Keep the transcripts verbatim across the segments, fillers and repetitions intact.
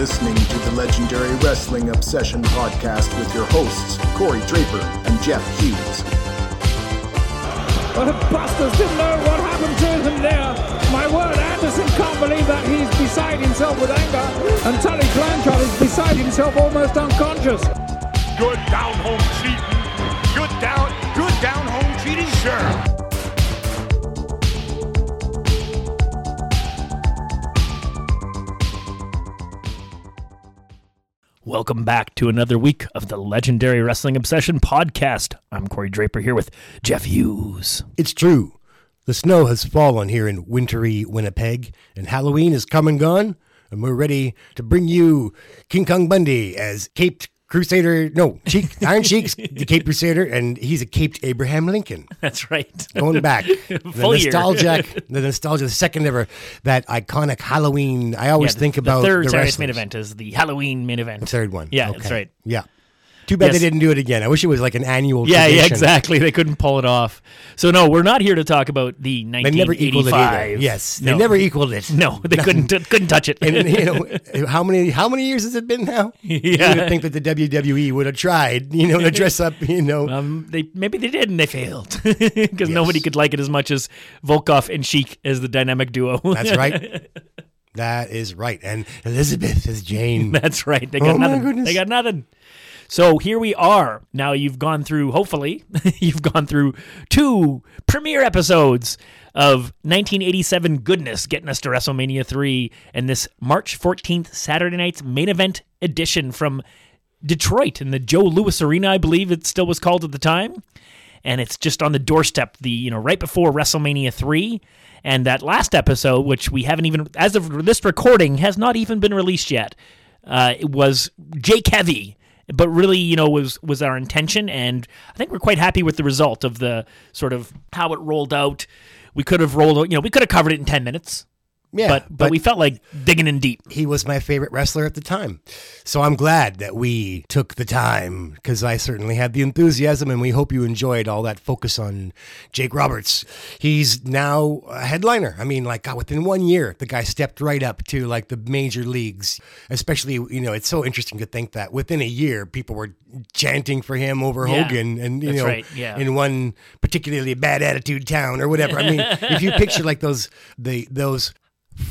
listening to the Legendary Wrestling Obsession Podcast with your hosts, Corey Draper and Jeff Hughes. Well, Buster's didn't know what happened to him there. My word, Anderson can't believe that he's beside himself with anger, and Tully Blanchard is beside himself almost unconscious. Good down-home cheating. Good down, good down-home cheating, sure. Welcome back to another week of the Legendary Wrestling Obsession Podcast. I'm Corey Draper here with Jeff Hughes. It's true. The snow has fallen here in wintry Winnipeg, and Halloween is come and gone, and we're ready to bring you King Kong Bundy as Caped Crusader, no, Sheik, Iron Sheik's the Caped Crusader, and he's a Caped Abraham Lincoln. That's right. Going back. Full the nostalgia, the nostalgia, the second ever, that iconic Halloween. I always yeah, the, think about the third the Saturday's main event is the Halloween main event. The third one. Yeah, okay. That's right. Yeah. Too bad yes. They didn't do it again. I wish it was like an annual yeah, tradition. Yeah, exactly. They couldn't pull it off. So, no, we're not here to talk about the nineteen eighty-five. They never equaled it either. Yes. No. They never equaled it. No, they couldn't couldn't touch it. And, you know, how many how many years has it been now? Yeah. You would think that the W W E would have tried, you know, to dress up, you know. Um, they Maybe they did and they failed because yes. Nobody could like it as much as Volkov and Sheik as the dynamic duo. That's right. That is right. And Elizabeth is Jane. That's right. They got oh nothing. My goodness. They got nothing. So here we are. Now you've gone through, hopefully, you've gone through two premiere episodes of nineteen eighty-seven goodness getting us to WrestleMania three and this March fourteenth Saturday night's main event edition from Detroit in the Joe Louis Arena, I believe it still was called at the time. And it's just on the doorstep, the you know right before WrestleMania three. And that last episode, which we haven't even, as of this recording, has not even been released yet, uh, it was Jake Heavy. But really, you know, was was our intention, and I think we're quite happy with the result of the sort of how it rolled out. We could have rolled, you know, we could have covered it in ten minutes. Yeah, but, but but we felt like digging in deep. He was my favorite wrestler at the time, so I'm glad that we took the time because I certainly had the enthusiasm, and we hope you enjoyed all that focus on Jake Roberts. He's now a headliner. I mean, like God, within one year, the guy stepped right up to like the major leagues. Especially, you know, it's so interesting to think that within a year, people were chanting for him over yeah, Hogan, and you know, right, yeah. in one particularly bad attitude town or whatever. I mean, if you picture like those the those.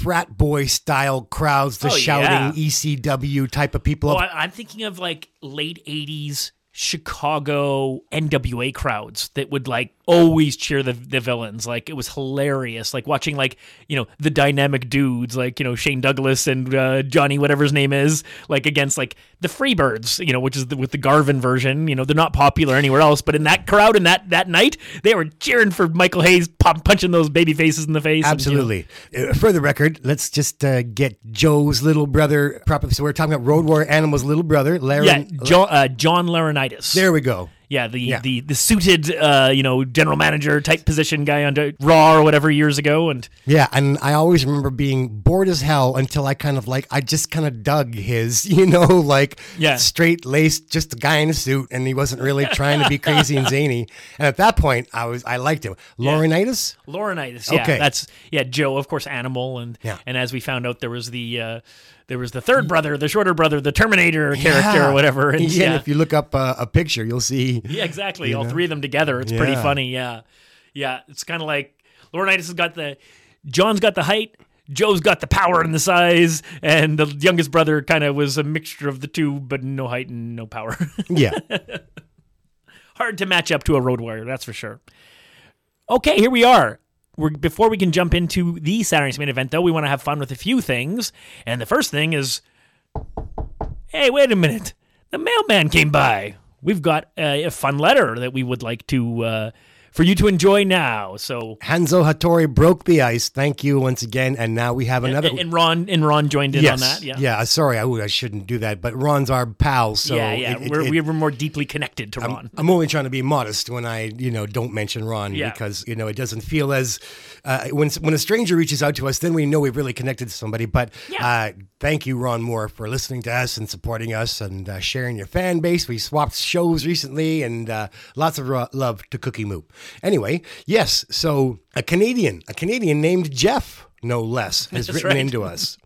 frat boy style crowds, the oh, shouting yeah. E C W type of people. Oh, I'm thinking of like late eighties Chicago N W A crowds that would like always cheer the, the villains. Like it was hilarious. Like watching like, you know, the dynamic dudes like, you know, Shane Douglas and uh, Johnny, whatever his name is, like against like the Freebirds, you know, which is the, with the Garvin version, you know, they're not popular anywhere else, but in that crowd and that, that night, they were cheering for Michael Hayes, pop, punching those baby faces in the face. Absolutely. And, you know. For the record, let's just uh, get Joe's little brother properly. So we're talking about Road Warrior Animal's little brother, Laron- yeah, jo- uh, John Laurinaitis. There we go. Yeah, the yeah. the, the suited, uh, you know, general manager type position guy on Raw or whatever years ago, and yeah, and I always remember being bored as hell until I kind of like I just kind of dug his, you know, like yeah. straight laced, just a guy in a suit, and he wasn't really trying to be crazy and zany. And at that point, I was I liked him. Laurinaitis, yeah. Laurinaitis. Yeah, okay. That's yeah, Joe, of course, Animal, and yeah. and as we found out, there was the. Uh, There was the third brother, the shorter brother, the Terminator character yeah. or whatever. And yeah, yeah. if you look up uh, a picture, you'll see. Yeah, exactly. All know? three of them together. It's yeah. pretty funny. Yeah. Yeah. It's kind of like Laurinaitis has got the, John's got the height, Joe's got the power and the size, and the youngest brother kind of was a mixture of the two, but no height and no power. Yeah. Hard to match up to a Road Warrior, that's for sure. Okay, here we are. We're, before we can jump into the Saturday Night's Main Event, though, we want to have fun with a few things. And the first thing is, hey, wait a minute. The mailman came by. We've got a, a fun letter that we would like to, uh, for you to enjoy now. So Hanzo Hattori broke the ice. Thank you once again. And now we have another. And, and Ron and Ron joined in yes. on that. Yeah, yeah. Sorry, I, I shouldn't do that. But Ron's our pal. So yeah, yeah. It, we're, it, we were more deeply connected to I'm, Ron. I'm only trying to be modest when I, you know, don't mention Ron yeah. because, you know, it doesn't feel as, uh, when, when a stranger reaches out to us, then we know we've really connected to somebody. But yeah. uh, thank you, Ron Moore, for listening to us and supporting us and uh, sharing your fan base. We swapped shows recently and uh, lots of ro- love to Cookie Moo. Anyway, yes, so a Canadian, a Canadian named Jeff, no less, has That's written right. into us.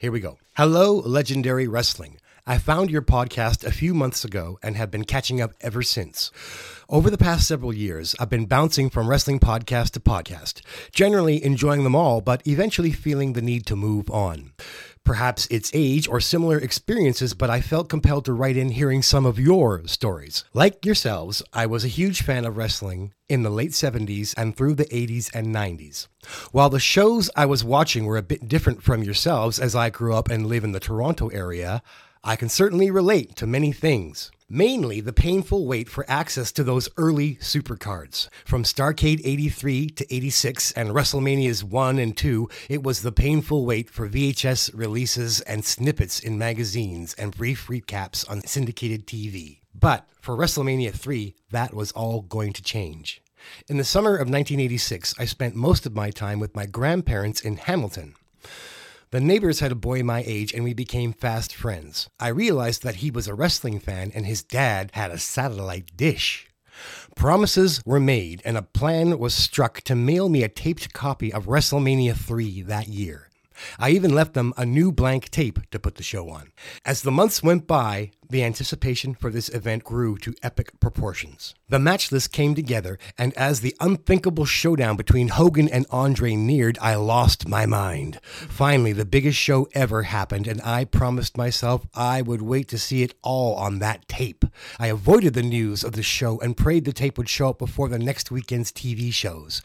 Here we go. Hello, Legendary Wrestling. I found your podcast a few months ago and have been catching up ever since. Over the past several years, I've been bouncing from wrestling podcast to podcast, generally enjoying them all, but eventually feeling the need to move on. Perhaps it's age or similar experiences, but I felt compelled to write in hearing some of your stories. Like yourselves, I was a huge fan of wrestling in the late seventies and through the eighties and nineties. While the shows I was watching were a bit different from yourselves, as I grew up and live in the Toronto area, I can certainly relate to many things. Mainly the painful wait for access to those early supercards. From Starrcade eighty-three to eighty-six and WrestleManias one and two, it was the painful wait for V H S releases and snippets in magazines and brief recaps on syndicated T V. But for WrestleMania three, that was all going to change. In the summer of nineteen eighty-six, I spent most of my time with my grandparents in Hamilton. The neighbors had a boy my age, and we became fast friends. I realized that he was a wrestling fan, and his dad had a satellite dish. Promises were made, and a plan was struck to mail me a taped copy of WrestleMania three that year. I even left them a new blank tape to put the show on. As the months went by, the anticipation for this event grew to epic proportions. The match list came together, and as the unthinkable showdown between Hogan and Andre neared, I lost my mind. Finally, the biggest show ever happened, and I promised myself I would wait to see it all on that tape. I avoided the news of the show and prayed the tape would show up before the next weekend's T V shows.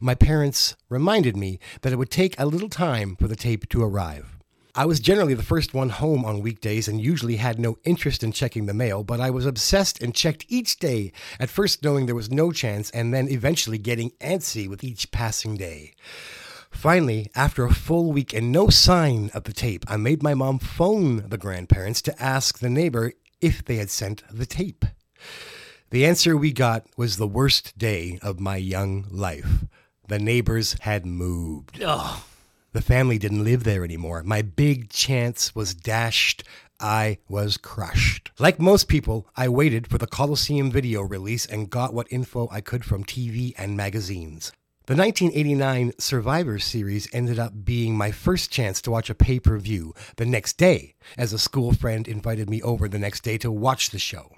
My parents reminded me that it would take a little time for the tape to arrive. I was generally the first one home on weekdays and usually had no interest in checking the mail, but I was obsessed and checked each day, at first knowing there was no chance and then eventually getting antsy with each passing day. Finally, after a full week and no sign of the tape, I made my mom phone the grandparents to ask the neighbor if they had sent the tape. The answer we got was the worst day of my young life. The neighbors had moved. Oh. The family didn't live there anymore. My big chance was dashed. I was crushed. Like most people, I waited for the Coliseum video release and got what info I could from T V and magazines. The nineteen eighty-nine Survivor Series ended up being my first chance to watch a pay-per-view the next day, as a school friend invited me over the next day to watch the show.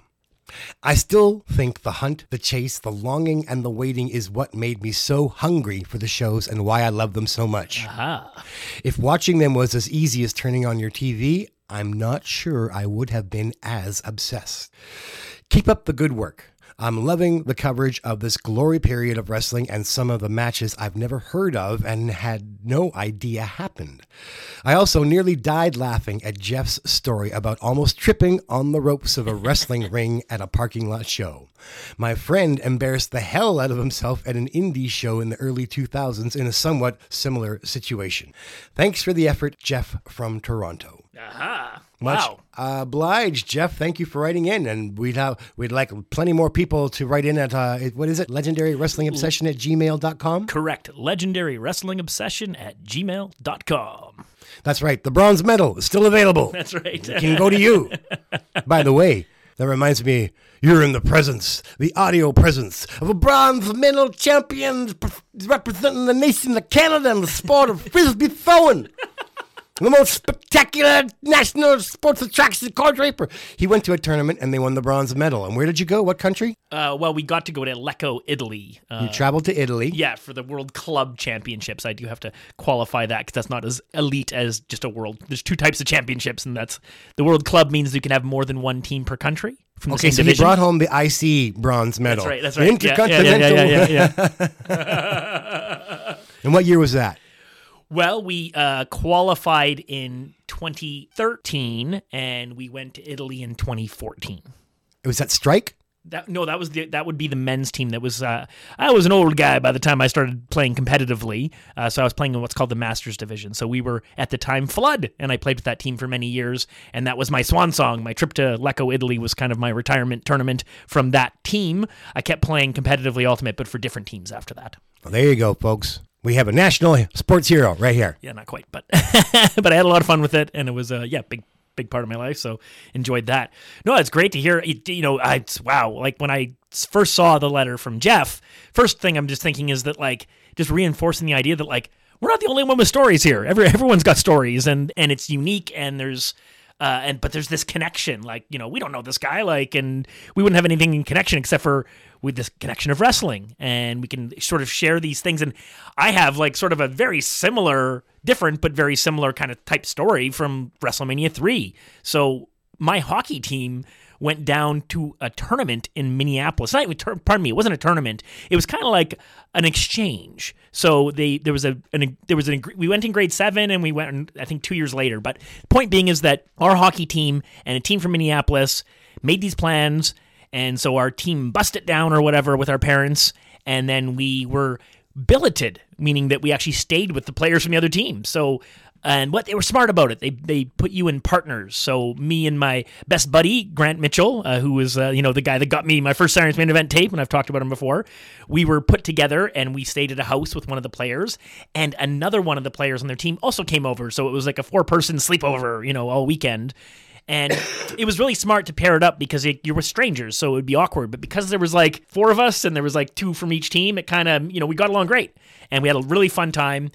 I still think the hunt, the chase, the longing, and the waiting is what made me so hungry for the shows and why I love them so much. Aha. If watching them was as easy as turning on your T V, I'm not sure I would have been as obsessed. Keep up the good work. I'm loving the coverage of this glory period of wrestling and some of the matches I've never heard of and had no idea happened. I also nearly died laughing at Jeff's story about almost tripping on the ropes of a wrestling ring at a parking lot show. My friend embarrassed the hell out of himself at an indie show in the early two thousands in a somewhat similar situation. Thanks for the effort, Jeff from Toronto. Aha. Much wow. obliged, Jeff. Thank you for writing in, and we'd have we'd like plenty more people to write in at uh, what is it? Legendary Wrestling Obsession at gmail dot com. Correct. Legendary Wrestling Obsession at gmail dot com. That's right. The bronze medal is still available. That's right. It can go to you. By the way, that reminds me, you're in the presence, the audio presence of a bronze medal champion representing the nation of Canada in the sport of frisbee throwing. The most spectacular national sports attraction, Corey Draper. He went to a tournament and they won the bronze medal. And where did you go? What country? Uh, well, we got to go to Lecco, Italy. Uh, you traveled to Italy? Yeah, for the World Club Championships. I do have to qualify that because that's not as elite as just a world. There's two types of championships, and that's the World Club means you can have more than one team per country. Okay, so he brought home the I C bronze medal. That's right, that's right. Intercontinental. Yeah, yeah, yeah, yeah, yeah, yeah. And what year was that? Well, we uh, qualified in twenty thirteen, and we went to Italy in twenty fourteen. Was that Strike? That, no, that was the, that would be the men's team. That was uh, I was an old guy by the time I started playing competitively, uh, so I was playing in what's called the Masters Division. So we were, at the time, Flood, and I played with that team for many years, and that was my swan song. My trip to Lecco, Italy was kind of my retirement tournament from that team. I kept playing competitively Ultimate, but for different teams after that. Well, there you go, folks. We have a national sports hero right here. Yeah, not quite, but but I had a lot of fun with it, and it was a uh, yeah big big part of my life. So enjoyed that. No, it's great to hear. You, you know, I it's, wow. Like when I first saw the letter from Jeff, first thing I'm just thinking is that like just reinforcing the idea that like we're not the only one with stories here. Every everyone's got stories, and and it's unique, and there's uh and but there's this connection. Like, you know, we don't know this guy, like, and we wouldn't have anything in connection except for with this connection of wrestling, and we can sort of share these things. And I have like sort of a very similar, different but very similar kind of type story from WrestleMania three. So my hockey team went down to a tournament in Minneapolis. Not even, pardon me, it wasn't a tournament. It was kind of like an exchange. So they there was a an, there was an we went in grade seven and we went I think two years later. But the point being is that our hockey team and a team from Minneapolis made these plans, and so our team bussed it down or whatever with our parents, and then we were billeted, meaning that we actually stayed with the players from the other team. So. And what they were smart about it, they they put you in partners. So me and my best buddy Grant Mitchell, uh, who was uh, you know the guy that got me my first Saturday's Main Event tape, and I've talked about him before. We were put together, and we stayed at a house with one of the players, and another one of the players on their team also came over. So it was like a four person sleepover, you know, all weekend. And it was really smart to pair it up because it, you were strangers, so it would be awkward. But because there was like four of us, and there was like two from each team, it kind of you know we got along great, and we had a really fun time.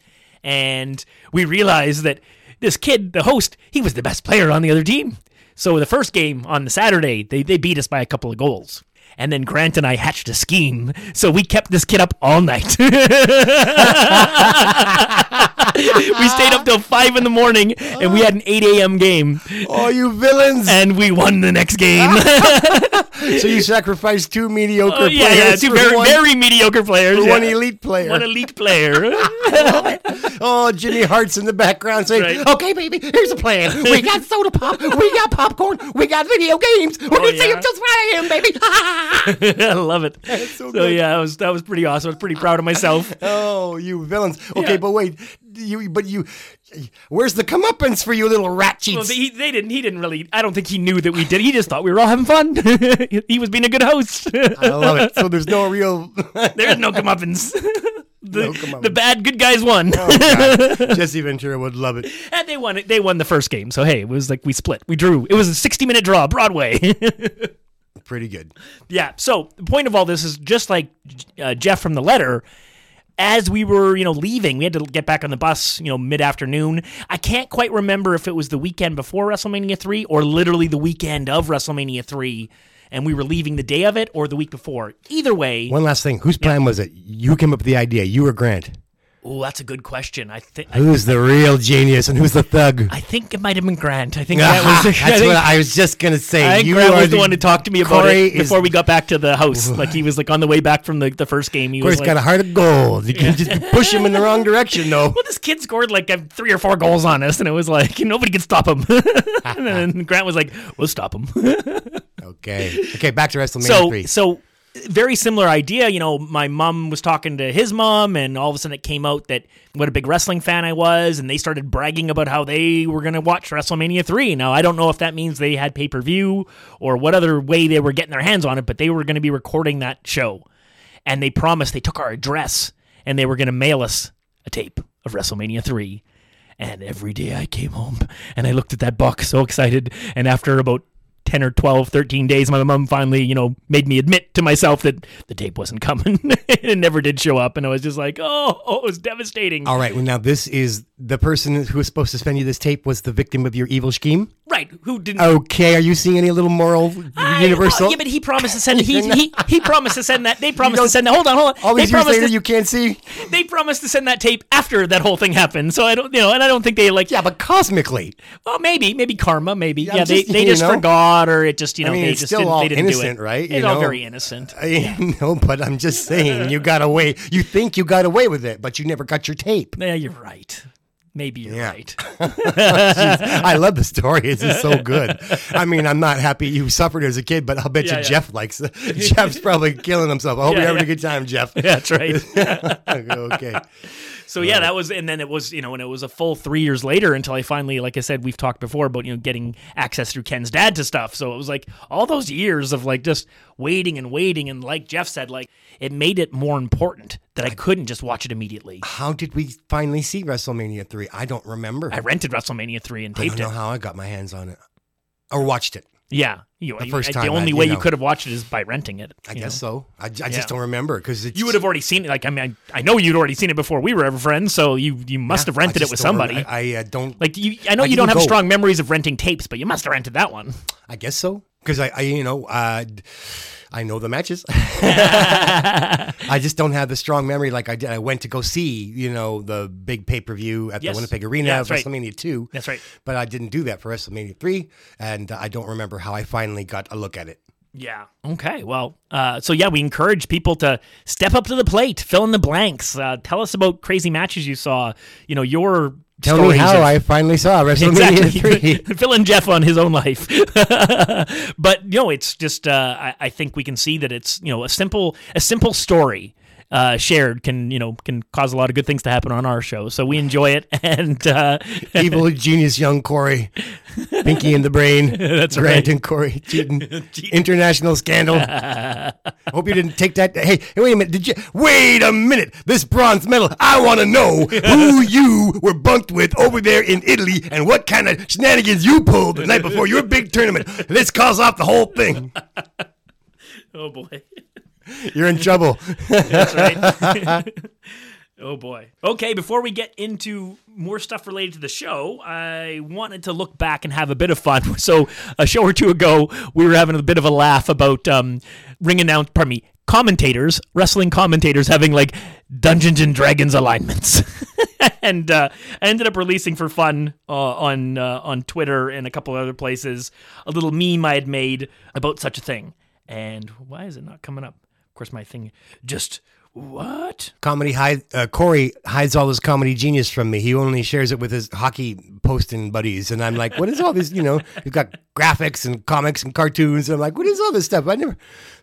And we realized that this kid, the host, he was the best player on the other team. So the first game on the Saturday, they, they beat us by a couple of goals. And then Grant and I hatched a scheme. So we kept this kid up all night. We stayed up till five in the morning, and we had an eight a.m. game. Oh, you villains. And we won the next game. So you sacrificed two mediocre oh, yeah, players. Yeah, two very, one, very mediocre players. For yeah. One elite player. One elite player. Oh, Jimmy Hart's in the background saying, right. Okay, baby, here's a plan. We got soda pop. We got popcorn. We got video games. We're going to see him just right in, baby. I love it. That's so, so good. yeah, that was, that was pretty awesome. I was pretty proud of myself. Oh, you villains. Okay, yeah. But wait. You, but you, where's the comeuppance for you little rat cheats? Well, they, they didn't. He didn't really. I don't think he knew that we did. He just thought we were all having fun. He was being a good host. I love it. So there's no real. There's no comeuppance. The, no, the bad good guys won. Oh, God. Jesse Ventura would love it. And they won it. They won the first game. So hey, it was like we split. We drew. It was a sixty minute draw. Broadway. Pretty good. Yeah. So the point of all this is just like uh, Jeff from the letter. As we were, you know, leaving, we had to get back on the bus, you know, mid-afternoon. I can't quite remember if it was the weekend before WrestleMania three or literally the weekend of WrestleMania three, and we were leaving the day of it or the week before. Either way. One last thing. Whose plan yeah. was it? You came up with the idea. You or Grant? Oh, that's a good question. I think who's the real genius and who's the thug? I think it might have been Grant. I think that was. The, that's I think, what I was just gonna say. I think you Grant was the, the one who talked to me about Corey it before is, we got back to the house. Like he was like on the way back from the, the first game. He Corey's was like, got a heart of gold. You yeah. can just push him in the wrong direction, though. Well, this kid scored like three or four goals on us, and it was like nobody could stop him. And then Grant was like, "We'll stop him." okay. Okay. Back to WrestleMania so, three. So. Very similar idea. You know, my mom was talking to his mom, and all of a sudden it came out that what a big wrestling fan I was, and they started bragging about how they were going to watch WrestleMania three. Now, I don't know if that means they had pay-per-view or what other way they were getting their hands on it, but they were going to be recording that show. And they promised, they took our address, and they were going to mail us a tape of WrestleMania three. And every day I came home, and I looked at that box so excited, and after about ten or twelve, thirteen days, my mom finally, you know, made me admit to myself that the tape wasn't coming. It never did show up. And I was just like, oh, oh, it was devastating. All right. Well, now this is the person who was supposed to send you this tape was the victim of your evil scheme. Right. Who didn't. Okay. Are you seeing any little moral I, universal? Uh, yeah, but he promised to send, he, he, he promised to send that. They promised to send that. Hold on, hold on. All these they years later, to, you can't see. They promised to send that tape after that whole thing happened. So I don't, you know, and I don't think they like. Yeah, but cosmically. Well, maybe, maybe karma, maybe. Yeah, yeah they just, they just know? forgot. Or it just, you know, I mean, they just still didn't, all they didn't innocent, do it. Right? You it's know? all very innocent. I, yeah. No, but I'm just saying, you got away. You think you got away with it, but you never got your tape. Yeah, you're right. Maybe you're yeah. right. I love the story. This is so good. I mean, I'm not happy you suffered as a kid, but I'll bet yeah, you yeah. Jeff likes it. Jeff's probably killing himself. I hope yeah, you're having yeah. a good time, Jeff. Yeah, that's right. Okay. So yeah, that was, and then it was, you know, and it was a full three years later until I finally, like I said, we've talked before about, you know, getting access through Ken's dad to stuff. So it was like all those years of like just waiting and waiting. And like Jeff said, like it made it more important that I couldn't just watch it immediately. How did we finally see WrestleMania three? I don't remember. I rented WrestleMania three and taped it. I don't know it. how I got my hands on it or watched it. Yeah. You, the first time. The only I, way you, know, you could have watched it is by renting it. I guess know? so. I, I yeah. just don't remember because you would have already seen it. Like I mean, I, I know you'd already seen it before we were ever friends. So you, you must yeah, have rented it with somebody. Rem- I, I don't like you. I know I you don't have go. strong memories of renting tapes, but you must have rented that one. I guess so because I, I, you know, uh, I know the matches. I just don't have the strong memory like I did. I went to go see, you know, the big pay-per-view at yes. the Winnipeg Arena yeah, at WrestleMania two. Right. That's right. But I didn't do that for WrestleMania three, and I don't remember how I finally got a look at it. Yeah. Okay. Well, uh, so yeah, we encourage people to step up to the plate, fill in the blanks. Uh, tell us about crazy matches you saw, you know, your... Tell me how of, I finally saw WrestleMania exactly. three. Phil and Jeff on his own life. But, you know, it's just, uh, I, I think we can see that it's, you know, a simple a simple story uh, shared can, you know, can cause a lot of good things to happen on our show. So we enjoy it. And uh, evil genius young Corey. Pinky in the brain. That's Grant right. and Corey cheating. International scandal. Hope you didn't take that. Hey, wait a minute. Did you? Wait a minute. This bronze medal. I want to know who you were bunked with over there in Italy and what kind of shenanigans you pulled the night before your big tournament. Let's cause off the whole thing. Oh, boy. You're in trouble. That's right. Oh, boy. Okay, before we get into more stuff related to the show, I wanted to look back and have a bit of fun. So a show or two ago, we were having a bit of a laugh about um, ring announce, pardon me, commentators, wrestling commentators having, like, Dungeons and Dragons alignments. And uh, I ended up releasing for fun uh, on, uh, on Twitter and a couple other places a little meme I had made about such a thing. And why is it not coming up? Of course, my thing just... What? Comedy hide, uh, Corey hides all his comedy genius from me. He only shares it with his hockey posting buddies. And I'm like, what is all this? You know, you've got graphics and comics and cartoons. And I'm like, what is all this stuff? I never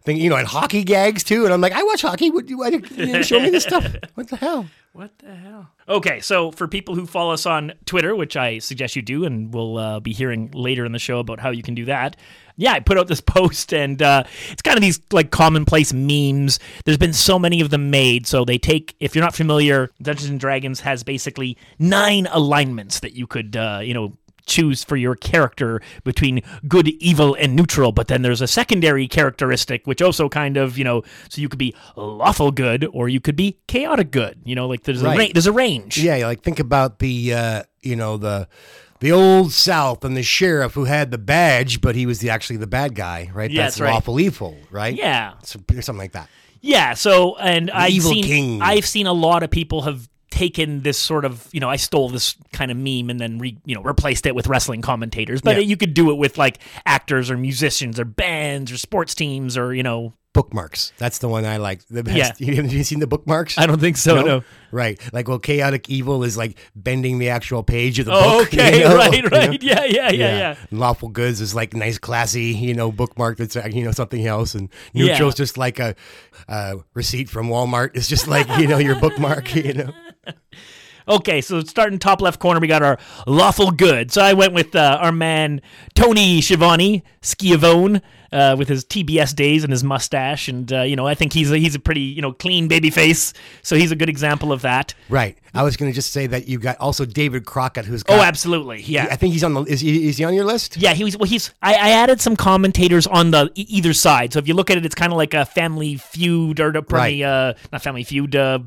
think, you know, and hockey gags too. And I'm like, I watch hockey. What do you, you never show me this stuff? What the hell? What the hell? Okay, so for people who follow us on Twitter, which I suggest you do, and we'll uh, be hearing later in the show about how you can do that. Yeah, I put out this post, and uh, it's kind of these like commonplace memes. There's been so many of them made, so they take, if you're not familiar, Dungeons and Dragons has basically nine alignments that you could, uh, you know, choose for your character between good, evil, and neutral, but then there's a secondary characteristic, which also kind of, you know, so you could be lawful good, or you could be chaotic good, you know, like there's, right. a, ra- there's a range. Yeah, like think about the, uh, you know, the the old South and the sheriff who had the badge, but he was the, actually the bad guy, right? Yeah, that's, that's right. Lawful evil, right? Yeah. So, or something like that. Yeah, so, and the I've evil seen, king. I've seen a lot of people have taken this sort of, you know, I stole this kind of meme and then, re, you know, replaced it with wrestling commentators. But yeah. You could do it with, like, actors or musicians or bands or sports teams or, you know. Bookmarks. That's the one I like the best. Yeah. Have you seen the bookmarks? I don't think so, no. no. Right. Like, well, chaotic evil is, like, bending the actual page of the oh, book. Okay, you know? right, right. You know? yeah, yeah, yeah, yeah, yeah. And lawful goods is, like, nice, classy, you know, bookmark that's, you know, something else. And neutral is yeah. just like a uh, receipt from Walmart. It's just like, you know, your bookmark, you know. Okay, so starting top left corner, we got our lawful good. So I went with uh, our man Tony Schiavone, Schiavone, uh, with his T B S days and his mustache, and uh, you know I think he's a, he's a pretty you know clean baby face, so he's a good example of that. Right. I was going to just say that you got also David Crockett, who's got, oh absolutely yeah. I think he's on the is he, is he on your list? Yeah, he was. Well, he's I, I added some commentators on the either side, so if you look at it, it's kind of like a Family Feud or probably right. uh, not Family Feud. Uh,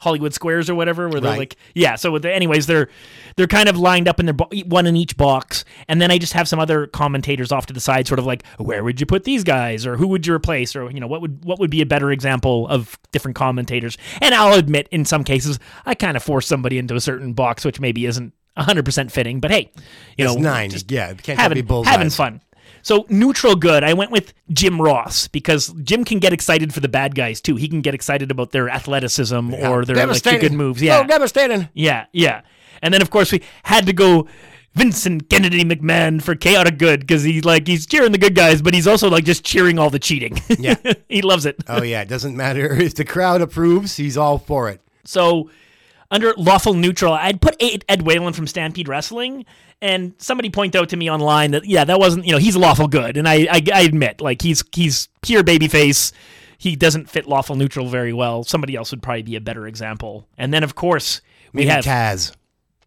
Hollywood Squares or whatever, where they're right. like, yeah. So, with the, anyways, they're they're kind of lined up in their bo- one in each box, and then I just have some other commentators off to the side, sort of like, where would you put these guys, or who would you replace, or you know, what would what would be a better example of different commentators? And I'll admit, in some cases, I kind of force somebody into a certain box, which maybe isn't one hundred percent fitting, but hey, you it's know, nine, just yeah, can't having, be bullseyes. Having fun. So neutral good, I went with Jim Ross because Jim can get excited for the bad guys too. He can get excited about their athleticism yeah. or their like, good moves. Yeah, oh, devastating. Yeah, yeah. And then of course we had to go Vincent Kennedy McMahon for chaotic good because he's like he's cheering the good guys, but he's also like just cheering all the cheating. Yeah, he loves it. Oh yeah, it doesn't matter if the crowd approves; he's all for it. So. Under lawful neutral, I'd put Ed Whalen from Stampede Wrestling, and somebody pointed out to me online that, yeah, that wasn't, you know, he's lawful good, and I, I, I admit, like, he's he's pure babyface. He doesn't fit lawful neutral very well. Somebody else would probably be a better example. And then, of course, we Maybe have... Taz.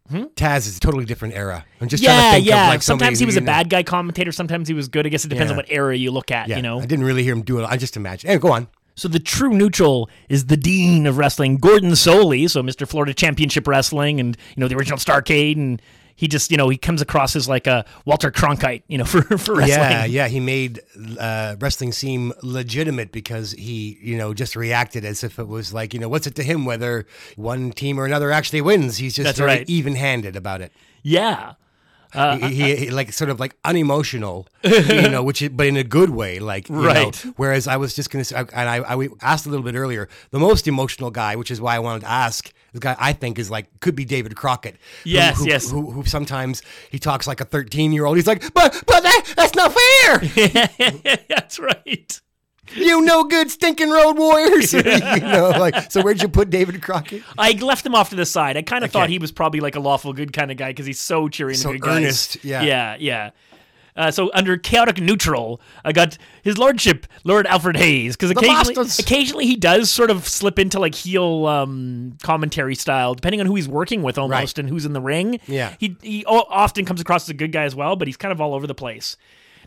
Hmm? Taz is a totally different era. I'm just yeah, trying to think yeah. of like somebody. Sometimes he was a know. bad guy commentator. Sometimes he was good. I guess it depends yeah. on what era you look at. Yeah. You know, I didn't really hear him do it. I just imagine. Anyway, go on. So the true neutral is the dean of wrestling, Gordon Solie. So Mister Florida Championship Wrestling, and you know the original Starrcade, and he just you know he comes across as like a Walter Cronkite, you know, for, for wrestling. Yeah, yeah. He made uh, wrestling seem legitimate because he you know just reacted as if it was like you know what's it to him whether one team or another actually wins. He's just That's very right. even-handed about it. Yeah. Uh, he, he, he like sort of like unemotional, you know, which is, but in a good way, like you right. know, whereas I was just going to say, and I, I asked a little bit earlier, the most emotional guy, which is why I wanted to ask. The guy I think is like could be David Crockett. Yes, who, who, yes. Who, who sometimes he talks like a thirteen-year-old. He's like, but but that, that's not fair. That's right. You no good stinking road warriors. you know, like so where'd you put David Crockett? I left him off to the side. I kind of okay. thought he was probably like a lawful good kind of guy because he's so cheery and so good earnest. Guy. Yeah, yeah, yeah. Uh, so under chaotic neutral, I got his lordship, Lord Alfred Hayes, because occasionally, occasionally he does sort of slip into like heel um, commentary style, depending on who he's working with almost right. and who's in the ring. Yeah, he he often comes across as a good guy as well, but he's kind of all over the place.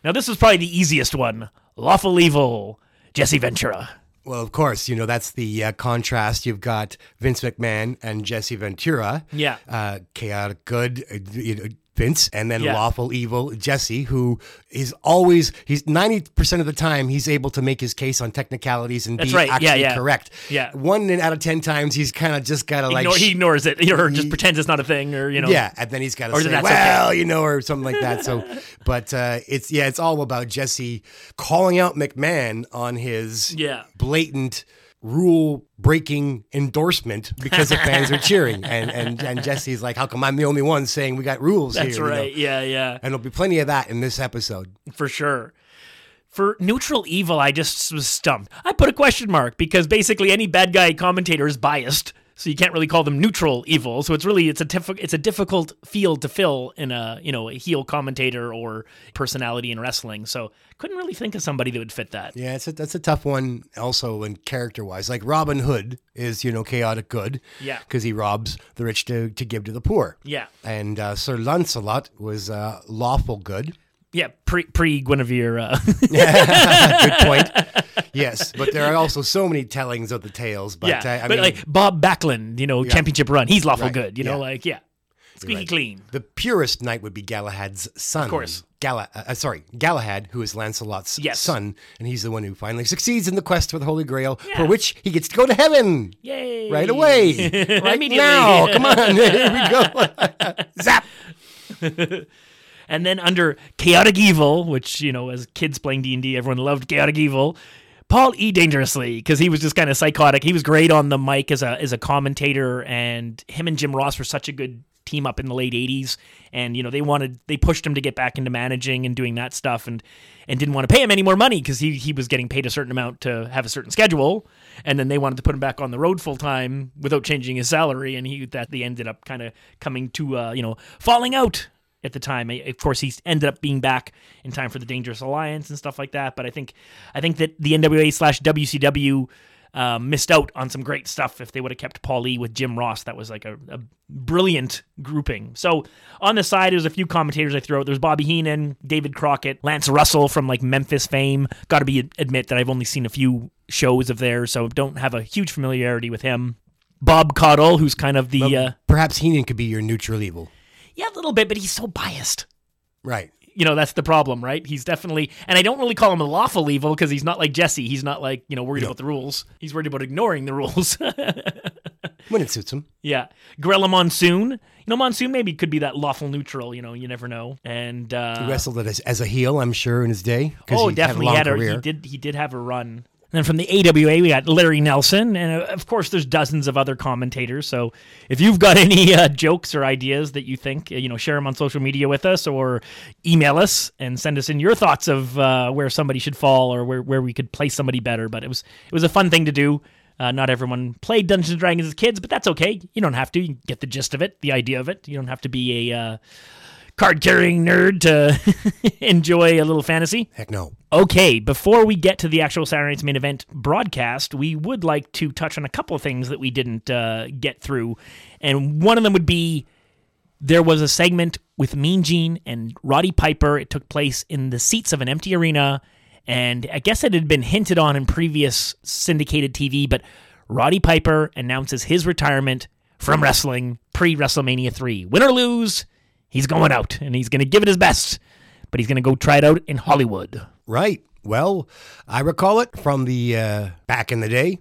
Now this was probably the easiest one, lawful evil. Jesse Ventura. Well, of course, you know, that's the uh, contrast. You've got Vince McMahon and Jesse Ventura. Yeah. Uh, chaotic good, uh, you know, Vince, and then yeah. lawful evil Jesse, who is always, he's ninety percent of the time, he's able to make his case on technicalities and that's be right. actually yeah, yeah. correct. Yeah. One out of ten times, he's kind of just got to like... Ignore, he ignores it, or he, just pretends it's not a thing, or, you know... Yeah, and then he's got to say, well, okay. you know, or something like that, so... But uh, it's, yeah, it's all about Jesse calling out McMahon on his yeah. blatant... rule-breaking endorsement because the fans are cheering. And, and and Jesse's like, how come I'm the only one saying we got rules That's here? That's right, you know? yeah, yeah. And there'll be plenty of that in this episode. For sure. For neutral evil, I just was stumped. I put a question mark because basically any bad guy commentator is biased, so you can't really call them neutral evil. So it's really, it's a, diff- it's a difficult field to fill in a, you know, a heel commentator or personality in wrestling. So couldn't really think of somebody that would fit that. Yeah, it's a, that's a tough one also in character-wise. Like Robin Hood is, you know, chaotic good. Yeah. Because he robs the rich to, to give to the poor. Yeah. And uh, Sir Lancelot was uh, lawful good. Yeah, pre pre Guinevere. Uh. Good point. Yes, but there are also so many tellings of the tales. But yeah, I, I but mean, like Bob Backlund, you know, yeah. championship run, he's lawful right. good. You yeah. know, like yeah, squeaky right. clean. The purest knight would be Galahad's son, of course. Gala, uh, sorry, Galahad, who is Lancelot's yes. son, and he's the one who finally succeeds in the quest for the Holy Grail, yeah. for which he gets to go to heaven. Yay! Right away, right now. Come on, here we go. Zap. And then under chaotic evil, which, you know, as kids playing D and D, everyone loved chaotic evil, Paul E. Dangerously, because he was just kind of psychotic. He was great on the mic as a as a commentator, and him and Jim Ross were such a good team up in the late eighties. And, you know, they wanted they pushed him to get back into managing and doing that stuff, and and didn't want to pay him any more money because he, he was getting paid a certain amount to have a certain schedule. And then they wanted to put him back on the road full time without changing his salary. And he that they ended up kind of coming to, uh, you know, falling out. At the time, of course, he ended up being back in time for the Dangerous Alliance and stuff like that. But I think, I think that the N W A slash W C W uh, missed out on some great stuff if they would have kept Paul E with Jim Ross. That was like a, a brilliant grouping. So on the side, there's a few commentators I threw out. There's Bobby Heenan, David Crockett, Lance Russell from like Memphis fame. Got to be admit that I've only seen a few shows of theirs, so don't have a huge familiarity with him. Bob Caudle, who's kind of the uh, perhaps Heenan could be your neutral evil. Yeah, a little bit, but he's so biased. Right. You know, that's the problem, right? He's definitely, and I don't really call him a lawful evil because he's not like Jesse. He's not like, you know, worried no. about the rules. He's worried about ignoring the rules. When it suits him. Yeah. Gorilla Monsoon. You know, Monsoon maybe could be that lawful neutral, you know, you never know. And uh, he wrestled it as, as a heel, I'm sure, in his day. Oh, he definitely. Had a long he, had a, he, did, he did have a run. And then from the A W A, we got Larry Nelson. And, of course, there's dozens of other commentators. So if you've got any uh, jokes or ideas that you think, you know, share them on social media with us or email us and send us in your thoughts of uh, where somebody should fall or where, where we could place somebody better. But it was it was a fun thing to do. Uh, not everyone played Dungeons and Dragons as kids, but that's okay. You don't have to. You can get the gist of it, the idea of it. You don't have to be a uh, card-carrying nerd to enjoy a little fantasy. Heck no. Okay, before we get to the actual Saturday Night's Main Event broadcast, we would like to touch on a couple of things that we didn't uh, get through. And one of them would be There was a segment with Mean Gene and Roddy Piper. It took place in the seats of an empty arena, and I guess it had been hinted on in previous syndicated T V, but Roddy Piper announces his retirement from wrestling pre-WrestleMania three. Win or lose, he's going out, and he's going to give it his best, but he's going to go try it out in Hollywood. Right. Well, I recall it from the uh, back in the day,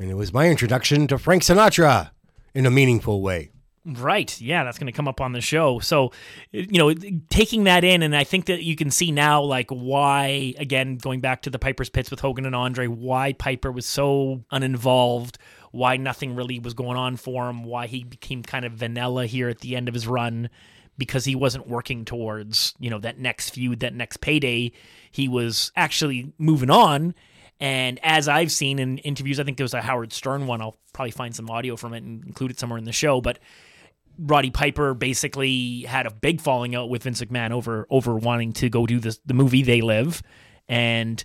and it was my introduction to Frank Sinatra in a meaningful way. Right. Yeah, that's going to come up on the show. So, you know, taking that in, and I think that you can see now, like, why, again, going back to the Piper's Pits with Hogan and Andre, why Piper was so uninvolved, why nothing really was going on for him, why he became kind of vanilla here at the end of his run, because he wasn't working towards, you know, that next feud, that next payday. He was actually moving on. And as I've seen in interviews, I think there was a Howard Stern one. I'll probably find some audio from it and include it somewhere in the show. But Roddy Piper basically had a big falling out with Vince McMahon over over wanting to go do this, the movie They Live. And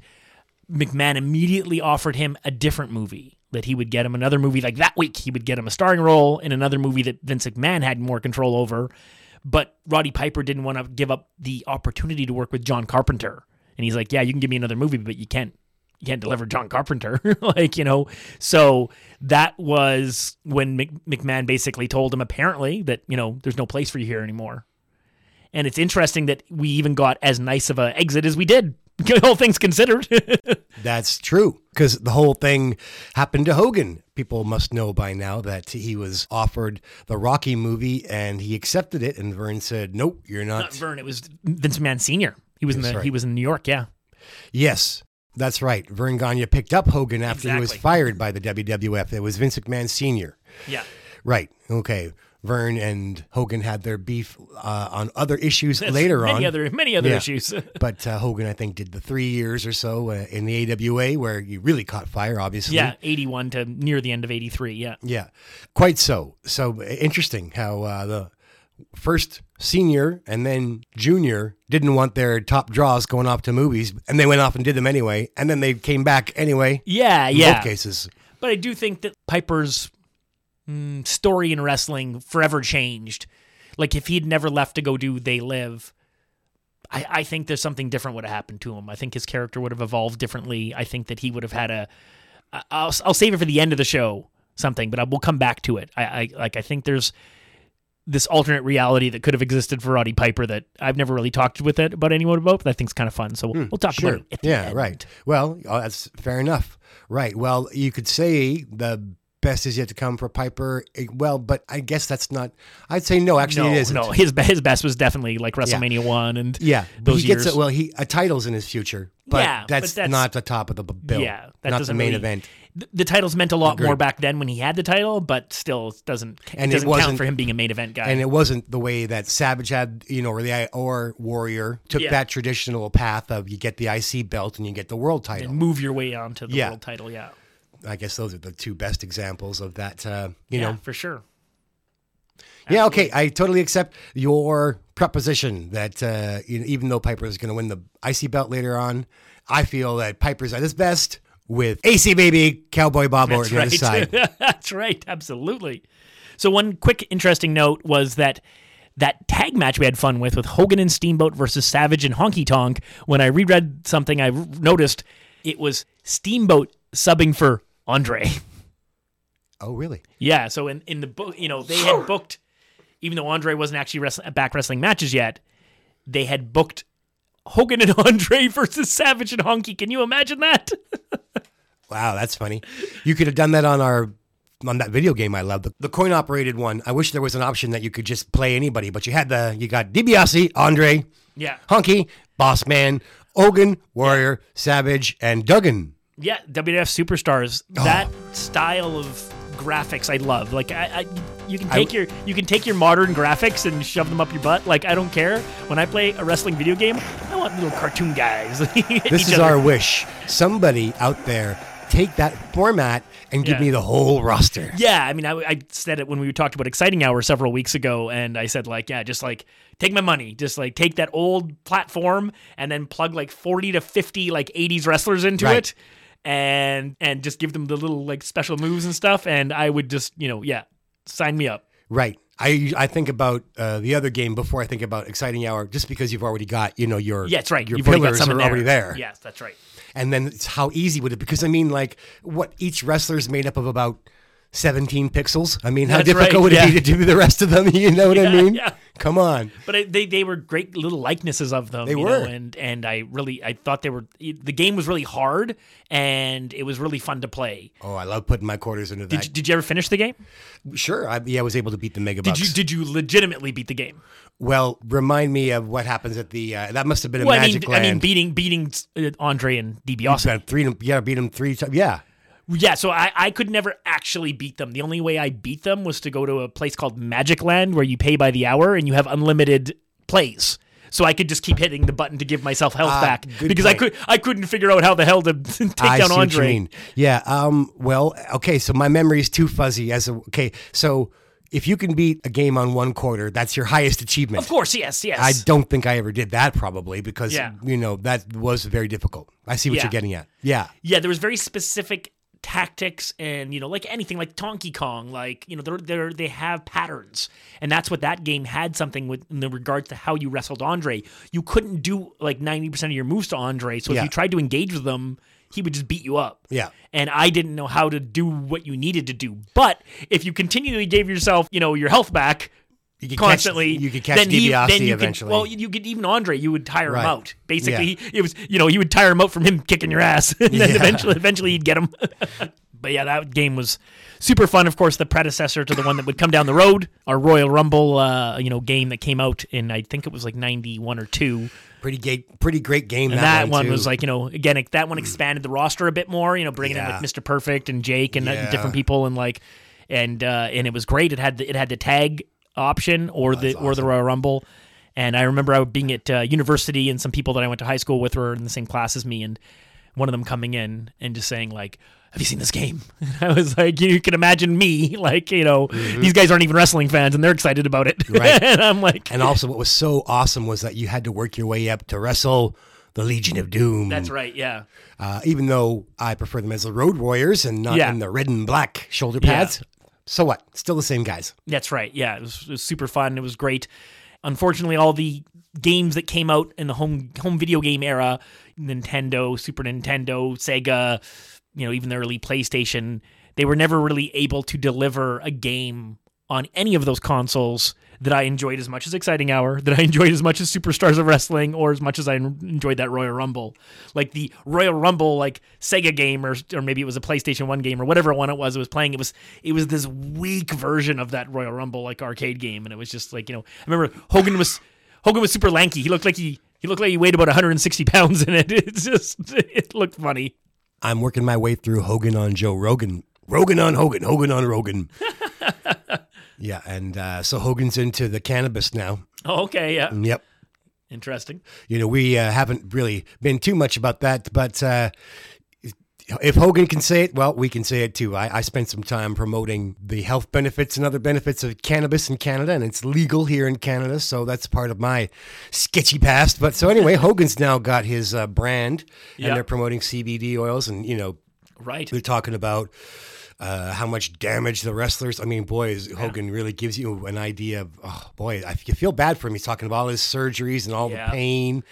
McMahon immediately offered him a different movie, that he would get him another movie. Like that week, he would get him a starring role in another movie that Vince McMahon had more control over. But Roddy Piper didn't want to give up the opportunity to work with John Carpenter. And he's like, yeah, you can give me another movie, but you can't. You can't deliver John Carpenter, like, you know. So that was when McMahon basically told him, apparently, that, you know, there's no place for you here anymore. And it's interesting that we even got as nice of an exit as we did, all things considered. That's true, because the whole thing happened to Hogan. People must know by now that he was offered the Rocky movie, and he accepted it, and Vern said, nope, you're not. Not Vern, it was Vince McMahon Senior He was in the, right. He was in New York, yeah. Yes. That's right. Vern Gagne picked up Hogan after exactly. he was fired by the W W F. It was Vince McMahon Senior Yeah. Right. Okay. Vern and Hogan had their beef uh, on other issues That's later many on. Other, many other yeah. issues. But uh, Hogan, I think, did the three years or so uh, in the A W A where he really caught fire, obviously. Yeah, eighty-one to near the end of eighty-three, yeah. Yeah. Quite so. So interesting how uh, the first senior and then junior didn't want their top draws going off to movies, and they went off and did them anyway, and then they came back anyway. Yeah, in yeah. both cases. But I do think that Piper's mm, story in wrestling forever changed. Like, if he'd never left to go do They Live, I, I think there's something different would have happened to him. I think his character would have evolved differently. I think that he would have had a... I'll, I'll save it for the end of the show, something, but I, we'll come back to it. I, I like. I think there's... this alternate reality that could have existed for Roddy Piper that I've never really talked with it about anyone about, but that thing's kind of fun. So we'll, mm, we'll talk sure. about it. Yeah, right. Well, oh, that's fair enough. Right. Well, you could say the best is yet to come for Piper. Well, but I guess that's not, I'd say no, actually no, it isn't. No, his, his best was definitely like WrestleMania yeah. one and yeah. those he years. Gets a, well, he, a title's in his future, but, yeah, that's, but that's not the top of the bill. Yeah. That not the main really, event. The titles meant a lot Agreed. more back then when he had the title, but still doesn't, and doesn't it wasn't, count for him being a main event guy. And it wasn't the way that Savage had, you know, or the or Warrior took yeah. that traditional path of you get the I C belt and you get the world title. And move your way on to the yeah. world title, yeah. I guess those are the two best examples of that, uh, you yeah, know. for sure. Yeah, Absolutely. okay, I totally accept your preposition that uh, you know, even though Piper is going to win the I C belt later on, I feel that Piper's at his best with A C Baby, Cowboy Bob Orton right. on his side. That's right, absolutely. So one quick interesting note was that that tag match we had fun with, with Hogan and Steamboat versus Savage and Honky Tonk, when I reread something, I noticed it was Steamboat subbing for Andre. Oh, really? Yeah, so in, in the book, you know, they had booked, even though Andre wasn't actually wrestling, back wrestling matches yet, they had booked Hogan and Andre versus Savage and Honky. Can you imagine that? Wow, that's funny. You could have done that on our on that video game I love, the, the coin-operated one. I wish there was an option that you could just play anybody, but you had the you got DiBiase, Andre, yeah, Honky, Boss Man, Hogan, Warrior, yeah. Savage, and Duggan. Yeah, W W F Superstars. Oh. That style of graphics I love. Like I, I you can take I, your you can take your modern graphics and shove them up your butt. Like I don't care. When I play a wrestling video game, I want little cartoon guys. This is other. Our wish. Somebody out there take that format and give yeah. me the whole roster. Yeah, I mean, I, I said it when we talked about Exciting Hour several weeks ago, and I said, like, yeah, just, like, take my money. Just, like, take that old platform and then plug, like, forty to fifty, like, eighties wrestlers into right. it and and just give them the little, like, special moves and stuff, and I would just, you know, yeah, sign me up. Right. I I think about uh, the other game before I think about Exciting Hour, just because you've already got, you know, your yeah, that's right. your you've pillars already are there. already there. Yes, that's right. And then it's how easy would it? Because I mean, like, what each wrestler's made up of about seventeen pixels. I mean, how that's difficult right. would yeah. it be to do the rest of them? You know what yeah, I mean? Yeah. Come on. But I, they they were great little likenesses of them. They you were, know, and and I really I thought they were. The game was really hard, and it was really fun to play. Oh, I love putting my quarters into that. Did you, did you ever finish the game? Sure, I, yeah, I was able to beat the Mega Bucks. Did you did you legitimately beat the game? Well, remind me of what happens at the. Uh, that must have been a well, magic I mean, land. I mean, beating beating Andre and DiBiase. Three, yeah, beat him three times. Yeah. Yeah, so I, I could never actually beat them. The only way I beat them was to go to a place called Magic Land where you pay by the hour and you have unlimited plays. So I could just keep hitting the button to give myself health uh, back because point. I could I couldn't figure out how the hell to take I down see Andre. What you mean. Yeah. Um. Well. Okay. So my memory is too fuzzy. As a, okay. So if you can beat a game on one quarter, that's your highest achievement. Of course. Yes. Yes. I don't think I ever did that probably because yeah. you know that was very difficult. I see what yeah. you're getting at. Yeah. Yeah. There was very specific tactics and, you know, like anything, like Donkey Kong, like, you know, they're, they're, they have patterns. And that's what that game had something with in regards to how you wrestled Andre. You couldn't do like ninety percent of your moves to Andre. So yeah. if you tried to engage with them, he would just beat you up. Yeah. And I didn't know how to do what you needed to do. But if you continually gave yourself, you know, your health back, You could Constantly, catch, you could catch DiBiase he, eventually. Could, well, you could even Andre. You would tire right. him out. Basically, yeah. he, it was you know you would tire him out from him kicking your ass, and then yeah. eventually, eventually he'd get him. But yeah, that game was super fun. Of course, the predecessor to the one that would come down the road, our Royal Rumble, uh, you know, game that came out in I think it was like ninety-one or two. Pretty gay, pretty great game. And that, that one, one was like, you know, again, that one expanded the roster a bit more. You know, bringing yeah. in like Mister Perfect and Jake and yeah. different people, and like, and uh, and it was great. It had the, it had the tag option or oh, the awesome. or the Royal Rumble, and I remember I was being at uh, university, and some people that I went to high school with were in the same class as me, and one of them coming in and just saying like, "Have you seen this game?" I was like, "You can imagine me, like, you know, mm-hmm. these guys aren't even wrestling fans, and they're excited about it." Right. And I'm like, and also what was so awesome was that you had to work your way up to wrestle the Legion of Doom. That's right, yeah. Uh, even though I prefer them as the Road Warriors and not yeah. in the red and black shoulder pads. Yeah. So what? Still the same guys. That's right. Yeah, it was, it was super fun. It was great. Unfortunately, all the games that came out in the home home video game era, Nintendo, Super Nintendo, Sega, you know, even the early PlayStation, they were never really able to deliver a game on any of those consoles that I enjoyed as much as Exciting Hour, that I enjoyed as much as Superstars of Wrestling, or as much as I enjoyed that Royal Rumble. Like the Royal Rumble, like Sega game, or or maybe it was a PlayStation one game, or whatever one it was it was playing, it was it was this weak version of that Royal Rumble, like arcade game, and it was just like, you know, I remember Hogan was Hogan was super lanky. He looked like he he looked like he weighed about one hundred sixty pounds in it. It just it looked funny. I'm working my way through Hogan on Joe Rogan. Rogan on Hogan, Hogan on Rogan. Yeah, and uh, so Hogan's into the cannabis now. Oh, okay, yeah. Yep. Interesting. You know, we uh, haven't really been too much about that, but uh, if Hogan can say it, well, we can say it too. I, I spent some time promoting the health benefits and other benefits of cannabis in Canada, and it's legal here in Canada, so that's part of my sketchy past. But so anyway, Hogan's now got his uh, brand, and yep. they're promoting C B D oils, and, you know, right. they're talking about Uh, how much damage the wrestlers. I mean, boy, is, Hogan yeah. really gives you an idea of, oh, boy, I you feel bad for him. He's talking about all his surgeries and all yeah. the pain.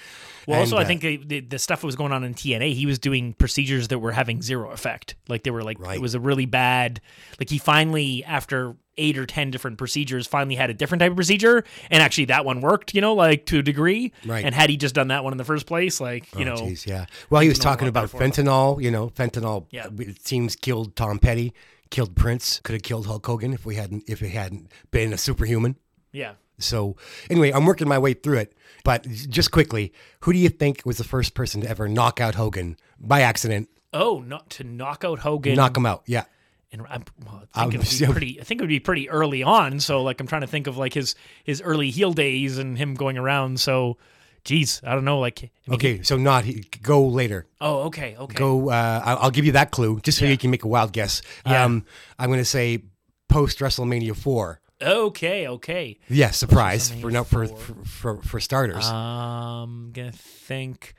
Well, and also, uh, I think the, the stuff that was going on in T N A, he was doing procedures that were having zero effect. Like, they were like, right. it was a really bad, like, he finally, after eight or ten different procedures, finally had a different type of procedure. And actually, that one worked, you know, like, to a degree. Right. And had he just done that one in the first place, like, you oh, know. Geez, yeah. Well, he was talking about fentanyl, you know, fentanyl, yeah. it seems, killed Tom Petty, killed Prince, could have killed Hulk Hogan if we hadn't, if it hadn't been a superhuman. Yeah. So anyway, I'm working my way through it, but just quickly, who do you think was the first person to ever knock out Hogan by accident? Oh, not to knock out Hogan. Knock him out, yeah. And I'm, well, I think um, it would be pretty. I think it would be pretty early on. So like, I'm trying to think of like his his early heel days and him going around. So, geez, I don't know. Like, I mean, okay, so not he, go later. Oh, okay, okay. Go. Uh, I'll give you that clue just so yeah. you can make a wild guess. Yeah. Um, I'm going to say post WrestleMania four. Okay, okay. Yeah, surprise for no for, for for for starters. Um, gonna think.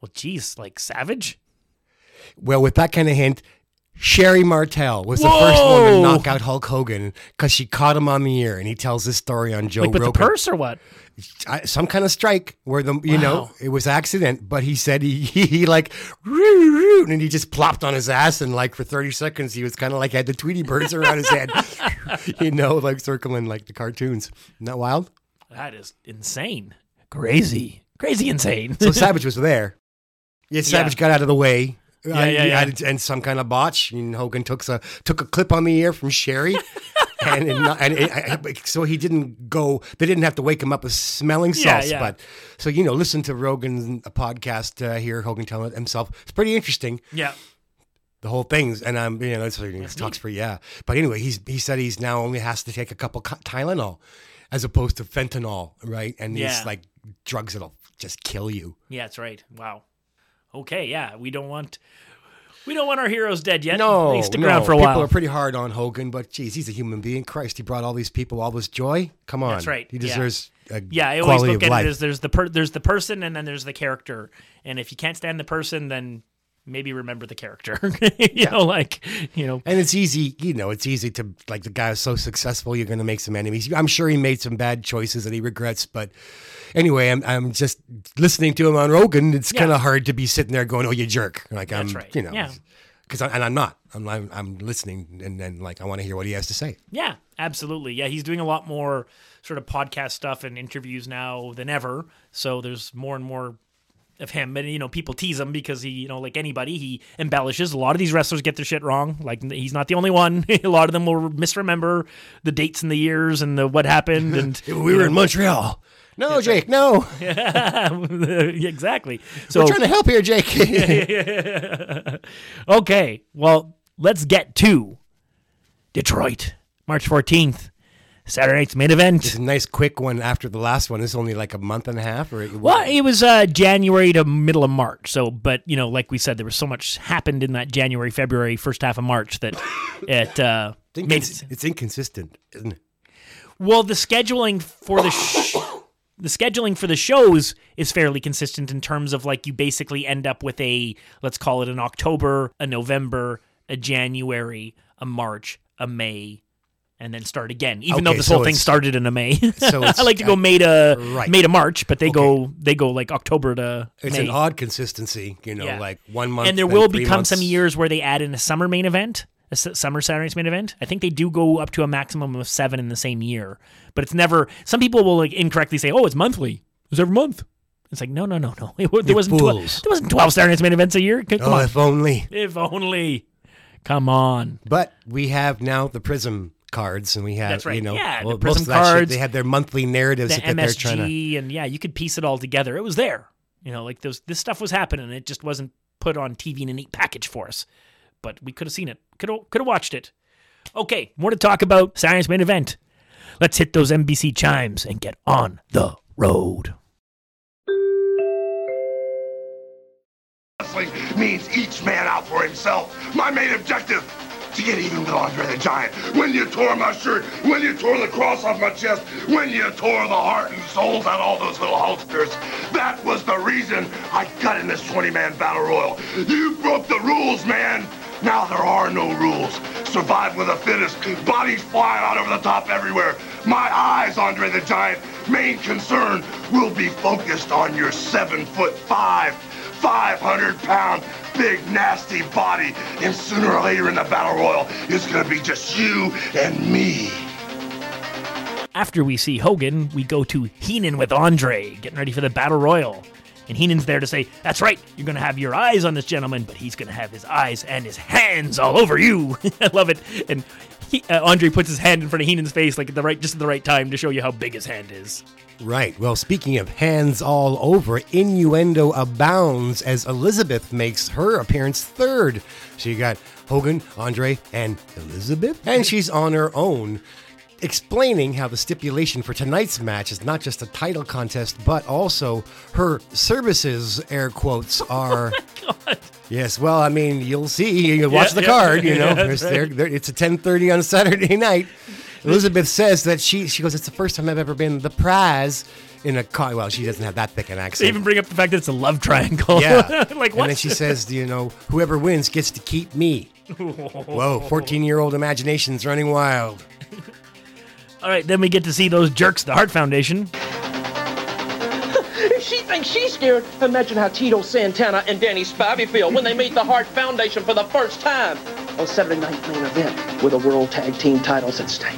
Well, geez, like Savage. Well, with that kind of hint, Sherry Martel was Whoa. the first one to knock out Hulk Hogan because she caught him on the ear, and he tells this story on Joe like with Rogan. The purse or what? I, some kind of strike where the you wow. know it was accident, but he said he he, he like roo, roo, and he just plopped on his ass, and like for thirty seconds he was kind of like had the Tweety Birds around his head, you know, like circling like the cartoons. Isn't that wild? That is insane, crazy, crazy insane. So Savage was there. Yeah, Savage yeah. got out of the way. Yeah, I, yeah, yeah. I, and some kind of botch. And Hogan took a took a clip on the ear from Sherry, and and, and it, I, so he didn't go. They didn't have to wake him up with smelling salts. Yeah, yeah. But so you know, listen to Rogan's podcast uh, here. Hogan telling it himself. It's pretty interesting. Yeah, the whole thing's and I'm you know it's, it's talks for yeah. But anyway, he's he said he's now only has to take a couple Tylenol as opposed to fentanyl, right? And these yeah. like drugs that'll just kill you. Yeah, that's right. Wow. Okay, yeah, we don't want we don't want our heroes dead yet. No, they stick no. around for a while. People are pretty hard on Hogan, but geez, he's a human being. Christ, he brought all these people all this joy. Come on, that's right. He deserves yeah. a yeah. I always look at life. It as there's the per- there's the person, and then there's the character. And if you can't stand the person, then maybe remember the character. you yeah. know, like you know. And it's easy, you know, it's easy to like the guy is so successful, you're going to make some enemies. I'm sure he made some bad choices that he regrets, but. Anyway, I'm I'm just listening to him on Rogan. It's yeah. kind of hard to be sitting there going, "Oh, you jerk!" Like That's I'm, right. you know, because yeah. and I'm not. I'm I'm listening, and then like I want to hear what he has to say. Yeah, absolutely. Yeah, he's doing a lot more sort of podcast stuff and interviews now than ever. So there's more and more of him, and you know, people tease him because he, you know, like anybody, he embellishes. A lot of these wrestlers get their shit wrong. Like he's not the only one. A lot of them will misremember the dates and the years and the what happened. And we were know, in Montreal. No, Jake, no. Yeah, exactly. So, we're trying to help here, Jake. Okay, well, let's get to Detroit, March fourteenth, Saturday night's main event. It's a nice quick one after the last one. It's only like a month and a half. Or it well, it was uh, January to middle of March. So, but, you know, like we said, there was so much happened in that January, February, first half of March that it uh, it's made it. It's inconsistent, isn't it? Well, the scheduling for the sh- the scheduling for the shows is fairly consistent in terms of like you basically end up with a, let's call it an October, a November, a January, a March, a May, and then start again. Even okay, though this so whole thing started in a May. So I like to go May to right. May to March, but they okay. go they go like October to it's May. It's an odd consistency, you know, yeah. like one month. And there will become months. Some years where they add in a summer main event. A summer Saturday Night's Main Event. I think they do go up to a maximum of seven in the same year, but it's never. Some people will like incorrectly say, "Oh, it's monthly. It's every month." It's like, no, no, no, no. It, there wasn't tw- there wasn't twelve Saturday Night's Main Events a year. Come oh, on. if only. If only. Come on. But we have now the Prism cards, and we have That's right. you know, yeah, well, the Prism most of cards. That shit, they had their monthly narratives the that M S G, they're trying to, and yeah, you could piece it all together. It was there, you know, like those. This stuff was happening. It just wasn't put on T V in a neat package for us. But we could have seen it. Could have, could have watched it. Okay, more to talk about Saturday Night's Main Event. Let's hit those N B C chimes and get on the road. Wrestling means each man out for himself. My main objective, to get even with Andre the Giant. When you tore my shirt, when you tore the cross off my chest, when you tore the heart and souls out all those little holsters, that was the reason I got in this twenty-man battle royal. You broke the rules, man. Now there are no rules. Survive with the fittest. Bodies flying out over the top everywhere. My eyes, Andre the Giant, main concern will be focused on your seven foot five, five hundred pound, big, nasty body. And sooner or later in the battle royal, it's gonna be just you and me. After we see Hogan, we go to Heenan with Andre, getting ready for the battle royal. And Heenan's there to say, that's right, you're going to have your eyes on this gentleman, but he's going to have his eyes and his hands all over you. I love it. And he, uh, Andre puts his hand in front of Heenan's face like at the right, just at the right time to show you how big his hand is. Right. Well, speaking of hands all over, innuendo abounds as Elizabeth makes her appearance third. So you got Hogan, Andre, and Elizabeth. And she's on her own, explaining how the stipulation for tonight's match is not just a title contest, but also her services, air quotes, are... Oh my God. Yes, well, I mean, you'll see. You'll watch yeah, the yeah, card, you know. Yeah, right. they're, they're, it's a ten thirty on Saturday night. Elizabeth says that she, she goes, it's the first time I've ever been the prize in a car. Well, she doesn't have that thick an accent. They even bring up the fact that it's a love triangle. Yeah. Like, what? And then she says, you know, whoever wins gets to keep me. Whoa, fourteen-year-old imagination's running wild. All right, then we get to see those jerks, the Heart Foundation. If she thinks she's scared, imagine how Tito Santana and Danny Spivey feel when they meet the Heart Foundation for the first time. On Saturday Night Main Event, with the World Tag Team titles at stake.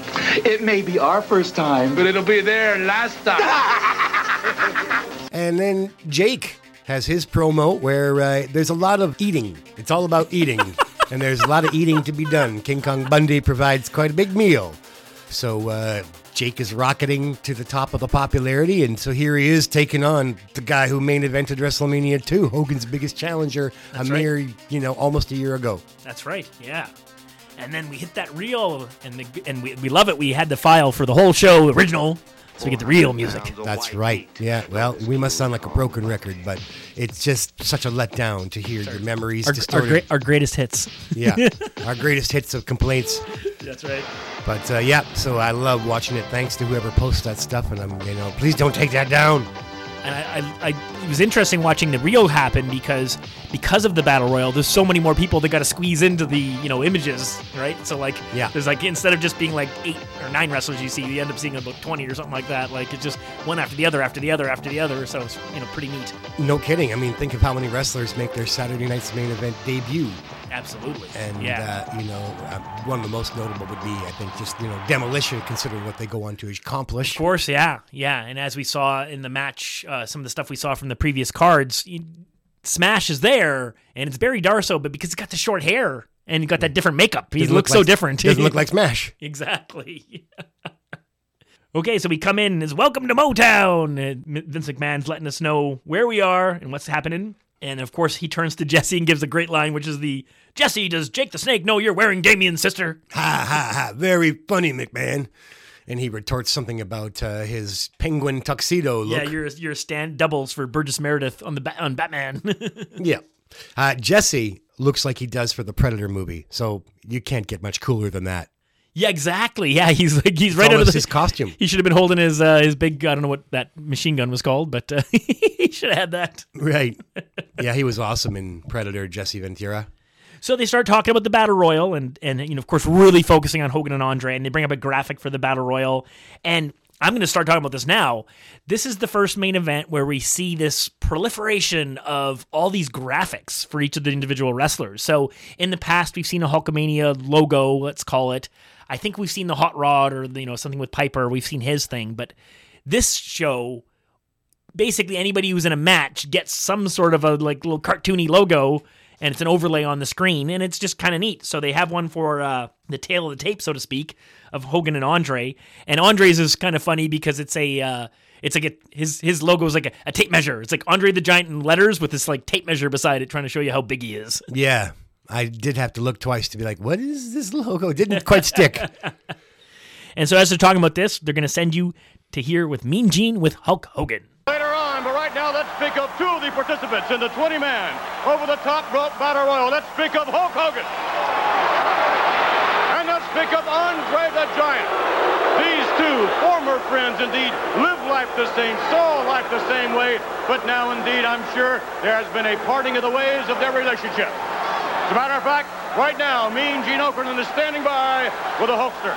It may be our first time, but it'll be their last time. And then Jake has his promo where uh, there's a lot of eating. It's all about eating. And there's a lot of eating to be done. King Kong Bundy provides quite a big meal. So uh, Jake is rocketing to the top of the popularity. And so here he is taking on the guy who main evented WrestleMania two, Hogan's biggest challenger, That's a right. mere, you know, almost a year ago. That's right, yeah. And then we hit that reel, and the, and we, we love it. We had the file for the whole show, original. So we get the real music. That's right. Yeah, well, we must sound like a broken record, but it's just such a letdown to hear your memories our, distorted. Our, great, our greatest hits. Yeah, our greatest hits of complaints. That's right. But, uh, yeah, so I love watching it. Thanks to whoever posts that stuff. And, I'm, you know, please don't take that down. And I, I, I, it was interesting watching the reel happen because because of the Battle Royal, there's so many more people that got to squeeze into the, you know, images, right? So, like, yeah. there's, like, instead of just being, like, eight or nine wrestlers you see, you end up seeing about twenty or something like that. Like, it's just one after the other, after the other, after the other. So, it's, you know, pretty neat. No kidding. I mean, think of how many wrestlers make their Saturday Night's Main Event debut. Absolutely. And, yeah. uh, you know, uh, one of the most notable would be, I think, just, you know, Demolition, considering what they go on to accomplish. Of course, yeah. Yeah. And as we saw in the match, uh, some of the stuff we saw from the previous cards, you, Smash is there, and it's Barry Darso, but because he's got the short hair and he got that different makeup, he doesn't looks look like, so different. Doesn't look like Smash. Exactly. Okay, so we come in as welcome to Motown. And Vince McMahon's letting us know where we are and what's happening. And, of course, he turns to Jesse and gives a great line, which is the, Jesse, does Jake the Snake know you're wearing Damien's sister? Ha, ha, ha. Very funny, McMahon. And he retorts something about uh, his penguin tuxedo look. Yeah, you're, you're stand doubles for Burgess Meredith on the ba- on Batman. Yeah. Uh, Jesse looks like he does for the Predator movie, so you can't get much cooler than that. Yeah, exactly. Yeah, he's like he's it's right under the, his costume. He should have been holding his uh, his big I don't know what that machine gun was called, but uh, he should have had that. Right. Yeah, he was awesome in Predator, Jesse Ventura. So they start talking about the Battle Royal, and and you know of course really focusing on Hogan and Andre, and they bring up a graphic for the Battle Royal, and I'm going to start talking about this now. This is the first main event where we see this proliferation of all these graphics for each of the individual wrestlers. So in the past, we've seen a Hulkamania logo, let's call it. I think we've seen the Hot Rod or, you know, something with Piper. We've seen his thing. But this show, basically anybody who's in a match gets some sort of a like little cartoony logo, and it's an overlay on the screen, and it's just kind of neat. So they have one for uh, the tail of the tape, so to speak, of Hogan and Andre. And Andre's is kind of funny because it's a... Uh, It's like a, his his logo is like a, a tape measure. It's like Andre the Giant in letters with this like tape measure beside it, trying to show you how big he is. Yeah, I did have to look twice to be like, what is this logo? It didn't quite stick. And so as they're talking about this, they're going to send you to here with Mean Gene with Hulk Hogan. Later on, but right now let's pick up two of the participants in the twenty-man over the top rope battle royal. Let's pick up Hulk Hogan. And let's pick up Andre the Giant. These two former friends, indeed, live life the same, saw life the same way, but now, indeed, I'm sure there has been a parting of the ways of their relationship. As a matter of fact, right now, Mean Gene Okerlund is standing by with a Hulkster.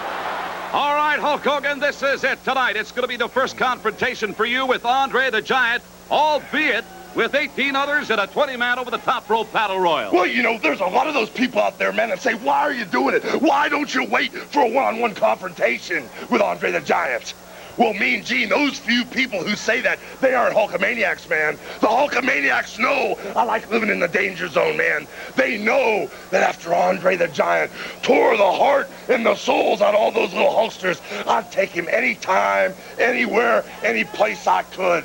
All right, Hulk Hogan, this is it tonight. It's going to be the first confrontation for you with Andre the Giant, albeit with eighteen others and a twenty-man over-the-top rope battle royal. Well, you know, there's a lot of those people out there, man, that say, why are you doing it? Why don't you wait for a one-on-one confrontation with Andre the Giant? Well, Mean Gene, those few people who say that, they aren't Hulkamaniacs, man. The Hulkamaniacs know I like living in the danger zone, man. They know that after Andre the Giant tore the heart and the souls out of all those little Hulksters, I'd take him anytime, anywhere, any place I could.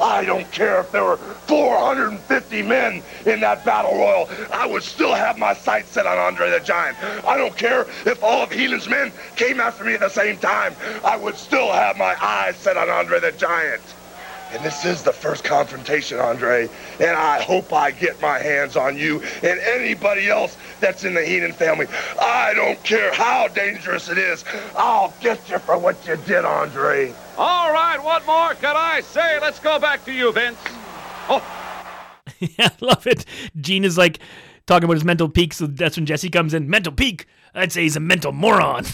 I don't care if there were four hundred fifty men in that battle royal. I would still have my sights set on Andre the Giant. I don't care if all of Heenan's men came after me at the same time. I would still have my eyes set on Andre the Giant. And this is the first confrontation, Andre, and I hope I get my hands on you and anybody else that's in the Heenan family. I don't care how dangerous it is. I'll get you for what you did, Andre. All right, what more can I say? Let's go back to you, Vince. Oh. Yeah, I love it. Gene is like, talking about his mental peak. So that's when Jesse comes in. Mental peak. I'd say he's a mental moron.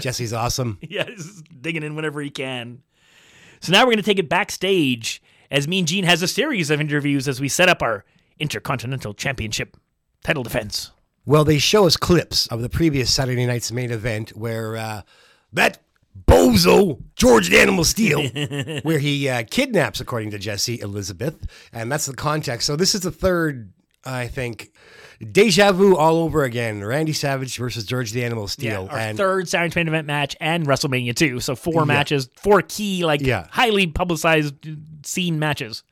Jesse's awesome. Yeah, he's digging in whenever he can. So now we're going to take it backstage as Mean Gene has a series of interviews as we set up our Intercontinental Championship title defense. Well, they show us clips of the previous Saturday night's main event where uh, that bozo, George the Animal Steel, where he uh, kidnaps, according to Jesse, Elizabeth. And that's the context. So this is the third, I think, deja vu all over again. Randy Savage versus George the Animal Steel. Yeah, our and third Saturday Night event match and WrestleMania two. So four yeah. matches, four key, like yeah. highly publicized scene matches.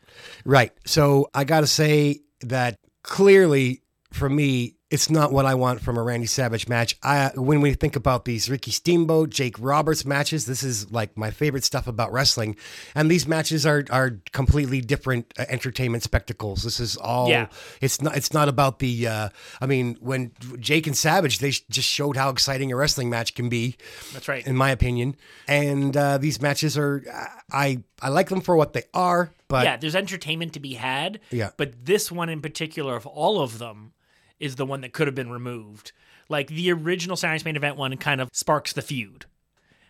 Right. So I got to say that clearly for me, it's not what I want from a Randy Savage match. I, when we think about these Ricky Steamboat, Jake Roberts matches, this is like my favorite stuff about wrestling. And these matches are are completely different uh, entertainment spectacles. This is all, yeah. it's not It's not about the, uh, I mean, when Jake and Savage, they sh- just showed how exciting a wrestling match can be. That's right. In my opinion. And uh, these matches are, I I like them for what they are. But yeah, there's entertainment to be had. Yeah. But this one in particular, of all of them, is the one that could have been removed. Like the original Saturday Night's Main Event one kind of sparks the feud.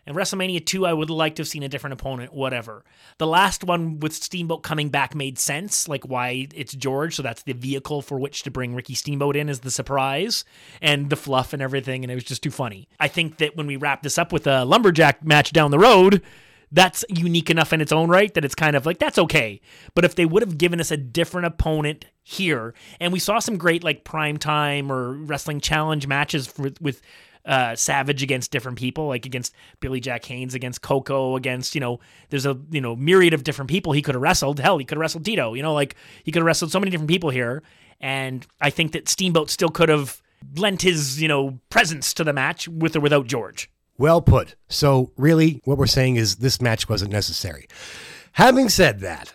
And WrestleMania two, I would like to have seen a different opponent, whatever. The last one with Steamboat coming back made sense, like why it's George, so that's the vehicle for which to bring Ricky Steamboat in as the surprise, and the fluff and everything, and it was just too funny. I think that when we wrap this up with a lumberjack match down the road, that's unique enough in its own right that it's kind of like, that's okay. But if they would have given us a different opponent here, and we saw some great like primetime or wrestling challenge matches with, with uh, Savage against different people, like against Billy Jack Haynes, against Coco, against, you know, there's a, you know, myriad of different people he could have wrestled. Hell, he could have wrestled Tito, you know, like he could have wrestled so many different people here. And I think that Steamboat still could have lent his, you know, presence to the match with or without George. Well put. So really, what we're saying is this match wasn't necessary. Having said that,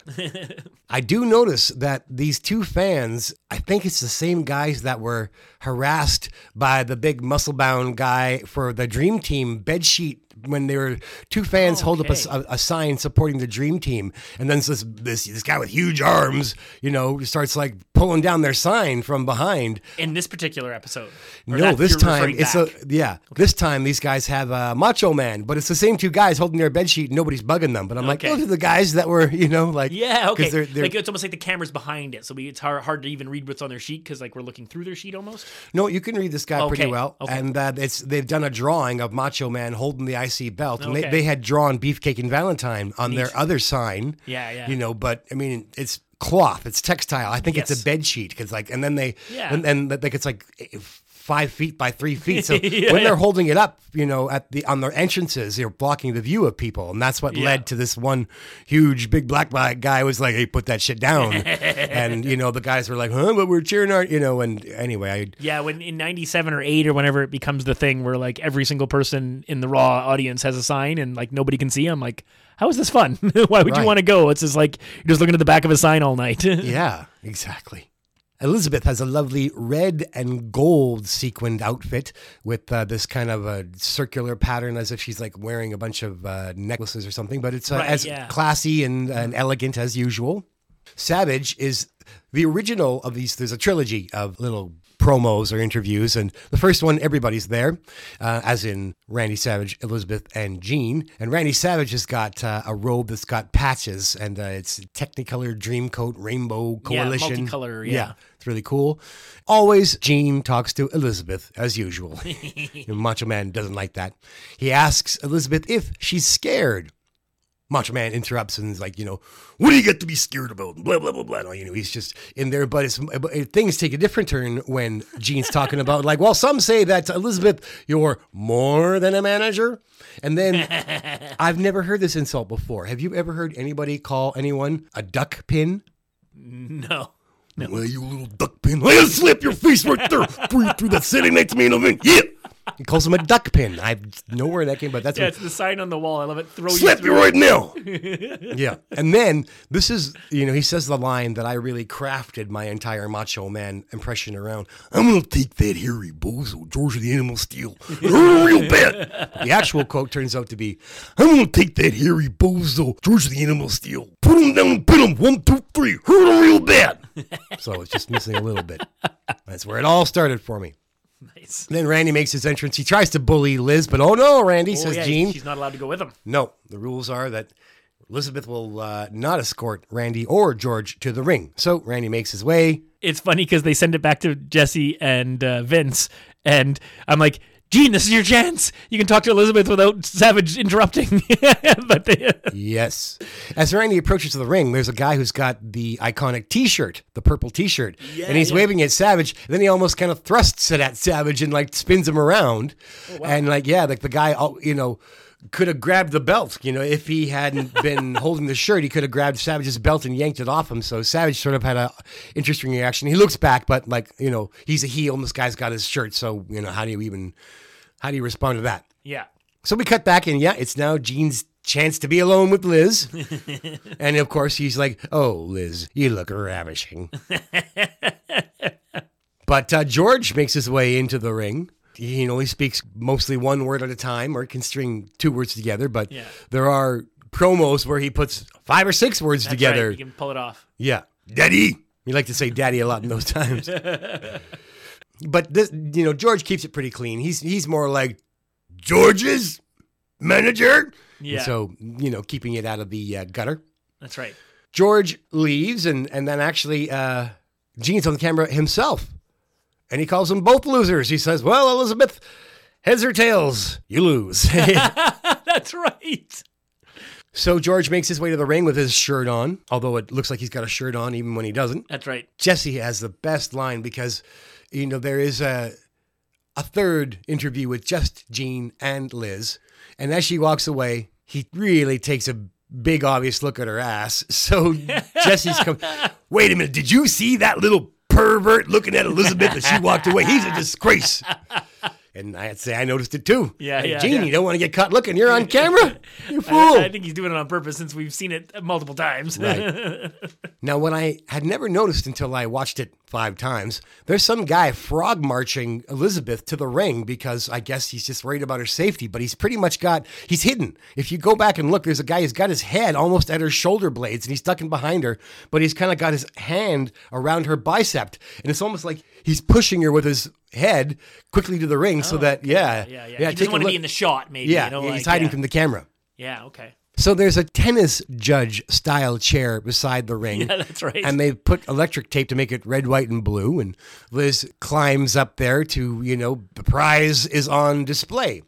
I do notice that these two fans, I think it's the same guys that were harassed by the big muscle-bound guy for the Dream Team bedsheet when there were two fans oh, hold okay. up a, a sign supporting the Dream Team. And then this, this this guy with huge arms, you know, starts like pulling down their sign from behind. In this particular episode? No, this time, it's back. a, yeah, okay. This time these guys have a Macho Man, but it's the same two guys holding their bedsheet and nobody's bugging them. But I'm okay. like, those are the guys that were, you know, like. Yeah, okay. They're, they're, like, it's almost like the camera's behind it. So we, it's hard, hard to even read what's on their sheet because like we're looking through their sheet almost. No, you can read this guy okay. pretty well. Okay. And uh, it's they've done a drawing of Macho Man holding the I C belt, and okay. they, they had drawn Beefcake and Valentine on Neat. their other sign. Yeah, yeah. You know, but I mean, it's cloth, it's textile. I think yes. it's a bed sheet because, like, and then they, yeah. and, and like it's like five feet by three feet. So yeah, when yeah. they're holding it up, you know, at the on their entrances, they're blocking the view of people, and that's what yeah. led to this one huge big black guy was like, "Hey, put that shit down," and you know, the guys were like, "Huh, but we're cheering our," you know, and anyway, I, yeah, when in ninety-seven or eight or whenever it becomes the thing where like every single person in the Raw audience has a sign and like nobody can see them, like. How is this fun? Why would right. you want to go? It's just like you're just looking at the back of a sign all night. Yeah, exactly. Elizabeth has a lovely red and gold sequined outfit with uh, this kind of a circular pattern as if she's like wearing a bunch of uh, necklaces or something, but it's uh, right, as yeah. classy and, and elegant as usual. Savage is the original of these. There's a trilogy of little promos or interviews, and the first one, everybody's there, uh, as in Randy Savage, Elizabeth, and Gene. And Randy Savage has got uh, a robe that's got patches, and uh, it's Technicolor Dreamcoat Rainbow Coalition. Yeah, multicolor, yeah. yeah. It's really cool. Always, Gene talks to Elizabeth, as usual. Macho Man doesn't like that. He asks Elizabeth if she's scared. Macho Man interrupts and is like, you know, what do you get to be scared about? Blah, blah, blah, blah. You know, he's just in there. But it's, things take a different turn when Gene's talking about, like, well, some say that, Elizabeth, you're more than a manager. And then I've never heard this insult before. Have you ever heard anybody call anyone a duck pin? No. No. Well, you little duck pin. I'll slap your face right there. Breathe through that Saturday Night's Main Event. Yeah. He calls him a duck pin. I know where that came, but that's yeah, what, it's the sign on the wall. I love it. Throw slap you, you right now. Yeah, and then this is you know he says the line that I really crafted my entire Macho Man impression around. I'm gonna take that hairy bozo, George the Animal Steel, real bad. The actual quote turns out to be, I'm gonna take that hairy bozo, George the Animal Steel, put him down, put him one, two, three, hurt him real bad. So it's just missing a little bit. That's where it all started for me. Nice. Then Randy makes his entrance. He tries to bully Liz, but oh no, Randy, oh, says yeah, Gene. She's not allowed to go with him. No, the rules are that Elizabeth will uh, not escort Randy or George to the ring. So Randy makes his way. It's funny because they send it back to Jesse and uh, Vince, and I'm like, Gene, this is your chance. You can talk to Elizabeth without Savage interrupting. But they, yes. As Randy approaches the ring, there's a guy who's got the iconic T-shirt, the purple T-shirt, yeah, and he's yeah. waving at Savage. Then he almost kind of thrusts it at Savage and like spins him around, oh, wow. and like yeah, like the guy, you know, could have grabbed the belt. You know, if he hadn't been holding the shirt, he could have grabbed Savage's belt and yanked it off him. So Savage sort of had an interesting reaction. He looks back, but like, you know, he's a heel and this guy's got his shirt. So, you know, how do you even, how do you respond to that? Yeah. So we cut back and yeah, it's now Gene's chance to be alone with Liz. And of course he's like, oh, Liz, you look ravishing. But uh, George makes his way into the ring. You know, he speaks mostly one word at a time, or can string two words together, but yeah. there are promos where he puts five or six words That's together. Right. You can pull it off. Yeah. Daddy. You like to say daddy a lot in those times. But this, you know, George keeps it pretty clean. He's he's more like George's manager. Yeah. And so, you know, keeping it out of the uh, gutter. That's right. George leaves, and, and then actually uh, Gene's on the camera himself. And he calls them both losers. He says, well, Elizabeth, heads or tails, you lose. That's right. So George makes his way to the ring with his shirt on, although it looks like he's got a shirt on even when he doesn't. That's right. Jesse has the best line because, you know, there is a, a third interview with just Gene and Liz. And as she walks away, he really takes a big obvious look at her ass. So Jesse's come, wait a minute, did you see that little pervert looking at Elizabeth as she walked away? He's a disgrace. And I'd say I noticed it too. Yeah, hey, yeah. Gene, yeah. you don't want to get caught looking. You're on camera. You fool. I, I think he's doing it on purpose since we've seen it multiple times. Right. Now, what I had never noticed until I watched it five times, there's some guy frog marching Elizabeth to the ring because I guess he's just worried about her safety, but he's pretty much got, he's hidden. If you go back and look, there's a guy who's got his head almost at her shoulder blades and he's stuck in behind her, but he's kind of got his hand around her bicep. And it's almost like he's pushing her with his head quickly to the ring oh, so that, okay. yeah. Yeah, yeah. yeah he doesn't want to be in the shot, maybe. Yeah, you know, he's like, hiding yeah. from the camera. Yeah, okay. So there's a tennis judge style chair beside the ring. Yeah, that's right. And they put electric tape to make it red, white, and blue. And Liz climbs up there to, you know, the prize is on display.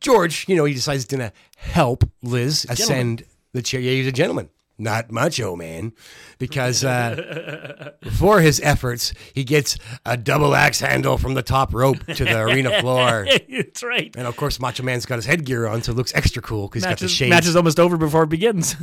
George, you know, he decides he's going to help Liz ascend the chair. Yeah, he's a gentleman. Not macho man, because uh, for his efforts, he gets a double axe handle from the top rope to the arena floor. That's right. And of course, Macho Man's got his headgear on, so it looks extra cool because he's got the shades. Match is almost over before it begins.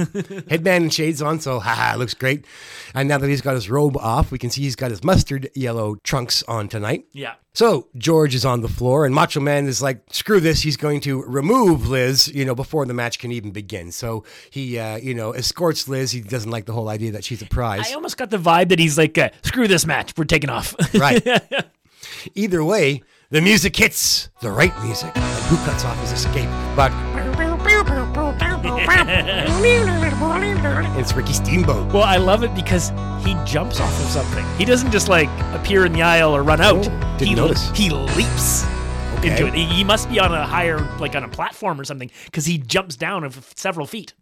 Headband and shades on, so haha, looks great. And now that he's got his robe off, we can see he's got his mustard yellow trunks on tonight. Yeah. So George is on the floor, and Macho Man is like, screw this, he's going to remove Liz, you know, before the match can even begin. So he, uh, you know, escorts Liz. He doesn't like the whole idea that she's a prize. I almost got the vibe that he's like, uh, screw this match, we're taking off. Right. Either way, the music hits, the right music. And who cuts off his escape? But it's Ricky Steamboat. Well, I love it because he jumps off of something. He doesn't just like appear in the aisle or run out. Oh, didn't he notice. He leaps okay. into it. He must be on a higher, like on a platform or something, because he jumps down of several feet.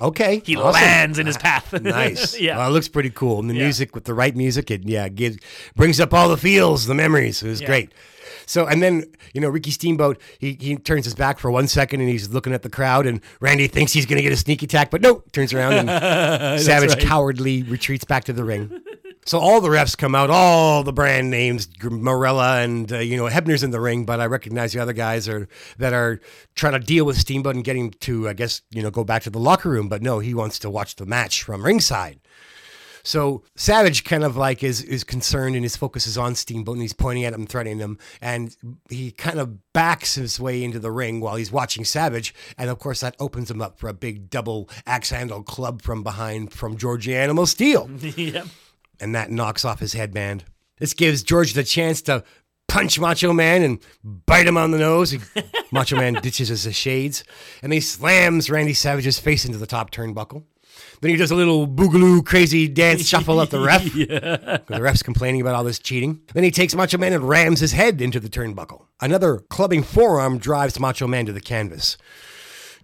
Okay. He awesome. lands in his path. Nice. Yeah. Well, it looks pretty cool. And the yeah. music, with the right music, it yeah gives, brings up all the feels, the memories. It was yeah. great. So, and then, you know, Ricky Steamboat, he, he turns his back for one second and he's looking at the crowd, and Randy thinks he's going to get a sneak attack, but no, turns around and Savage right. cowardly retreats back to the ring. So all the refs come out, all the brand names, Morella and, uh, you know, Hebner's in the ring, but I recognize the other guys are that are trying to deal with Steamboat and getting to, I guess, you know, go back to the locker room, but no, he wants to watch the match from ringside. So Savage kind of like is is concerned, and his focus is on Steamboat, and he's pointing at him, threatening him, and he kind of backs his way into the ring while he's watching Savage, and of course that opens him up for a big double axe handle club from behind from George the Animal Steel. Yep. And that knocks off his headband. This gives George the chance to punch Macho Man and bite him on the nose. Macho Man ditches his shades, and he slams Randy Savage's face into the top turnbuckle. Then he does a little boogaloo crazy dance shuffle at the ref. Yeah. The ref's complaining about all this cheating. Then he takes Macho Man and rams his head into the turnbuckle. Another clubbing forearm drives Macho Man to the canvas.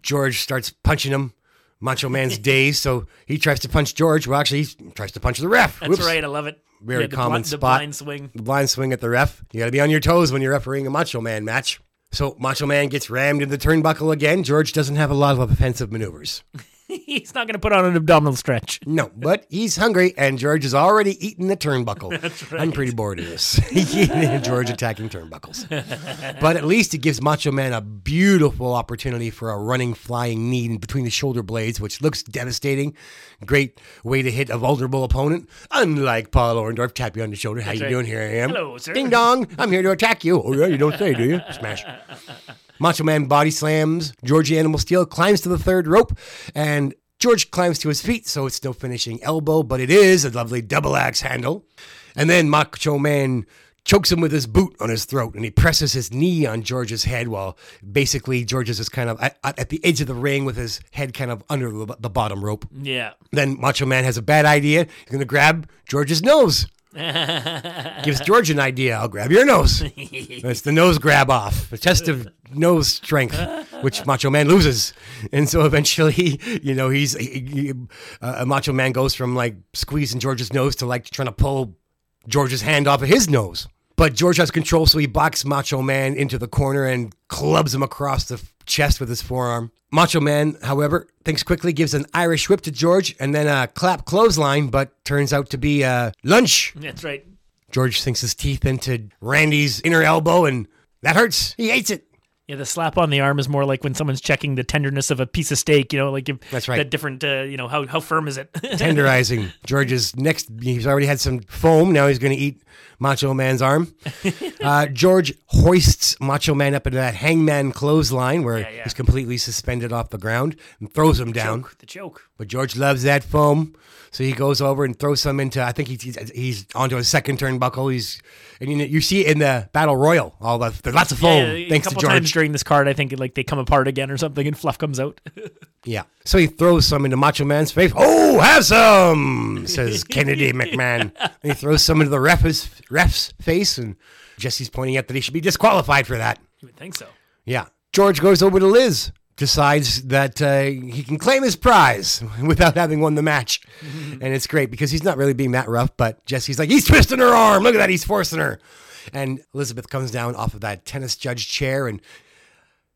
George starts punching him. Macho Man's dazed, so he tries to punch George. Well, actually, he tries to punch the ref. That's Whoops. Right. I love it. Very yeah, the common bl- spot. The blind swing. The blind swing at the ref. You got to be on your toes when you're refereeing a Macho Man match. So Macho Man gets rammed into the turnbuckle again. George doesn't have a lot of offensive maneuvers. He's not going to put on an abdominal stretch. No, but he's hungry, and George has already eaten the turnbuckle. That's right. I'm pretty bored of this. George attacking turnbuckles. But at least it gives Macho Man a beautiful opportunity for a running, flying knee in between the shoulder blades, which looks devastating. Great way to hit a vulnerable opponent. Unlike Paul Orndorff, tap you on the shoulder. How That's you right. doing? Here I am. Hello, sir. Ding dong. I'm here to attack you. Oh, yeah, you don't say, do you? Smash. Macho Man body slams. George the Animal Steel climbs to the third rope, and George climbs to his feet, so it's no finishing elbow, but it is a lovely double axe handle. And then Macho Man chokes him with his boot on his throat, and he presses his knee on George's head while basically George is kind of at, at the edge of the ring with his head kind of under the, the bottom rope. Yeah. Then Macho Man has a bad idea. He's going to grab George's nose. Gives George an idea. I'll grab your nose. It's the nose grab off. A test of nose strength, which Macho Man loses. And so eventually, you know, he's he, he, uh, Macho Man goes from like squeezing George's nose to like trying to pull George's hand off of his nose. But George has control, so he boxes Macho Man into the corner and clubs him across the chest with his forearm. Macho Man, however, thinks quickly, gives an Irish whip to George, and then a clap clothesline, but turns out to be a lunch. That's right. George sinks his teeth into Randy's inner elbow, and that hurts. He hates it. Yeah, the slap on the arm is more like when someone's checking the tenderness of a piece of steak, you know, like if That's right. that different, uh, you know, how how firm is it? Tenderizing. George's next, he's already had some foam, now he's going to eat Macho Man's arm. Uh, George hoists Macho Man up into that hangman clothesline where yeah, yeah. he's completely suspended off the ground and throws him the down. Joke, the joke. But George loves that foam, so he goes over and throws some into, I think he's, he's onto his second turnbuckle. He's, and you, know, you see it in the Battle Royal, all the, there's lots of foam, yeah, thanks to George. Times during this card, I think like they come apart again or something and fluff comes out. Yeah. So he throws some into Macho Man's face. Oh, have some, says Kennedy McMahon. And he throws some into the ref's, ref's face, and Jesse's pointing out that he should be disqualified for that. You would think so. Yeah. George goes over to Liz, decides that uh, he can claim his prize without having won the match. Mm-hmm. And it's great because he's not really being that rough, but Jesse's like, he's twisting her arm. Look at that. He's forcing her. And Elizabeth comes down off of that tennis judge chair, and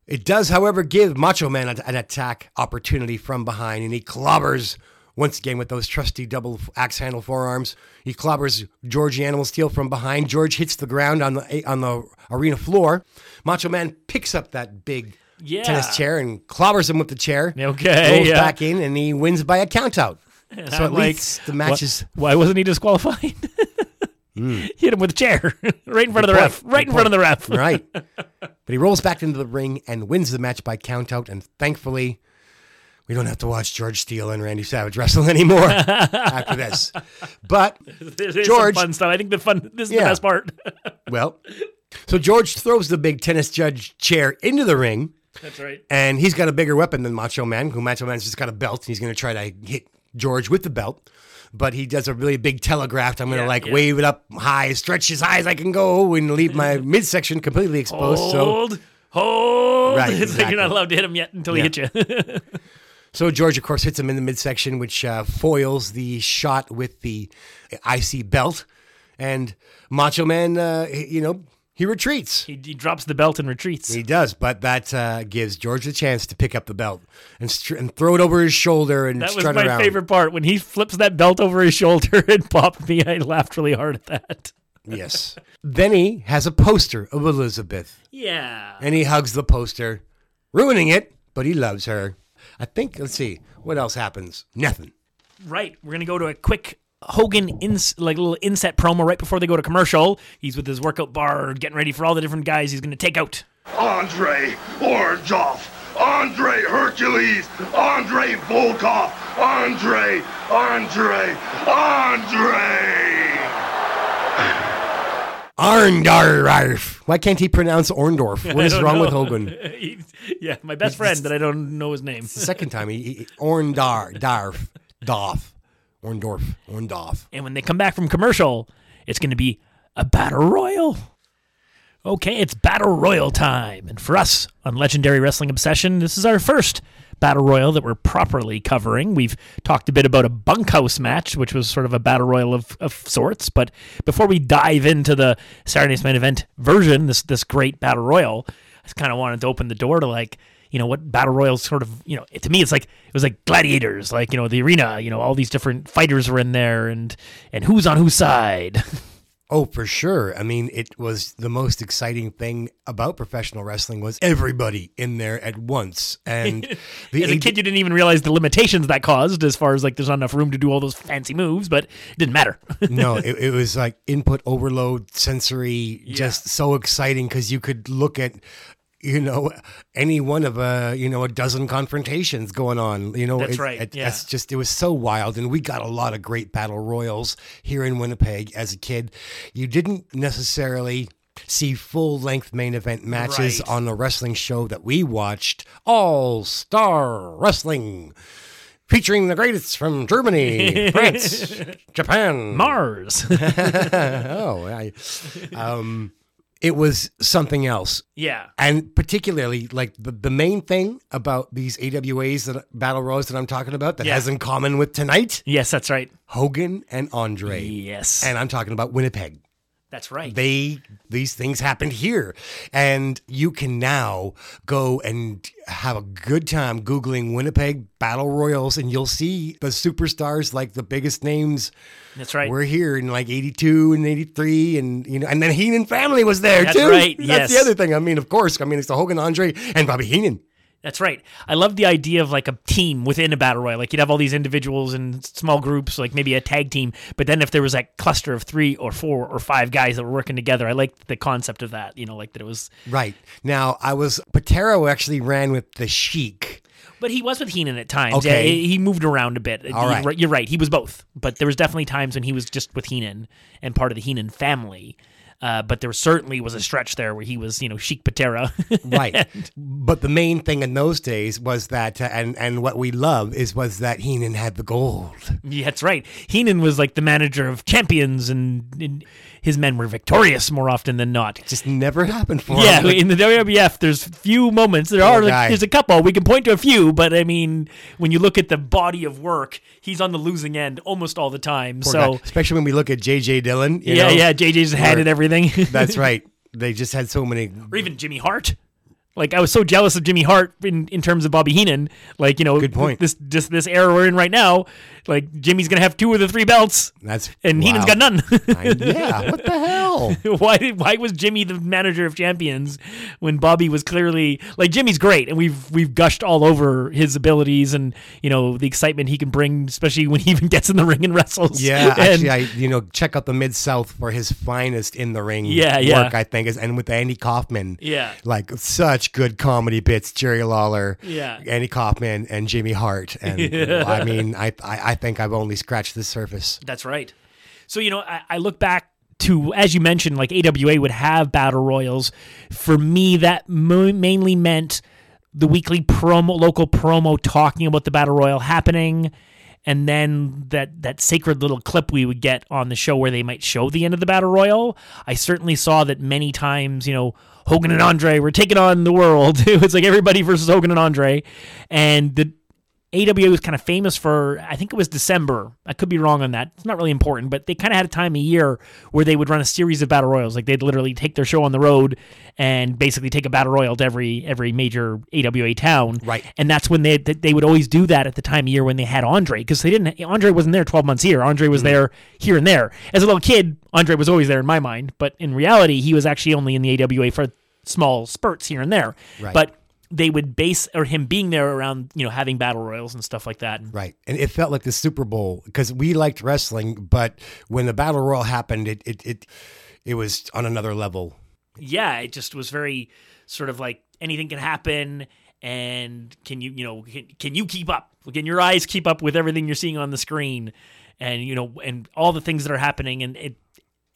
it does, however, give Macho Man an attack opportunity from behind, and he clobbers, once again with those trusty double axe handle forearms, he clobbers George the Animal Steel from behind. George hits the ground on the on the arena floor. Macho Man picks up that big yeah. tennis chair and clobbers him with the chair. Okay, rolls yeah. back in, and he wins by a countout. And so I'm at like, least the match what, is... Why wasn't he disqualified? Mm. Hit him with a chair right in front Good of the point. ref. Right Good in point. front of the ref. Right. But he rolls back into the ring and wins the match by countout. And thankfully, we don't have to watch George Steele and Randy Savage wrestle anymore after this. But there's, there's George, some fun stuff. I think the fun. This is yeah. the best part. Well, so George throws the big tennis judge chair into the ring. That's right. And he's got a bigger weapon than Macho Man. Who Macho Man's just got a belt, and he's going to try to hit George with the belt. But he does a really big telegraph. I'm going to yeah, like yeah. wave it up high, stretch as high as I can go, and leave my midsection completely exposed. Hold, so. hold. Right, it's exactly. like you're not allowed to hit him yet until yeah. he hits you. So George, of course, hits him in the midsection, which uh, foils the shot with the I C belt. And Macho Man, uh, you know, he retreats. He, he drops the belt and retreats. He does, but that uh, gives George the chance to pick up the belt and, str- and throw it over his shoulder and strut around. That was my favorite part. When he flips that belt over his shoulder and popped me, I laughed really hard at that. Yes. Then he has a poster of Elizabeth. Yeah. And he hugs the poster, ruining it, but he loves her. I think, let's see, what else happens? Nothing. Right. We're going to go to a quick Hogan ins- like little inset promo right before they go to commercial. He's with his workout bar getting ready for all the different guys he's going to take out. Andre Orndorff, Andre Hercules, Andre Volkov, Andre, Andre, Andre. Orndorff. Why can't he pronounce Orndorff? What is wrong know. with Hogan? He, yeah, my best friend that I don't know his name. It's the second time. He, he, Orndorff. Dorff. Orndorff. Orndorff. And when they come back from commercial, it's going to be a battle royal. Okay, it's battle royal time. And for us on Legendary Wrestling Obsession, this is our first battle royal that we're properly covering. We've talked a bit about a bunkhouse match, which was sort of a battle royal of, of sorts. But before we dive into the Saturday Night's Main Event version, this this great battle royal, I just kind of wanted to open the door to, like, you know, what battle royals sort of, you know, it, to me, it's like, it was like gladiators, like, you know, the arena, you know, all these different fighters were in there and, and who's on whose side. Oh, for sure. I mean, it was the most exciting thing about professional wrestling was everybody in there at once. And the as a kid, you didn't even realize the limitations that caused as far as like there's not enough room to do all those fancy moves, but it didn't matter. No, it, it was like input overload, sensory, yeah. Just so exciting because you could look at, you know, any one of a, you know, a dozen confrontations going on, you know, that's it, right. It, yeah. That's just, it was so wild. And we got a lot of great battle royals here in Winnipeg as a kid. You didn't necessarily see full length main event matches right. on the wrestling show that we watched, All Star Wrestling, featuring the greatest from Germany, France, Japan, Mars. oh, I, um, It was something else. Yeah. And particularly, like, the, the main thing about these A W As, that battle royals that I'm talking about, that yeah. has in common with tonight. Yes, that's right. Hogan and Andre. Yes. And I'm talking about Winnipeg. That's right. They These things happened here. And you can now go and have a good time Googling Winnipeg battle royals, and you'll see the superstars, like the biggest names. That's right. We're here in like eighty-two and eighty-three, and you know, and then Heenan family was there That's too. That's right. That's yes. the other thing. I mean, of course. I mean, it's the Hogan, Andre, and Bobby Heenan. That's right. I love the idea of like a team within a battle royal. Like you'd have all these individuals in small groups, like maybe a tag team. But then if there was that cluster of three or four or five guys that were working together, I liked the concept of that, you know, like that it was. Right. Now, I was, Patero actually ran with the Sheik. But he was with Heenan at times. Okay. Yeah, he moved around a bit. All right. You're right. He was both. But there was definitely times when he was just with Heenan and part of the Heenan family. Uh, but there certainly was a stretch there where he was, you know, Sheik Patera. Right. But the main thing in those days was that, uh, and, and what we love is was that Heenan had the gold. Yeah, that's right. Heenan was like the manager of champions, and, and his men were victorious more often than not. It just never happened for yeah, him. Yeah, like, in the W W F, there's few moments. There are, like, there's a couple. We can point to a few, but I mean, when you look at the body of work, he's on the losing end almost all the time. Poor so guy. Especially when we look at J J Dillon. You yeah, know, yeah, J J's handed everything. That's right. They just had so many. Or even Jimmy Hart. Like, I was so jealous of Jimmy Hart in, in terms of Bobby Heenan. Like, you know, good point. This just this era we're in right now. Like, Jimmy's gonna have two of the three belts. That's and wow. Heenan's got none. I, yeah, what the hell? why did why was Jimmy the manager of champions when Bobby was clearly like Jimmy's great and we've we've gushed all over his abilities and you know the excitement he can bring, especially when he even gets in the ring and wrestles. Yeah, and, actually, I you know check out the Mid-South for his finest in the ring. Yeah, work, yeah. I think is and with Andy Kaufman. Yeah, like such. Good comedy bits, Jerry Lawler, yeah. Andy Kaufman, and Jimmy Hart. And yeah. I mean, I, I I think I've only scratched the surface. That's right. So, you know, I, I look back to, as you mentioned, like A W A would have battle royals. For me, that mo- mainly meant the weekly promo, local promo talking about the battle royal happening. And then that, that sacred little clip we would get on the show where they might show the end of the battle royal. I certainly saw that many times, you know, Hogan and Andre were taking on the world. It was like everybody versus Hogan and Andre. And the A W A was kind of famous for, I think it was December. I could be wrong on that. It's not really important, but they kind of had a time of year where they would run a series of battle royals. Like they'd literally take their show on the road and basically take a battle royal to every every major A W A town. Right. And that's when they they would always do that at the time of year when they had Andre, because they didn't. Andre wasn't there twelve months a year. Andre was mm-hmm. there here and there. As a little kid, Andre was always there in my mind, but in reality, he was actually only in the A W A for small spurts here and there. Right. But they would base or him being there around, you know, having battle royals and stuff like that. Right. And it felt like the Super Bowl because we liked wrestling, but when the battle royal happened, it, it, it, it was on another level. Yeah. It just was very sort of like anything can happen. And can you, you know, can, can you keep up? Can your eyes keep up with everything you're seeing on the screen and, you know, and all the things that are happening. And it,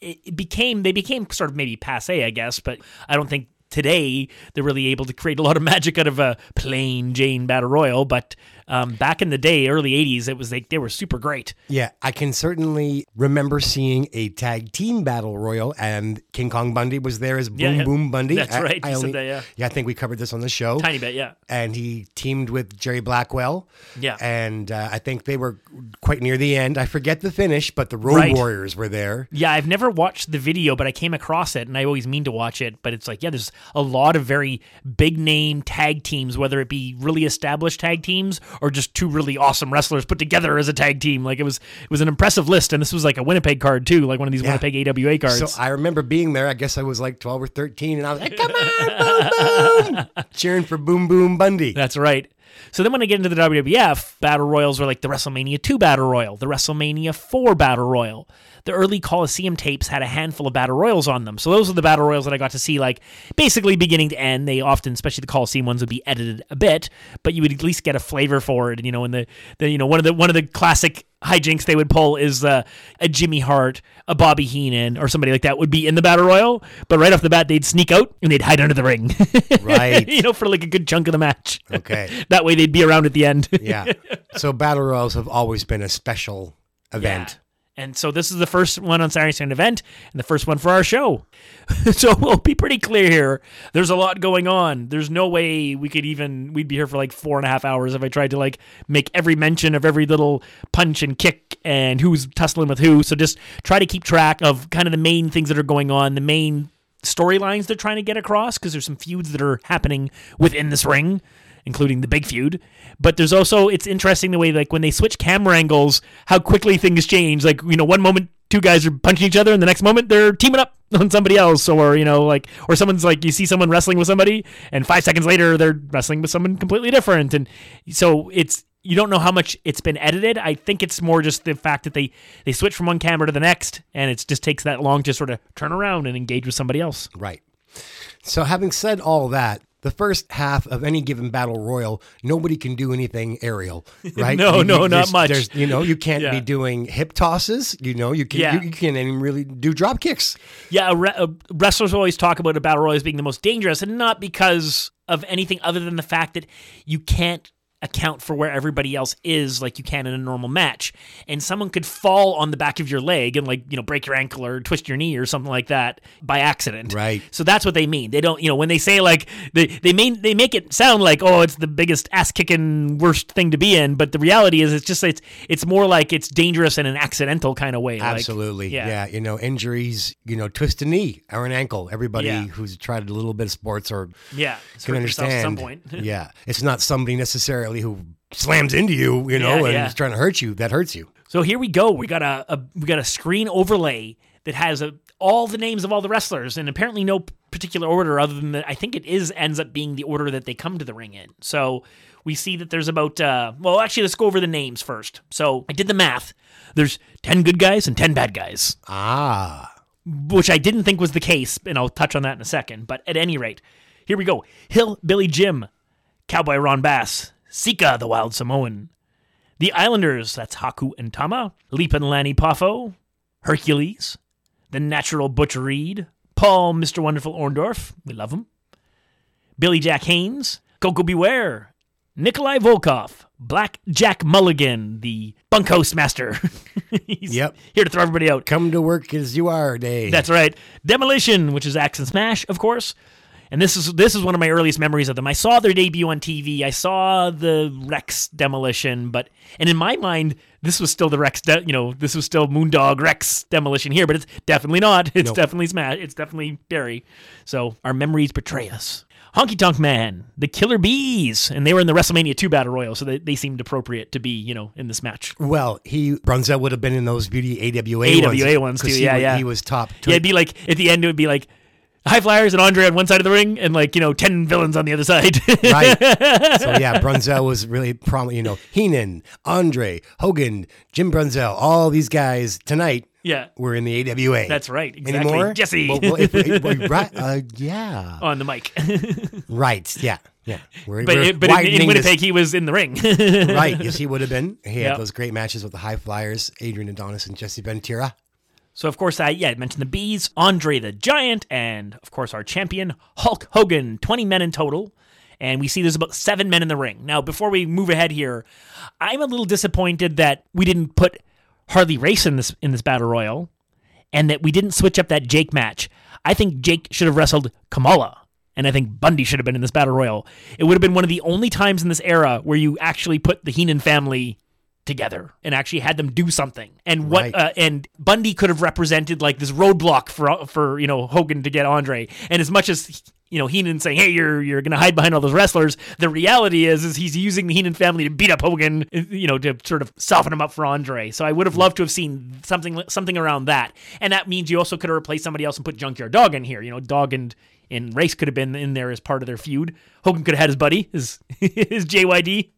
it became, they became sort of maybe passe, I guess, but I don't think, today, they're really able to create a lot of magic out of a plain Jane battle royal, but Um, back in the day, early eighties, it was like they were super great. Yeah, I can certainly remember seeing a tag team battle royal, and King Kong Bundy was there as Boom yeah, Boom Bundy. That's I, right. I only, that, yeah. yeah, I think we covered this on the show. Tiny bit, yeah. And he teamed with Jerry Blackwell. Yeah. And uh, I think they were quite near the end. I forget the finish, but the Road right. Warriors were there. Yeah, I've never watched the video, but I came across it, and I always mean to watch it. But it's like, yeah, there's a lot of very big-name tag teams, whether it be really established tag teams or just two really awesome wrestlers put together as a tag team. Like, it was it was an impressive list, and this was like a Winnipeg card, too, like one of these yeah. Winnipeg A W A cards. So I remember being there. I guess I was like twelve or thirteen, and I was like, come on, Boom Boom! Cheering for Boom Boom Bundy. That's right. So then when I get into the W W F, battle royals were like the WrestleMania two battle royal, the WrestleMania four battle royal. The early Coliseum tapes had a handful of battle royals on them. So those are the battle royals that I got to see, like, basically beginning to end. They often, especially the Coliseum ones, would be edited a bit, but you would at least get a flavor for it. And, you know, in the, the you know, one of the one of the classic hijinks they would pull is uh, a Jimmy Hart, a Bobby Heenan, or somebody like that would be in the battle royal, but right off the bat, they'd sneak out and they'd hide under the ring. Right. You know, for like a good chunk of the match. Okay. That way they'd be around at the end. Yeah. So battle royals have always been a special event. Yeah. And so this is the first one on Saturday Night Event and the first one for our show. So we'll be pretty clear here. There's a lot going on. There's no way we could even, we'd be here for like four and a half hours if I tried to like make every mention of every little punch and kick and who's tussling with who. So just try to keep track of kind of the main things that are going on, the main storylines they're trying to get across, because there's some feuds that are happening within this ring, including the big feud. But there's also, it's interesting the way, like, when they switch camera angles, how quickly things change. Like, you know, one moment two guys are punching each other, and the next moment they're teaming up on somebody else, or, you know, like, or someone's like, you see someone wrestling with somebody, and five seconds later they're wrestling with someone completely different. And so it's, you don't know how much it's been edited. I think it's more just the fact that they, they switch from one camera to the next, and it just takes that long to sort of turn around and engage with somebody else. Right. So having said all that, the first half of any given battle royal, nobody can do anything aerial, right? no, I mean, no, not much. There's, you know, you can't yeah. be doing hip tosses. You know, you, can, yeah. you, you can't even really do drop kicks. Yeah, a re- a wrestlers always talk about a battle royal as being the most dangerous, and not because of anything other than the fact that you can't account for where everybody else is like you can in a normal match. And someone could fall on the back of your leg and, like, you know, break your ankle or twist your knee or something like that by accident. Right. So that's what they mean. They don't, you know, when they say, like, they, they mean, they make it sound like, oh, it's the biggest ass kicking worst thing to be in. But the reality is it's just, it's, it's more like it's dangerous in an accidental kind of way. Absolutely. Like, yeah. yeah. You know, injuries, you know, twist a knee or an ankle. Everybody yeah. who's tried a little bit of sports or yeah, can understand. At some point. yeah. It's not somebody necessarily who slams into you, you know, yeah, and yeah. is trying to hurt you, that hurts you. So here we go. We got a, a we got a screen overlay that has a, all the names of all the wrestlers, and apparently no particular order other than that. I think it is ends up being the order that they come to the ring in. So we see that there's about, uh, well, actually, let's go over the names first. So I did the math. There's ten good guys and ten bad guys. Ah. Which I didn't think was the case, and I'll touch on that in a second. But at any rate, here we go. Hillbilly Jim, Cowboy Ron Bass, Sika, the Wild Samoan. The Islanders, that's Haku and Tama. Leap and Lanny Poffo. Hercules. The Natural Butch Reed. Paul, Mister Wonderful Orndorff. We love him. Billy Jack Haynes. Coco Beware. Nikolai Volkov. Black Jack Mulligan, the bunkhouse master. He's yep. here to throw everybody out. Come to work as you are, Dave. That's right. Demolition, which is Axe and Smash, of course. And this is this is one of my earliest memories of them. I saw their debut on T V. I saw the Rex Demolition, but and in my mind, this was still the Rex. De- you know, this was still Moondog Rex Demolition here, but it's definitely not. It's nope. definitely Smash. It's definitely Barry. So our memories betray us. Honky Tonk Man, the Killer Bees, and they were in the WrestleMania two Battle Royal, so they, they seemed appropriate to be, you know, in this match. Well, he Brunzell would have been in those beauty A W A, A W A ones, ones too. Yeah, he, yeah. He was top. Tw- yeah, it'd be like at the end, it would be like High Flyers and Andre on one side of the ring and, like, you know, ten villains on the other side. Right. So, yeah, Brunzell was really prominent. You know, Heenan, Andre, Hogan, Jim Brunzell, all these guys tonight yeah. were in the A W A. That's right. Exactly. Anymore? Jesse. Well, well, if, if, well, right, uh, yeah. On the mic. Right. Yeah. Yeah. We're, but we're it, but in, in Winnipeg, this. He was in the ring. Right. Yes, he would have been. He had yep. those great matches with the High Flyers, Adrian Adonis and Jesse Ventura. So, of course, I, yeah, I mentioned the Bees, Andre the Giant, and, of course, our champion, Hulk Hogan, twenty men in total. and we see there's about seven men in the ring. Now, before we move ahead here, I'm a little disappointed that we didn't put Harley Race in this in this battle royal, and that we didn't switch up that Jake match. I think Jake should have wrestled Kamala, and I think Bundy should have been in this battle royal. It would have been one of the only times in this era where you actually put the Heenan family together and actually had them do something. And what right. uh, and Bundy could have represented like this roadblock for for you know Hogan to get Andre. And as much as you know Heenan saying, "Hey, you're you're going to hide behind all those wrestlers," the reality is is he's using the Heenan family to beat up Hogan, you know, to sort of soften him up for Andre. So I would have loved to have seen something something around that. And that means you also could have replaced somebody else and put Junkyard Dog in here. You know, Dog and and Race could have been in there as part of their feud. Hogan could have had his buddy, his his J Y D.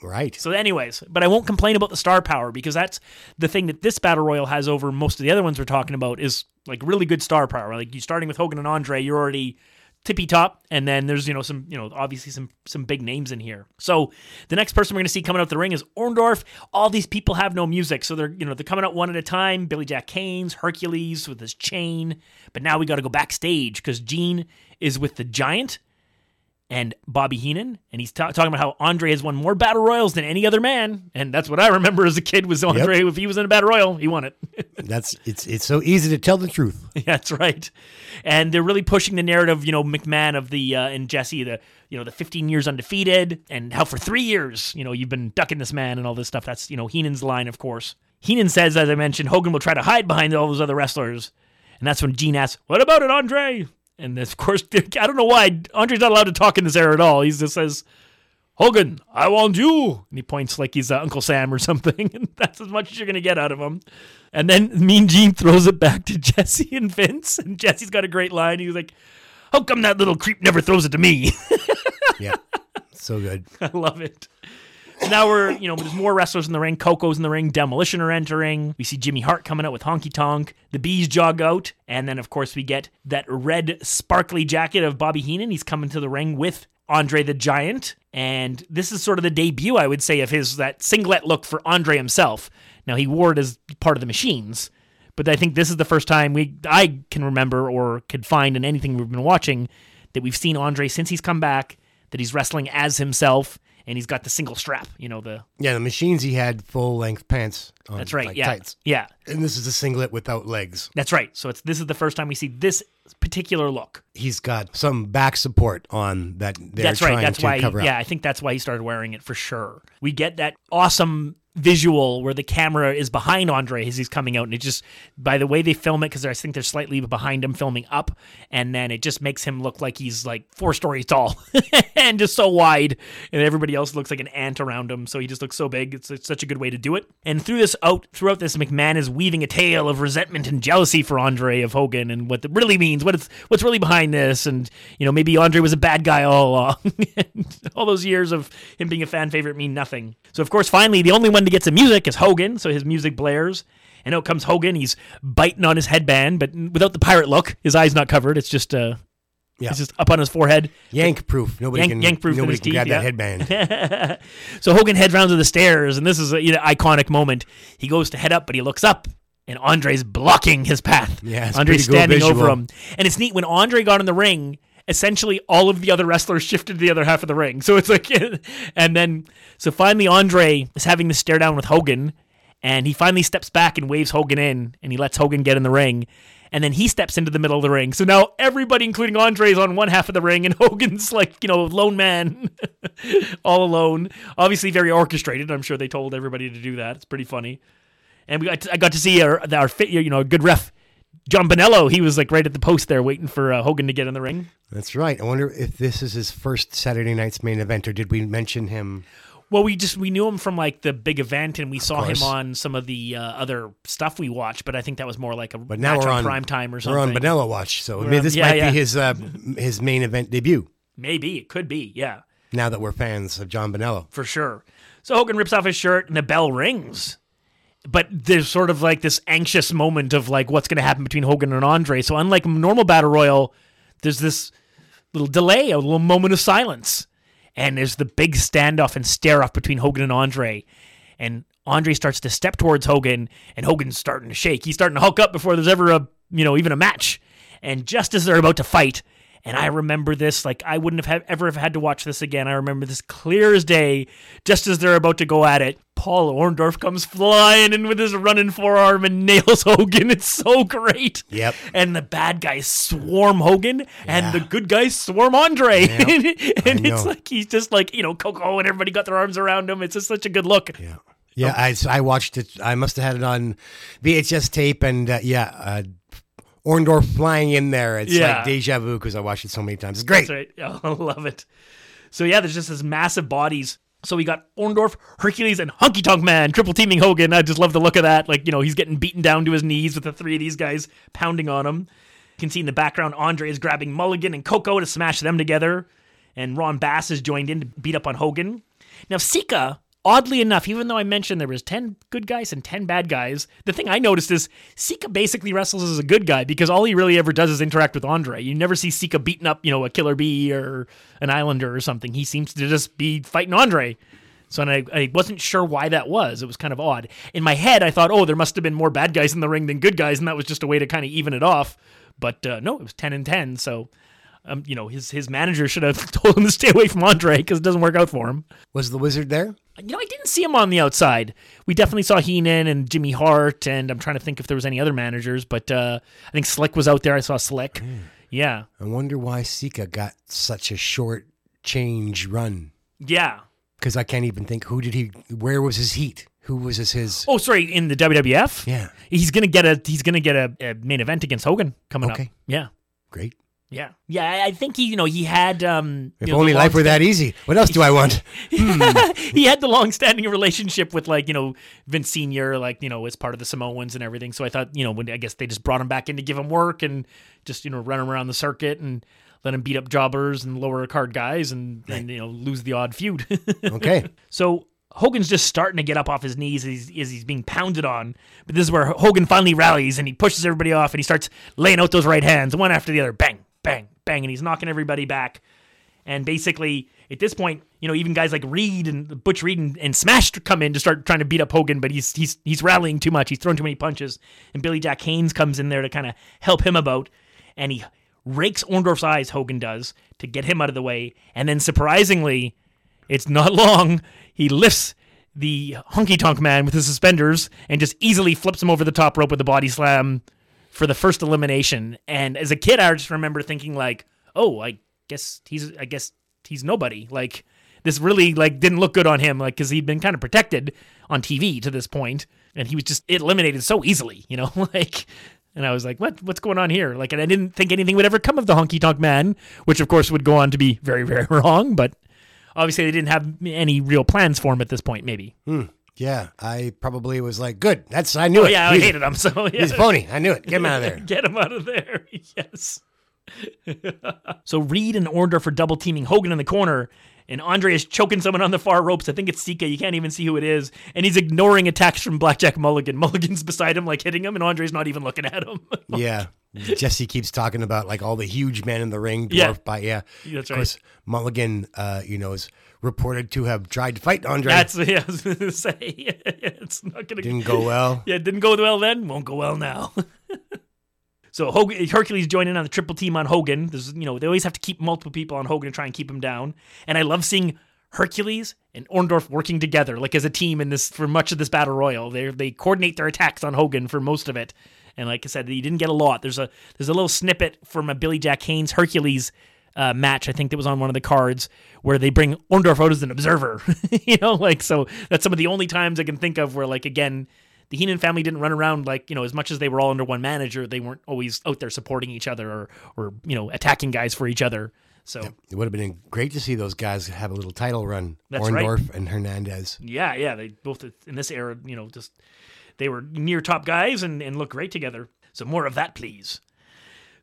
Right. So anyways, but I won't complain about the star power, because that's the thing that this battle royal has over most of the other ones we're talking about, is like really good star power. Like you starting with Hogan and Andre, you're already tippy top. And then there's, you know, some, you know, obviously some, some big names in here. So the next person we're going to see coming out the ring is Orndorff. All these people have no music. So they're, you know, they're coming out one at a time. Billy Jack Haynes, Hercules with his chain. But now we got to go backstage because Gene is with the Giant and Bobby Heenan, and he's t- talking about how Andre has won more battle royals than any other man, and that's what I remember as a kid was Andre. Yep. If he was in a battle royal, he won it. That's it's it's so easy to tell the truth. That's right, and they're really pushing the narrative, you know, McMahon of the uh, and Jesse the you know the fifteen years undefeated, and how for three years you know you've been ducking this man and all this stuff. That's you know Heenan's line, of course. Heenan says, as I mentioned, Hogan will try to hide behind all those other wrestlers, and that's when Gene asks, "What about it, Andre?" And of course, I don't know why Andre's not allowed to talk in this era at all. He just says, "Hogan, I want you." And he points like he's uh, Uncle Sam or something. And that's as much as you're going to get out of him. And then Mean Gene throws it back to Jesse and Vince. And Jesse's got a great line. He's like, "How come that little creep never throws it to me?" Yeah, so good. I love it. So now we're, you know, there's more wrestlers in the ring. Coco's in the ring. Demolition are entering. We see Jimmy Hart coming out with Honky Tonk. The Bees jog out. And then, of course, we get that red sparkly jacket of Bobby Heenan. He's coming to the ring with Andre the Giant. And this is sort of the debut, I would say, of his, that singlet look for Andre himself. Now, he wore it as part of the Machines. But I think this is the first time we I can remember or could find in anything we've been watching that we've seen Andre since he's come back, that he's wrestling as himself. And he's got the single strap, you know, the... Yeah, the Machines, he had full-length pants on. That's right, like, yeah. Tights. Yeah. And this is a singlet without legs. That's right. So it's this is the first time we see this particular look. He's got some back support on that they're that's trying right. that's to why, cover up. Yeah, I think that's why he started wearing it for sure. We get that awesome visual where the camera is behind Andre as he's coming out, and it just, by the way they film it, because I think they're slightly behind him filming up, and then it just makes him look like he's like four stories tall and just so wide, and everybody else looks like an ant around him, so he just looks so big. It's, it's such a good way to do it. And through this out throughout this, McMahon is weaving a tale of resentment and jealousy for Andre of Hogan, and what it really means, what it's what's really behind this, and you know maybe Andre was a bad guy all along. All those years of him being a fan favorite mean nothing. So of course, finally, the only one gets some music is Hogan, so his music blares, and out comes Hogan. He's biting on his headband, but without the pirate look. His eye's not covered. It's just uh, yeah. It's just up on his forehead. Yank proof. Nobody yank, can, yank proof nobody can teeth, grab yeah. that headband. So Hogan heads round to the stairs, and this is an you know, iconic moment. He goes to head up, but he looks up, and Andre's blocking his path. Yeah, Andre's standing over him. And it's neat, when Andre got in the ring, essentially all of the other wrestlers shifted to the other half of the ring. So it's like, and then, so finally Andre is having this stare down with Hogan, and he finally steps back and waves Hogan in, and he lets Hogan get in the ring, and then he steps into the middle of the ring. So now everybody, including Andre, is on one half of the ring, and Hogan's like, you know, lone man, all alone. Obviously very orchestrated. I'm sure they told everybody to do that. It's pretty funny. And we got to, I got to see our, our fit, you know, good ref, John Bonello. He was like right at the post there waiting for uh, Hogan to get in the ring. That's right. I wonder if this is his first Saturday night's main event, or did we mention him? Well, we just we knew him from like the big event, and we of saw course. him on some of the uh, other stuff we watched, but I think that was more like a but now match we're on, on prime time or something. We're on Bonello watch, so on, this yeah, might yeah. be his uh, his main event debut. Maybe. It could be, yeah. Now that we're fans of John Bonello. For sure. So Hogan rips off his shirt, and the bell rings. But there's sort of like this anxious moment of like what's going to happen between Hogan and Andre. So unlike normal battle royal, there's this little delay, a little moment of silence. And there's the big standoff and stare-off between Hogan and Andre. And Andre starts to step towards Hogan, and Hogan's starting to shake. He's starting to hulk up before there's ever a, you know, even a match. And just as they're about to fight, And I remember this, like, I wouldn't have ever have had to watch this again. I remember this clear as day, just as they're about to go at it. Paul Orndorff comes flying in with his running forearm and nails Hogan. It's so great. Yep. And the bad guys swarm Hogan, yeah. and the good guys swarm Andre. Yep. and and it's like he's just like, you know, Coco and everybody got their arms around him. It's just such a good look. Yeah. Yeah, I, I watched it. I must have had it on V H S tape, and uh, yeah, uh, Orndorff flying in there. It's yeah. like deja vu because I watched it so many times. It's great. That's right. Oh, I love it. So yeah, there's just this massive bodies. So we got Orndorff, Hercules, and Honky Tonk Man triple teaming Hogan. I just love the look of that. Like, you know, he's getting beaten down to his knees with the three of these guys pounding on him. You can see in the background, Andre is grabbing Mulligan and Coco to smash them together. And Ron Bass is joined in to beat up on Hogan. Now, Sika... Oddly enough, even though I mentioned there was ten good guys and ten bad guys, the thing I noticed is Sika basically wrestles as a good guy because all he really ever does is interact with Andre. You never see Sika beating up, you know, a Killer Bee or an Islander or something. He seems to just be fighting Andre. So and I, I wasn't sure why that was. It was kind of odd. In my head, I thought, oh, there must have been more bad guys in the ring than good guys, and that was just a way to kind of even it off. But uh, no, it was ten and ten, so... Um, you know, his his manager should have told him to stay away from Andre because it doesn't work out for him. Was the Wizard there? You know, I didn't see him on the outside. We definitely saw Heenan and Jimmy Hart, and I'm trying to think if there was any other managers, but uh, I think Slick was out there. I saw Slick. Mm. Yeah. I wonder why Sika got such a short change run. Yeah. Because I can't even think, who did he, where was his heat? Who was his, his? Oh, sorry, in the W W F? Yeah. He's going to get a he's gonna get a, a main event against Hogan coming okay. up. Yeah. Great. Yeah. Yeah, I think he, you know, he had... Um, if you know, only life were that easy. What else do I want? hmm. He had the long-standing relationship with, like, you know, Vince Senior, like, you know, as part of the Samoans and everything. So I thought, you know, when I guess they just brought him back in to give him work and just, you know, run him around the circuit and let him beat up jobbers and lower card guys and, right. and you know, lose the odd feud. Okay. So... Hogan's just starting to get up off his knees as he's, as he's being pounded on. But this is where Hogan finally rallies and he pushes everybody off and he starts laying out those right hands, one after the other. Bang, bang, bang. And he's knocking everybody back. And basically, at this point, you know, even guys like Reed and Butch Reed and, and Smash come in to start trying to beat up Hogan, but he's he's he's rallying too much. He's throwing too many punches. And Billy Jack Haynes comes in there to kind of help him about. And he rakes Orndorff's eyes, Hogan does, to get him out of the way. And then surprisingly, it's not long. He lifts the Honky Tonk Man with his suspenders and just easily flips him over the top rope with a body slam for the first elimination. And as a kid, I just remember thinking like, "Oh, I guess he's I guess he's nobody." Like this really like didn't look good on him, like because he'd been kind of protected on T V to this point, and he was just eliminated so easily, you know, like. And I was like, what? What's going on here? Like, and I didn't think anything would ever come of the Honky Tonk Man, which of course would go on to be very, very wrong, but. Obviously, they didn't have any real plans for him at this point, maybe. Mm, yeah, I probably was like, good. That's I knew oh, it. Yeah, he's, I hated him. So, yeah. He's a phony. I knew it. Get him out of there. Get him out of there. Yes. So Reed and Orndorff are double-teaming Hogan in the corner, and Andre is choking someone on the far ropes. I think it's Sika. You can't even see who it is. And he's ignoring attacks from Black Jack Mulligan. Mulligan's beside him, like, hitting him, and Andre's not even looking at him. Like, yeah. Jesse keeps talking about like all the huge men in the ring, dwarfed yeah. by yeah. That's of course, right. Mulligan, uh, you know, is reported to have tried to fight Andre. That's yeah, I was gonna say it's not gonna didn't go well. Yeah, it didn't go well then. Won't go well now. So Hogan, Hercules joining on the triple team on Hogan. There's you know they always have to keep multiple people on Hogan to try and keep him down. And I love seeing Hercules and Orndorff working together like as a team in this for much of this battle royal. They they coordinate their attacks on Hogan for most of it. And like I said, he didn't get a lot. There's a there's a little snippet from a Billy Jack Haynes Hercules uh, match, I think that was on one of the cards, where they bring Orndorff out as an observer. you know, like, so that's some of the only times I can think of where, like, again, the Heenan family didn't run around, like, you know, as much as they were all under one manager, they weren't always out there supporting each other or, or you know, attacking guys for each other. So yeah, it would have been great to see those guys have a little title run, that's Orndorff right. and Hernandez. Yeah, yeah, they both, in this era, you know, just... They were near top guys and, and looked great together. So more of that, please.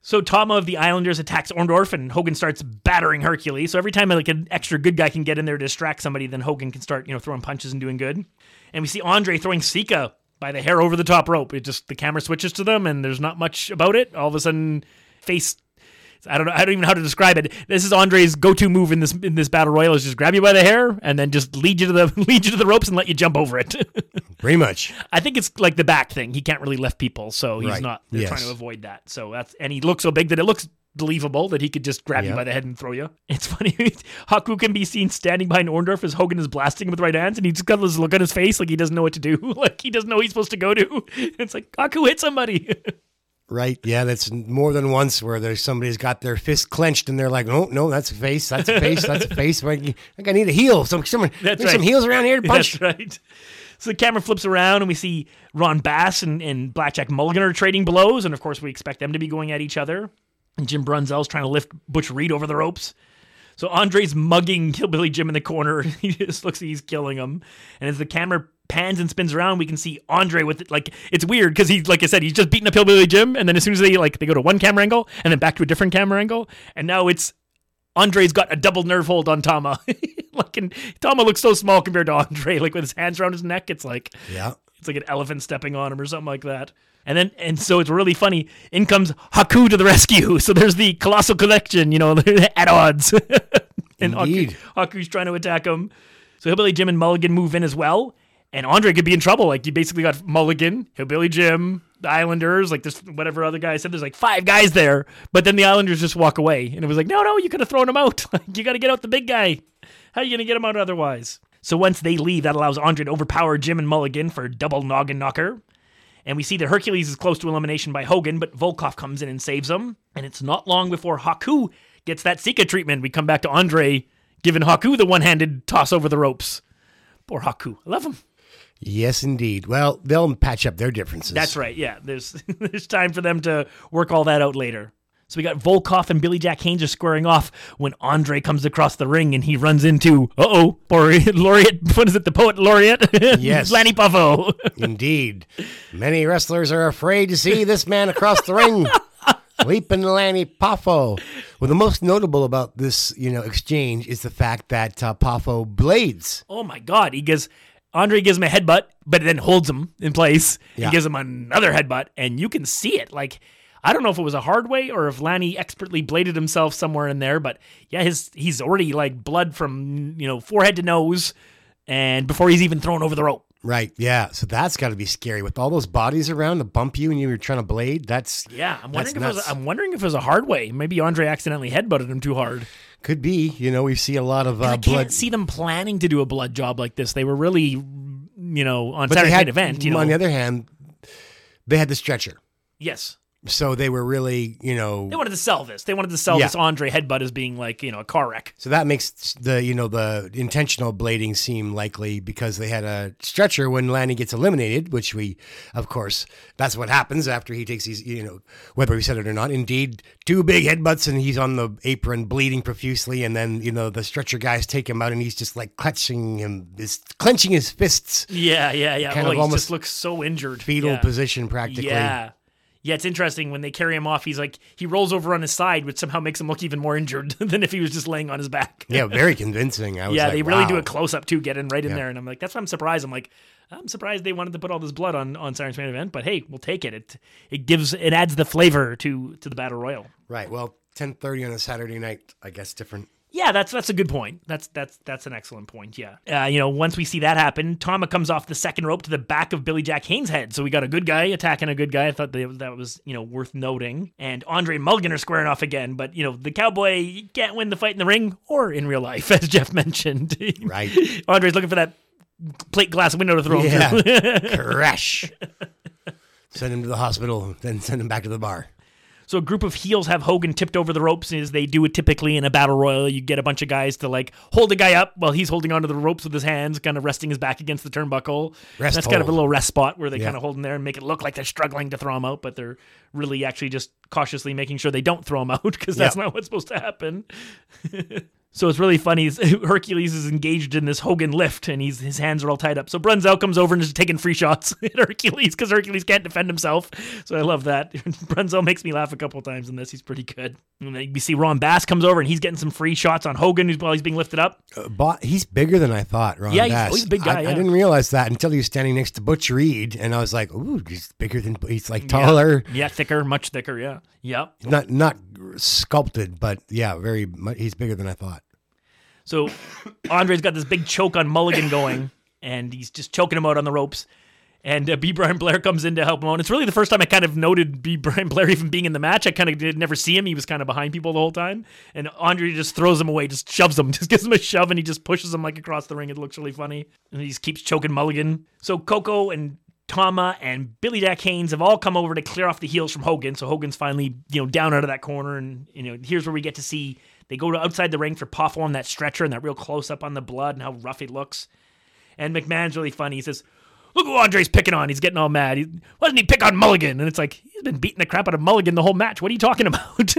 So Tama of the Islanders attacks Orndorff, and Hogan starts battering Hercules. So every time like an extra good guy can get in there to distract somebody, then Hogan can start you know throwing punches and doing good. And we see Andre throwing Sika by the hair over the top rope. It just the camera switches to them, and there's not much about it. All of a sudden, face. I don't know. I don't even know how to describe it. This is Andre's go-to move in this in this battle royal is just grab you by the hair and then just lead you to the lead you to the ropes and let you jump over it. Pretty much. I think it's like the back thing. He can't really lift people, so he's right. not yes. trying to avoid that. So that's and he looks so big that it looks believable that he could just grab yep. you by the head and throw you. It's funny. Haku can be seen standing behind Orndorff as Hogan is blasting him with right hands, and he's got this look on his face like he doesn't know what to do. Like he doesn't know he's supposed to go to. It's like, Haku, hit somebody. Right. Yeah, that's more than once where there's somebody's got their fist clenched and they're like, oh, no, that's a face. That's a face. That's a face. Like, I need a heel. Some, someone, there's right. some heels around here to punch. That's right. So the camera flips around and we see Ron Bass and, and Black Jack Mulligan are trading blows. And of course, we expect them to be going at each other. And Jim Brunzell's trying to lift Butch Reed over the ropes. So Andre's mugging Hillbilly Jim in the corner. He just looks like he's killing him. And as the camera pans and spins around, we can see Andre with it. Like, it's weird because he's, like I said, he's just beating up Hillbilly Jim, and then as soon as they like they go to one camera angle and then back to a different camera angle, and now it's Andre's got a double nerve hold on Tama. Like, and Tama looks so small compared to Andre, like with his hands around his neck. It's like, yeah, it's like an elephant stepping on him or something like that. And then, and so it's really funny. In comes Haku to the rescue. So there's the Colossal Collection, you know, at odds. And Haku, Haku's trying to attack him. So Hillbilly Jim and Mulligan move in as well. And Andre could be in trouble. Like, you basically got Mulligan, Hillbilly Jim, the Islanders, like this, whatever other guy said. There's like five guys there, but then the Islanders just walk away. And it was like, no, no, you could have thrown him out. Like, you got to get out the big guy. How are you going to get him out otherwise? So once they leave, that allows Andre to overpower Jim and Mulligan for double noggin knocker. And we see that Hercules is close to elimination by Hogan, but Volkov comes in and saves him. And it's not long before Haku gets that Sika treatment. We come back to Andre giving Haku the one-handed toss over the ropes. Poor Haku. I love him. Yes, indeed. Well, they'll patch up their differences. That's right, yeah. There's there's time for them to work all that out later. So we got Volkov and Billy Jack Haynes are squaring off when Andre comes across the ring and he runs into, uh-oh, laureate, what is it, the poet laureate? Yes. Lanny Poffo. Indeed. Many wrestlers are afraid to see this man across the ring. Leaping Lanny Poffo. Well, the most notable about this, you know, exchange is the fact that uh, Poffo blades. Oh, my God. He goes... Andre gives him a headbutt, but then holds him in place. Yeah. He gives him another headbutt, and you can see it. Like, I don't know if it was a hard way or if Lanny expertly bladed himself somewhere in there, but yeah, his he's already like blood from, you know, forehead to nose, and before he's even thrown over the rope. Right, yeah. So that's got to be scary with all those bodies around to bump you, and you were trying to blade. That's yeah. I'm wondering if it was, I'm wondering if it was a hard way. Maybe Andre accidentally headbutted him too hard. Could be, you know, we see a lot of uh, I blood. I can't see them planning to do a blood job like this. They were really, you know, on Saturday Night Event. You know? On the other hand, they had the stretcher. Yes. So they were really, you know. They wanted to sell this. They wanted to sell yeah. this Andre headbutt as being like, you know, a car wreck. So that makes the, you know, the intentional blading seem likely because they had a stretcher when Lanny gets eliminated, which we, of course, that's what happens after he takes these, you know, whether we said it or not. Indeed, two big headbutts and he's on the apron bleeding profusely. And then, you know, the stretcher guys take him out and he's just like clutching him, is clenching his fists. Yeah, yeah, yeah. Kind well, of he almost just looks so injured. Fetal yeah. position practically. Yeah. Yeah, it's interesting. When they carry him off, he's like, he rolls over on his side, which somehow makes him look even more injured than if he was just laying on his back. Yeah, very convincing. I was yeah, like, they really wow. do a close-up, too, get in right in yeah. there. And I'm like, that's why I'm surprised. I'm like, I'm surprised they wanted to put all this blood on, on Saturday's Main Event, but hey, we'll take it. It it gives, it adds the flavor to, to the Battle Royal. Right, well, ten thirty on a Saturday night, I guess different. Yeah, that's that's a good point. That's that's that's an excellent point, yeah. Uh, you know, once we see that happen, Tama comes off the second rope to the back of Billy Jack Haynes' head. So we got a good guy attacking a good guy. I thought that, that was, you know, worth noting. And Andre and Mulligan are squaring off again. But, you know, the cowboy can't win the fight in the ring or in real life, as Jeff mentioned. Right. Andre's looking for that plate glass window to throw yeah. him through. Crash. Send him to the hospital, then send him back to the bar. So a group of heels have Hogan tipped over the ropes as they do it typically in a battle royal. You get a bunch of guys to like hold a guy up while he's holding onto the ropes with his hands, kind of resting his back against the turnbuckle. That's hold. Kind of a little rest spot where they yeah. kind of hold him there and make it look like they're struggling to throw him out, but they're really actually just cautiously making sure they don't throw him out because that's yeah. not what's supposed to happen. So it's really funny. Hercules is engaged in this Hogan lift, and he's his hands are all tied up. So Brunzell comes over and is taking free shots at Hercules because Hercules can't defend himself. So I love that. Brunzell makes me laugh a couple times in this. He's pretty good. And then we see Ron Bass comes over, and he's getting some free shots on Hogan while he's being lifted up. Uh, Bo- he's bigger than I thought, Ron yeah, he's, Bass. Oh, he's a big guy. I, yeah. I didn't realize that until he was standing next to Butch Reed, and I was like, ooh, he's bigger than, he's like taller. Yeah, yeah thicker, much thicker, yeah. Yep. Not, not sculpted, but yeah, very much, he's bigger than I thought. So Andre's got this big choke on Mulligan going, and he's just choking him out on the ropes. And uh, B. Brian Blair comes in to help him out. It's really the first time I kind of noted B. Brian Blair even being in the match. I kind of did never see him. He was kind of behind people the whole time. And Andre just throws him away, just shoves him, just gives him a shove, and he just pushes him like across the ring. It looks really funny. And he just keeps choking Mulligan. So Coco and Tama and Billy Jack Haynes have all come over to clear off the heels from Hogan. So Hogan's finally, you know, down out of that corner. And, you know, here's where we get to see they go to outside the ring for Poffo on that stretcher and that real close up on the blood and how rough it looks. And McMahon's really funny. He says, "Look who Andre's picking on. He's getting all mad. He, why doesn't he pick on Mulligan?" And it's like, he's been beating the crap out of Mulligan the whole match. What are you talking about?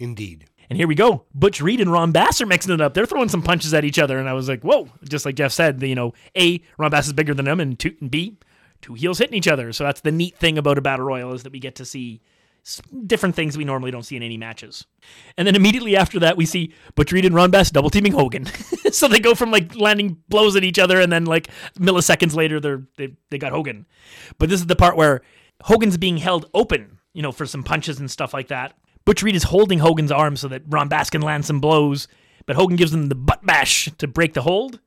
Indeed. And here we go. Butch Reed and Ron Bass are mixing it up. They're throwing some punches at each other. And I was like, whoa. Just like Jeff said, you know, A, Ron Bass is bigger than them, and, two, and B, two heels hitting each other. So that's the neat thing about a battle royal, is that we get to see different things we normally don't see in any matches. And then immediately after that, we see Butch Reed and Ron Bass double teaming Hogan. So they go from like landing blows at each other, and then like milliseconds later, they're they they got Hogan. But this is the part where Hogan's being held open, you know, for some punches and stuff like that. Butch Reed is holding Hogan's arm so that Ron Bass can land some blows, but Hogan gives him the butt bash to break the hold.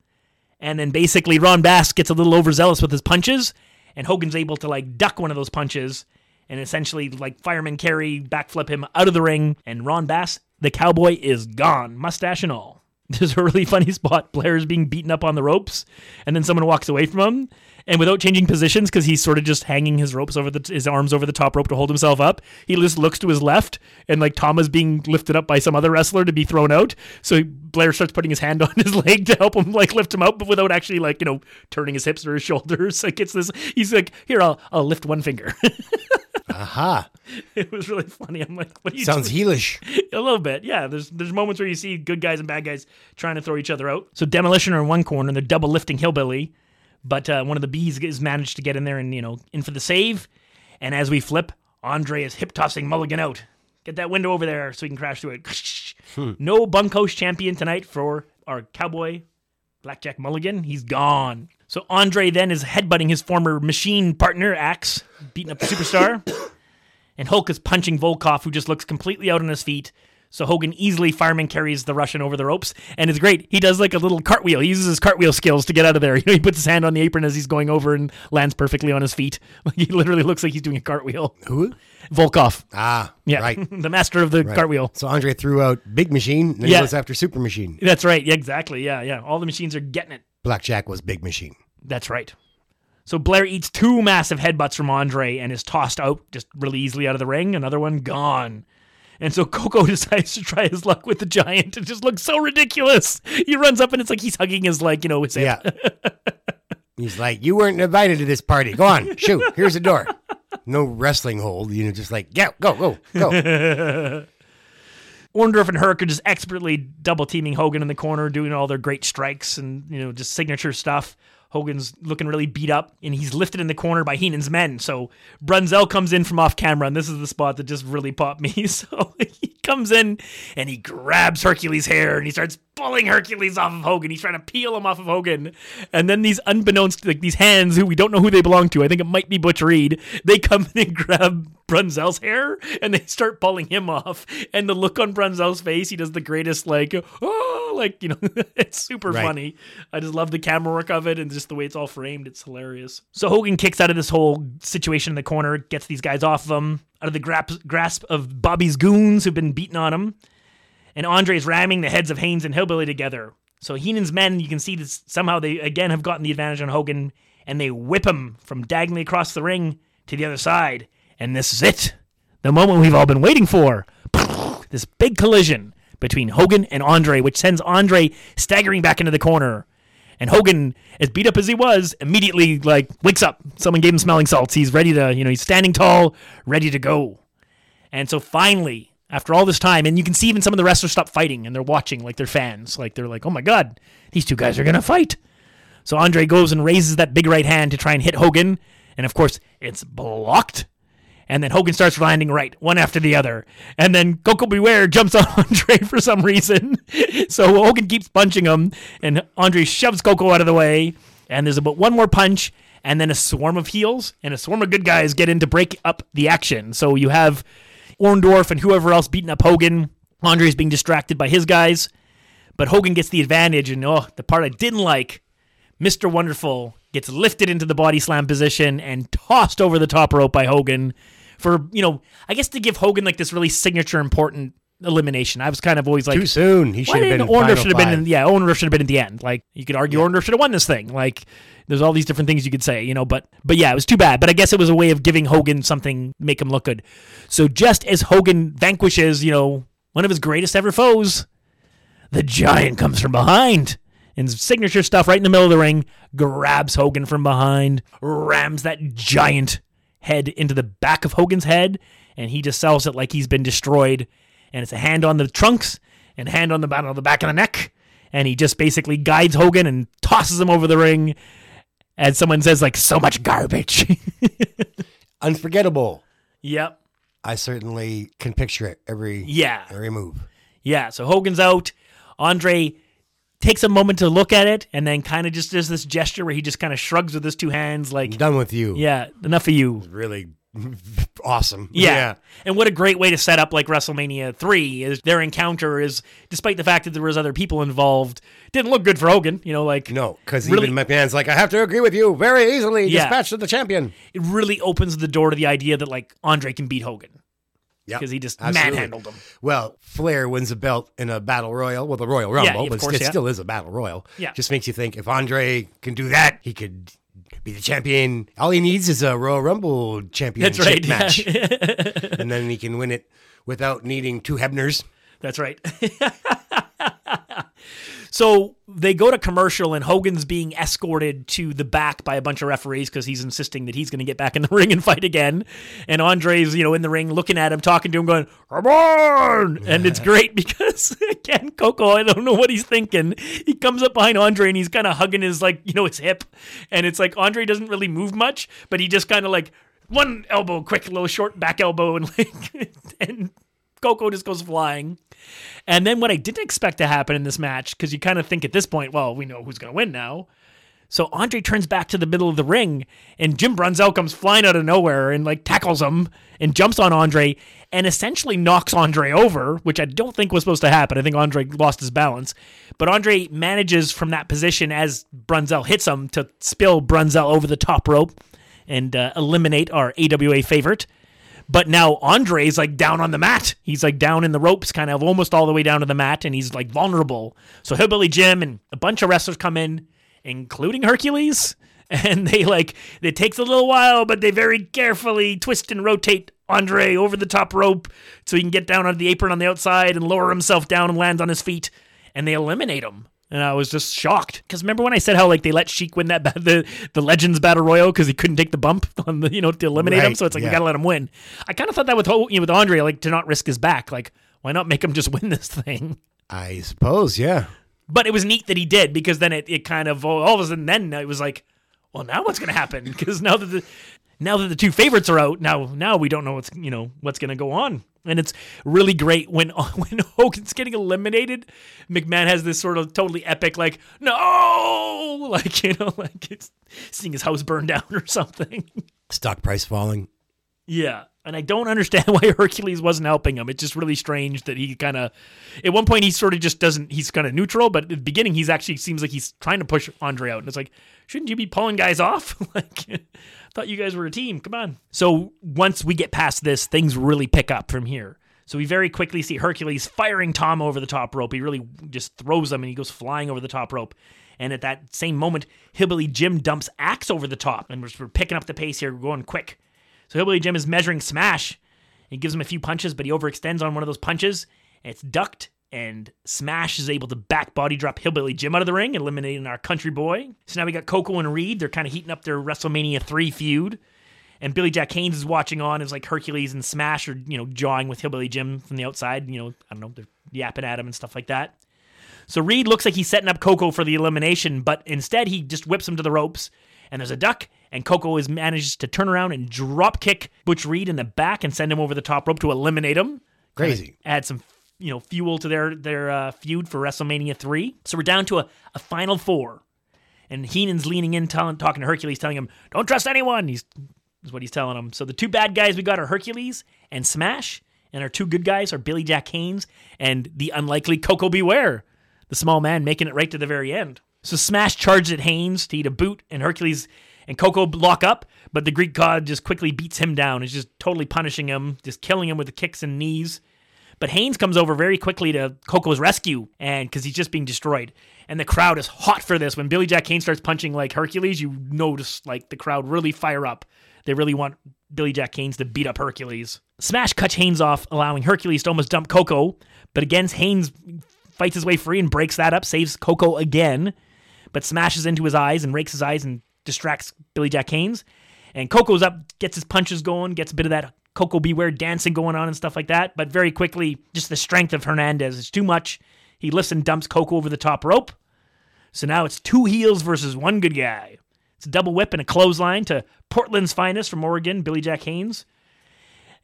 And then basically Ron Bass gets a little overzealous with his punches, and Hogan's able to like duck one of those punches and essentially like fireman carry, backflip him out of the ring, and Ron Bass, the cowboy, is gone, mustache and all. There's a really funny spot. Blair is being beaten up on the ropes, and then someone walks away from him, and without changing positions, because he's sort of just hanging his ropes over the his arms over the top rope to hold himself up, he just looks to his left, and like Tom is being lifted up by some other wrestler to be thrown out. So Blair starts putting his hand on his leg to help him like lift him up, but without actually like, you know, turning his hips or his shoulders. Like it's this. He's like, "Here, I'll I'll lift one finger." Aha! Uh-huh. It was really funny. I'm like, "What are you?" Sounds doing? Heelish. A little bit, yeah. There's there's moments where you see good guys and bad guys trying to throw each other out. So Demolition are in one corner, and they're double lifting Hillbilly, but uh, one of the bees is managed to get in there and, you know, in for the save. And as we flip, Andre is hip tossing Mulligan out. Get that window over there so we can crash through it. Hmm. No bunkhouse champion tonight for our cowboy, Blackjack Mulligan. He's gone. So Andre then is headbutting his former machine partner, Axe, beating up the superstar. And Hulk is punching Volkov, who just looks completely out on his feet. So Hogan easily fireman carries the Russian over the ropes. And it's great. He does like a little cartwheel. He uses his cartwheel skills to get out of there. You know, he puts his hand on the apron as he's going over and lands perfectly on his feet. Like, he literally looks like he's doing a cartwheel. Who? Volkov. Ah, yeah, right. The master of the right. cartwheel. So Andre threw out Big Machine, and then yeah. he goes after Super Machine. That's right. Yeah, exactly. Yeah, yeah. All the machines are getting it. Blackjack was Big Machine. That's right. So Blair eats two massive headbutts from Andre and is tossed out just really easily out of the ring. Another one gone. And so Coco decides to try his luck with the Giant. It just looks so ridiculous. He runs up and it's like he's hugging his, like, you know, his hip. Yeah. He's like, "You weren't invited to this party. Go on, shoot. Here's the door." No wrestling hold. You know, just like, yeah, go, go, go. Orndorff and Herc are just expertly double-teaming Hogan in the corner, doing all their great strikes and, you know, just signature stuff. Hogan's looking really beat up, and he's lifted in the corner by Heenan's men. So Brunzell comes in from off camera, and this is the spot that just really popped me. So he comes in, and he grabs Hercules' hair, and he starts pulling Hercules off of Hogan. He's trying to peel him off of Hogan. And then these unbeknownst, like these hands, who we don't know who they belong to, I think it might be Butch Reed, they come in and grab Brunzell's hair, and they start pulling him off. And the look on Brunzell's face, he does the greatest, like, oh, like, you know, it's super right. funny. I just love the camera work of it and just the way it's all framed. It's hilarious. So Hogan kicks out of this whole situation in the corner, gets these guys off of him, out of the gra- grasp of Bobby's goons who've been beating on him. And Andre's ramming the heads of Haynes and Hillbilly together. So Heenan's men, you can see this, somehow they again have gotten the advantage on Hogan, and they whip him from diagonally across the ring to the other side. And this is it. The moment we've all been waiting for. This big collision between Hogan and Andre, which sends Andre staggering back into the corner. And Hogan, as beat up as he was, immediately like wakes up. Someone gave him smelling salts. He's ready to, you know, he's standing tall, ready to go. And so finally, after all this time, and you can see even some of the wrestlers stop fighting, and they're watching like they're fans. Like they're like, oh my God, these two guys are going to fight. So Andre goes and raises that big right hand to try and hit Hogan. And of course, it's blocked. And then Hogan starts landing right, one after the other. And then Coco Beware jumps on Andre for some reason. So Hogan keeps punching him, and Andre shoves Coco out of the way. And there's about one more punch, and then a swarm of heels and a swarm of good guys get in to break up the action. So you have Orndorff and whoever else beating up Hogan. Andre's being distracted by his guys. But Hogan gets the advantage, and oh, the part I didn't like, Mister Wonderful gets lifted into the body slam position and tossed over the top rope by Hogan for, you know, I guess to give Hogan like this really signature important elimination. I was kind of always like, too soon. He should have been in Orndorff should have been in, yeah, Orndorff should have been at the end. Like, you could argue yeah. Orndorff should have won this thing. Like, there's all these different things you could say, you know, but but yeah, it was too bad. But I guess it was a way of giving Hogan something, make him look good. So just as Hogan vanquishes, you know, one of his greatest ever foes, the Giant comes from behind. And signature stuff right in the middle of the ring, grabs Hogan from behind, rams that giant head into the back of Hogan's head, and he just sells it like he's been destroyed. And it's a hand on the trunks and hand on the, on the back of the neck. And he just basically guides Hogan and tosses him over the ring. And someone says, like, so much garbage. Unforgettable. Yep. I certainly can picture it every, yeah. every move. Yeah, so Hogan's out. Andre takes a moment to look at it, and then kind of just does this gesture where he just kind of shrugs with his two hands, like, I'm done with you. Yeah, enough of you. Really awesome. Yeah. yeah. And what a great way to set up, like, WrestleMania three is their encounter is, despite the fact that there was other people involved, didn't look good for Hogan, you know, like. No, because really, even McMahon's like, I have to agree with you very easily. Yeah. Dispatch to the champion. It really opens the door to the idea that, like, Andre can beat Hogan. Because yep, he just absolutely. manhandled him. Well, Flair wins a belt in a battle royal. Well, the Royal Rumble, yeah, but course, it yeah. still is a battle royal. Yeah. Just makes you think, if Andre can do that, he could be the champion. All he needs is a Royal Rumble championship right, match. Yeah. And then he can win it without needing two Hebners. That's right. So they go to commercial, and Hogan's being escorted to the back by a bunch of referees because he's insisting that he's going to get back in the ring and fight again. And Andre's, you know, in the ring looking at him, talking to him, going, come on! And it's great because, again, Coco, I don't know what he's thinking. He comes up behind Andre, and he's kind of hugging his, like, you know, his hip. And it's like Andre doesn't really move much, but he just kind of, like, one elbow, quick, little short back elbow, and, like, and Coco just goes flying. And then what I didn't expect to happen in this match, because you kind of think at this point, well, we know who's going to win now. So Andre turns back to the middle of the ring, and Jim Brunzell comes flying out of nowhere and, like, tackles him and jumps on Andre and essentially knocks Andre over, which I don't think was supposed to happen. I think Andre lost his balance. But Andre manages from that position as Brunzell hits him to spill Brunzell over the top rope and uh, eliminate our A W A favorite. But now Andre's, like, down on the mat. He's, like, down in the ropes, kind of almost all the way down to the mat, and he's, like, vulnerable. So Hillbilly Jim and a bunch of wrestlers come in, including Hercules, and they, like, it takes a little while, but they very carefully twist and rotate Andre over the top rope so he can get down on the apron on the outside and lower himself down and lands on his feet, and they eliminate him. And I was just shocked. Because remember when I said how, like, they let Sheik win that ba- the, the Legends Battle Royal because he couldn't take the bump on the, you know, to eliminate right, him? So it's like, yeah. you got to let him win. I kind of thought that with, you know, with Andre, like, to not risk his back. Like, why not make him just win this thing? I suppose, yeah. But it was neat that he did, because then it, it kind of, all of a sudden, then it was like, well, now what's going to happen? Because now that the... Now that the two favorites are out, now now we don't know what's you know what's going to go on, and it's really great when when Hogan's getting eliminated. McMahon has this sort of totally epic, like, no, like, you know, like, it's seeing his house burn down or something. Stock price falling. Yeah, and I don't understand why Hercules wasn't helping him. It's just really strange that he kind of, at one point he sort of just doesn't. He's kind of neutral, but at the beginning he's actually seems like he's trying to push Andre out, and it's like, shouldn't you be pulling guys off? Like. Thought you guys were a team. Come on. So once we get past this, things really pick up from here. So we very quickly see Hercules firing Tom over the top rope. He really just throws him, and he goes flying over the top rope. And at that same moment, Hillbilly Jim dumps Axe over the top. And we're, we're picking up the pace here. We're going quick. So Hillbilly Jim is measuring Smash. He gives him a few punches, but he overextends on one of those punches. And it's ducked. And Smash is able to back body drop Hillbilly Jim out of the ring, eliminating our country boy. So now we got Coco and Reed. They're kind of heating up their WrestleMania three feud. And Billy Jack Haynes is watching on as, like, Hercules and Smash are, you know, jawing with Hillbilly Jim from the outside. You know, I don't know, they're yapping at him and stuff like that. So Reed looks like he's setting up Coco for the elimination, but instead he just whips him to the ropes. And there's a duck, and Coco is manages to turn around and drop kick Butch Reed in the back and send him over the top rope to eliminate him. Crazy. Add some you know, fuel to their their uh, feud for WrestleMania three. So we're down to a, a final four. And Heenan's leaning in, telling, talking to Hercules, telling him, don't trust anyone, he's, is what he's telling him. So the two bad guys we got are Hercules and Smash, and our two good guys are Billy Jack Haynes and the unlikely Coco Beware, the small man making it right to the very end. So Smash charged at Haynes to eat a boot, and Hercules and Coco lock up, but the Greek god just quickly beats him down. Is just totally punishing him, just killing him with the kicks and knees. But Haynes comes over very quickly to Coco's rescue, and because he's just being destroyed. And the crowd is hot for this. When Billy Jack Haynes starts punching like Hercules, you notice like the crowd really fire up. They really want Billy Jack Haynes to beat up Hercules. Smash cuts Haynes off, allowing Hercules to almost dump Coco. But again, Haynes fights his way free and breaks that up, saves Coco again, but smashes into his eyes and rakes his eyes and distracts Billy Jack Haynes. And Coco's up, gets his punches going, gets a bit of that Coco Beware dancing going on and stuff like that. But very quickly, just the strength of Hernandez is too much. He lifts and dumps Coco over the top rope. So now it's two heels versus one good guy. It's a double whip and a clothesline to Portland's finest from Oregon, Billy Jack Haynes.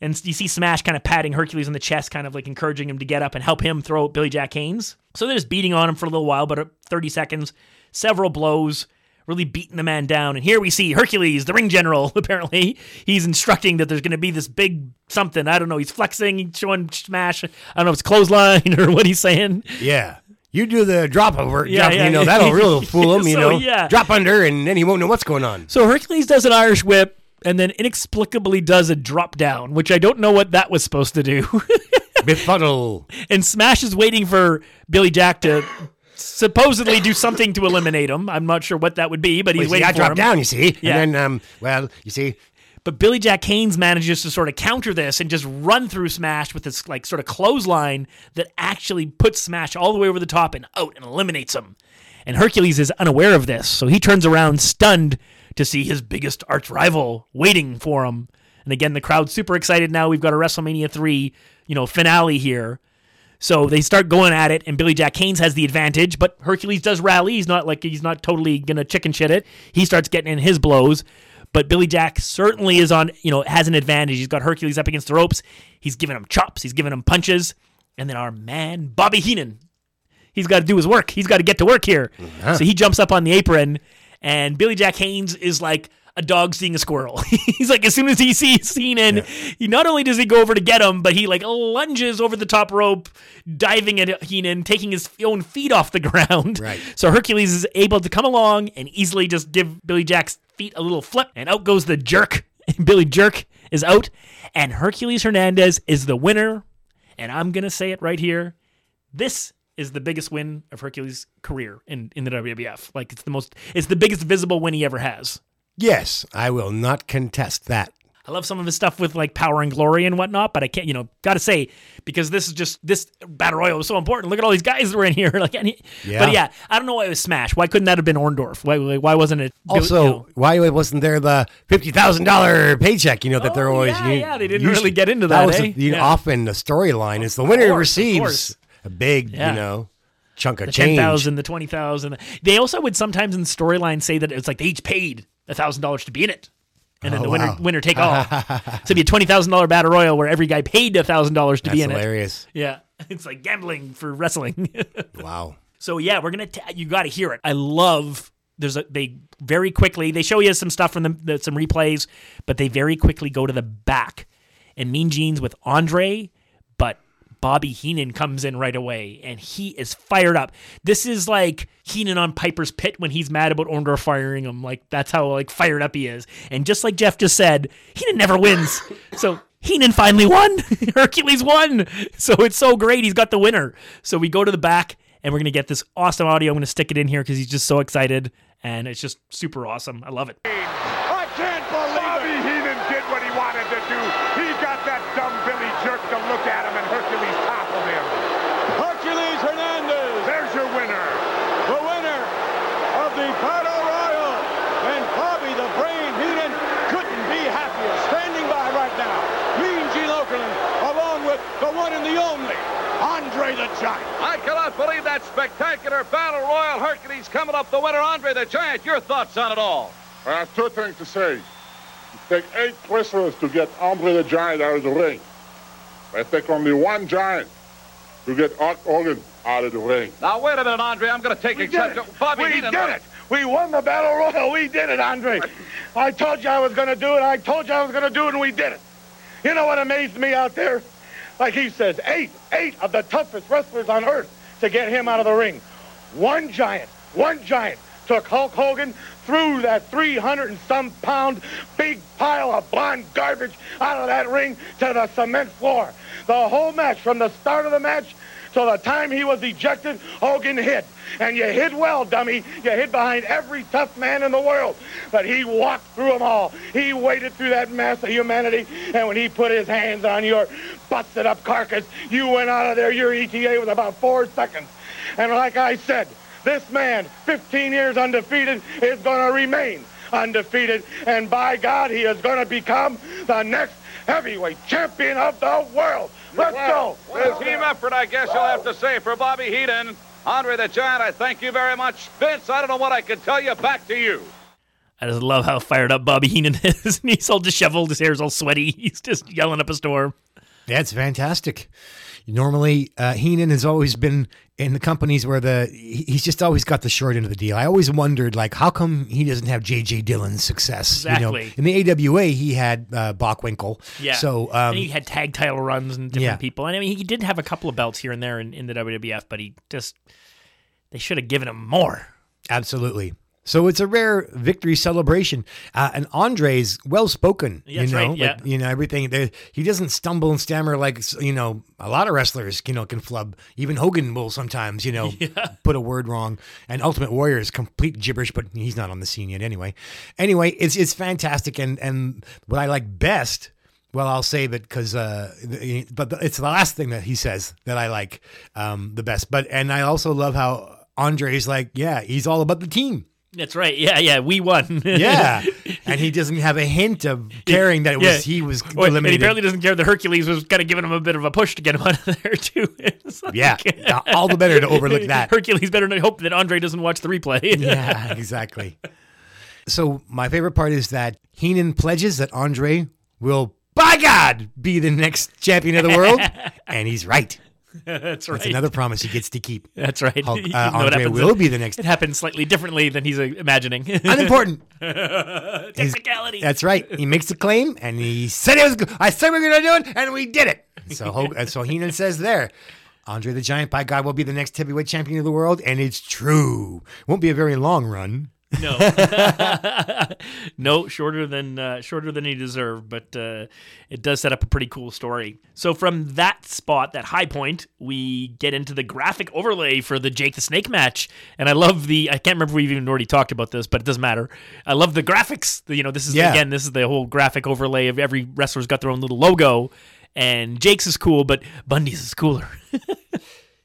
And you see Smash kind of patting Hercules on the chest, kind of like encouraging him to get up and help him throw Billy Jack Haynes. So they're just beating on him for a little while, but thirty seconds, several blows, really beating the man down. And here we see Hercules, the ring general, apparently. He's instructing that there's going to be this big something. I don't know. He's flexing, he's showing Smash. I don't know if it's clothesline or what he's saying. Yeah. You do the drop over, yeah, drop, yeah, you know, yeah. That'll really fool him, you so, know. Yeah. Drop under, and then he won't know what's going on. So Hercules does an Irish whip, and then inexplicably does a drop down, which I don't know what that was supposed to do. Befuddle. And Smash is waiting for Billy Jack to supposedly do something to eliminate him. I'm not sure what that would be, but he's well, waiting see, I for him. I dropped down, you see. Yeah. And then, um, well, you see. But Billy Jack Haynes manages to sort of counter this and just run through Smash with this like sort of clothesline that actually puts Smash all the way over the top and out and eliminates him. And Hercules is unaware of this, so he turns around stunned to see his biggest arch rival waiting for him. And again, the crowd's super excited now. We've got a WrestleMania three, you know, finale here. So they start going at it, and Billy Jack Haynes has the advantage, but Hercules does rally. He's not like he's not totally gonna chicken shit it. He starts getting in his blows, but Billy Jack certainly is on, you know, has an advantage. He's got Hercules up against the ropes. He's giving him chops. He's giving him punches. And then our man Bobby Heenan, he's got to do his work. He's got to get to work here. Uh-huh. So he jumps up on the apron. And Billy Jack Haynes is like a dog seeing a squirrel. He's like, as soon as he sees Heenan, yeah. he not only does he go over to get him, but he like lunges over the top rope, diving at Heenan, taking his own feet off the ground. Right. So Hercules is able to come along and easily just give Billy Jack's feet a little flip, and out goes the jerk. Billy Jerk is out, and Hercules Hernandez is the winner. And I'm going to say it right here. This is the biggest win of Hercules' career in, in the W W F. Like, it's the most, it's the biggest visible win he ever has. Yes, I will not contest that. I love some of his stuff with, like, Power and Glory and whatnot, but I can't, you know, gotta say, because this is just, this Battle Royal was so important. Look at all these guys that were in here. Like, any, yeah. But yeah, I don't know why it was Smash. Why couldn't that have been Orndorff? Why Why wasn't it? Also, you know, why wasn't there the fifty thousand dollars paycheck, you know, that oh, they're always... Yeah, you, yeah, they didn't really should, get into that, that was eh? a, you yeah. know, often the storyline is the winner course, receives... A big, yeah. you know, chunk of the change. The ten thousand, the twenty thousand. They also would sometimes in the storyline say that it's like they each paid one thousand dollars to be in it. And oh, then the wow. winner winner take all. So it'd be a twenty thousand dollars battle royal where every guy paid one thousand dollars to That's be in hilarious. It. That's hilarious. Yeah. It's like gambling for wrestling. Wow. So yeah, we're going to, you got to hear it. I love, there's a, they very quickly, they show you some stuff from the, the, some replays, but they very quickly go to the back. And Mean Gene's with Andre, but Bobby Heenan comes in right away, and he is fired up. This is like Heenan on Piper's Pit when he's mad about Orndorff firing him. Like, that's how, like, fired up he is. And just like Jeff just said, Heenan never wins. So Heenan finally won. Hercules won. So it's so great. He's got the winner. So we go to the back, and we're going to get this awesome audio. I'm going to stick it in here because he's just so excited, and it's just super awesome. I love it. I can't believe Bobby it. Heenan did what he wanted to do. He got that dumb Billy Jerk to look at him, and Hercules toppled him. Hercules Hernandez. There's your winner. The winner of the Battle Royal. And Bobby the Brain Heenan couldn't be happier. Standing by right now, Mean Gene Okerlund, along with the one and the only Andre the Giant. I cannot believe that spectacular Battle Royal. Hercules coming up the winner, Andre the Giant. Your thoughts on it all? I have two things to say. It takes eight prisoners to get Andre the Giant out of the ring. It takes only one giant to get Hogan out of the ring. Now, wait a minute, Andre. I'm going to take exception. Bobby We Heenan. did it. We won the Battle Royal. We did it, Andre. I told you I was going to do it. I told you I was going to do it, and we did it. You know what amazed me out there? Like he says, eight, eight of the toughest wrestlers on earth to get him out of the ring. One giant, One giant took Hulk Hogan through that three hundred and some pound big pile of blonde garbage out of that ring to the cement floor. The whole match, from the start of the match to the time he was ejected, Hogan hid. And you hid well, dummy. You hid behind every tough man in the world. But he walked through them all. He waded through that mass of humanity. And when he put his hands on your busted up carcass, you went out of there. Your E T A was about four seconds. And like I said, this man, fifteen years undefeated, is going to remain undefeated. And by God, he is going to become the next heavyweight champion of the world. Let's well, go. Well, team effort, I guess well. you'll have to say, for Bobby Heenan. Andre the Giant, I thank you very much. Vince, I don't know what I could tell you. Back to you. I just love how fired up Bobby Heenan is. He's all disheveled. His hair's all sweaty. He's just yelling up a storm. That's fantastic. Normally, uh, Heenan has always been in the companies where the he's just always got the short end of the deal. I always wondered, like, how come he doesn't have J J. Dillon's success? Exactly. You know? In the A W A, he had uh, Bockwinkle. Yeah. So um, and he had tag title runs and different yeah. people. And I mean, he did have a couple of belts here and there in, in the W W F, but he just they should have given him more. Absolutely. So it's a rare victory celebration, uh, and Andre's well spoken. You That's know, right, yeah. But, you know everything. They, he doesn't stumble and stammer like you know a lot of wrestlers. You know can flub. Even Hogan will sometimes. You know yeah. put a word wrong. And Ultimate Warrior is complete gibberish, but he's not on the scene yet. Anyway, anyway, it's it's fantastic. And and what I like best. Well, I'll save it because, uh, but it's the last thing that he says that I like um, the best. But and I also love how Andre's like, yeah, he's all about the team. That's right. Yeah, yeah. We won. yeah. And he doesn't have a hint of caring that it was yeah. he was eliminated. And he barely doesn't care. The Hercules was kind of giving him a bit of a push to get him out of there, too. Like, yeah. All the better to overlook that. Hercules better not hope that Andre doesn't watch the replay. yeah, exactly. So my favorite part is that Heenan pledges that Andre will, by God, be the next champion of the world. And he's right. That's right. That's another promise he gets to keep. That's right. Hulk, uh, Andre will be the next. It happens slightly differently than he's uh, imagining. Unimportant. Technicality. He's, that's right. He makes the claim, and he said it was. I said we were going to do it, and we did it. So, Hulk, so Heenan says there, Andre the Giant, by God, will be the next heavyweight champion of the world, and it's true. Won't be a very long run. No, no, shorter than uh, shorter than he deserved, but uh, it does set up a pretty cool story. So from that spot, that high point, we get into the graphic overlay for the Jake the Snake match, and I love the. I can't remember if we've even already talked about this, but it doesn't matter. I love the graphics. You know, this is yeah. again, this is the whole graphic overlay of every wrestler's got their own little logo, and Jake's is cool, but Bundy's is cooler.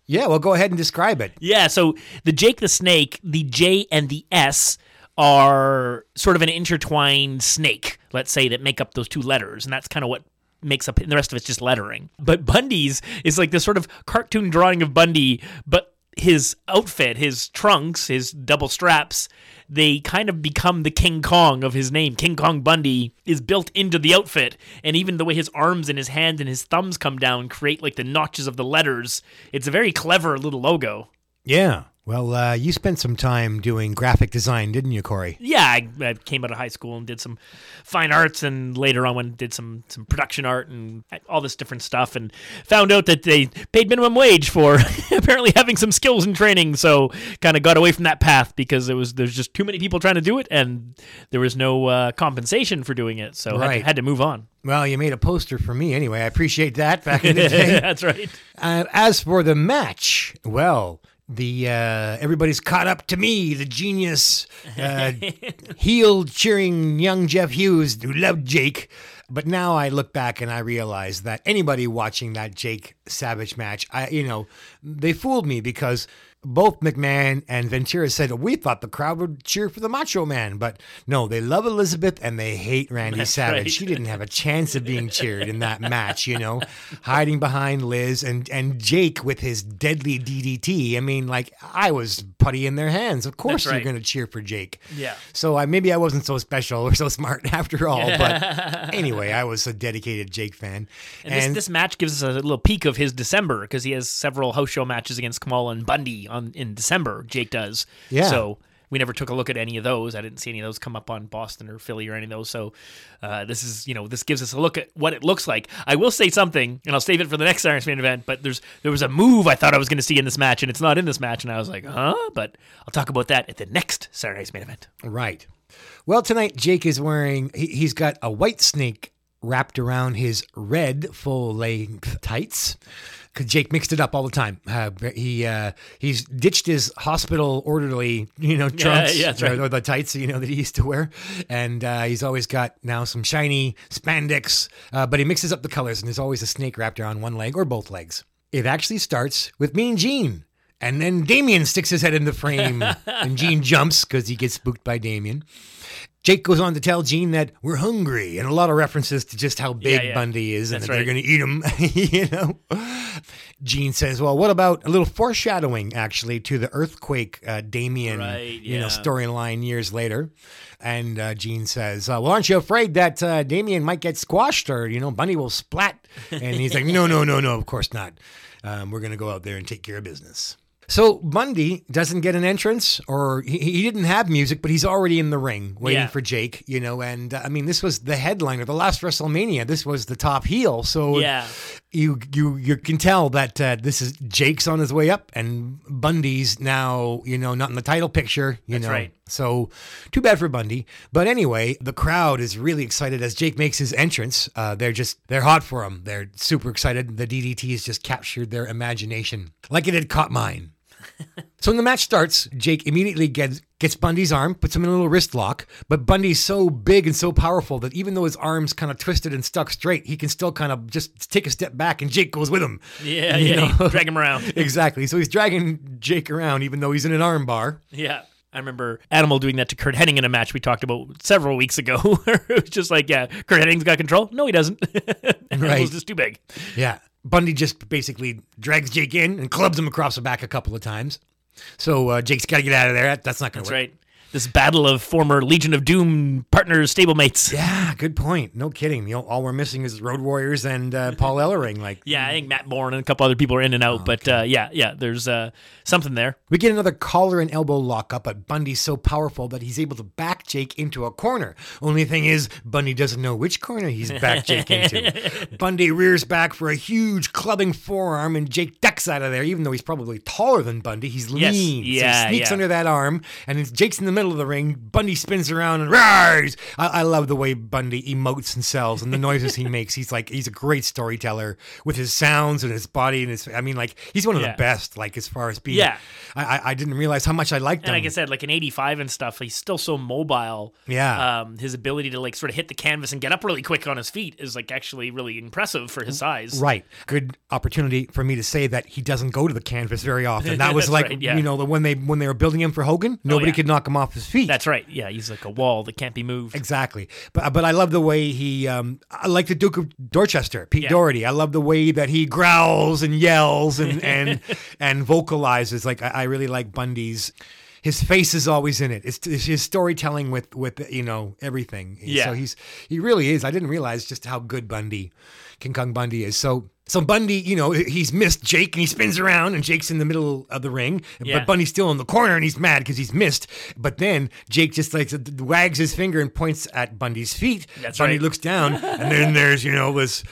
Yeah, well, go ahead and describe it. Yeah, so the Jake the Snake, the J and the S are sort of an intertwined snake, let's say, that make up those two letters, and that's kind of what makes up, and the rest of it's just lettering. But Bundy's is like this sort of cartoon drawing of Bundy, but his outfit, his trunks, his double straps, they kind of become the King Kong of his name. King Kong Bundy is built into the outfit, and even the way his arms and his hand and his thumbs come down create like the notches of the letters. It's a very clever little logo. Yeah. Well, uh, you spent some time doing graphic design, didn't you, Corey? Yeah, I, I came out of high school and did some fine arts, and later on when did some, some production art and all this different stuff, and found out that they paid minimum wage for apparently having some skills and training, so kind of got away from that path because it was there's just too many people trying to do it, and there was no uh, compensation for doing it, so right. had, to, had to move on. Well, you made a poster for me anyway. I appreciate that back in the day. That's right. Uh, as for the match, well... The uh, everybody's caught up to me, the genius, uh, heel cheering young Jeff Hughes who loved Jake. But now I look back and I realize that anybody watching that Jake Savage match, I you know, they fooled me because both McMahon and Ventura said we thought the crowd would cheer for the Macho Man, but no, they love Elizabeth and they hate Randy That's Savage. Right. She didn't have a chance of being cheered in that match, you know, hiding behind Liz and, and Jake with his deadly D D T. I mean, like I was putty in their hands. Of course right. you're going to cheer for Jake. Yeah. So I, maybe I wasn't so special or so smart after all, but anyway. I was a dedicated Jake fan. And, and this, this match gives us a little peek of his December because he has several house show matches against Kamal and Bundy on in December, Jake does. Yeah. So we never took a look at any of those. I didn't see any of those come up on Boston or Philly or any of those. So uh, this is, you know, this gives us a look at what it looks like. I will say something, and I'll save it for the next Iron Man event, but there's there was a move I thought I was going to see in this match, and it's not in this match, and I was like, huh? But I'll talk about that at the next Saturday Night's Main Event. Right. Well, tonight Jake is wearing, he, he's got a white snake wrapped around his red full-length tights. Because Jake mixed it up all the time. Uh, he uh, he's ditched his hospital orderly, you know, trunks yeah, yeah, right. or, or the tights, you know, that he used to wear, and uh, he's always got now some shiny spandex. Uh, but he mixes up the colors, and there's always a snake wrapped around one leg or both legs. It actually starts with Mean Gene, and then Damien sticks his head in the frame, and Gene jumps because he gets spooked by Damien. Jake goes on to tell Gene that we're hungry, and a lot of references to just how big yeah, yeah. Bundy is and That's that right. they're going to eat him, you know. Gene says, well, what about a little foreshadowing, actually, to the earthquake uh, Damien right, yeah. you know, storyline years later. And uh, Gene says, uh, well, aren't you afraid that uh, Damien might get squashed or, you know, Bundy will splat? And he's like, no, no, no, no, of course not. Um, we're going to go out there and take care of business. So Bundy doesn't get an entrance, or he, he didn't have music, but he's already in the ring waiting yeah. for Jake, you know, and uh, I mean, this was the headliner, the last WrestleMania, this was the top heel, so yeah. you you you can tell that uh, this is Jake's on his way up, and Bundy's now, you know, not in the title picture, you That's know. Right. So too bad for Bundy, but anyway, the crowd is really excited as Jake makes his entrance. Uh, they're just, they're hot for him, they're super excited, the D D T has just captured their imagination, like it had caught mine. So when the match starts, Jake immediately gets gets Bundy's arm, puts him in a little wrist lock, but Bundy's so big and so powerful that even though his arm's kind of twisted and stuck straight, he can still kind of just take a step back and Jake goes with him. Yeah, you yeah, know? Drag him around. Exactly. So he's dragging Jake around even though he's in an arm bar. Yeah. I remember Animal doing that to Kurt Hennig in a match we talked about several weeks ago. It was just like, yeah, Kurt Hennig's got control. No, he doesn't. Animal's right. just too big. Yeah. Bundy just basically drags Jake in and clubs him across the back a couple of times. So uh, Jake's got to get out of there. That's not going to work. That's right. This battle of former Legion of Doom partners, stablemates. Yeah, good point. No kidding. You know, all we're missing is Road Warriors and uh, Paul Ellering. Like, yeah, I think Matt Bourne and a couple other people are in and out. Oh, but okay. uh, yeah, yeah, there's uh, something there. We get another collar and elbow lockup, but Bundy's so powerful that he's able to back Jake into a corner. Only thing is, Bundy doesn't know which corner he's backed Jake into. Bundy rears back for a huge clubbing forearm, and Jake ducks out of there, even though he's probably taller than Bundy. He's yes. lean. Yeah, so he sneaks yeah. under that arm, and it's Jake's in the middle. middle of the ring, Bundy spins around and roars. I, I love the way Bundy emotes and sells and the noises he makes. He's like, he's a great storyteller with his sounds and his body and his, I mean, like, he's one of yeah. the best, like, as far as being, yeah. I, I didn't realize how much I liked him. And like I said, like in eighty-five and stuff, he's still so mobile. Yeah. Um, his ability to like sort of hit the canvas and get up really quick on his feet is like actually really impressive for his size. Right. Good opportunity for me to say that he doesn't go to the canvas very often. That was like, right, yeah. you know, the, when they, when they were building him for Hogan, nobody oh, yeah. could knock him off his feet. That's right. Yeah, he's like a wall that can't be moved. Exactly. But but I love the way he, um, I like the Duke of Dorchester, Pete yeah. Doherty. I love the way that he growls and yells and and, and vocalizes. Like I, I really like Bundy's. His face is always in it. It's, it's his storytelling with, with, you know, everything. Yeah. So he's, he really is. I didn't realize just how good Bundy, King Kong Bundy is. So, so Bundy, you know, he's missed Jake and he spins around and Jake's in the middle of the ring, yeah. but Bundy's still in the corner and he's mad because he's missed. But then Jake just like wags his finger and points at Bundy's feet. That's Bundy right. looks down and then there's, you know, this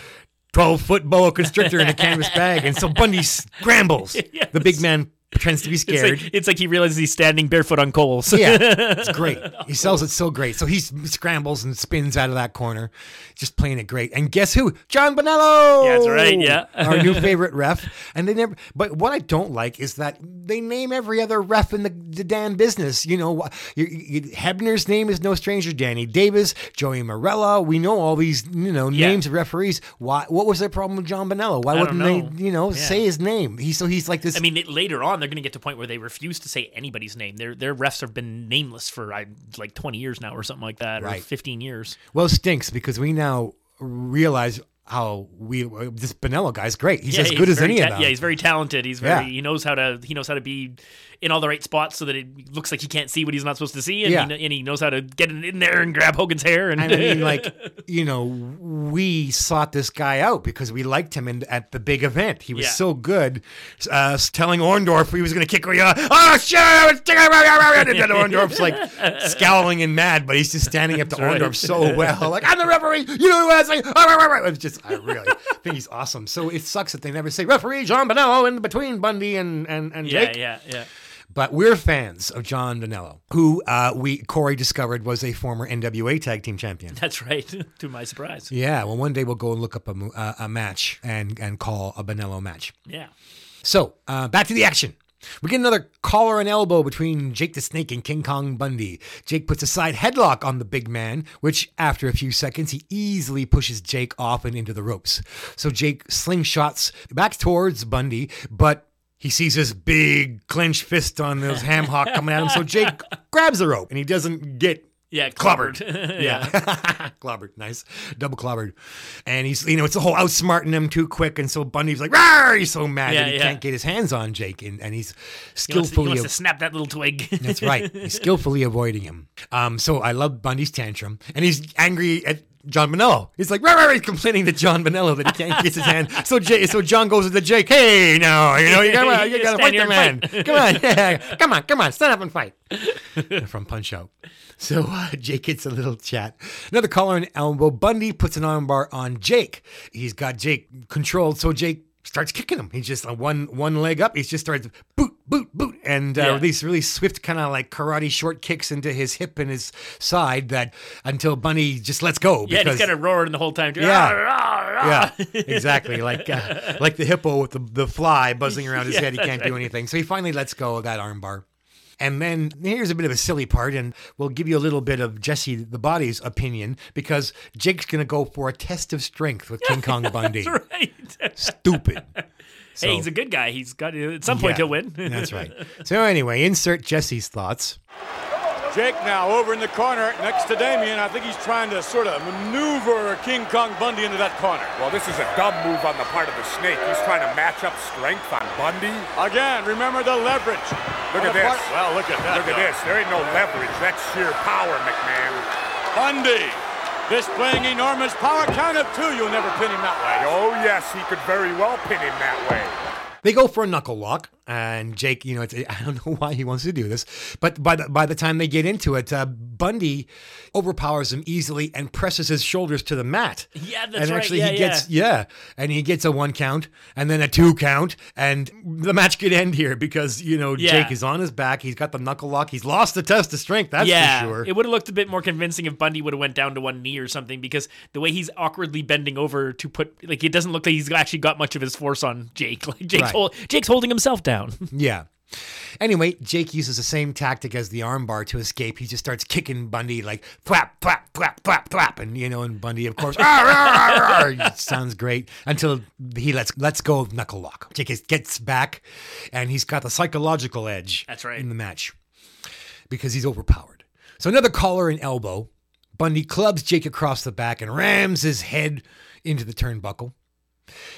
twelve foot boa constrictor in a canvas bag. And so Bundy scrambles. Yes. The big man pretends to be scared. It's like, it's like he realizes he's standing barefoot on coals. Yeah, it's great. He sells it so great. So he scrambles and spins out of that corner, just playing it great. And guess who? John Bonello! Yeah, that's right, yeah. Our new favorite ref. And they never. But what I don't like is that they name every other ref in the, the damn business. You know, you, you, Hebner's name is no stranger. Danny Davis, Joey Morella. We know all these, you know, yeah. names of referees. Why? What was their problem with John Bonello? Why I wouldn't they, you know, yeah. say his name? He, so he's like this. I mean, it, later on, they're going to get to a point where they refuse to say anybody's name. Their their refs have been nameless for I, like twenty years now or something like that, right. or fifteen years. Well, it stinks because we now realize oh, we this Bonello guy's great. He's yeah, as he's good as any ta- of them. Yeah, he's very talented. He's very yeah. he knows how to he knows how to be in all the right spots so that it looks like he can't see what he's not supposed to see, and yeah. he, and he knows how to get in there and grab Hogan's hair. And I mean, like, you know, we sought this guy out because we liked him in, at the big event. He was yeah. so good. Uh, telling Orndorff he was going to kick Korea. Oh shit! And then Orndorff's like scowling and mad, but he's just standing up to Orndorff right. so well. Like, I'm the referee. You know what I'm saying? It's just. I really think he's awesome. So it sucks that they never say referee John Bonello in between Bundy and, and, and Jake. Yeah, yeah, yeah. But we're fans of John Bonello, who uh, we Corey discovered was a former N W A Tag Team Champion. That's right, to my surprise. Yeah, well, one day we'll go and look up a, uh, a match and, and call a Bonello match. Yeah. So uh, back to the action. We get another collar and elbow between Jake the Snake and King Kong Bundy. Jake puts a side headlock on the big man, which after a few seconds, he easily pushes Jake off and into the ropes. So Jake slingshots back towards Bundy, but he sees this big clenched fist on his ham hock coming at him. So Jake grabs the rope and he doesn't get yeah, clobbered. clobbered. Yeah. Clobbered. Nice. Double clobbered. And he's, you know, it's the whole outsmarting him too quick. And so Bundy's like, rawr! He's so mad yeah, that he yeah. can't get his hands on Jake. And, and he's skillfully. He wants to, he wants to snap that little twig. That's right. He's skillfully avoiding him. Um, so I love Bundy's tantrum. And he's angry at John Bonello. He's like, rawr, rawr, he's complaining to John Bonello that he can't get his hand. So J- so John goes to the Jake. Hey, no, you know, you gotta, you gotta fight the man. Fight. Come on. Yeah. Come on. Come on. Stand up and fight. From Punch Out. So uh, Jake gets a little chat. Another collar and elbow. Bundy puts an armbar on Jake. He's got Jake controlled, so Jake starts kicking him. He's just uh, one one leg up. He just starts boot, boot, boot, and uh, yeah. these really swift kind of like karate short kicks into his hip and his side that until Bundy just lets go. Because, yeah, he's kind of roaring the whole time. Yeah, rah, rah, rah. yeah, exactly. Like uh, like the hippo with the, the fly buzzing around his yeah, head. He can't right. do anything. So he finally lets go of that armbar. And then here's a bit of a silly part, and we'll give you a little bit of Jesse the Body's opinion, because Jake's going to go for a test of strength with King Kong Bundy. That's right. Stupid. So, hey, he's a good guy. He's got at some point yeah, he'll win. That's right. So anyway, insert Jesse's thoughts. Jake now over in the corner next to Damien. I think he's trying to sort of maneuver King Kong Bundy into that corner. Well, this is a dumb move on the part of the Snake. He's trying to match up strength on Bundy. Again, remember the leverage. Look at this. Part- well, look at that. Look at this. There ain't no leverage. That's sheer power, McMahon. Bundy displaying enormous power. Count of two. You'll never pin him that way. Oh, yes. He could very well pin him that way. They go for a knuckle lock, and Jake, you know, it's, I don't know why he wants to do this, but by the by the time they get into it, uh, Bundy overpowers him easily and presses his shoulders to the mat. Yeah, that's and right. Actually yeah, he yeah. gets, yeah, and he gets a one count, and then a two count, and the match could end here because, you know, yeah. Jake is on his back, he's got the knuckle lock, he's lost the test of strength, that's yeah. for sure. It would have looked a bit more convincing if Bundy would have went down to one knee or something, because the way he's awkwardly bending over to put, like, it doesn't look like he's actually got much of his force on Jake. Like, Jake's, right. hol- Jake's holding himself down. Yeah. Anyway, Jake uses the same tactic as the armbar to escape. He just starts kicking Bundy like thwap, thwap, thwap, thwap, thwap. And, you know, and Bundy, of course, ar, ar, ar, ar, sounds great until he lets lets go of knuckle lock. Jake is, gets back, and he's got the psychological edge That's right. in the match because he's overpowered. So another collar and elbow. Bundy clubs Jake across the back and rams his head into the turnbuckle.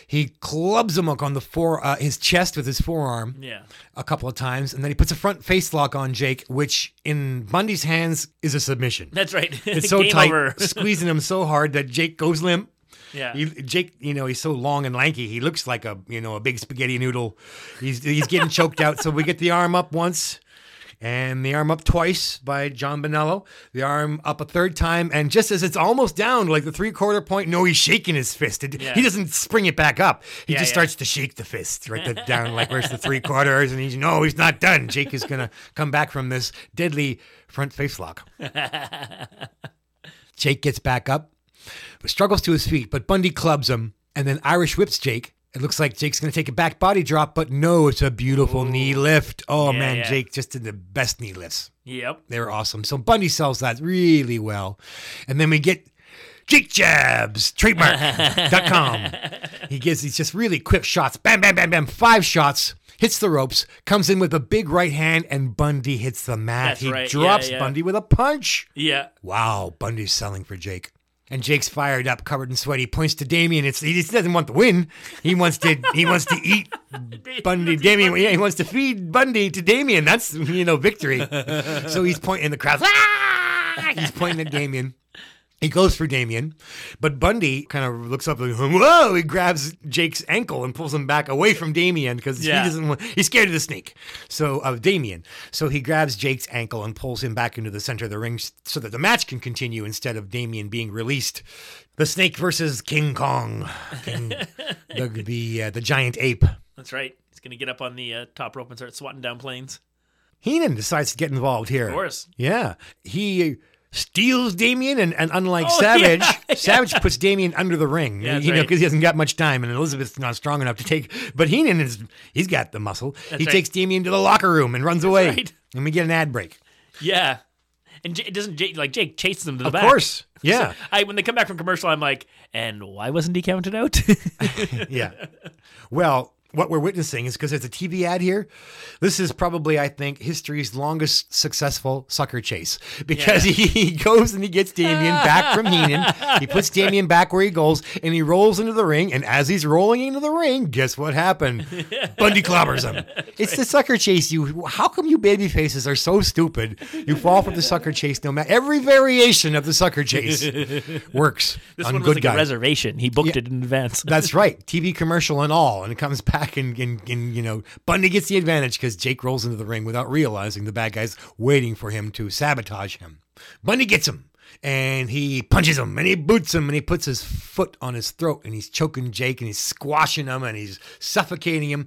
He clubs him on the fore, uh, his chest with his forearm yeah. a couple of times, and then he puts a front face lock on Jake, which in Bundy's hands is a submission. That's right. It's so Game tight, over. Squeezing him so hard that Jake goes limp. Yeah, he, Jake, you know, he's so long and lanky. He looks like a, you know, a big spaghetti noodle. He's he's getting choked out. So we get the arm up once, and the arm up twice by John Bonello. The arm up a third time. And just as it's almost down, like the three-quarter point, no, he's shaking his fist. It, yeah. He doesn't spring it back up. He yeah, just yeah. starts to shake the fist right the, down, like, where's the three-quarters? And he's, no, he's not done. Jake is going to come back from this deadly front face lock. Jake gets back up, but struggles to his feet. But Bundy clubs him, and then Irish whips Jake. It looks like Jake's going to take a back body drop, but no, it's a beautiful Ooh. knee lift. Oh, yeah, man, yeah. Jake just did the best knee lifts. Yep. They were awesome. So Bundy sells that really well. And then we get Jake Jabs, trademark dot com. He gives these just really quick shots. Bam, bam, bam, bam. Five shots. Hits the ropes. Comes in with a big right hand, and Bundy hits the mat. That's he right. drops yeah, yeah. Bundy with a punch. Yeah. Wow, Bundy's selling for Jake. And Jake's fired up, covered in sweat. He points to Damien. It's he just doesn't want the win. He wants to he wants to eat Bundy. Damien, yeah, he wants to feed Bundy to Damien. That's you know victory. So he's pointing in the crowd. Ah! He's pointing at Damien. He goes for Damien, but Bundy kind of looks up like, whoa, he grabs Jake's ankle and pulls him back away from Damien because yeah. he doesn't want, he's scared of the snake, so of Damien. So he grabs Jake's ankle and pulls him back into the center of the ring so that the match can continue instead of Damien being released. The snake versus King Kong, King, the, the, uh, the giant ape. That's right. He's going to get up on the uh, top rope and start swatting down planes. Heenan decides to get involved here. Of course. Yeah. He... steals Damien, and, and unlike oh, Savage, yeah, Savage yeah. puts Damien under the ring, yeah, you right. know, because he hasn't got much time, and Elizabeth's not strong enough to take. But Heenan is, he's got the muscle. That's he right. takes Damien to the locker room and runs that's away, right. and we get an ad break. Yeah, and J- doesn't J- like Jake chases them to the of back. Of course, yeah. So I, when they come back from commercial, I'm like, and why wasn't he counted out? yeah. Well, what we're witnessing is because there's a T V ad here. This is probably, I think, history's longest successful sucker chase because yeah. he, he goes and he gets Damien back from Heenan. He puts Damien back where he goes and he rolls into the ring. And as he's rolling into the ring, guess what happened? Bundy clobbers him. That's it's right. the sucker chase. You, how come you baby faces are so stupid? You fall for the sucker chase no matter. Every variation of the sucker chase works. This on one was good like guy. A reservation. He booked yeah, it in advance. That's right. T V commercial and all. And it comes back. And, and, and, you know, Bundy gets the advantage because Jake rolls into the ring without realizing the bad guy's waiting for him to sabotage him. Bundy gets him, and he punches him, and he boots him, and he puts his foot on his throat, and he's choking Jake, and he's squashing him, and he's suffocating him.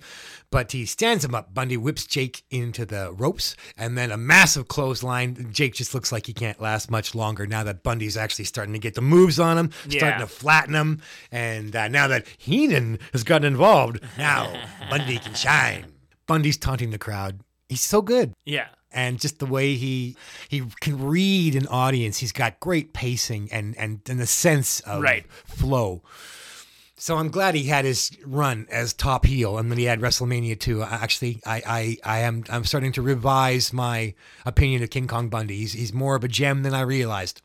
But he stands him up. Bundy whips Jake into the ropes, and then a massive clothesline. Jake just looks like he can't last much longer now that Bundy's actually starting to get the moves on him, yeah. starting to flatten him. And uh, now that Heenan has gotten involved, now Bundy can shine. Bundy's taunting the crowd. He's so good. Yeah. And just the way he he can read an audience. He's got great pacing and, and, and a sense of right. flow. So I'm glad he had his run as top heel, and then he had WrestleMania two. Actually, I, I, I am I'm starting to revise my opinion of King Kong Bundy. He's he's more of a gem than I realized.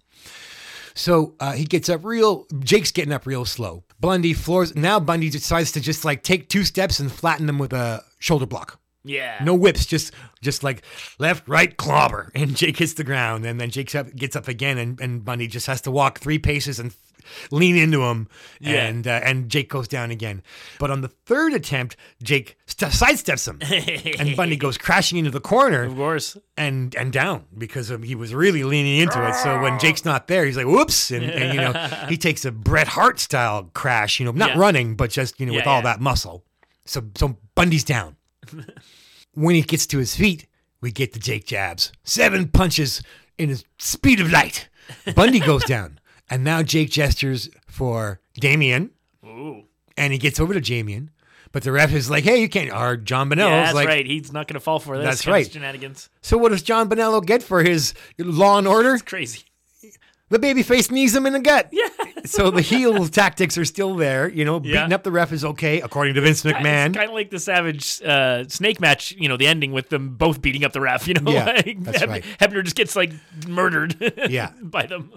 So uh, he gets up real. Jake's getting up real slow. Bundy floors. Now Bundy decides to just like take two steps and flatten him with a shoulder block. Yeah. No whips, just just like left, right, clobber. And Jake hits the ground, and then Jake gets up again, and, and Bundy just has to walk three paces and f- lean into him, yeah. and uh, and Jake goes down again. But on the third attempt, Jake st- sidesteps him, and Bundy goes crashing into the corner. Of course. And, and down, because he was really leaning into it. So when Jake's not there, he's like, whoops, and, and you know he takes a Bret Hart-style crash, you know, not yeah. running, but just you know yeah, with yeah. all that muscle. So So Bundy's down. When he gets to his feet, we get the Jake jabs. Seven punches in his speed of light. Bundy goes down. And now Jake gestures for Damien. Ooh. And he gets over to Damien. But the ref is like, hey, you can't. Or John Bonello's yeah, that's like, right. He's not going to fall for this. That's right. Shenanigans. So what does John Bonello get for his Law and Order? It's crazy. The babyface knees him in the gut. Yeah. So the heel tactics are still there. You know, yeah. beating up the ref is okay, according to Vince McMahon. It's kind of like the Savage uh, snake match, you know, the ending with them both beating up the ref, you know. Yeah, like, that's Heb- right. Hebner just gets, like, murdered yeah. by them.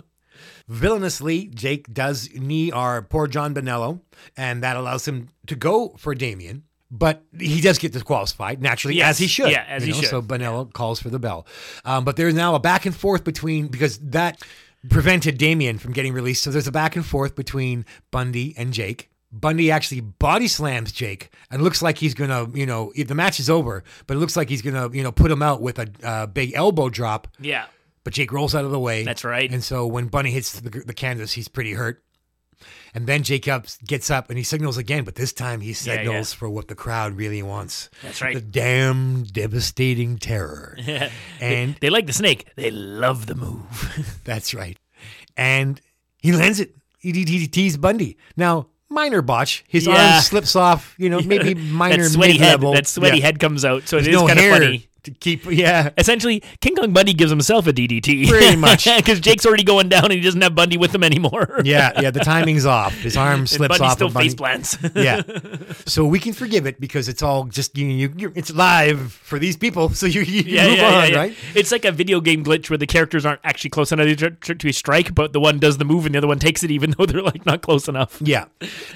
Villainously, Jake does knee our poor John Bonello, and that allows him to go for Damien. But he does get disqualified, naturally, yes. as he should. Yeah, as he know? should. So Bonello yeah. calls for the bell. Um, but there's now a back and forth between, because that... prevented Damien from getting released. So there's a back and forth between Bundy and Jake. Bundy actually body slams Jake and looks like he's going to, you know, the match is over, but it looks like he's going to, you know, put him out with a uh, big elbow drop. Yeah. But Jake rolls out of the way. That's right. And so when Bundy hits the, the canvas, he's pretty hurt. And then Jake up, gets up and he signals again, but this time he signals yeah, yeah. for what the crowd really wants. That's right. The damn devastating terror. Yeah. And they, they like the snake. They love the move. That's right. And he lands it. He, he, he tees Bundy. Now, minor botch. His yeah. arm slips off, you know, maybe minor mid-level. That sweaty, head, that sweaty yeah. head comes out, so There's it is no kind hair. of funny. To keep, yeah. Essentially, King Kong Bundy gives himself a D D T. Pretty much. Because Jake's already going down and he doesn't have Bundy with him anymore. yeah, yeah, the timing's off. His arm slips and off. Still Bundy still face plants. yeah. So we can forgive it because it's all just, you, you, you it's live for these people. So you, you yeah, move yeah, on, yeah, yeah. right? It's like a video game glitch where the characters aren't actually close enough to a strike, but the one does the move and the other one takes it even though they're like not close enough. Yeah.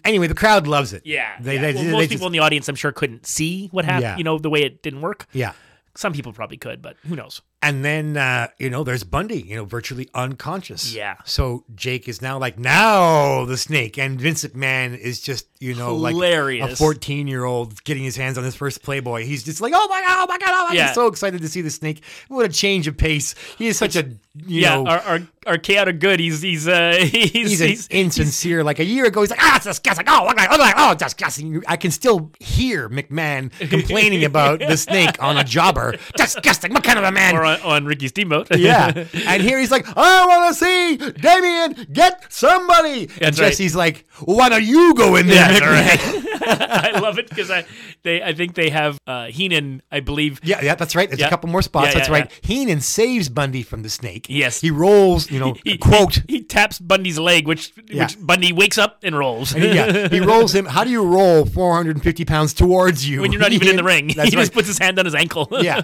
Anyway, the crowd loves it. Yeah. They, yeah. They, well, they, most they people just, in the audience, I'm sure, couldn't see what happened, yeah. you know, the way it didn't work. Yeah. Some people probably could, but who knows? And then, uh, you know, there's Bundy, you know, virtually unconscious. Yeah. So Jake is now like, now the snake. And Vince McMahon is just, you know, Hilarious. Like a fourteen-year-old getting his hands on his first Playboy. He's just like, oh, my God, oh, my God, oh, I'm yeah. so excited to see the snake. What a change of pace. He is such it's, a, you yeah, know. Our, our, our chaotic good, he's, he's, uh, he's, he's, he's insincere. He's, like a year ago, he's like, ah, it's disgusting. Oh, I'm like, I'm like, oh, it's disgusting. I can still hear McMahon complaining about the snake on a jobber. Disgusting. What kind of a man? Or On, on Ricky Steamboat. yeah. And here he's like, I want to see Damien get somebody. That's and Jesse's right. like, why don't you go in there? That's right. I love it because I they I think they have uh, Heenan, I believe. Yeah, yeah, that's right. There's yeah. a couple more spots. Yeah, yeah, that's right. Yeah. Heenan saves Bundy from the snake. Yes. He rolls, you know, he, he, quote. He, he taps Bundy's leg, which, yeah. which Bundy wakes up and rolls. And he, yeah. he rolls him. How do you roll four hundred fifty pounds towards you? When you're not even in the ring. That's he right. just puts his hand on his ankle. yeah.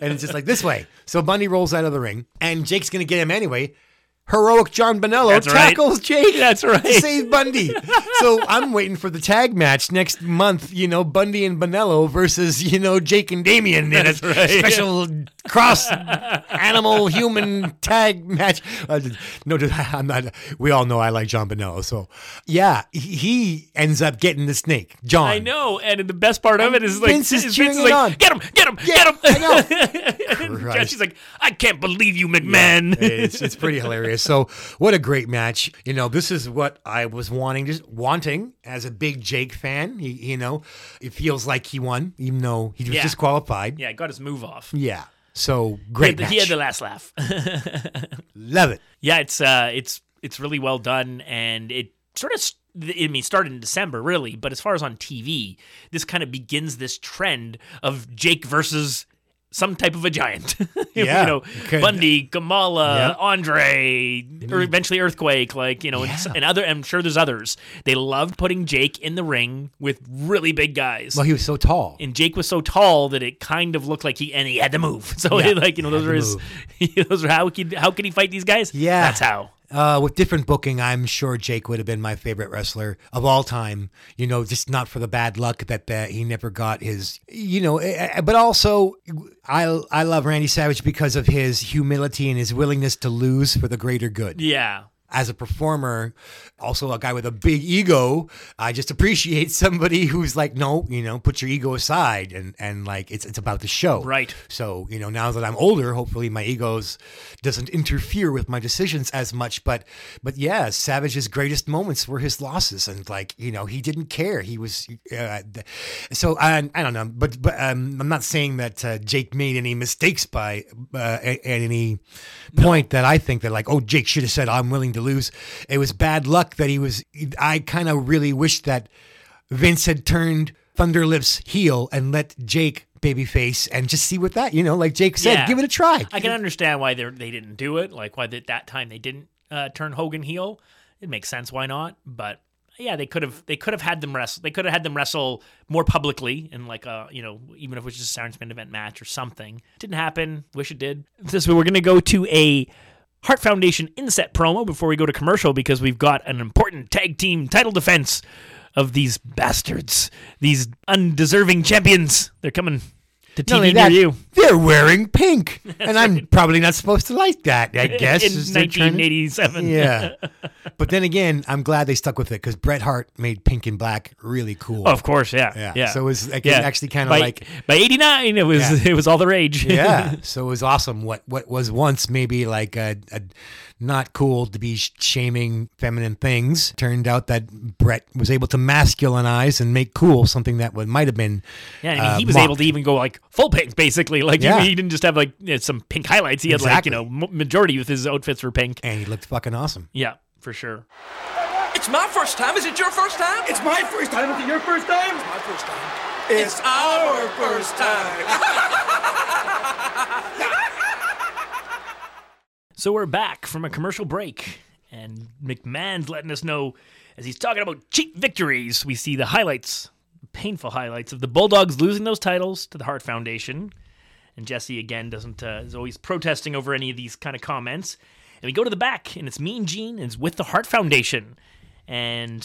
And it's just like this way. So Bundy rolls out of the ring, and Jake's going to get him anyway. Heroic John Bonello That's tackles right. Jake. That's right. To save Bundy. So I'm waiting for the tag match next month, you know, Bundy and Bonello versus, you know, Jake and Damien in a right. special cross animal human tag match. Uh, no, I'm not. We all know I like John Bonello. So, yeah, he ends up getting the snake, John. I know. And the best part of it is like, Vince is, Vince is like, on. get him, get him, yeah, get him. I know. Jesse's like, I can't believe you, McMahon. Yeah, it's, it's pretty hilarious. So what a great match. You know, this is what I was wanting, just wanting as a big Jake fan. He, you know, it feels like he won, even though he was yeah. disqualified. Yeah, got his move off. Yeah. So great he had the, match. He had the last laugh. Love it. Yeah, it's uh, it's it's really well done. And it sort of, I mean, started in December, really. But as far as on T V, this kind of begins this trend of Jake versus some type of a giant. yeah. You know, okay. Bundy, Kamala, yeah. Andre, or eventually Earthquake, like, you know, yeah. and, and other, I'm sure there's others. They loved putting Jake in the ring with really big guys. Well, he was so tall. And Jake was so tall that it kind of looked like he, and he had to move. So, yeah. it, like, you know, those are his, those are how he, how could he fight these guys? Yeah. That's how. Uh, with different booking, I'm sure Jake would have been my favorite wrestler of all time. You know, just not for the bad luck that, that he never got his, you know, but also I I love Randy Savage because of his humility and his willingness to lose for the greater good. Yeah. As a performer, also a guy with a big ego, I just appreciate somebody who's like, no, you know, put your ego aside and, and like it's it's about the show. Right. So, you know, now that I'm older, hopefully my egos doesn't interfere with my decisions as much. But but yeah, Savage's greatest moments were his losses, and like, you know, he didn't care. He was uh, so I I don't know, but but um, I'm not saying that uh, Jake made any mistakes by uh, at any point no. that I think that like, oh, Jake should have said I'm willing to lose. It was bad luck that he was. I kind of really wish that Vince had turned Thunderlips heel and let Jake babyface and just see what that, you know, like Jake said, yeah. give it a try. I can understand why they they didn't do it, like why at that time they didn't uh, turn Hogan heel. It makes sense why not, but yeah, they could have they could have had them wrestle. They could have had them wrestle more publicly in like a, you know, even if it was just a Siren's main event match or something. Didn't happen. Wish it did. This way we're gonna go to a Heart Foundation inset promo before we go to commercial because we've got an important tag team title defense of these bastards, these undeserving champions. They're coming to T V near you. They're wearing pink, and I'm right. probably not supposed to like that, I guess. In nineteen eighty-seven. To, yeah. But then again, I'm glad they stuck with it because Bret Hart made pink and black really cool. Oh, of course, yeah. Yeah. yeah. So it was, like, yeah. it was actually kind of like... By eighty-nine, it was yeah. it was all the rage. yeah. So it was awesome. What what was once maybe like a, a not cool to be shaming feminine things, turned out that Bret was able to masculinize and make cool something that might have been Yeah, I mean, uh, he was mocked. Able to even go like full pink, basically. Like yeah. he, he didn't just have like you know, some pink highlights. He had exactly. like, you know, majority of his outfits were pink. And he looked fucking awesome. Yeah, for sure. It's my first time. Is it your first time? It's my first time. Is it your first time? It's my first time. It's, it's our first time. So we're back from a commercial break, and McMahon's letting us know, as he's talking about cheap victories, we see the highlights, painful highlights, of the Bulldogs losing those titles to the Heart Foundation. And Jesse, again, doesn't uh, is always protesting over any of these kind of comments. And we go to the back, and it's Mean Gene, and it's with the Heart Foundation. And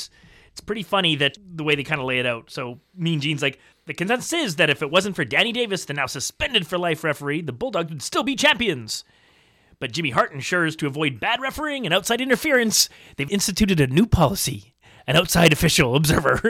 it's pretty funny that the way they kind of lay it out. So Mean Gene's like, the consensus is that if it wasn't for Danny Davis, the now suspended for life referee, the Bulldogs would still be champions. But Jimmy Hart ensures to avoid bad refereeing and outside interference, they've instituted a new policy. An outside official observer.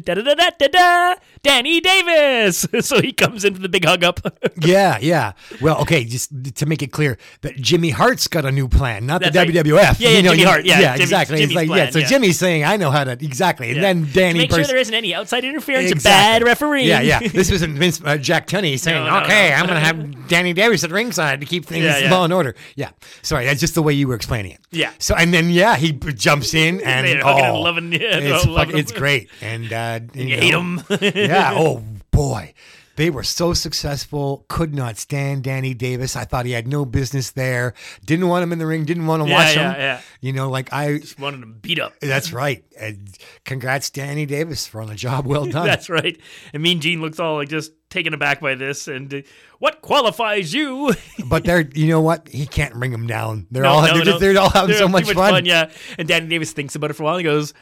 da, da, da, da, da, da, Danny Davis. So he comes in for the big hug up. yeah, yeah. Well, okay, just to make it clear that Jimmy Hart's got a new plan, not That's the right. W W F. Yeah, yeah you know, Jimmy Hart. Yeah, yeah Jimmy, exactly. Jimmy's like, plan, yeah, so yeah. Jimmy's saying, I know how to, exactly. And yeah. then Danny. To make pers- sure there isn't any outside interference, exactly. Bad referee. Yeah, yeah. This wasn't Vince, uh, Jack Tunney saying, no, no, okay, no, no. I'm going to have Danny Davis at ringside to keep things yeah, yeah. law and order. Yeah. Sorry, that's just the way you were explaining it. Yeah. So, and then, yeah, he jumps in and, and oh. Loving Yeah, it's, fucking, it's great, and, uh, and you, you hate know, them. yeah. Oh boy, they were so successful. Could not stand Danny Davis. I thought he had no business there. Didn't want him in the ring. Didn't want to yeah, watch yeah, him. Yeah. You know, like I just wanted him beat up. That's right. And congrats, Danny Davis, for on a job well done. That's right. And Mean Gene looks all like just taken aback by this, and uh, what qualifies you? But they're, you know what? He can't bring them down. They're no, all, no, they're, no. Just, they're all having they're so much, much fun. fun. Yeah. And Danny Davis thinks about it for a while and goes,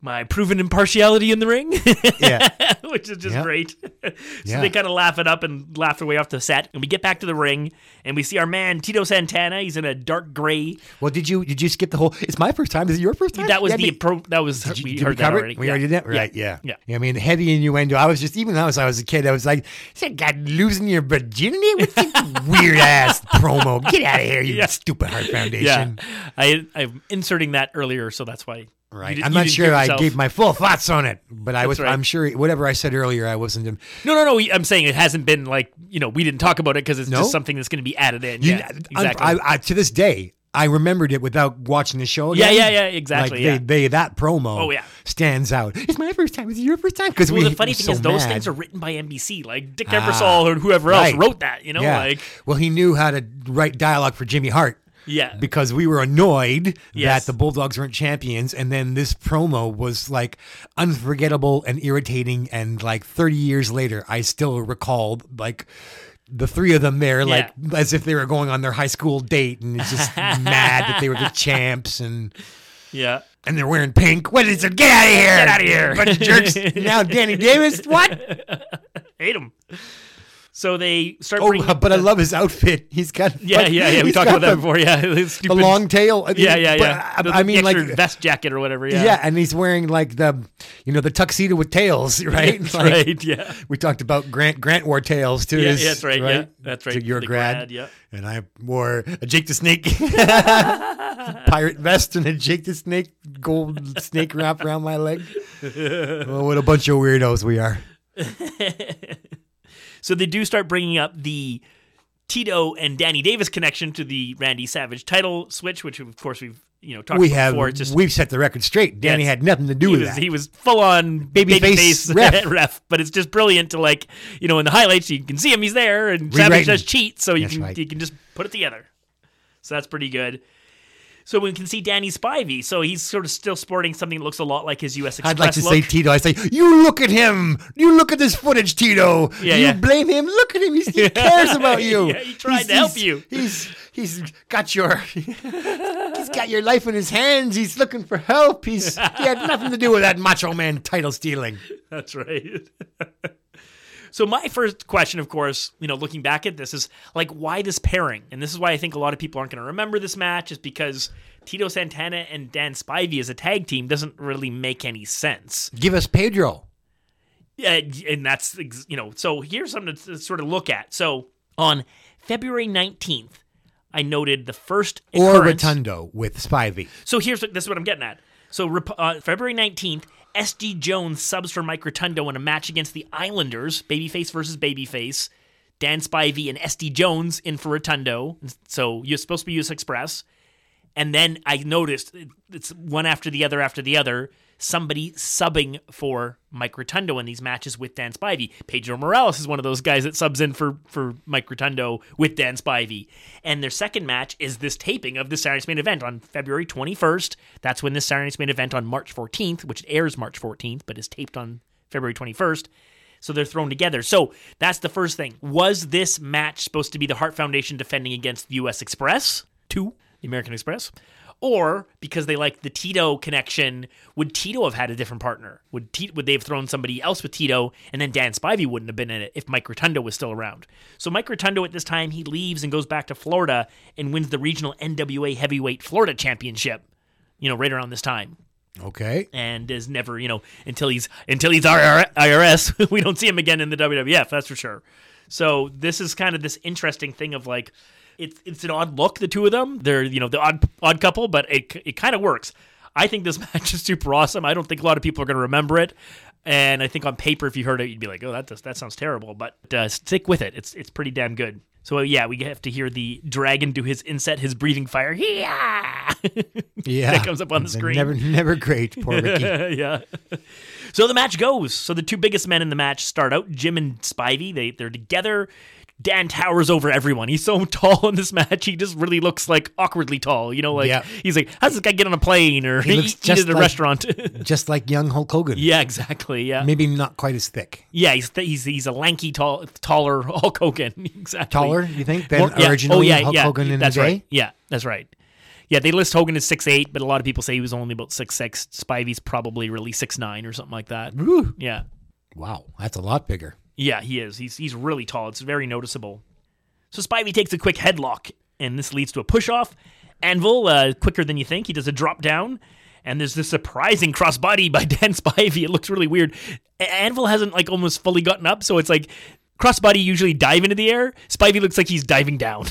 my proven impartiality in the ring, yeah, which is just yep. great. so yeah. They kind of laugh it up and laugh their way off the set. And we get back to the ring, and we see our man Tito Santana. He's in a dark gray. Well, did you did you skip the whole? It's my first time. Is it your first time? That was yeah, the pro, that was did you, we did heard we that already. We yeah. already did that, right? Yeah. Yeah. yeah, yeah. I mean, heavy innuendo. I was just even though I was, I was a kid, I was like, is that guy losing your virginity? What's that weird ass promo? Get out of here, you yeah. stupid Heart Foundation. Yeah. I I'm inserting that earlier, so that's why. Right, did, I'm not sure I gave my full thoughts on it, but I was, right. I'm sure whatever I said earlier, I wasn't. No, no, no. I'm saying it hasn't been like, you know, we didn't talk about it because it's no? just something that's going to be added in. You, yeah, exactly. I, I, to this day, I remembered it without watching the show again. Yeah, yeah, yeah, exactly. Like yeah. They, they, that promo oh, yeah. stands out. It's my first time. It's your first time. Because well, we, the funny thing so is those mad. things are written by N B C. Like Dick Ebersol ah, or whoever else right. wrote that, you know? Yeah. Like, well, he knew how to write dialogue for Jimmy Hart. Yeah, because we were annoyed yes. that the Bulldogs weren't champions, and then this promo was like unforgettable and irritating. And like thirty years later, I still recalled like the three of them there, yeah. like as if they were going on their high school date, and it's just mad that they were the champs, and yeah, and they're wearing pink. What is it? Get out of here! Get out of here! Bunch of jerks! Now Danny Davis, what? Hate him. So they start. Oh, bringing, but uh, I love his outfit. He's got. Yeah, like, yeah, yeah. We talked about that before. Yeah, his stupid, a long tail. I mean, yeah, yeah, yeah. The, I mean, the extra like vest jacket or whatever. Yeah, yeah, and he's wearing like the, you know, the tuxedo with tails, right? That's like, right. Yeah. We talked about Grant. Grant wore tails too. Yeah, his, yeah that's right, right. Yeah, that's right. So you're a grad. grad yeah. And I wore a Jake the Snake pirate vest and a Jake the Snake gold snake wrap around my leg. Oh, what a bunch of weirdos we are. So they do start bringing up the Tito and Danny Davis connection to the Randy Savage title switch, which of course we've you know talked we about have, before. Just, we've set the record straight. Danny yes, had nothing to do with was, that. He was full on baby, baby face, face ref. ref, but it's just brilliant to like you know in the highlights you can see him. He's there, and Savage does cheat, so you that's can right. you can just put it together. So that's pretty good. So we can see Danny Spivey. So he's sort of still sporting something that looks a lot like his U S Express I'd like to look. say Tito. I say, you look at him. You look at this footage, Tito. Yeah, you yeah. blame him. Look at him. He's, he cares about you. yeah, he tried he's, to help he's, you. He's he's got your he's got your life in his hands. He's looking for help. He's he had nothing to do with that Macho Man title stealing. That's right. So my first question, of course, you know, looking back at this is, like, why this pairing? And this is why I think a lot of people aren't going to remember this match is because Tito Santana and Dan Spivey as a tag team doesn't really make any sense. Give us Pedro. Yeah, and that's, you know, so here's something to sort of look at. So on February nineteenth, I noted the first occurrence. Or Rotundo with Spivey. So here's what, this is what I'm getting at. So uh, February nineteenth. S G Jones subs for Mike Rotundo in a match against the Islanders, babyface versus babyface. Dan Spivey and S D Jones in for Rotundo. So you're supposed to be U S Express. And then I noticed it's one after the other after the other. somebody subbing for Mike Rotundo in these matches with Dan Spivey. Pedro Morales is one of those guys that subs in for, for Mike Rotundo with Dan Spivey. And their second match is this taping of the Saturday Night's Main Event on February twenty-first. That's when this Saturday Night's Main Event on March fourteenth, which airs March fourteenth, but is taped on February twenty-first. So they're thrown together. So that's the first thing. Was this match supposed to be the Hart Foundation defending against the U S Express? Two, the American Express. Or, because they like the Tito connection, would Tito have had a different partner? Would T- would they have thrown somebody else with Tito, and then Dan Spivey wouldn't have been in it if Mike Rotundo was still around? So Mike Rotundo at this time, he leaves and goes back to Florida and wins the regional N W A Heavyweight Florida Championship, you know, right around this time. Okay. And is never, you know, until he's until he's I R S, we don't see him again in the W W F, that's for sure. So this is kind of this interesting thing of like, It's it's an odd look, the two of them. They're, you know, the odd odd couple, but it it kind of works. I think this match is super awesome. I don't think a lot of people are going to remember it, and I think on paper, if you heard it, you'd be like, oh, that does, that sounds terrible. But uh, stick with it; it's it's pretty damn good. So uh, yeah, we have to hear the dragon do his inset, his breathing fire. Yeah, yeah, that comes up on the screen. Never, never great, poor Ricky. Yeah. So the match goes. So the two biggest men in the match start out, Jim and Spivey. They they're together. Dan towers over everyone. He's so tall in this match. He just really looks like awkwardly tall. You know, like yeah. He's like, how's this guy get on a plane or he, he eat at a like, restaurant? Just like young Hulk Hogan. Yeah, exactly. Yeah, maybe not quite as thick. Yeah, he's th- he's he's a lanky, tall, taller Hulk Hogan. Exactly. Taller, you think, than More, yeah. originally oh, yeah, Hulk yeah. Hogan in that's the day? Right. Yeah, that's right. Yeah, they list Hogan as six eight, but a lot of people say he was only about six six. Spivey's probably really six nine or something like that. Ooh. Yeah. Wow, that's a lot bigger. Yeah, he is. He's he's really tall. It's very noticeable. So Spivey takes a quick headlock, and this leads to a push-off. Anvil, uh, quicker than you think. He does a drop-down, and there's this surprising crossbody by Dan Spivey. It looks really weird. Anvil hasn't, like, almost fully gotten up, so it's like crossbody usually dive into the air. Spivey looks like he's diving down.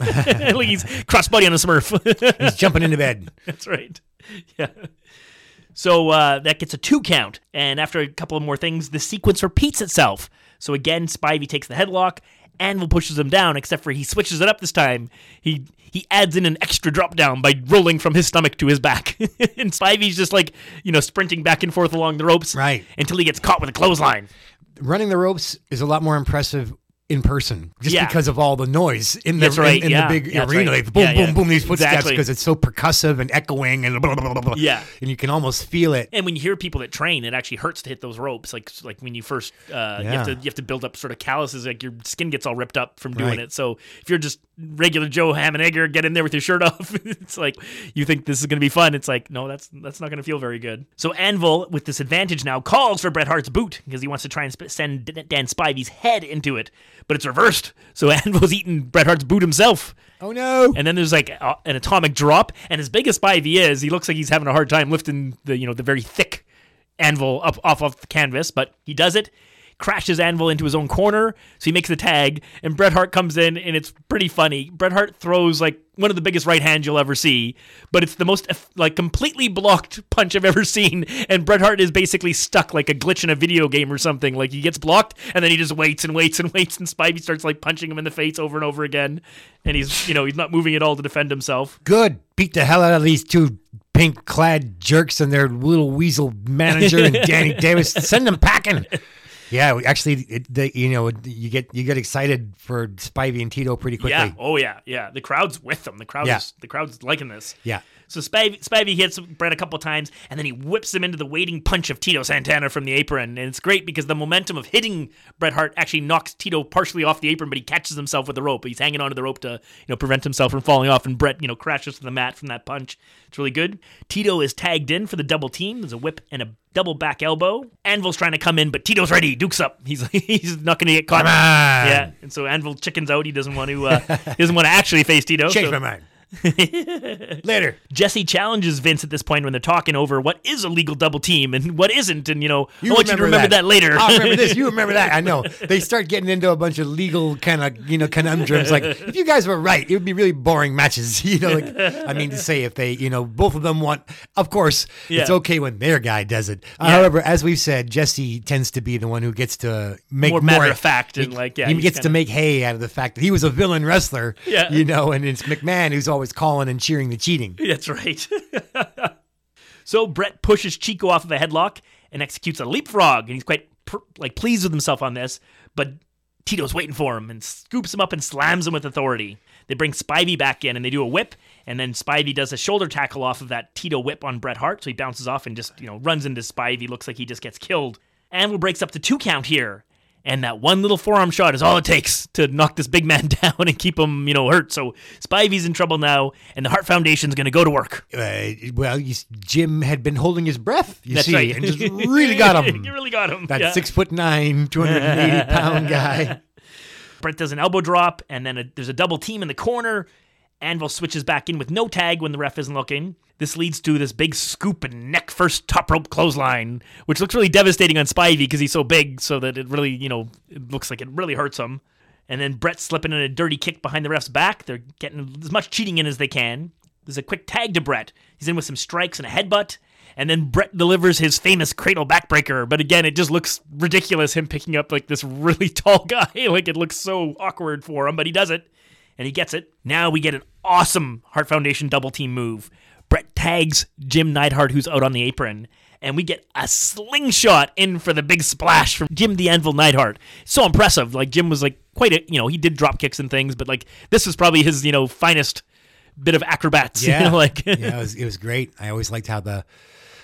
Like he's crossbody on a Smurf. He's jumping into bed. That's right. Yeah. So uh, that gets a two count, and after a couple of more things, the sequence repeats itself. So again, Spivey takes the headlock, Anvil pushes him down, except for he switches it up this time. He he adds in an extra drop down by rolling from his stomach to his back. And Spivey's just like, you know, sprinting back and forth along the ropes right. until he gets caught with a clothesline. Running the ropes is a lot more impressive in person, just yeah. because of all the noise in the, right, in, in yeah. the big yeah, arena. Right. Like, boom, yeah, boom, yeah. boom, these footsteps, because exactly. it's so percussive and echoing and blah, blah, blah, blah. Yeah. And you can almost feel it. And when you hear people that train, it actually hurts to hit those ropes. Like like when you first, uh, yeah. you, have to, you have to build up sort of calluses, like your skin gets all ripped up from doing right. it. So if you're just regular Joe Ham and Egger, get in there with your shirt off, it's like, you think this is going to be fun. It's like, no, that's that's not going to feel very good. So Anvil, with this advantage now, calls for Bret Hart's boot, because he wants to try and sp- send Dan Spivey's head into it. But it's reversed, so Anvil's eating Bret Hart's boot himself. Oh, no. And then there's like a, an atomic drop, and as big as Spivey is, he looks like he's having a hard time lifting the, you know, the very thick Anvil up off of the canvas, but he does it, crashes Anvil into his own corner, so he makes the tag, and Bret Hart comes in, and it's pretty funny. Bret Hart throws like one of the biggest right hand you'll ever see, but it's the most like completely blocked punch I've ever seen, and Bret Hart is basically stuck like a glitch in a video game or something. Like, he gets blocked, and then he just waits and waits and waits, and Spivey starts like punching him in the face over and over again, and he's, you know, he's not moving at all to defend himself. Good. Beat the hell out of these two pink-clad jerks and their little weasel manager and Danny Davis. Send them packing. Yeah, actually, it, the, you know, you get you get excited for Spivey and Tito pretty quickly. Yeah, oh yeah, yeah. The crowd's with them. The crowd's yeah. the crowd's liking this. Yeah. So Spivey, Spivey hits Bret a couple times, and then he whips him into the waiting punch of Tito Santana from the apron, and it's great because the momentum of hitting Bret Hart actually knocks Tito partially off the apron, but he catches himself with the rope. He's hanging onto the rope to, you know, prevent himself from falling off, and Bret, you know, crashes to the mat from that punch. It's really good. Tito is tagged in for the double team. There's a whip and a double back elbow. Anvil's trying to come in, but Tito's ready. Duke's up. He's he's not going to get caught. Yeah, and so Anvil chickens out. He doesn't want to. Uh, he doesn't want to actually face Tito. Change so. my mind. Later. Jesse challenges Vince at this point when they're talking over what is a legal double team and what isn't, and you know, you I want you to remember that, that later. I remember this, you remember that. I know. They start getting into a bunch of legal kind of, you know, conundrums. Like, if you guys were right, it would be really boring matches. You know, like, I mean to say, if they, you know, both of them want, of course, yeah. it's okay when their guy does it. Uh, yeah. However, as we've said, Jesse tends to be the one who gets to make more, more matter of fact, he, and like, yeah, he gets kinda... to make hay out of the fact that he was a villain wrestler. Yeah. You know, and it's McMahon who's always was calling and cheering the cheating. That's right. So Bret pushes Chico off of a headlock and executes a leapfrog, and he's quite like pleased with himself on this, but Tito's waiting for him and scoops him up and slams him with authority. They bring Spivey back in, and they do a whip, and then Spivey does a shoulder tackle off of that Tito whip on Bret Hart, so he bounces off and just, you know, runs into Spivey, looks like he just gets killed. Anvil breaks up the two count here, and that one little forearm shot is all it takes to knock this big man down and keep him, you know, hurt. So Spivey's in trouble now, and the Hart Foundation's going to go to work. Uh, well, you, Jim had been holding his breath, you That's see, right. and just really got him. You really got him. That yeah. six foot nine, two hundred eighty pound guy. Bret does an elbow drop, and then a, there's a double team in the corner. Anvil switches back in with no tag when the ref isn't looking. This leads to this big scoop and neck first top rope clothesline, which looks really devastating on Spivey because he's so big, so that it really, you know, it looks like it really hurts him. And then Bret slipping in a dirty kick behind the ref's back. They're getting as much cheating in as they can. There's a quick tag to Bret. He's in with some strikes and a headbutt. And then Bret delivers his famous cradle backbreaker. But again, it just looks ridiculous, him picking up like this really tall guy. Like it looks so awkward for him, but he does it. And he gets it. Now we get an awesome Hart Foundation double team move. Bret tags Jim Neidhart, who's out on the apron. And we get a slingshot in for the big splash from Jim the Anvil Neidhart. So impressive. Like, Jim was, like, quite a, you know, he did drop kicks and things. But, like, this was probably his, you know, finest bit of acrobats. Yeah, you know, like yeah it, was, it was great. I always liked how the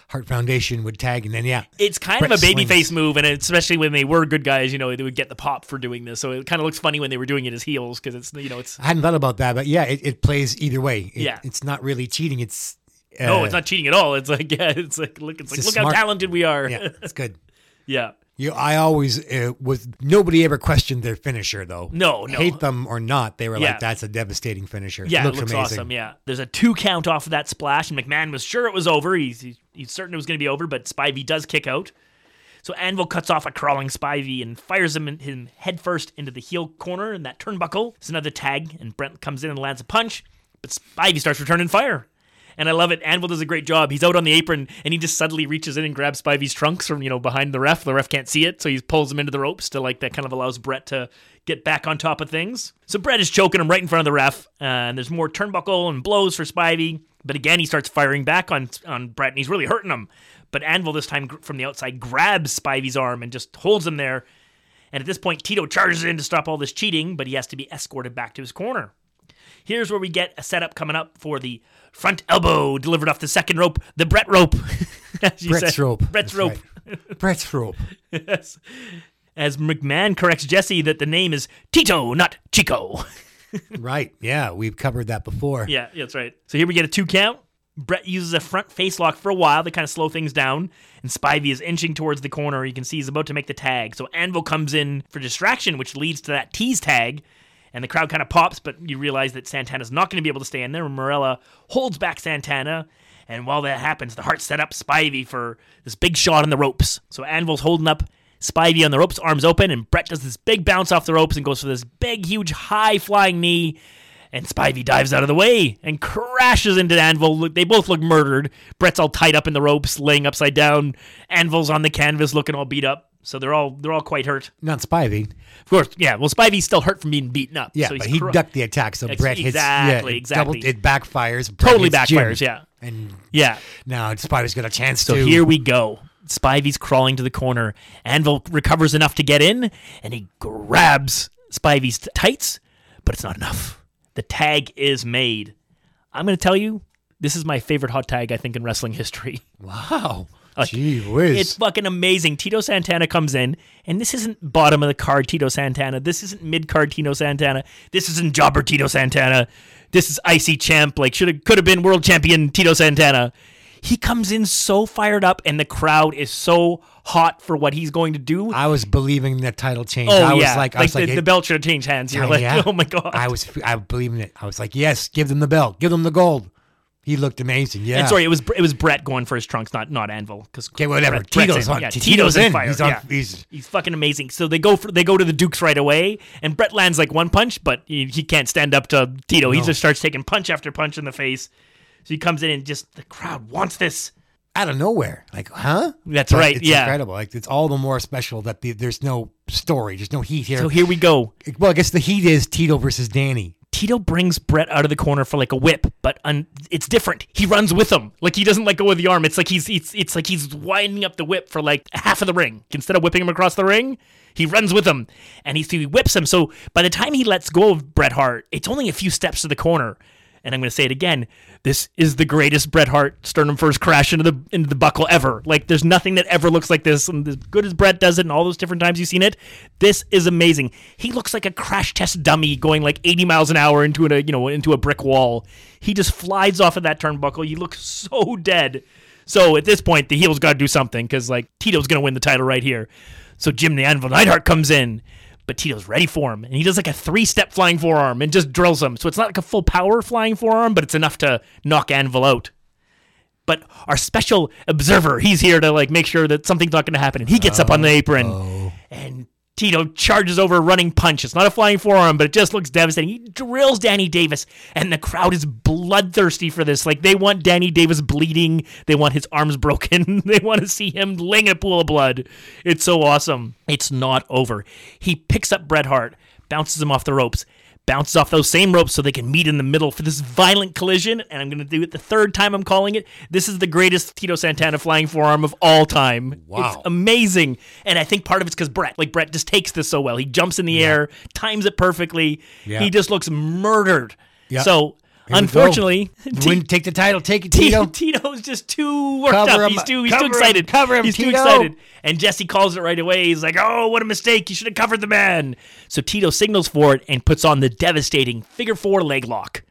Hart Foundation would tag, and then, yeah. It's kind Bret of a babyface move, and especially when they were good guys, you know, they would get the pop for doing this. So it kind of looks funny when they were doing it as heels because it's, you know, it's... I hadn't thought about that, but yeah, it, it plays either way. It, yeah. It's not really cheating. It's... Uh, no, it's not cheating at all. It's like, yeah, it's like, look, it's, it's like, look smart, how talented we are. Yeah, it's good. yeah. You, I always uh, was, nobody ever questioned their finisher, though. No, no. Hate them or not, they were yeah. like, that's a devastating finisher. Yeah, it looks, it looks amazing. Awesome, yeah. There's a two count off of that splash, and McMahon was sure it was over. He's, he's, he's certain it was going to be over, but Spivey does kick out. So Anvil cuts off a crawling Spivey and fires him, in, him headfirst into the heel corner in that turnbuckle. It's another tag, and Brent comes in and lands a punch, but Spivey starts returning fire. And I love it. Anvil does a great job. He's out on the apron, and he just suddenly reaches in and grabs Spivey's trunks from, you know, behind the ref. The ref can't see it, so he pulls him into the ropes to, like, that kind of allows Bret to get back on top of things. So Bret is choking him right in front of the ref, uh, and there's more turnbuckle and blows for Spivey. But again, he starts firing back on, on Bret, and he's really hurting him. But Anvil this time from the outside grabs Spivey's arm and just holds him there. And at this point, Tito charges in to stop all this cheating, but he has to be escorted back to his corner. Here's where we get a setup coming up for the front elbow delivered off the second rope, the Bret rope. As you Bret's said. rope. Bret's That's rope. Right. Bret's rope. Yes. As McMahon corrects Jesse that the name is Tito, not Chico. Right. Yeah, we've covered that before. Yeah, that's right. So here we get a two count. Bret uses a front face lock for a while to kind of slow things down, and Spivey is inching towards the corner. You can see he's about to make the tag. So Anvil comes in for distraction, which leads to that tease tag. And the crowd kind of pops, but you realize that Santana's not going to be able to stay in there. Morella holds back Santana, and while that happens, the Hart set up Spivey for this big shot on the ropes. So Anvil's holding up Spivey on the ropes, arms open, and Bret does this big bounce off the ropes and goes for this big, huge, high-flying knee, and Spivey dives out of the way and crashes into Anvil. They both look murdered. Bret's all tied up in the ropes, laying upside down. Anvil's on the canvas looking all beat up. So they're all they're all quite hurt. Not Spivey. Of course, yeah. Well, Spivey's still hurt from being beaten up. Yeah, so he's but he cr- ducked the attack, so Ex- Bret hits. Exactly, yeah, exactly. Double, it backfires. Bret totally backfires, Jim. yeah. And yeah. Now Spivey's got a chance so to. So here we go. Spivey's crawling to the corner. Anvil recovers enough to get in, and he grabs Spivey's t- tights, but it's not enough. The tag is made. I'm going to tell you, this is my favorite hot tag, I think, in wrestling history. Wow. Like, gee whiz. It's fucking amazing. Tito Santana comes in, and this isn't bottom of the card Tito Santana. This isn't mid-card Tito Santana. This isn't jobber Tito Santana. This is icy champ, like should have could have been world champion Tito Santana. He comes in so fired up, and the crowd is so hot for what he's going to do. I was believing that title change. Oh, I was yeah. like, I like was the, like, the belt should have changed hands. You're yeah, like, yeah. oh my God. I was I was believing it. I was like, yes, give them the belt. Give them the gold. He looked amazing, yeah. And sorry, it was it was Bret going for his trunks, not not Anvil. Okay, whatever. Bret, Tito's in. on. Yeah, Tito's, Tito's in. Fire. He's on. Yeah. He's, he's fucking amazing. So they go for, they go to the Dukes right away, and Bret lands like one punch, but he, he can't stand up to Tito. No. He just starts taking punch after punch in the face. So he comes in and just the crowd wants this out of nowhere. Like, huh? That's but right. It's yeah, incredible. Like it's all the more special that the, there's no story, there's no heat here. So here we go. Well, I guess the heat is Tito versus Danny. Tito brings Bret out of the corner for like a whip, but un- it's different. He runs with him. Like he doesn't let go of the arm. It's like he's it's it's like he's winding up the whip for like half of the ring. Instead of whipping him across the ring, he runs with him and he, he whips him. So by the time he lets go of Bret Hart, it's only a few steps to the corner. And I'm going to say it again. This is the greatest Bret Hart sternum first crash into the into the buckle ever. Like, there's nothing that ever looks like this. And as good as Bret does it and all those different times you've seen it, this is amazing. He looks like a crash test dummy going like eighty miles an hour into a, you know, into a brick wall. He just flies off of that turnbuckle. He looks so dead. So at this point, the heel's got to do something because, like, Tito's going to win the title right here. So Jim the Anvil Neidhart comes in. But Tito's ready for him, and he does like a three-step flying forearm and just drills him. So it's not like a full power flying forearm, but it's enough to knock Anvil out. But our special observer, he's here to like make sure that something's not going to happen, and he gets oh, up on the apron, oh. and Tito charges over a running punch. It's not a flying forearm, but it just looks devastating. He drills Danny Davis, and the crowd is bloodthirsty for this. Like, they want Danny Davis bleeding. They want his arms broken. They want to see him laying in a pool of blood. It's so awesome. It's not over. He picks up Bret Hart, bounces him off the ropes, bounces off those same ropes so they can meet in the middle for this violent collision, and I'm going to do it the third time I'm calling it. This is the greatest Tito Santana flying forearm of all time. Wow. It's amazing, and I think part of it's because Bret, like Bret just takes this so well. He jumps in the yeah. air, times it perfectly. Yeah. He just looks murdered. Yeah. So... Here Unfortunately, T- take the title. Take it, Tito. T- Tito's just too worked cover up. Him, he's too, he's too excited. Him, cover him, He's Tito. too excited. And Jesse calls it right away. He's like, "Oh, what a mistake! You should have covered the man." So Tito signals for it and puts on the devastating figure four leg lock.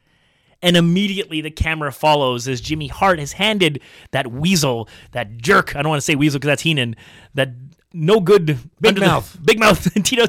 And immediately the camera follows as Jimmy Hart has handed that weasel, that jerk. I don't want to say weasel because that's Heenan. That. No good. Big mouth. The, big mouth. Tito.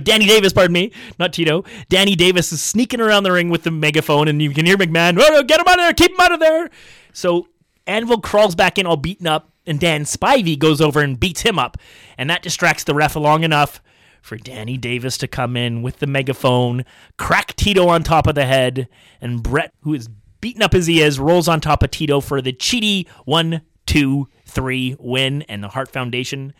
Danny Davis, pardon me. Not Tito. Danny Davis is sneaking around the ring with the megaphone, and you can hear McMahon, oh, no, get him out of there. Keep him out of there. So Anvil crawls back in all beaten up, and Dan Spivey goes over and beats him up. And that distracts the ref long enough for Danny Davis to come in with the megaphone, crack Tito on top of the head, and Bret, who is beaten up as he is, rolls on top of Tito for the cheaty one, two, three win, and the Heart Foundation,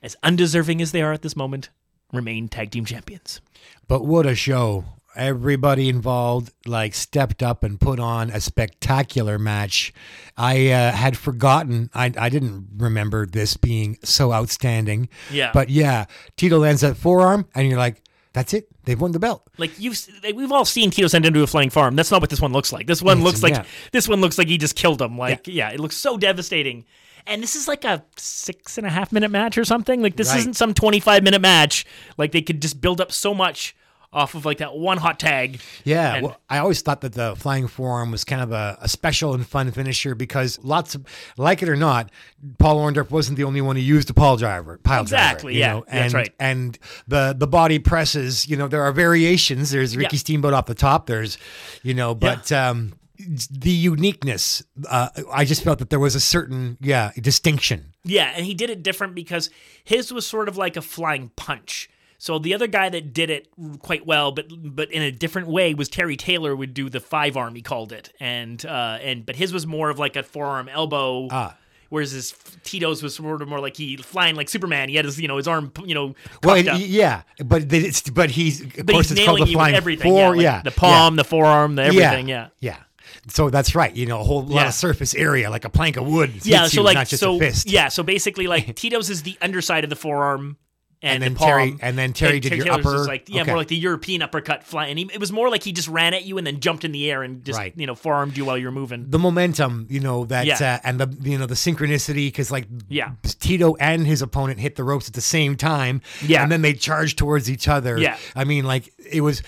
as undeserving as they are at this moment, remain tag team champions. But what a show. Everybody involved like stepped up and put on a spectacular match. I uh, had forgotten. I, I didn't remember this being so outstanding. Yeah. But yeah, Tito lands that forearm and you're like, that's it. They've won the belt. Like you've, we've all seen Tito send into a flying forearm. That's not what this one looks like. This one it's, looks like yeah. this one looks like he just killed him. Like, yeah, yeah it looks so devastating. And this is like a six and a half minute match or something. Like this right. isn't some twenty-five minute match. Like they could just build up so much off of like that one hot tag. Yeah. And- well, I always thought that the flying forearm was kind of a, a special and fun finisher because lots of, like it or not, Paul Orndorff wasn't the only one who used the pile driver. Pile exactly. Driver, yeah. Know? And, that's right. And the, the body presses, you know, there are variations. There's Ricky yeah. Steamboat off the top. There's, you know, but, yeah. um, the uniqueness, uh, I just felt that there was a certain, yeah, distinction. Yeah, and he did it different because his was sort of like a flying punch. So the other guy that did it quite well, but but in a different way, was Terry Taylor would do the five arm, he called it. And uh, and but his was more of like a forearm elbow. Ah. Whereas his Tito's was sort of more like he flying like Superman. He had his, you know, his arm, you know, well, and, up. yeah, but it's but he's of but course he's it's called the flying everything, four, yeah, like yeah, the palm, yeah. the forearm, the everything, yeah, yeah. yeah. So that's right, you know, a whole lot yeah. of surface area, like a plank of wood. Yeah, so you, like, not just so, a fist. Yeah, so basically, like Tito's is the underside of the forearm, and, and then the palm, Terry, and then Terry and did Terry your Taylor's upper, like, yeah, okay. more like the European uppercut fly. And he, it was more like he just ran at you and then jumped in the air and just right. you know forearmed you while you were moving. The momentum, you know that, yeah. uh, and the you know the synchronicity because like yeah. Tito and his opponent hit the ropes at the same time, yeah. and then they charged towards each other. Yeah, I mean, like it was.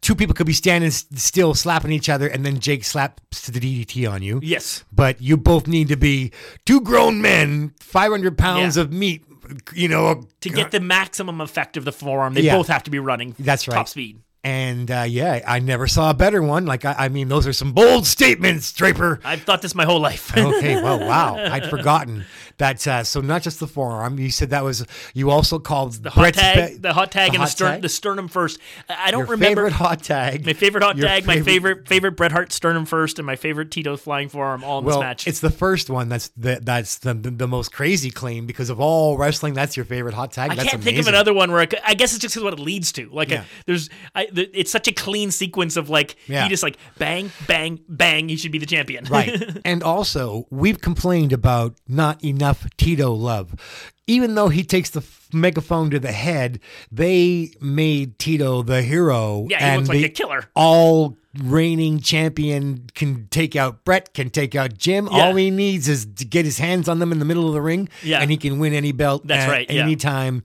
Two people could be standing still, slapping each other, and then Jake slaps the D D T on you. Yes. But you both need to be two grown men, five hundred pounds yeah. of meat, you know. To get the maximum effect of the forearm, they yeah. both have to be running That's right. top speed. And, uh, yeah, I never saw a better one. Like, I, I mean, those are some bold statements, Draper. I've thought this my whole life. Okay, well, wow. I'd forgotten. That's uh, so not just the forearm. You said that was, you also called the hot Brett's tag, ba- the hot tag, the and hot the sternum, tag? the sternum first. I don't Your remember favorite hot tag. My favorite hot Your tag, favorite. my favorite favorite Bret Hart sternum first, and my favorite Tito flying forearm all in well, this match. It's the first one that's the, that's the, the, the most crazy claim because of all wrestling. That's your favorite hot tag. I that's can't amazing. think of another one where I, I guess it's just what it leads to. Like yeah. a, there's, I, the, it's such a clean sequence of like yeah. you just like bang, bang, bang. You should be the champion, right? And also we've complained about not enough Tito love. Even though he takes the f- megaphone to the head, they made Tito the hero. Yeah, he and looks like the a killer. All reigning champion can take out Bret, can take out Jim. Yeah. All he needs is to get his hands on them in the middle of the ring, yeah. and he can win any belt That's at right, yeah. any time.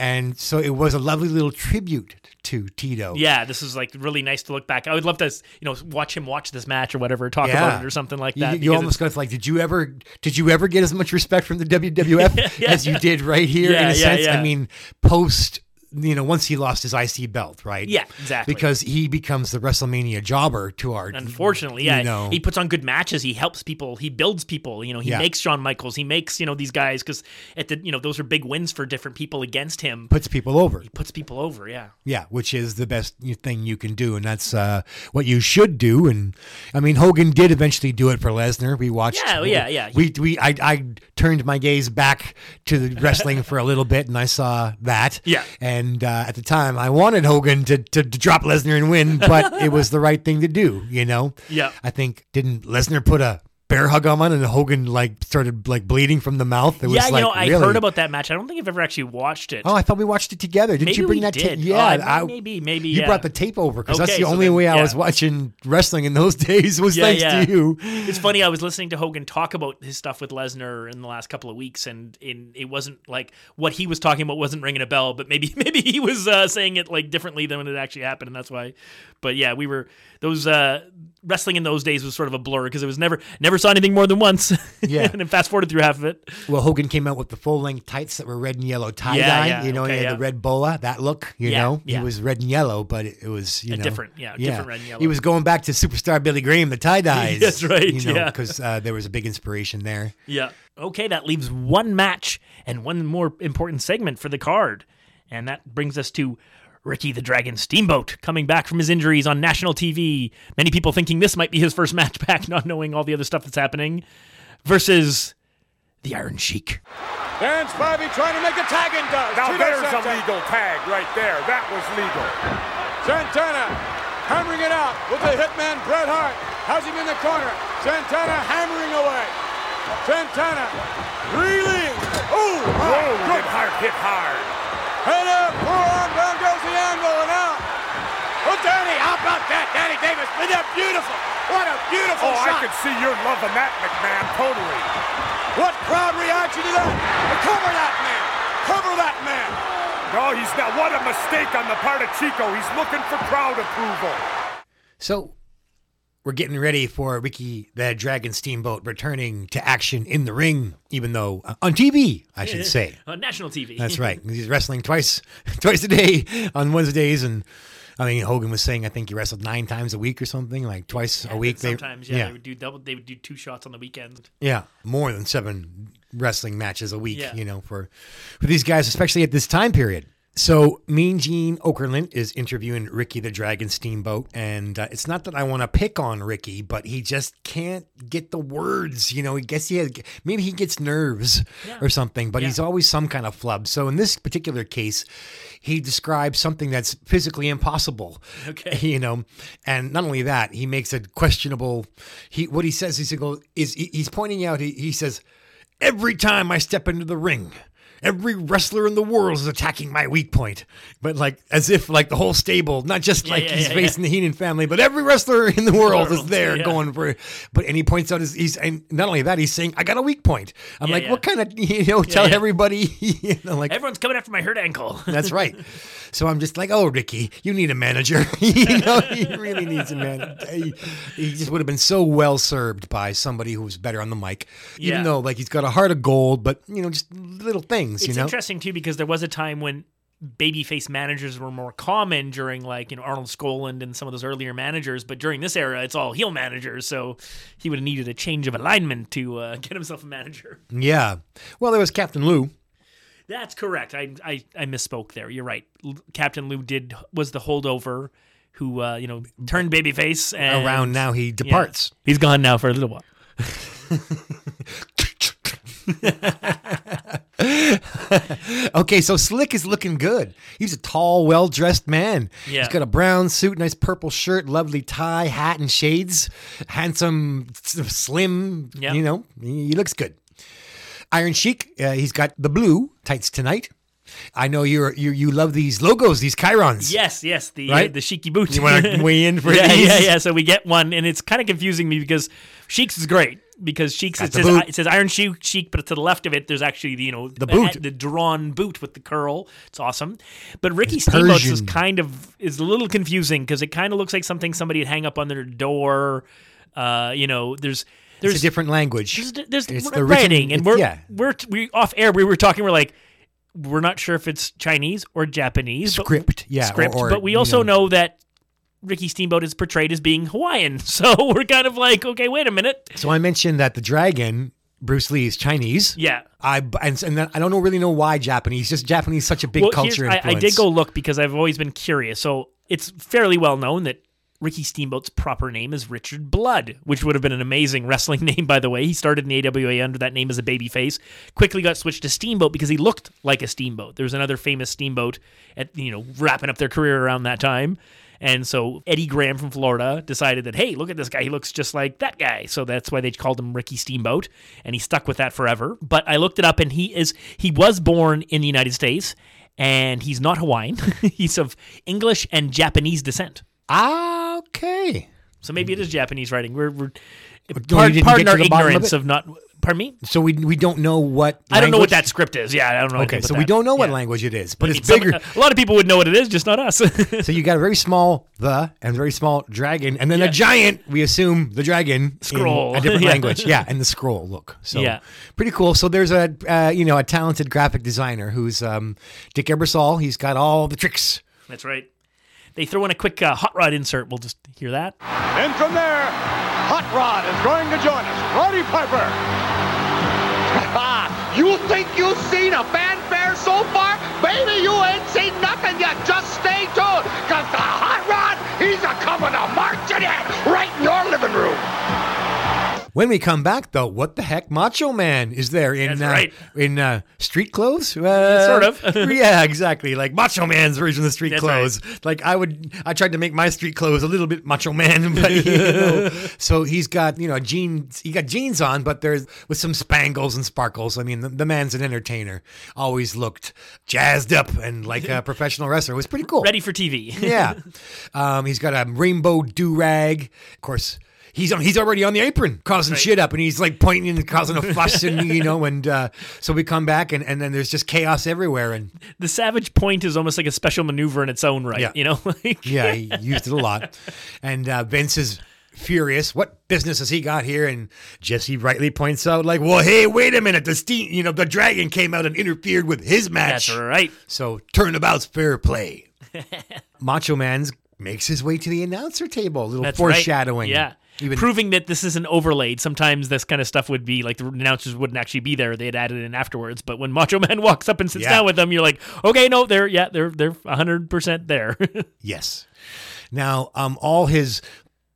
And so it was a lovely little tribute to Tito. Yeah, this is like really nice to look back. I would love to, you know, watch him watch this match or whatever, talk yeah. about it or something like that. You, you almost got like, did you ever, did you ever get as much respect from the W W F yeah, yeah, as you yeah. did right here? Yeah, in a yeah, sense, yeah. I mean, post. You know, once he lost his I C belt, right? Yeah, exactly. Because he becomes the WrestleMania jobber to our... Unfortunately, yeah. You know. He puts on good matches. He helps people. He builds people. You know, he yeah. makes Shawn Michaels. He makes, you know, these guys because, at the you know, those are big wins for different people against him. Puts people over. He puts people over, yeah. Yeah, which is the best thing you can do, and that's uh, what you should do. And, I mean, Hogan did eventually do it for Lesnar. We watched... Yeah, we, yeah, yeah. We, we, I, I turned my gaze back to the wrestling for a little bit, and I saw that. Yeah. And And uh, at the time, I wanted Hogan to, to, to drop Lesnar and win, but it was the right thing to do, you know? Yeah. I think, didn't Lesnar put a bear hug on him and Hogan like started like bleeding from the mouth? It was yeah, you like, know, I really... heard about that match. I don't think I've ever actually watched it. Oh, I thought we watched it together. Didn't maybe you bring that tape? Yeah. Oh, I mean, I, maybe, maybe, You yeah. brought the tape over because okay, that's the so only then, way I yeah. was watching wrestling in those days was yeah, thanks yeah. to you. It's funny. I was listening to Hogan talk about his stuff with Lesnar in the last couple of weeks, and in, it wasn't like what he was talking about wasn't ringing a bell, but maybe maybe he was uh, saying it like differently than when it actually happened, and that's why. But yeah, we were those uh, wrestling in those days was sort of a blur because it was never never saw anything more than once. Yeah. And then fast forwarded through half of it. Well, Hogan came out with the full length tights that were red and yellow tie yeah, dye. Yeah, you know, okay, he had yeah. the red boa, that look, you yeah, know, yeah. It was red and yellow, but it, it was, you a know, different, yeah, yeah, different red and yellow. He was going back to superstar Billy Graham, the tie dyes. That's right. You know, because yeah. uh, there was a big inspiration there. Yeah. Okay. That leaves one match and one more important segment for the card. And that brings us to Ricky the Dragon Steamboat coming back from his injuries on national T V. Many people thinking this might be his first match back, not knowing all the other stuff that's happening, versus the Iron Sheik. Dan Spivey trying to make a tag and does. Now Tito there's Santana. A legal tag right there. That was legal. Santana hammering it out with the hitman Bret Hart. Has him in the corner. Santana hammering away. Santana reeling. Oh, whoa, good Hart hit hard. Head up, forearm, down goes the angle, and out. Oh, Danny, how about that? Danny Davis, look at that, beautiful. What a beautiful oh, shot. Oh, I can see you're loving that, McMahon, totally. What crowd reaction to that? Cover that man. Cover that man. No, he's not. What a mistake on the part of Chico. He's looking for crowd approval. So... We're getting ready for Ricky the Dragon Steamboat returning to action in the ring, even though uh, on T V, I should say. On national T V. That's right. He's wrestling twice twice a day on Wednesdays. And I mean, Hogan was saying, I think he wrestled nine times a week or something, like twice yeah, a week. They, sometimes, yeah, yeah. They would do double, they would do two shots on the weekend. Yeah, more than seven wrestling matches a week, yeah. you know, for, for these guys, especially at this time period. So Mean Gene Okerlund is interviewing Ricky the Dragon Steamboat, and uh, it's not that I want to pick on Ricky, but he just can't get the words. You know, he gets he has, maybe he gets nerves yeah. or something, but yeah. he's always some kind of flub. So in this particular case, he describes something that's physically impossible. Okay, you know, and not only that, he makes a questionable. He what he says is he goes is he's pointing out. He, he says, every time I step into the ring. Every wrestler in the world is attacking my weak point. But like, as if like the whole stable, not just yeah, like yeah, he's yeah, facing yeah. the Heenan family, but every wrestler in the world Worlds, is there yeah. going for it. But, and he points out his, he's, and not only that, he's saying, I got a weak point. I'm yeah, like, yeah. what kind of, you know, yeah, tell yeah. everybody, you know, like. Everyone's coming after my hurt ankle. That's right. So I'm just like, oh, Ricky, you need a manager. You know, he really needs a manager. He, he just would have been so well served by somebody who was better on the mic, yeah. even though like he's got a heart of gold, but you know, just little things. It's you know? interesting, too, because there was a time when babyface managers were more common during, like, you know, Arnold Skoland and some of those earlier managers. But during this era, it's all heel managers. So he would have needed a change of alignment to uh, get himself a manager. Yeah. Well, there was Captain Lou. That's correct. I, I, I misspoke there. You're right. Captain Lou did was the holdover who, uh, you know, turned babyface. And, Around now he departs. Yeah, he's gone now for a little while. Okay, so Slick is looking good. He's a tall, well-dressed man. Yeah. He's got a brown suit, nice purple shirt, lovely tie, hat, and shades. Handsome, slim, yeah. You know, he looks good. Iron Sheik, uh, he's got the blue tights tonight. I know you're, you you love these logos, these chirons. Yes, yes, the right? uh, the Sheiky boot. You want to weigh in for yeah, these? Yeah, yeah, yeah. So we get one, and it's kind of confusing me because Sheik's is great. Because Sheik's, it says, it says Iron Sheik, but to the left of it, there's actually, the, you know, the boot, a, the drawn boot with the curl. It's awesome. But Ricky Steamboat's is kind of, is a little confusing because it kind of looks like something somebody would hang up on their door. Uh, you know, there's... There's it's a different language. There's, there's it's the writing, and we're yeah. we're we off air. We were talking. We're like, we're not sure if it's Chinese or Japanese script. But, yeah, script. Or, or, but we also know. know that Ricky Steamboat is portrayed as being Hawaiian. So we're kind of like, okay, wait a minute. So I mentioned that the dragon, Bruce Lee, is Chinese. Yeah, I and, and I don't know really know why Japanese. Just Japanese, such a big well, culture influence. I, I did go look because I've always been curious. So it's fairly well known that Ricky Steamboat's proper name is Richard Blood, which would have been an amazing wrestling name, by the way. He started in the A W A under that name as a babyface, quickly got switched to Steamboat because he looked like a steamboat. There was another famous steamboat at, you know, wrapping up their career around that time. And so Eddie Graham from Florida decided that, hey, look at this guy. He looks just like that guy. So that's why they called him Ricky Steamboat, and he stuck with that forever. But I looked it up, and he is he was born in the United States, and he's not Hawaiian. He's of English and Japanese descent. Ah, okay. So maybe it is Japanese writing. We're, we're part, pardon our ignorance of, of not. Pardon me. So we we don't know what. Language? I don't know what that script is. Yeah, I don't know. Okay, so that. we don't know yeah. what language it is, but I mean, it's bigger. Some, a lot of people would know what it is, just not us. So you got a very small the and very small dragon, and then yeah. a giant. We assume the dragon scroll in a different yeah. language. Yeah, and the scroll look. So yeah. pretty cool. So there's a uh, you know a talented graphic designer who's um, Dick Ebersol. He's got all the tricks. That's right. They throw in a quick uh, hot rod insert. We'll just hear that. And from there, Hot Rod is going to join us. Roddy Piper. You think you've seen a fanfare so far? Baby, you ain't seen nothing yet. Just stay tuned, because the Hot Rod, he's a-coming to march it in right in your living room. When we come back, though, what the heck Macho Man is there in uh, right. in uh, street clothes? Uh, sort of. Yeah, exactly. Like Macho Man's version of street That's clothes. Right. Like I would, I tried to make my street clothes a little bit Macho Man, but you know, so he's got you know jeans. He got jeans on, but there's with some spangles and sparkles. I mean, the, the man's an entertainer. Always looked jazzed up and like a professional wrestler. It was pretty cool. Ready for T V. Yeah, um, he's got a rainbow do-rag, of course. He's on, he's already on the apron causing right. shit up, and he's like pointing and causing a fuss, and you know, and uh, so we come back, and, and then there's just chaos everywhere. And the Savage Point is almost like a special maneuver in its own right, yeah. you know. Yeah, he used it a lot, and uh, Vince is furious. What business has he got here? And Jesse rightly points out, like, well, hey, wait a minute, the steam, you know, the dragon came out and interfered with his match. That's right. So turnabout's fair play. Macho Man's makes his way to the announcer table, a little That's foreshadowing. Right. Yeah. Even proving that this isn't overlaid. Sometimes this kind of stuff would be like the announcers wouldn't actually be there; they'd add it in afterwards. But when Macho Man walks up and sits yeah. down with them, you're like, okay, no, they're yeah, they're they're one hundred percent there. Yes. Now, um, all his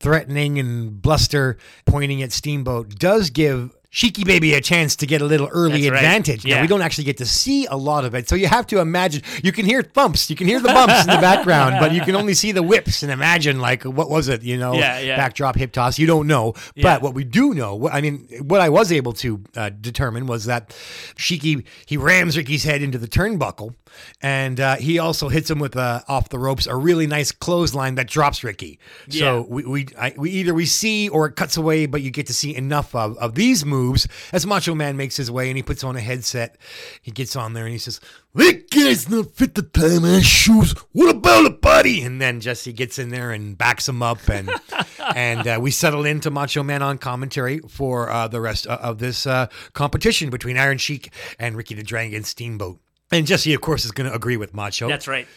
threatening and bluster pointing at Steamboat does give Sheiky Baby a chance to get a little early That's advantage. Right. Yeah. Now, we don't actually get to see a lot of it, so you have to imagine. You can hear thumps, you can hear the bumps in the background, but you can only see the whips and imagine, like, what was it, you know, yeah, yeah. backdrop, hip toss, you don't know. Yeah. But what we do know, I mean, what I was able to uh, determine was that Sheiky, he rams Ricky's head into the turnbuckle, and uh, he also hits him with, uh, off the ropes, a really nice clothesline that drops Ricky. Yeah. So we we, I, we either we see or it cuts away, but you get to see enough of, of these moves Moves, as Macho Man makes his way and he puts on a headset. He gets on there and he says, "That guy's not fit to tie my shoes. What about a buddy?" And then Jesse gets in there and backs him up, and and uh, we settle into Macho Man on commentary for uh, the rest of this uh, competition between Iron Sheik and Ricky the Dragon Steamboat. And Jesse, of course, is going to agree with Macho. That's right.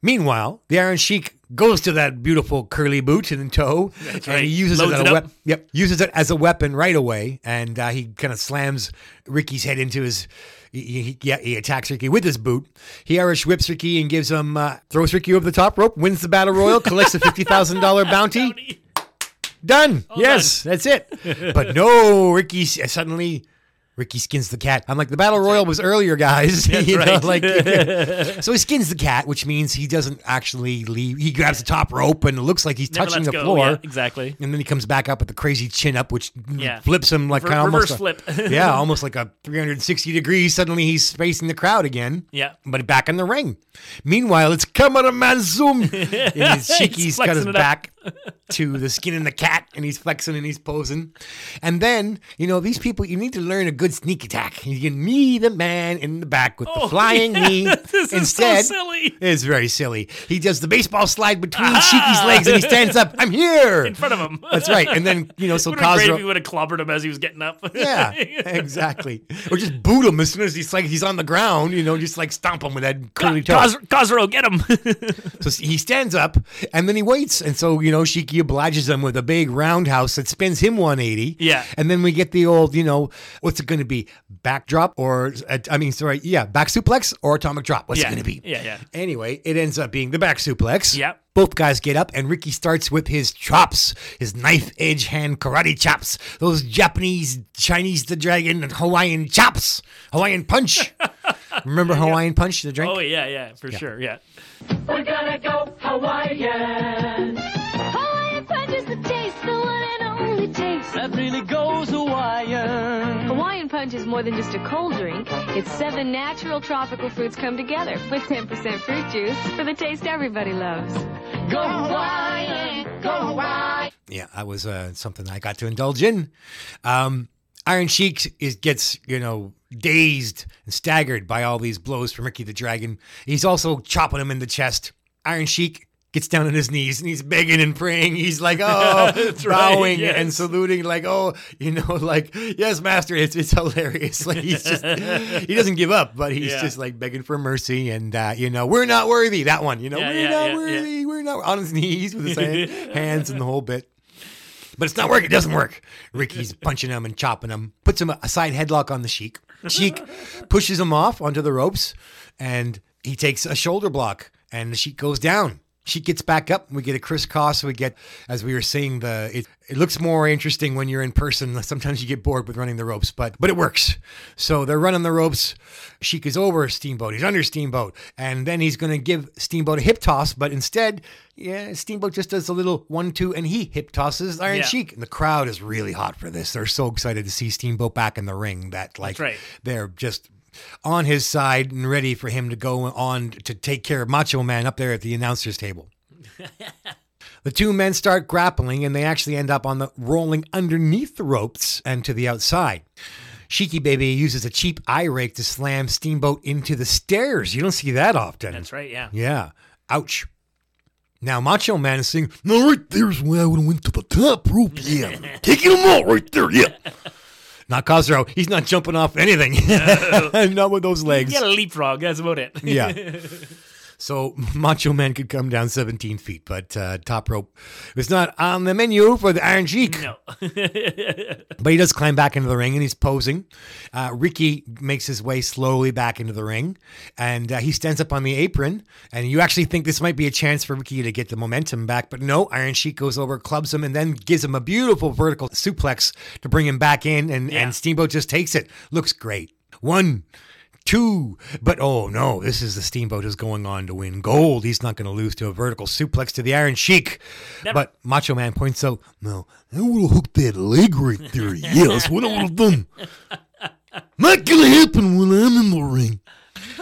Meanwhile, the Iron Sheik goes to that beautiful curly boot in tow, That's right. and he uses it, as it a we- Yep, uses it as a weapon right away, and uh, he kind of slams Ricky's head into his. He, he, yeah, he attacks Ricky with his boot. He Irish whips Ricky and gives him uh, throws Ricky over the top rope, wins the battle royal, collects a fifty thousand dollar bounty. bounty. Done. All yes, done. That's it. But no, Ricky suddenly. Ricky skins the cat. I'm like, the battle royal was earlier, guys. That's you know, right. Like, yeah. So he skins the cat, which means he doesn't actually leave. He grabs yeah. the top rope, and it looks like he's Never touching the go. floor. Yeah, exactly. And then he comes back up with the crazy chin up, which yeah. flips him like Re- kind of reverse almost flip. A, yeah, almost like a three sixty degrees. Suddenly he's facing the crowd again. Yeah, but back in the ring. Meanwhile, it's cameraman zoom, and his Sheiky's got his back to the skin and the cat, and he's flexing and he's posing. And then, you know, these people, you need to learn a good sneak attack. You can knee the man in the back with oh, the flying yeah. knee. This Instead, is so silly. It's very silly. He does the baseball slide between Sheiky's legs, and he stands up. I'm here! In front of him. That's right. And then, you know, so Cosgrove... He would have clobbered him as he was getting up. Yeah, exactly. Or just boot him as soon as he's like he's on the ground, you know, just like stomp him with that curly Co- toe. Cosgrove, get him! So he stands up, and then he waits. And so, you know, Sheiky obliges him with a big roundhouse that spins him one eighty. Yeah. And then we get the old, you know, what's it going to be? Backdrop or, I mean, sorry, yeah, back suplex or atomic drop? What's yeah. it going to be? Yeah, yeah. Anyway, it ends up being the back suplex. Yep. Both guys get up, and Ricky starts with his chops, his knife edge hand karate chops, those Japanese, Chinese the Dragon, and Hawaiian chops, Hawaiian punch. Remember yeah, Hawaiian yeah. punch, the drink? Oh, yeah, yeah, for yeah. sure, yeah. We're going to go Hawaiian. Hawaiian punch is the taste, the one and only taste. That really goes Hawaiian. Hawaiian punch is more than just a cold drink. It's seven natural tropical fruits come together with ten percent fruit juice for the taste everybody loves. Go Hawaiian, go Hawaiian. Yeah, that was uh, something I got to indulge in. Um, Iron Sheik is gets, you know, dazed and staggered by all these blows from Ricky the Dragon. He's also chopping him in the chest. Iron Sheik gets down on his knees, and he's begging and praying. He's like, oh, bowing right, yes. and saluting, like, oh, you know, like, yes, master. It's it's hilarious. Like, he's just, he doesn't give up, but he's yeah. just like begging for mercy. And, uh, you know, we're not worthy. That one, you know, yeah, we're yeah, not yeah, worthy. Yeah. We're not on his knees with his hand, hands and the whole bit. But it's not working. It doesn't work. Ricky's punching him and chopping him, puts him a side headlock on the Sheik. Sheik pushes him off onto the ropes, and he takes a shoulder block, and the Sheik goes down. She gets back up, and we get a crisscross. We get, as we were saying, the it, it looks more interesting when you're in person. Sometimes you get bored with running the ropes, but but it works. So they're running the ropes. Sheik is over Steamboat. He's under Steamboat. And then he's going to give Steamboat a hip toss, but instead, yeah, Steamboat just does a little one, two, and he hip tosses Iron yeah. Sheik. And the crowd is really hot for this. They're so excited to see Steamboat back in the ring that like right. they're just... on his side and ready for him to go on to take care of Macho Man up there at the announcer's table. The two men start grappling, and they actually end up on the rolling underneath the ropes and to the outside. Sheiky Baby uses a cheap eye rake to slam Steamboat into the stairs. You don't see that often. That's right, yeah. Yeah. Ouch. Now Macho Man is saying, no, right there's where I went to the top rope, yeah. Taking them all right there, yeah. Not Cosgrove. He's not jumping off anything. No. Not with those legs. You got a leapfrog. That's about it. Yeah. So Macho Man could come down seventeen feet, but uh, top rope was not on the menu for the Iron Sheik. No. But he does climb back into the ring, and he's posing. Uh, Ricky makes his way slowly back into the ring, and uh, he stands up on the apron, and you actually think this might be a chance for Ricky to get the momentum back, but no, Iron Sheik goes over, clubs him, and then gives him a beautiful vertical suplex to bring him back in, and, yeah. and Steamboat just takes it. Looks great. One, two, but oh no, this is the Steamboat who's going on to win gold. He's not going to lose to a vertical suplex to the Iron Sheik. Never. But Macho Man points out, no, I would have hooked that leg right there. Yeah, that's what I would have done. Not going to happen when I'm in the ring.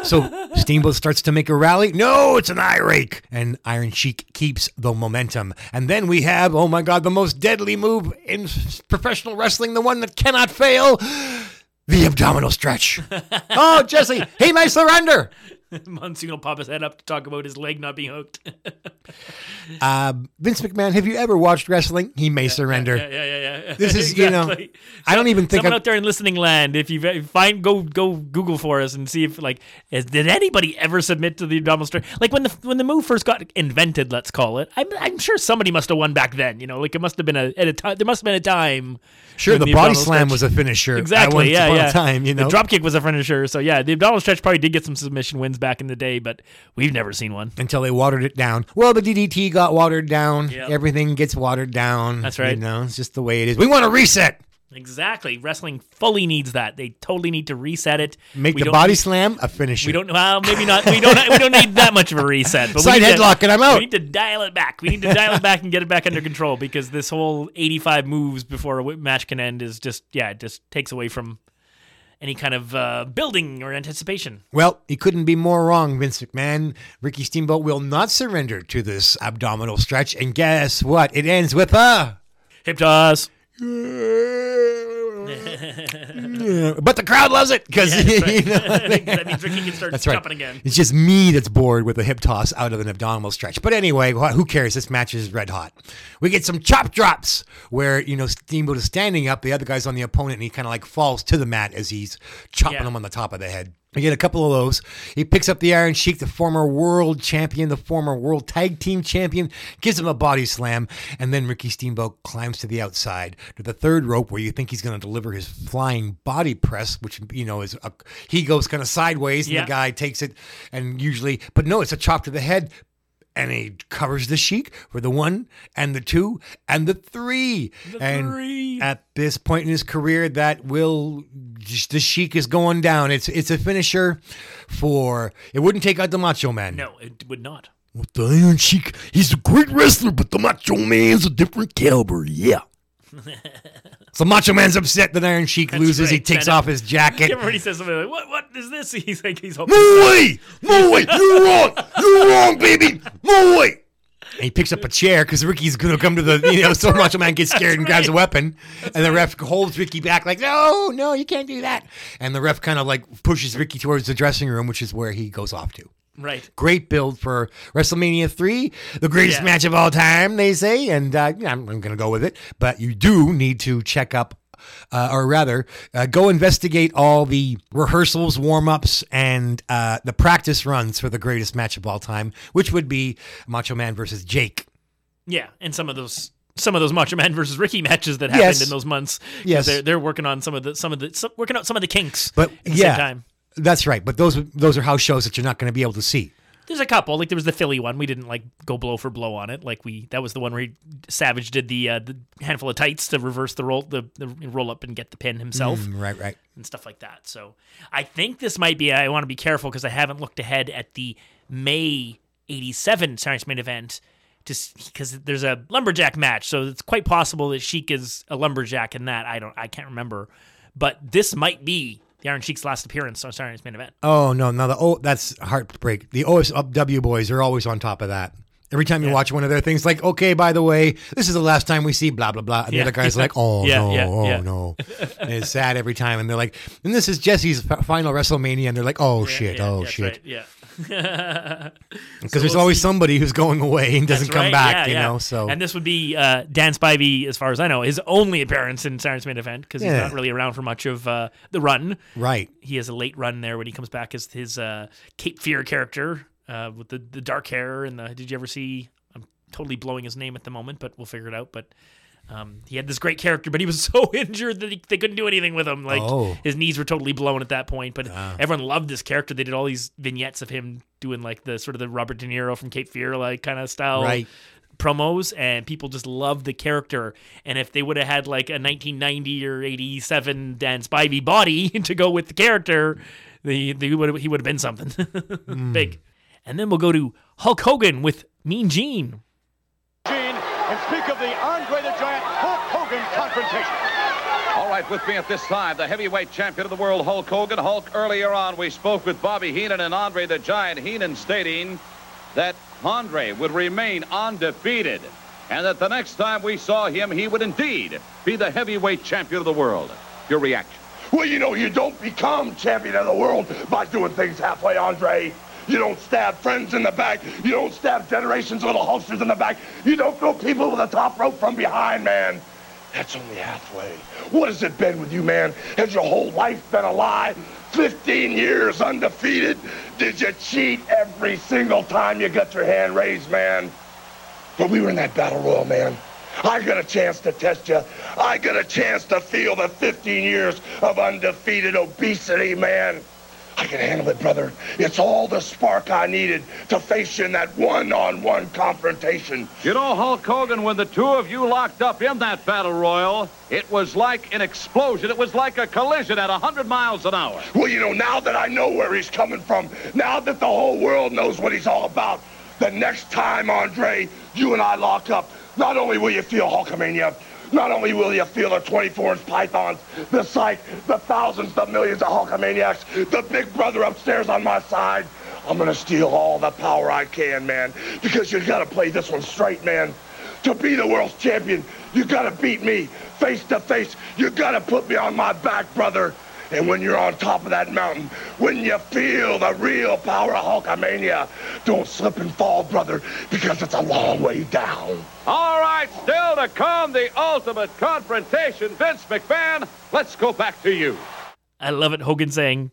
So Steamboat starts to make a rally. No, it's an eye rake. And Iron Sheik keeps the momentum. And then we have, oh my God, the most deadly move in professional wrestling, the one that cannot fail. The abdominal stretch. Oh, Jesse, he may surrender. Monsoon will pop his head up to talk about his leg not being hooked. uh, Vince McMahon, have you ever watched wrestling? He may yeah, surrender. Yeah, yeah, yeah, yeah. This is, exactly. you know, so, I don't even think. Someone I'm... out there in listening land, if you find, go go Google for us and see if, like, is, did anybody ever submit to the abdominal stretch? Like, when the when the move first got invented, let's call it, I'm, I'm sure somebody must have won back then. You know, like, it must have been a, at a time, there must have been a time. Sure, the, the body slam stretch. was a finisher. Exactly, yeah, yeah. Time, you know? The dropkick was a finisher, so yeah, the abdominal stretch probably did get some submission wins back in the day, but we've never seen one. Until they watered it down. Well, the D D T got watered down. Yep. Everything gets watered down. That's right. You know, it's just the way it is. We want to reset. Exactly. Wrestling fully needs that. They totally need to reset it. Make we the body need, slam a finisher. We don't. Well, maybe not. We don't. We don't need that much of a reset. But Side headlock to, and I'm out. We need to dial it back. We need to dial it back and get it back under control, because this whole eighty-five moves before a match can end is just yeah, it just takes away from any kind of uh, building or anticipation. Well, he couldn't be more wrong, Vince McMahon. Ricky Steamboat will not surrender to this abdominal stretch, and guess what? It ends with a hip toss. But the crowd loves it, because yeah, right. you know, that means Ricky can start that's chopping right. again. It's just me that's bored with a hip toss out of an abdominal stretch. But anyway, who cares? This match is red hot. We get some chop drops where, you know, Steamboat is standing up, the other guy's on the opponent, and he kind of like falls to the mat as he's chopping yeah. him on the top of the head. We get a couple of those. He picks up the Iron Sheik, the former world champion, the former world tag team champion, gives him a body slam, and then Ricky Steamboat climbs to the outside, to the third rope, where you think he's going to deliver his flying body press, which, you know, is a, he goes kind of sideways, and yeah. the guy takes it, and usually, but no, it's a chop to the head. And he covers the Sheik for the one and the two and the three. The and three. At this point in his career, that will just, the Sheik is going down. It's it's a finisher for it wouldn't take out the Macho Man. No, it would not. With the Iron Sheik, he's a great wrestler, but the Macho Man's a different caliber. Yeah. So Macho Man's upset that Iron Sheik That's loses. Right. He takes off his jacket. Everybody says something like, "What? What is this?" He's like, "He's hoping." No way! No way! You're wrong! You're wrong, baby! No way! And he picks up a chair because Ricky's gonna come to the. You know, so Macho Man gets scared That's and grabs right. a weapon, That's and the ref right. holds Ricky back like, "No, no, you can't do that." And the ref kind of like pushes Ricky towards the dressing room, which is where he goes off to. Right. Great build for WrestleMania three, the greatest yeah. match of all time, they say, and uh, I'm, I'm going to go with it. But you do need to check up, uh, or rather, uh, go investigate all the rehearsals, warm-ups, and uh, the practice runs for the greatest match of all time, which would be Macho Man versus Jake. Yeah, and some of those... Some of those Macho Man versus Ricky matches that happened yes. in those months. Yes, they're they're working on some of the some of the some, working out some of the kinks. But at the yeah. same time. That's right, but those those are house shows that you're not going to be able to see. There's a couple, like there was the Philly one. We didn't like go blow for blow on it. Like we that was the one where he, Savage did the uh, the handful of tights to reverse the roll the, the roll up and get the pin himself. Mm, right, right, and stuff like that. So I think this might be. I want to be careful because I haven't looked ahead at the May eighty-seven Saturday's main event. Just because there's a lumberjack match, so it's quite possible that Sheik is a lumberjack in that. I don't, I can't remember, but this might be the Iron Sheik's last appearance on Saturday's main event. Oh no, no, the oh, that's heartbreak. The O S W boys are always on top of that. Every time you yeah. watch one of their things, like, okay, by the way, this is the last time we see blah, blah, blah. And yeah. the other guy's like, oh, yeah, no, yeah, oh, yeah. no. And it's sad every time. And they're like, and this is Jesse's final WrestleMania. And they're like, oh, yeah, shit, yeah, oh, yeah, shit. Right, yeah. Because so there's we'll always see. somebody who's going away and doesn't right. come back, yeah, you yeah. know. So, and this would be uh, Dan Spivey, as far as I know, his only appearance in Saturday's main event because yeah. he's not really around for much of uh, the run. Right. He has a late run there when he comes back as his uh, Cape Fear character. Uh, with the, the dark hair and the, did you ever see, I'm totally blowing his name at the moment, but we'll figure it out. But um, he had this great character, but he was so injured that he, they couldn't do anything with him. Like oh. his knees were totally blown at that point, but uh. everyone loved this character. They did all these vignettes of him doing like the sort of the Robert De Niro from Cape Fear, like kind of style. Right. promos, and people just love the character. And if they would have had like a nineteen ninety or eighty-seven Dan Spivey body to go with the character, they, they would he would have been something mm. big. And then we'll go to Hulk Hogan with Mean Gene. Gene, and speak of the Andre the Giant Hulk Hogan confrontation. All right, with me at this time, the heavyweight champion of the world, Hulk Hogan. Hulk, earlier on, we spoke with Bobby Heenan and Andre the Giant. Heenan stating that Andre would remain undefeated and that the next time we saw him, he would indeed be the heavyweight champion of the world. Your reaction? Well, you know, you don't become champion of the world by doing things halfway, Andre. You don't stab friends in the back. You don't stab generations of little holsters in the back. You don't throw people with a top rope from behind, man. That's only halfway. What has it been with you, man? Has your whole life been a lie? fifteen years undefeated? Did you cheat every single time you got your hand raised, man? But we were in that battle royal, man. I got a chance to test you. I got a chance to feel the fifteen years of undefeated obesity, man. I can handle it, brother. It's all the spark I needed to face you in that one-on-one confrontation. You know, Hulk Hogan, when the two of you locked up in that battle royal, it was like an explosion. It was like a collision at a hundred miles an hour. Well, you know, now that I know where he's coming from, now that the whole world knows what he's all about, the next time, Andre, you and I lock up, not only will you feel Hulkamania, not only will you feel the twenty-four inch pythons, the sight, the thousands, the millions of Hulkamaniacs, the big brother upstairs on my side, I'm gonna steal all the power I can, man, because you gotta play this one straight, man. To be the world's champion, you gotta beat me face to face. You gotta put me on my back, brother. And when you're on top of that mountain, when you feel the real power of Hulkamania, don't slip and fall, brother, because it's a long way down. All right, still to come, the ultimate confrontation. Vince McMahon, let's go back to you. I love it, Hogan saying,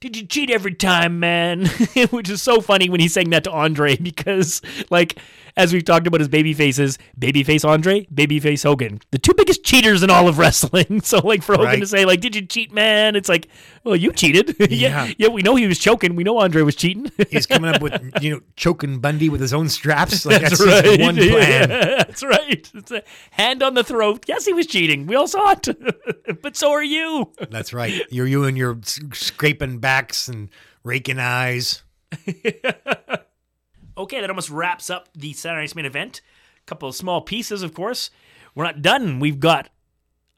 "Did you cheat every time, man?" Which is so funny when he's saying that to Andre because, like, as we've talked about his baby faces, babyface Andre, babyface Hogan, the two biggest cheaters in all of wrestling. So, like, for Hogan right. to say, like, "Did you cheat, man?" It's like, well, you cheated. Yeah. yeah, yeah, we know he was choking. We know Andre was cheating. He's coming up with, you know, choking Bundy with his own straps. Like, that's, that's right. One plan. Yeah, that's right. It's a hand on the throat. Yes, he was cheating. We all saw it. But so are you. That's right. You're you and you're scraping back. And raking eyes. Okay, that almost wraps up the Saturday Night's Main Event. A couple of small pieces, of course. We're not done. We've got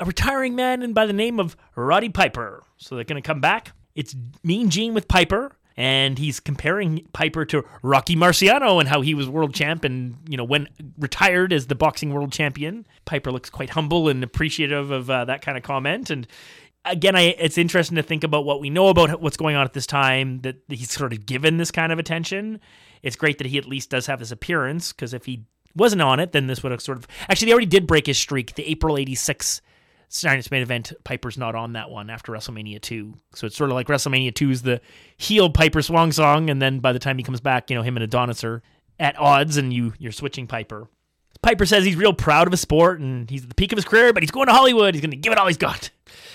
a retiring man by the name of Roddy Piper. So they're going to come back. It's Mean Gene with Piper, and he's comparing Piper to Rocky Marciano and how he was world champ and, you know, when retired as the boxing world champion. Piper looks quite humble and appreciative of uh, that kind of comment, and Again, I, it's interesting to think about what we know about what's going on at this time, that he's sort of given this kind of attention. It's great that he at least does have this appearance, because if he wasn't on it, then this would have sort of... Actually, they already did break his streak. The April eighty-six Saturday Night's Main Event, Piper's not on that one after WrestleMania two. So it's sort of like WrestleMania two is the heel Piper Swan song, and then by the time he comes back, you know, him and Adonis are at odds, and you, you're switching Piper. Piper says he's real proud of his sport, and he's at the peak of his career, but he's going to Hollywood. He's going to give it all he's got.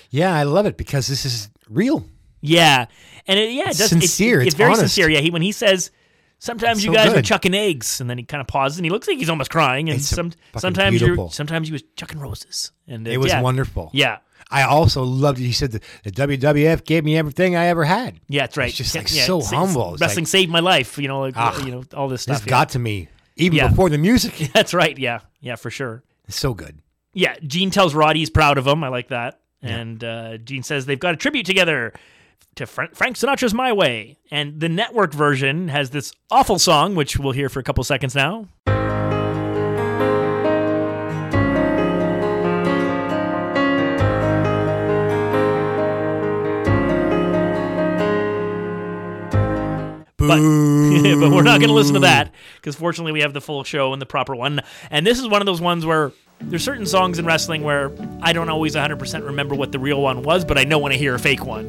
Yeah, I love it because this is real. Yeah, and it, yeah, it's it does, sincere. It's, it's, it's very honest. sincere. Yeah, he, when he says, "Sometimes it's you so guys good. were chucking eggs," and then he kind of pauses, and he looks like he's almost crying. And some, sometimes, you sometimes you was chucking roses, and it, it was yeah. wonderful. Yeah, I also loved it. He said the, the W W F gave me everything I ever had. Yeah, that's right. It's just like yeah, so it's, humble. It's wrestling like, saved my life. You know, like, ah, you know, all this stuff. This yeah. got to me even yeah. before the music. That's right. Yeah, yeah, for sure. It's so good. Yeah, Gene tells Roddy he's proud of him. I like that. Yeah. And uh, Gene says they've got a tribute together to Frank, Frank Sinatra's My Way. And the network version has this awful song, which we'll hear for a couple seconds now. But, but we're not going to listen to that because fortunately we have the full show and the proper one. And this is one of those ones where there's certain songs in wrestling where I don't always one hundred percent remember what the real one was, but I know when I hear a fake one.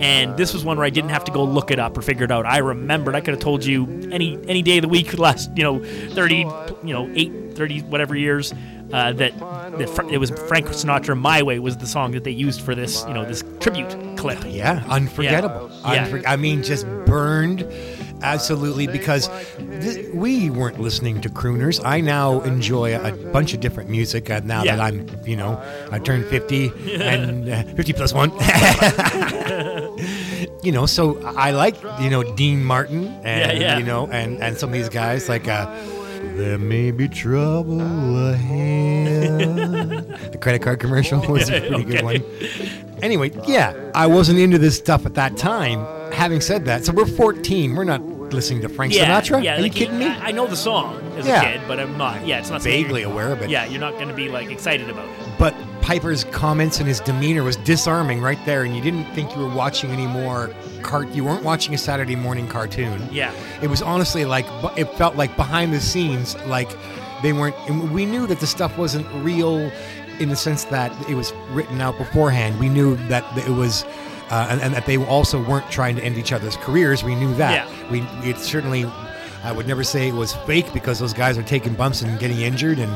And this was one where I didn't have to go look it up or figure it out. I remembered. I could have told you any any day of the week, last, you know, thirty, you know, eight, thirty, whatever years, uh, that, that it was Frank Sinatra, My Way was the song that they used for this, you know, this tribute clip. Yeah, unforgettable. Yeah. Unfor- yeah. I mean, just burned. Absolutely, because th- we weren't listening to crooners. I now enjoy a bunch of different music uh, now yeah. that I'm, you know, I turned fifty and uh, fifty plus one. You know, so I like, you know, Dean Martin and, yeah, yeah. you know, and, and some of these guys like, uh, there may be trouble ahead. The credit card commercial was a pretty okay. good one. Anyway, yeah, I wasn't into this stuff at that time. Having said that, so we're fourteen. We're not listening to Frank yeah, Sinatra. Yeah, are you like, kidding me? I know the song as yeah. a kid, but I'm not. Yeah, it's not vaguely aware of it. Yeah, you're not going to be like excited about it. But Piper's comments and his demeanor was disarming right there, and you didn't think you were watching any more cart. You weren't watching a Saturday morning cartoon. Yeah, it was honestly like it felt like behind the scenes, like they weren't. And we knew that the stuff wasn't real, in the sense that it was written out beforehand. We knew that it was, uh, and, and that they also weren't trying to end each other's careers. We knew that. Yeah. We it certainly. I would never say it was fake, because those guys are taking bumps and getting injured, and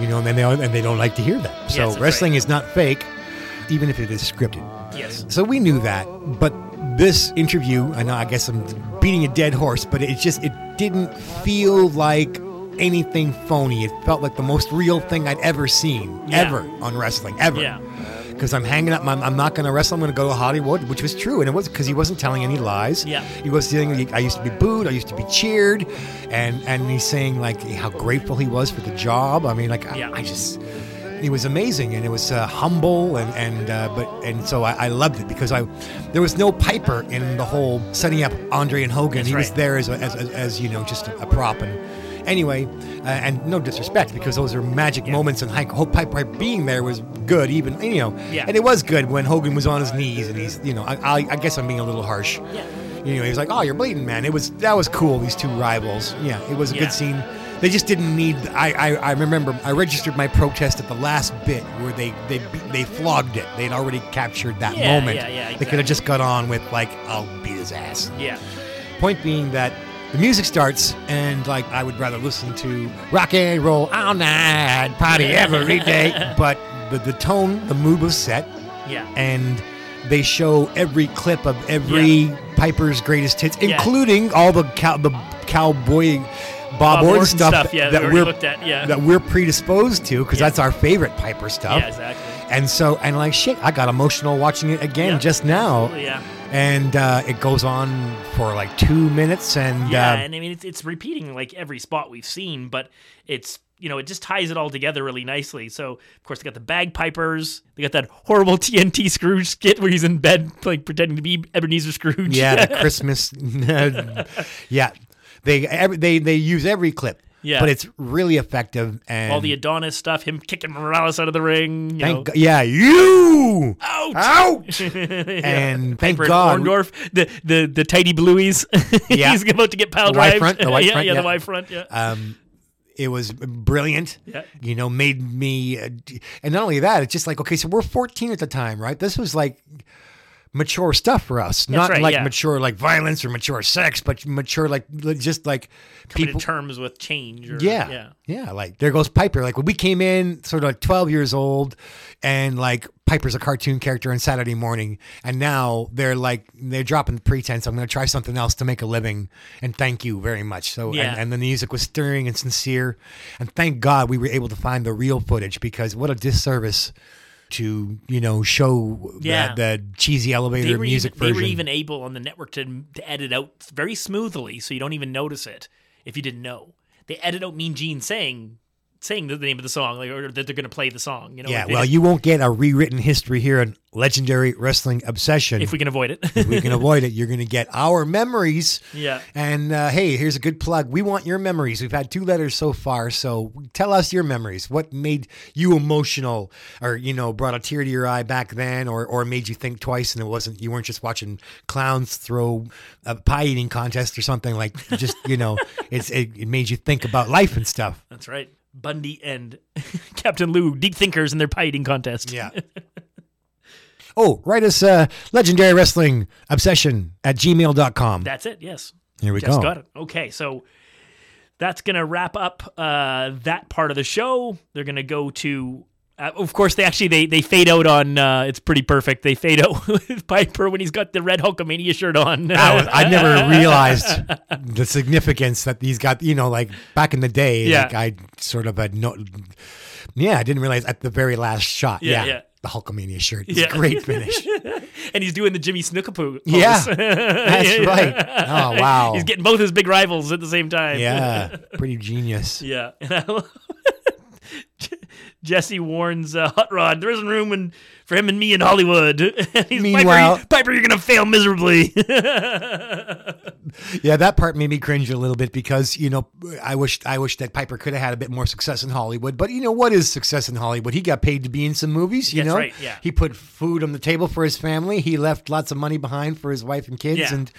you know, and they and they don't like to hear that. So yes, wrestling right. is not fake, even if it is scripted. Yes. So we knew that, but this interview, I know, I guess I'm beating a dead horse, but it just it didn't feel like anything phony. It felt like the most real thing I'd ever seen, yeah. ever on wrestling, ever. Yeah. Because I'm hanging up, I'm, I'm not going to wrestle, I'm going to go to Hollywood, which was true. And it was because he wasn't telling any lies. Yeah. He was saying, I used to be booed, I used to be cheered. And, and he's saying, like, how grateful he was for the job. I mean, like, yeah. I, I just, it was amazing. And it was uh, humble. And, and, uh, but, and so I, I loved it, because I, there was no Piper in the whole setting up Andre and Hogan. That's he right. was there as, a, as, as, as, you know, just a, a prop. And anyway, uh, and no disrespect, because those are magic yeah. moments, and Hope Piper being there was good, even, you know. Yeah. And it was good when Hogan was on his knees, and he's, you know, I, I, I guess I'm being a little harsh. Yeah. You know, he was like, oh, you're bleeding, man. It was, that was cool, these two rivals. Yeah, it was a yeah. good scene. They just didn't need, I, I, I remember, I registered my protest at the last bit where they, they, they flogged it. They'd already captured that yeah, moment. Yeah, yeah, exactly. They could have just got on with, like, I'll beat his ass. Yeah. Point being that the music starts, and like I would rather listen to rock and roll all night, party every day. But the, the tone, the mood was set. Yeah. And they show every clip of every yeah. Piper's greatest hits, yeah. including all the cow, the cowboy Bob, Bob Orton, Orton stuff, stuff yeah, that, that, we we're, at, yeah. that we're predisposed to, because yeah. that's our favorite Piper stuff. Yeah, exactly. And so, and like shit, I got emotional watching it again yeah. just now. Yeah. And uh, it goes on for like two minutes, and yeah, uh, and I mean it's it's repeating like every spot we've seen, but it's you know it just ties it all together really nicely. So of course they got the bagpipers, they got that horrible T N T Scrooge skit where he's in bed like pretending to be Ebenezer Scrooge. Yeah, the Christmas. yeah, they every, they they use every clip. Yeah. But it's really effective. And all the Adonis stuff, him kicking Morales out of the ring. You thank know. God, yeah, you! Out! Out! yeah. And thank Piper God. Orndorff, the, the, the tidy blueies. yeah. He's about to get pile-drived. The wide front. The wide yeah, front. Yeah, yeah, the wide front, yeah. Um, it was brilliant. Yeah. You know, made me... Uh, and not only that, it's just like, okay, so we're fourteen at the time, right? This was like... mature stuff for us, not right, like yeah. mature like violence or mature sex, but mature like just like coming people to terms with change. Or, yeah, yeah, yeah. Like there goes Piper. Like when we came in, sort of like twelve years old, and like Piper's a cartoon character on Saturday morning, and now they're like they're dropping the pretense. I'm going to try something else to make a living, and thank you very much. So yeah. and, and the music was stirring and sincere, and thank God we were able to find the real footage, because what a disservice to you know show yeah. the, the cheesy elevator music even, version. They were even able on the network to, to edit out very smoothly, so you don't even notice it if you didn't know. They edit out Mean Gene saying saying the name of the song, like, or that they're going to play the song. You know, yeah, like well, just, you won't get a rewritten history here on Legendary Wrestling Obsession. If we can avoid it. if we can avoid it, you're going to get our memories. Yeah. And, uh, hey, here's a good plug. We want your memories. We've had two letters so far, so tell us your memories. What made you emotional or, you know, brought a tear to your eye back then, or or made you think twice and it wasn't, you weren't just watching clowns throw a pie-eating contest or something like just, you know, it's it, it made you think about life and stuff. That's right. Bundy and Captain Lou, deep thinkers in their pie eating contest. Yeah. oh, write us uh, Legendary Wrestling Obsession at gmail dot com. That's it, yes. Here we Just go. Just got it. Okay, so that's going to wrap up uh, that part of the show. They're going to go to, uh, of course, they actually, they they fade out on, uh, it's pretty perfect. They fade out with Piper when he's got the red Hulkamania shirt on. I, I never realized the significance that he's got, you know, like back in the day, yeah. like I sort of, had no, yeah, I didn't realize at the very last shot. Yeah. yeah. yeah. The Hulkamania shirt. It's yeah. a great finish. and he's doing the Jimmy Snookapoo. Yeah. That's right. Oh, wow. He's getting both his big rivals at the same time. Yeah. Pretty genius. Yeah. Jesse warns uh, Hot Rod, there isn't room in for him and me in Hollywood. He's, meanwhile, Piper, Piper, you're going to fail miserably. Yeah, that part made me cringe a little bit because, you know, I wish I wish that Piper could have had a bit more success in Hollywood. But, you know, what is success in Hollywood? He got paid to be in some movies, you That's know? Right, yeah. He put food on the table for his family. He left lots of money behind for his wife and kids. Yeah. And,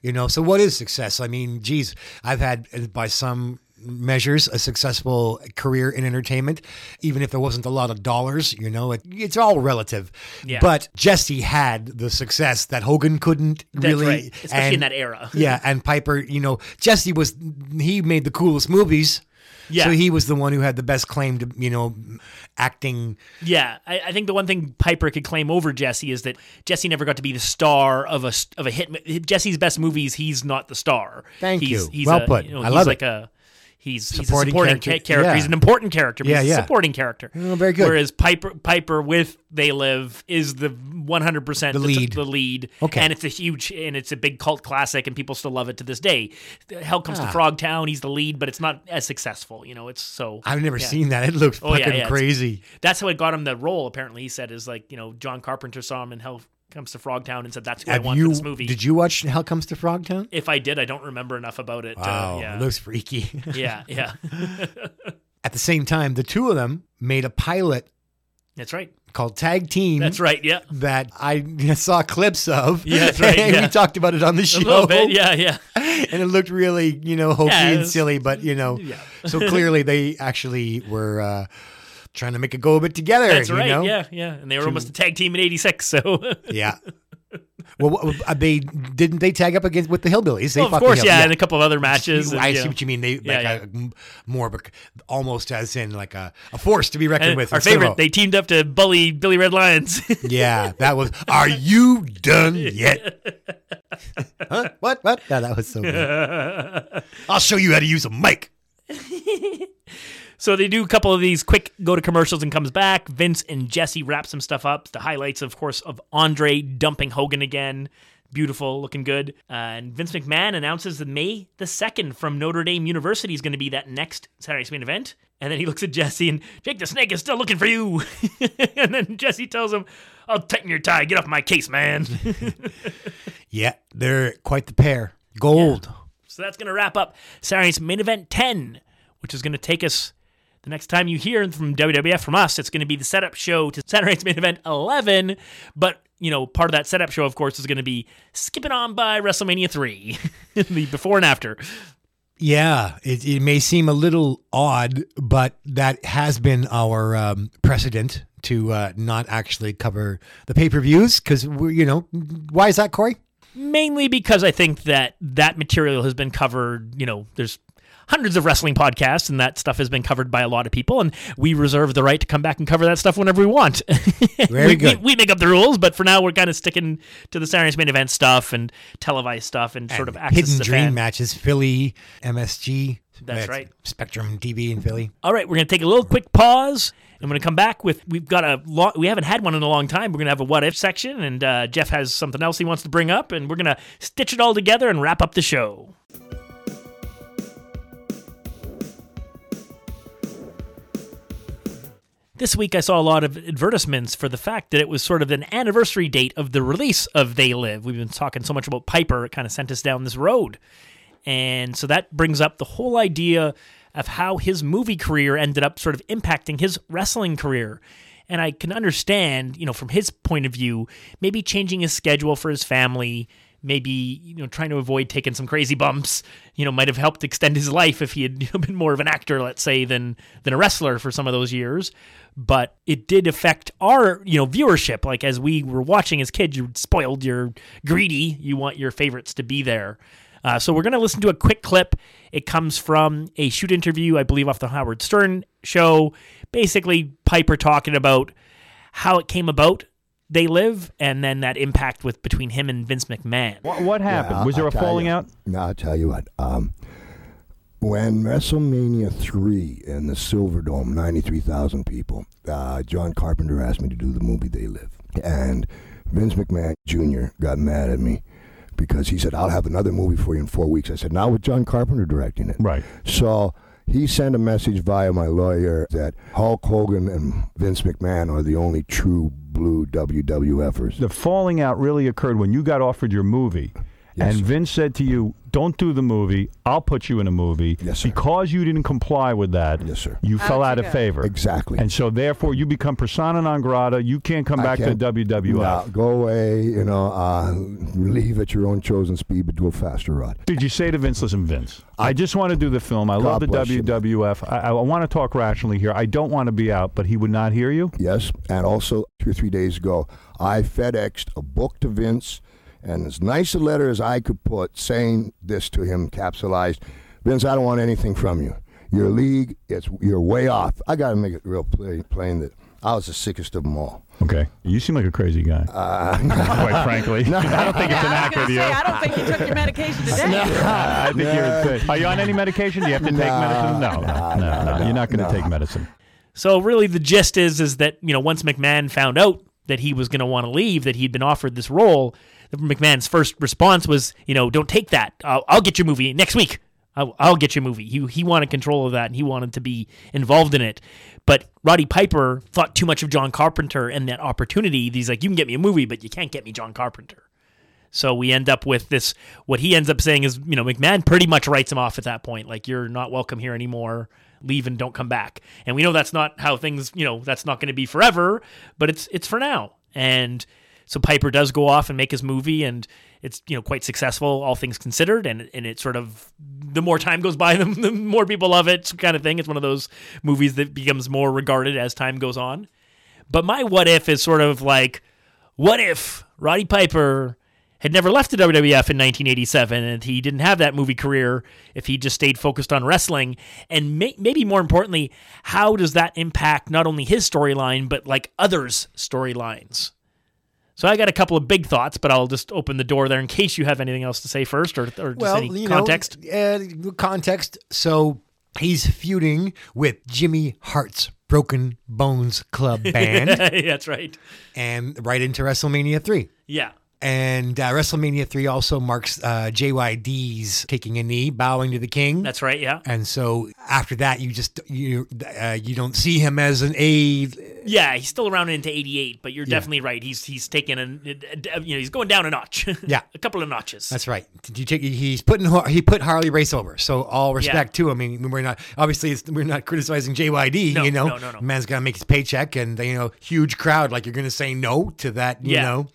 you know, so what is success? I mean, geez, I've had, by some measures, a successful career in entertainment, even if there wasn't a lot of dollars, you know, it, it's all relative. Yeah. But Jesse had the success that Hogan couldn't That's really. Right. Especially and, in that era. Yeah. And Piper, you know, Jesse was, he made the coolest movies. Yeah. So he was the one who had the best claim to, you know, acting. Yeah. I, I think the one thing Piper could claim over Jesse is that Jesse never got to be the star of a, of a hit. Jesse's best movies, he's not the star. Thank he's, you. He's well a, put. You know, I he's love like it. A, He's, he's supporting a supporting character. Ca- character. Yeah. He's an important character, but yeah, he's yeah. a supporting character. Oh, very good. Whereas Piper, Piper with They Live is the one hundred percent the lead. The lead. Okay. And it's a huge, and it's a big cult classic, and people still love it to this day. Hell Comes ah. to Frog Town, he's the lead, but it's not as successful. You know, it's so. I've never yeah. seen that. It looks oh, fucking yeah, yeah. crazy. It's, that's how it got him the role, apparently, he said, is like, you know, John Carpenter saw him in Hell Comes to Frogtown and said, that's who Have I want you, for this movie. Did you watch Hell Comes to Frogtown? If I did, I don't remember enough about it. Wow, uh, yeah. It looks freaky. yeah, yeah. At the same time, the two of them made a pilot. That's right. Called Tag Team. That's right, yeah. That I saw clips of. Yeah, that's right. And yeah. we talked about it on the show. A little bit, yeah, yeah. And it looked really, you know, hokey yeah, was, and silly, but, you know. Yeah. So clearly they actually were... Uh, trying to make a go of it together. That's right, you know? yeah, yeah. And they were to, almost a tag team in eighty-six, so. yeah. Well, they didn't they tag up against with the Hillbillies? They well, of course, the Hill- yeah, yeah, and a couple of other matches. You, and, I you know. see what you mean. They yeah, like yeah. A, more of a, almost as in like a, a force to be reckoned and with. Our favorite, Soho. They teamed up to bully Billy Red Lions. yeah, that was, are you done yet? huh? What? What? Yeah, that was so good. I'll show you how to use a mic. So they do a couple of these quick go to commercials and comes back. Vince and Jesse wrap some stuff up. The highlights, of course, of Andre dumping Hogan again. Beautiful, looking good. Uh, and Vince McMahon announces that May the second from Notre Dame University is going to be that next Saturday Night's Main Event. And then he looks at Jesse and, Jake the Snake is still looking for you. And then Jesse tells him, I'll tighten your tie. Get off my case, man. Yeah, they're quite the pair. Gold. Yeah. So that's going to wrap up Saturday Night's Main Event ten, which is going to take us... The next time you hear from W W F from us, it's going to be the setup show to Saturday Night's Main Event eleven. But, you know, part of that setup show, of course, is going to be skipping on by WrestleMania three, the before and after. Yeah, it, it may seem a little odd, but that has been our um, precedent to uh, not actually cover the pay-per-views because, you know, why is that, Corey? Mainly because I think that that material has been covered, you know, there's hundreds of wrestling podcasts, and that stuff has been covered by a lot of people, and we reserve the right to come back and cover that stuff whenever we want. Very we, good. We, we make up the rules, but for now, we're kind of sticking to the Saturday Night's Main Event stuff and televised stuff and, and sort of access hidden to dream fan. Matches, Philly, M S G. That's right. Spectrum T V in Philly. All right, we're going to take a little quick pause. I'm going to come back with, we've got a lot, we haven't had one in a long time. We're going to have a what if section, and uh, Jeff has something else he wants to bring up, and we're going to stitch it all together and wrap up the show. This week I saw a lot of advertisements for the fact that it was sort of an anniversary date of the release of They Live. We've been talking so much about Piper, it kind of sent us down this road. And so that brings up the whole idea of how his movie career ended up sort of impacting his wrestling career. And I can understand, you know, from his point of view, maybe changing his schedule for his family, maybe, you know, trying to avoid taking some crazy bumps, you know, might have helped extend his life if he had, you know, been more of an actor, let's say, than than a wrestler for some of those years. But it did affect our, you know, viewership. Like as we were watching as kids, you're spoiled, you're greedy, you want your favorites to be there. Uh, so we're going to listen to a quick clip. It comes from a shoot interview, I believe, off the Howard Stern show. Basically, Piper talking about how it came about They Live, and then that impact with between him and Vince McMahon. What, what happened? Yeah, was there I'll a falling you, out? No, I'll tell you what. Um, when WrestleMania three in the Silverdome, ninety-three thousand people, uh, John Carpenter asked me to do the movie They Live. And Vince McMahon Junior got mad at me because he said, I'll have another movie for you in four weeks. I said, now with John Carpenter directing it. Right. So He sent a message via my lawyer that Hulk Hogan and Vince McMahon are the only true blue W W Fers. The falling out really occurred when you got offered your movie. Yes, and sir. Vince said to you, don't do the movie. I'll put you in a movie. Yes, sir. Because you didn't comply with that, yes, sir. you How fell out you of favor. Exactly. And so, therefore, you become persona non grata. You can't come I back can't, to W W F. No, go away. You know, uh, leave at your own chosen speed, but do a faster run. Did you say to Vince, listen, Vince, I just want to do the film. I God love the W W F. I, I want to talk rationally here. I don't want to be out, but he would not hear you? Yes. And also, two or three days ago, I FedExed a book to Vince. And as nice a letter as I could put, saying this to him, capsulized, Vince, I don't want anything from you. Your league, it's you're way off. I got to make it real plain, plain that I was the sickest of them all. Okay. You seem like a crazy guy, uh, quite frankly. No, I don't think yeah, it's an act with you. I don't think you took your medication today. No, I think no. you're a Are you on any medication? Do you have to no, take medicine? No, no, no, no, no, no. You're not going to no. take medicine. So really the gist is, is that, you know, once McMahon found out that he was going to want to leave, that he'd been offered this role, McMahon's first response was, you know, don't take that. I'll, I'll get your movie next week. I'll, I'll get your movie. He he wanted control of that, and he wanted to be involved in it. But Roddy Piper thought too much of John Carpenter and that opportunity. He's like, you can get me a movie, but you can't get me John Carpenter. So we end up with this, what he ends up saying is, you know, McMahon pretty much writes him off at that point. Like, you're not welcome here anymore. Leave and don't come back. And we know that's not how things, you know, that's not going to be forever, but it's it's for now. And so Piper does go off and make his movie, and it's, you know, quite successful, all things considered, and and it sort of, the more time goes by, the, the more people love it kind of thing. It's one of those movies that becomes more regarded as time goes on. But my what if is sort of like, what if Roddy Piper had never left the W W F in nineteen eighty-seven and he didn't have that movie career if he just stayed focused on wrestling? And may, maybe more importantly, how does that impact not only his storyline, but like others' storylines? So I got a couple of big thoughts, but I'll just open the door there in case you have anything else to say first, or, or just well, any you context. Know, uh, context. So he's feuding with Jimmy Hart's Broken Bones Club band. That's right. And right into WrestleMania three. Yeah. And uh, WrestleMania three also marks uh, J Y D's taking a knee, bowing to the king. That's right, yeah. And so after that, you just you uh, you don't see him as an aide. Yeah, he's still around into eighty-eight, but you're yeah. definitely right. He's he's taking a, you know, he's going down a notch. Yeah, a couple of notches. That's right. Did you take? He's putting he put Harley Race over. So all respect yeah. to him. I mean, we're not obviously it's, we're not criticizing J Y D. No, you know, no, no, no. Man's got to make his paycheck, and you know, huge crowd. Like you're going to say no to that, you yeah. know.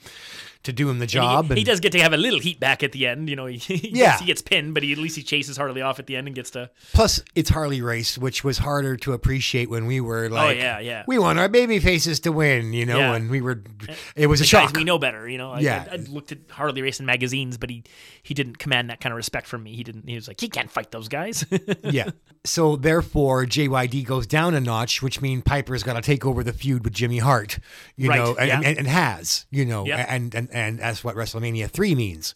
To do him the job. And he, and he does get to have a little heat back at the end. You know, he, he, yeah. gets, he gets pinned, but he, at least he chases Harley off at the end and gets to... Plus, it's Harley Race, which was harder to appreciate when we were like, oh, yeah, yeah. we want our baby faces to win, you know, yeah. and we were... It was the a shock. We know better, you know. I, yeah. I, I looked at Harley Race in magazines, but he, he didn't command that kind of respect from me. He didn't. He was like, he can't fight those guys. Yeah. So, therefore, J Y D goes down a notch, which means Piper's got to take over the feud with Jimmy Hart, you right. know, and, yeah. and, and has, you know, yeah. and... and And that's what WrestleMania three means.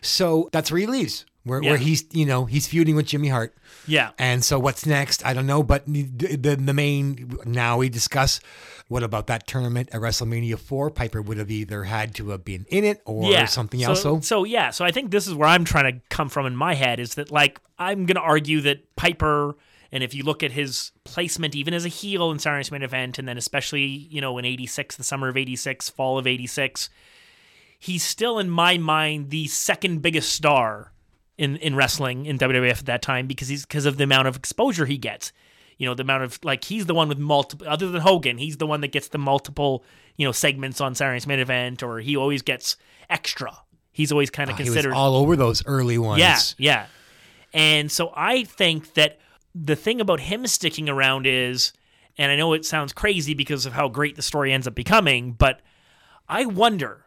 So that's where he leaves, where, yeah. where he's, you know, he's feuding with Jimmy Hart. Yeah. And so what's next? I don't know. But the, the, the main, now we discuss, what about that tournament at WrestleMania four? Piper would have either had to have been in it or yeah. something so, else. So. so, yeah. So I think this is where I'm trying to come from in my head is that, like, I'm going to argue that Piper, and if you look at his placement, even as a heel in Saturday Night's Main Event, and then especially, you know, in eighty-six, the summer of eighty-six, fall of eighty-six, he's still, in my mind, the second biggest star in, in wrestling in W W F at that time because he's because of the amount of exposure he gets. You know, the amount of, like, he's the one with multiple, other than Hogan, he's the one that gets the multiple, you know, segments on Saturday Night's Main Event, or he always gets extra. He's always kind of oh, considered. He was all over those early ones. Yeah, yeah. And so I think that the thing about him sticking around is, and I know it sounds crazy because of how great the story ends up becoming, but I wonder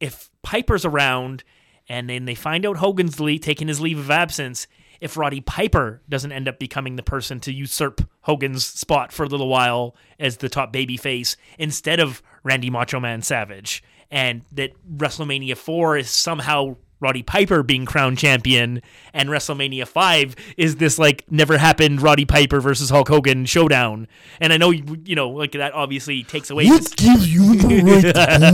if Piper's around and then they find out Hogan's le- taking his leave of absence, if Roddy Piper doesn't end up becoming the person to usurp Hogan's spot for a little while as the top babyface instead of Randy Macho Man Savage, and that WrestleMania four is somehow Roddy Piper being crowned champion and WrestleMania five is this, like, never happened Roddy Piper versus Hulk Hogan showdown. And I know, you know, like, that obviously takes away. What this- gives you the right to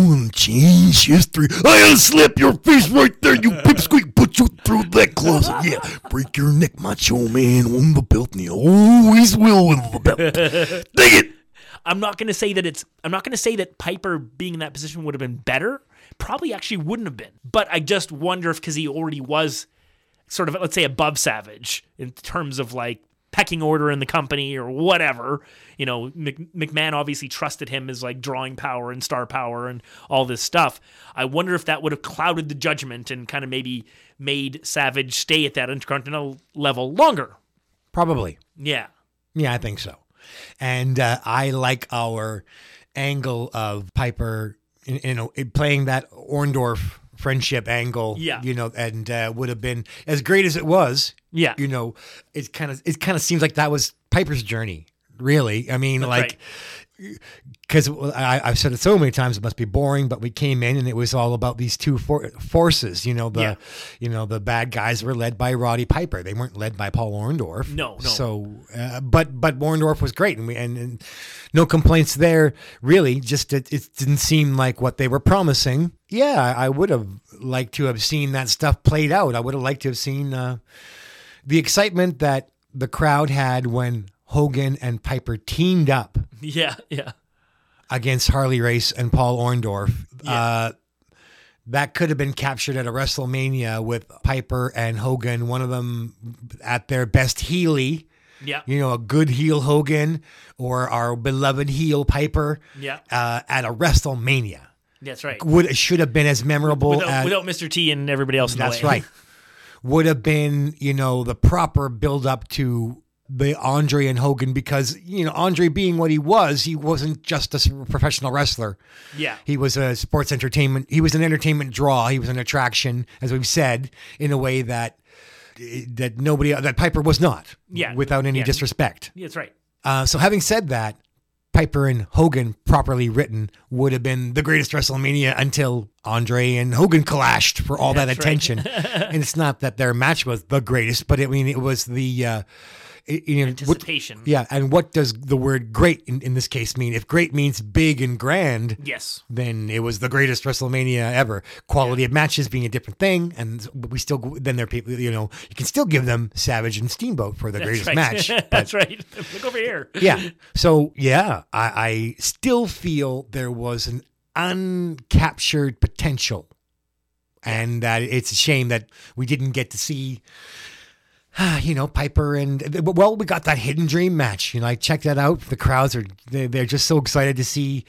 go and change history? I'll slap your face right there, you pipsqueak butch. you through that closet. Yeah, break your neck, macho man. Win the belt, and he always will win the belt. Dang it! I'm not gonna say that it's. I'm not gonna say that Piper being in that position would have been better. Probably actually wouldn't have been. But I just wonder if because he already was sort of, let's say, above Savage in terms of like pecking order in the company or whatever. You know, McMahon obviously trusted him as like drawing power and star power and all this stuff. I wonder if that would have clouded the judgment and kind of maybe made Savage stay at that Intercontinental level longer. Probably. Yeah. Yeah, I think so. And uh, I like our angle of Piper, you know, playing that Orndorff friendship angle, yeah. You know, and uh, would have been as great as it was. Yeah, you know, it kind of it kind of seems like that was Piper's journey, really. I mean, that's like, because right. I've said it so many times, it must be boring. But we came in and it was all about these two for- forces. You know, the yeah. you know the bad guys were led by Roddy Piper. They weren't led by Paul Orndorff. No, no. So, uh, but but Orndorff was great, and we and, and no complaints there. Really, just it, it didn't seem like what they were promising. Yeah, I would have liked to have seen that stuff played out. I would have liked to have seen. Uh, The excitement that the crowd had when Hogan and Piper teamed up, yeah, yeah, against Harley Race and Paul Orndorff, yeah. uh, that could have been captured at a WrestleMania with Piper and Hogan, one of them at their best heely, yeah, you know, a good heel Hogan or our beloved heel Piper, yeah, uh, at a WrestleMania. That's right. Would should have been as memorable without, as, without Mister T and everybody else. In that's the way. Right. Would have been, you know, the proper build up to the Andre and Hogan because, you know, Andre being what he was, he wasn't just a professional wrestler. Yeah. He was a sports entertainment. He was an entertainment draw. He was an attraction, as we've said, in a way that that nobody, that Piper was not. Yeah. Without any yeah. disrespect. Yeah, that's right. Uh, so having said that, Piper and Hogan properly written would have been the greatest WrestleMania until Andre and Hogan clashed for all that's that attention. Right. And it's not that their match was the greatest, but I mean, it was the uh, you know, anticipation. What, yeah. And what does the word great in, in this case mean? If great means big and grand, yes, then it was the greatest WrestleMania ever. Quality yeah. of matches being a different thing. And we still, then there are people, you know, you can still give them Savage and Steamboat for the that's greatest right. match. But, that's right. Look over here. Yeah. So, yeah, I, I still feel there was an uncaptured potential. And that it's a shame that we didn't get to see, you know, Piper and, well, we got that Hidden Dream match. You know, I checked that out. The crowds are, they're just so excited to see,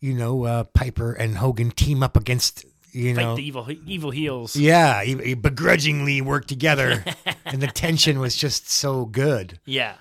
you know, uh, Piper and Hogan team up against, you know. Like the evil, evil heels. Yeah, begrudgingly work together. And the tension was just so good. Yeah.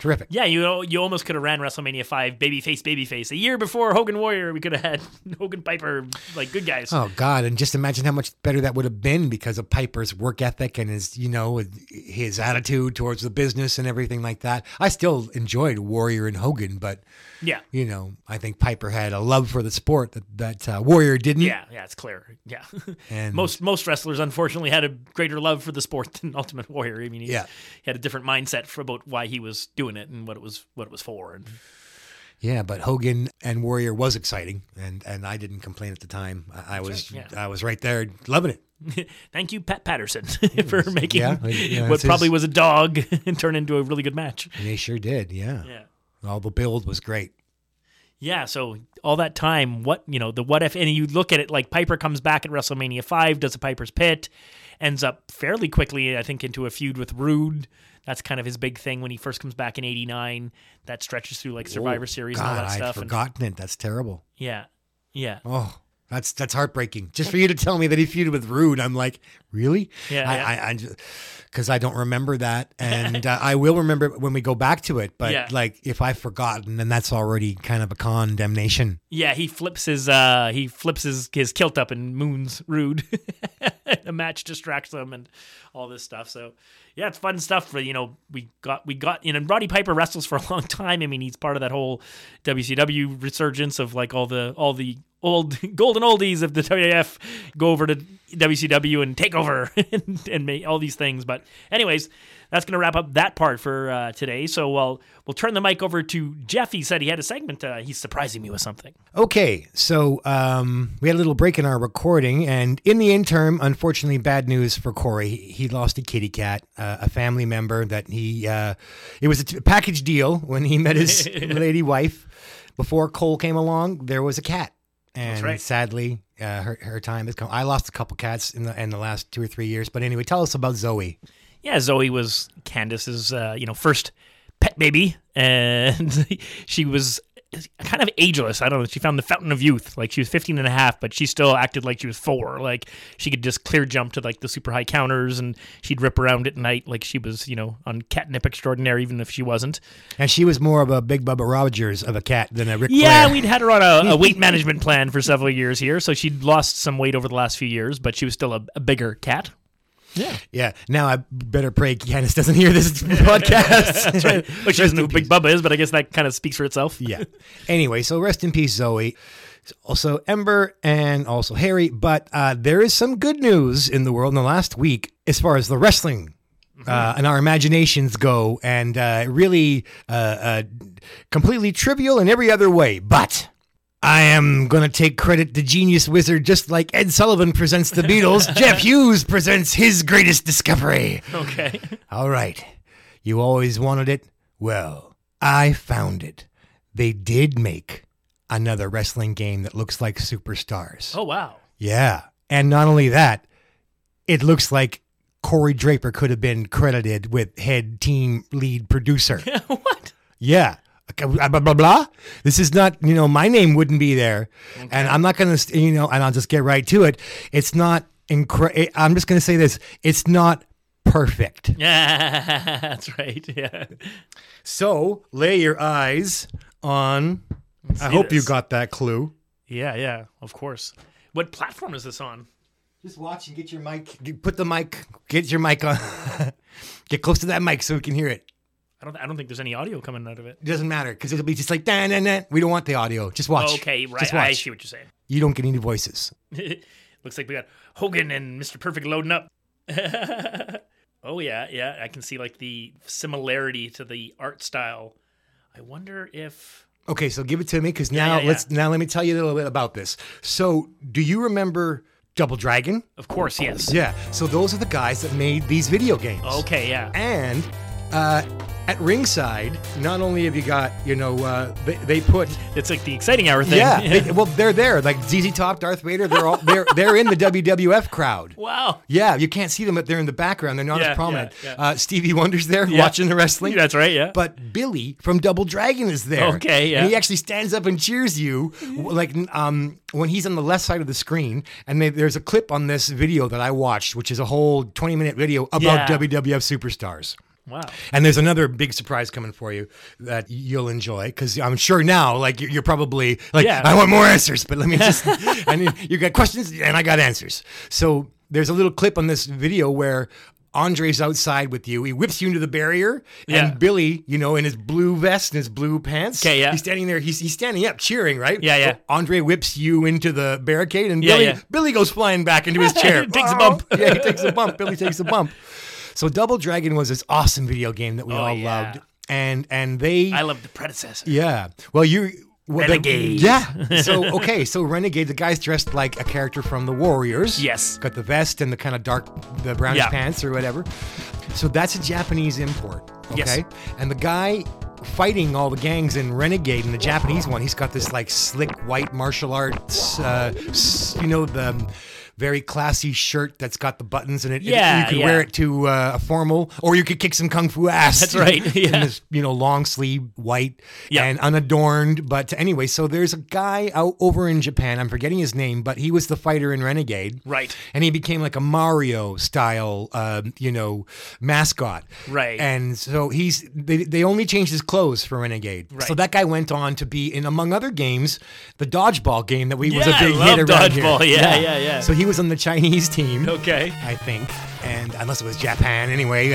Terrific. Yeah, you know, you almost could have ran WrestleMania five babyface, babyface. A year before Hogan Warrior, we could have had Hogan Piper, like, good guys. Oh, God. And just imagine how much better that would have been because of Piper's work ethic and his, you know, his attitude towards the business and everything like that. I still enjoyed Warrior and Hogan, but, yeah, you know, I think Piper had a love for the sport that, that uh, Warrior didn't. Yeah, yeah, it's clear. Yeah. And most most wrestlers, unfortunately, had a greater love for the sport than Ultimate Warrior. I mean, he's, yeah. he had a different mindset for about why he was doing it and what it was what it was for. And yeah, but Hogan and Warrior was exciting, and and I didn't complain at the time. I, I was right, yeah. I was right there loving it. Thank you, Pat Patterson, for making yeah, yeah, what probably his... was a dog and turn into a really good match. And they sure did, yeah. yeah. All the build was great. Yeah, so all that time, what, you know, the what if, and you look at it like Piper comes back at WrestleMania five, does a Piper's Pit, ends up fairly quickly, I think, into a feud with Rude. That's kind of his big thing when he first comes back in eighty-nine. That stretches through like Survivor oh, Series God, and all that I'd stuff. I'd forgotten and, it. That's terrible. Yeah. Yeah. Oh, that's that's heartbreaking. Just for you to tell me that he feuded with Rude, I'm like, really? Yeah. I Because I, I, I don't remember that. And uh, I will remember when we go back to it. But yeah. like, if I've forgotten, then that's already kind of a condemnation. Yeah, he flips his uh, he flips his, his kilt up and moons Rude. The match distracts them and all this stuff. So, yeah, it's fun stuff for, you know, we got, we got, you know, Roddy Piper wrestles for a long time. I mean, he's part of that whole W C W resurgence of like all the, all the old golden oldies of the W W F go over to W C W and take over and, and make all these things. But anyways, that's going to wrap up that part for uh, today. So we'll, we'll turn the mic over to Jeff. He said he had a segment. Uh, he's surprising me with something. Okay. So um, we had a little break in our recording, and in the interim, unfortunately, bad news for Corey. He lost a kitty cat, uh, a family member that he, uh, it was a t- package deal when he met his lady wife. Before Cole came along, there was a cat. And That's right. sadly, uh, her, her time has come. I lost a couple cats in the in the last two or three years. But anyway, tell us about Zoe. Yeah, Zoe was Candace's, uh, you know, first pet baby, and she was kind of ageless. I don't know. She found the fountain of youth. Like, she was fifteen and a half, but she still acted like she was four. Like, she could just clear jump to like the super high counters, and she'd rip around at night like she was, you know, on Catnip Extraordinaire, even if she wasn't. And she was more of a Big Bubba Rogers of a cat than a Ric Flair. Yeah, we'd had her on a, a weight management plan for several years here, so she'd lost some weight over the last few years, but she was still a, a bigger cat. Yeah. Yeah. Now I better pray Candace doesn't hear this podcast. That's right. Well, she doesn't know who Big Bubba is, but I guess that kind of speaks for itself. Yeah. Anyway, so rest in peace, Zoe. Also Ember and also Harry. But uh, there is some good news in the world in the last week as far as the wrestling mm-hmm. uh, and our imaginations go, and uh, really uh, uh, completely trivial in every other way. But I am going to take credit to Genius Wizard, just like Ed Sullivan presents the Beatles. Jeff Hughes presents his greatest discovery. Okay. All right. You always wanted it? Well, I found it. They did make another wrestling game that looks like Superstars. Oh, wow. Yeah. And not only that, it looks like Corey Draper could have been credited with head team lead producer. What? Yeah. Blah, blah, blah. This is not, you know, my name wouldn't be there. Okay. And I'm not going to, you know, and I'll just get right to it. It's not, incre- I'm just going to say this. It's not perfect. Yeah, that's right. Yeah. So lay your eyes on, Let's I hope this. You got that clue. Yeah, yeah, of course. What platform is this on? Just watch and get your mic, put the mic, get your mic on. Get close to that mic so we can hear it. I don't, I don't think there's any audio coming out of it. It doesn't matter, because it'll be just like, nah, nah, nah. We don't want the audio. Just watch. Oh, okay, right. Just watch. I see what you're saying. You don't get any voices. Looks like we got Hogan and Mister Perfect loading up. Oh, yeah, yeah. I can see, like, the similarity to the art style. I wonder if... Okay, so give it to me, because now yeah, yeah, let's yeah. now let me tell you a little bit about this. So, do you remember Double Dragon? Of course, yes. Yeah, so those are the guys that made these video games. Okay, yeah. And... Uh, at ringside, not only have you got, you know, uh, they, they put... It's like the Exciting Hour thing. Yeah, yeah. They, well, they're there. Like Z Z Top, Darth Vader, they're all they're they're in the W W F crowd. Wow. Yeah, you can't see them, but they're in the background. They're not yeah, as prominent. Yeah, yeah. Uh, Stevie Wonder's there yeah. watching the wrestling. Yeah, that's right, yeah. But Billy from Double Dragon is there. Okay, yeah. And he actually stands up and cheers you, like, um, when he's on the left side of the screen. And they, there's a clip on this video that I watched, which is a whole twenty-minute video about yeah. W W F Superstars. Wow. And there's another big surprise coming for you that you'll enjoy, because I'm sure now, like, you're probably like, yeah. I want more answers, but let me just, I mean, you got questions and I got answers. So there's a little clip on this video where Andre's outside with you. He whips you into the barrier, yeah. and Billy, you know, in his blue vest and his blue pants, okay, yeah. he's standing there. He's he's standing up, cheering, right? Yeah, yeah. So Andre whips you into the barricade, and Billy yeah, yeah. Billy goes flying back into his chair. He takes a bump. Yeah, he takes a bump. Billy takes a bump. So Double Dragon was this awesome video game that we oh, all yeah. loved, and and they I loved the predecessor. Yeah, well you well, Renegade. The, yeah. So okay, so Renegade, the guy's dressed like a character from the Warriors. Yes, got the vest and the kind of dark, the brownish yeah. pants or whatever. So that's a Japanese import. Okay, yes. And the guy fighting all the gangs in Renegade, in the Japanese one, he's got this like slick white martial arts, uh, you know the. Very classy shirt that's got the buttons in it. Yeah, you could yeah. wear it to uh, a formal, or you could kick some kung fu ass. That's right. Yeah. In this, you know, long sleeve, white yep. and unadorned. But anyway, so there's a guy out over in Japan. I'm forgetting his name, but he was the fighter in Renegade. Right. And he became like a Mario style, uh, you know, mascot. Right. And so he's they, they only changed his clothes for Renegade. Right. So that guy went on to be in, among other games, the dodgeball game that we yeah, was a big I love hit around dodgeball. Here. Yeah, yeah, yeah. yeah. So he he was on the Chinese team. Okay. I think. And unless it was Japan, anyway.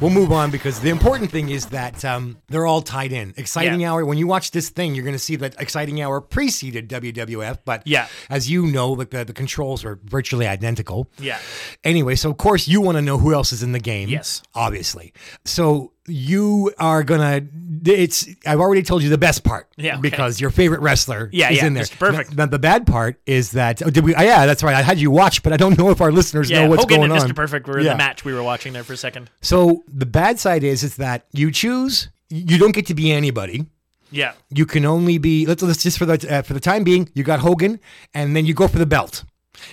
We'll move on because the important thing is that um, they're all tied in. Exciting yeah. Hour, when you watch this thing, you're going to see that Exciting Hour preceded W W F. But yeah. as you know, the, the, the controls are virtually identical. Yeah. Anyway, so of course you want to know who else is in the game. Yes. Obviously. So... You are gonna. It's. I've already told you the best part. Yeah. Okay. Because your favorite wrestler yeah, is yeah, in there. It's perfect. Now, the bad part is that. Oh, did we? Oh, yeah, that's right. I had you watch, but I don't know if our listeners yeah, know what's Hogan going on. Hogan and Mister Perfect were in yeah. the match we were watching there for a second. So the bad side is is that you choose. You don't get to be anybody. Yeah. You can only be. Let's, let's just for the uh, for the time being. You got Hogan, and then you go for the belt,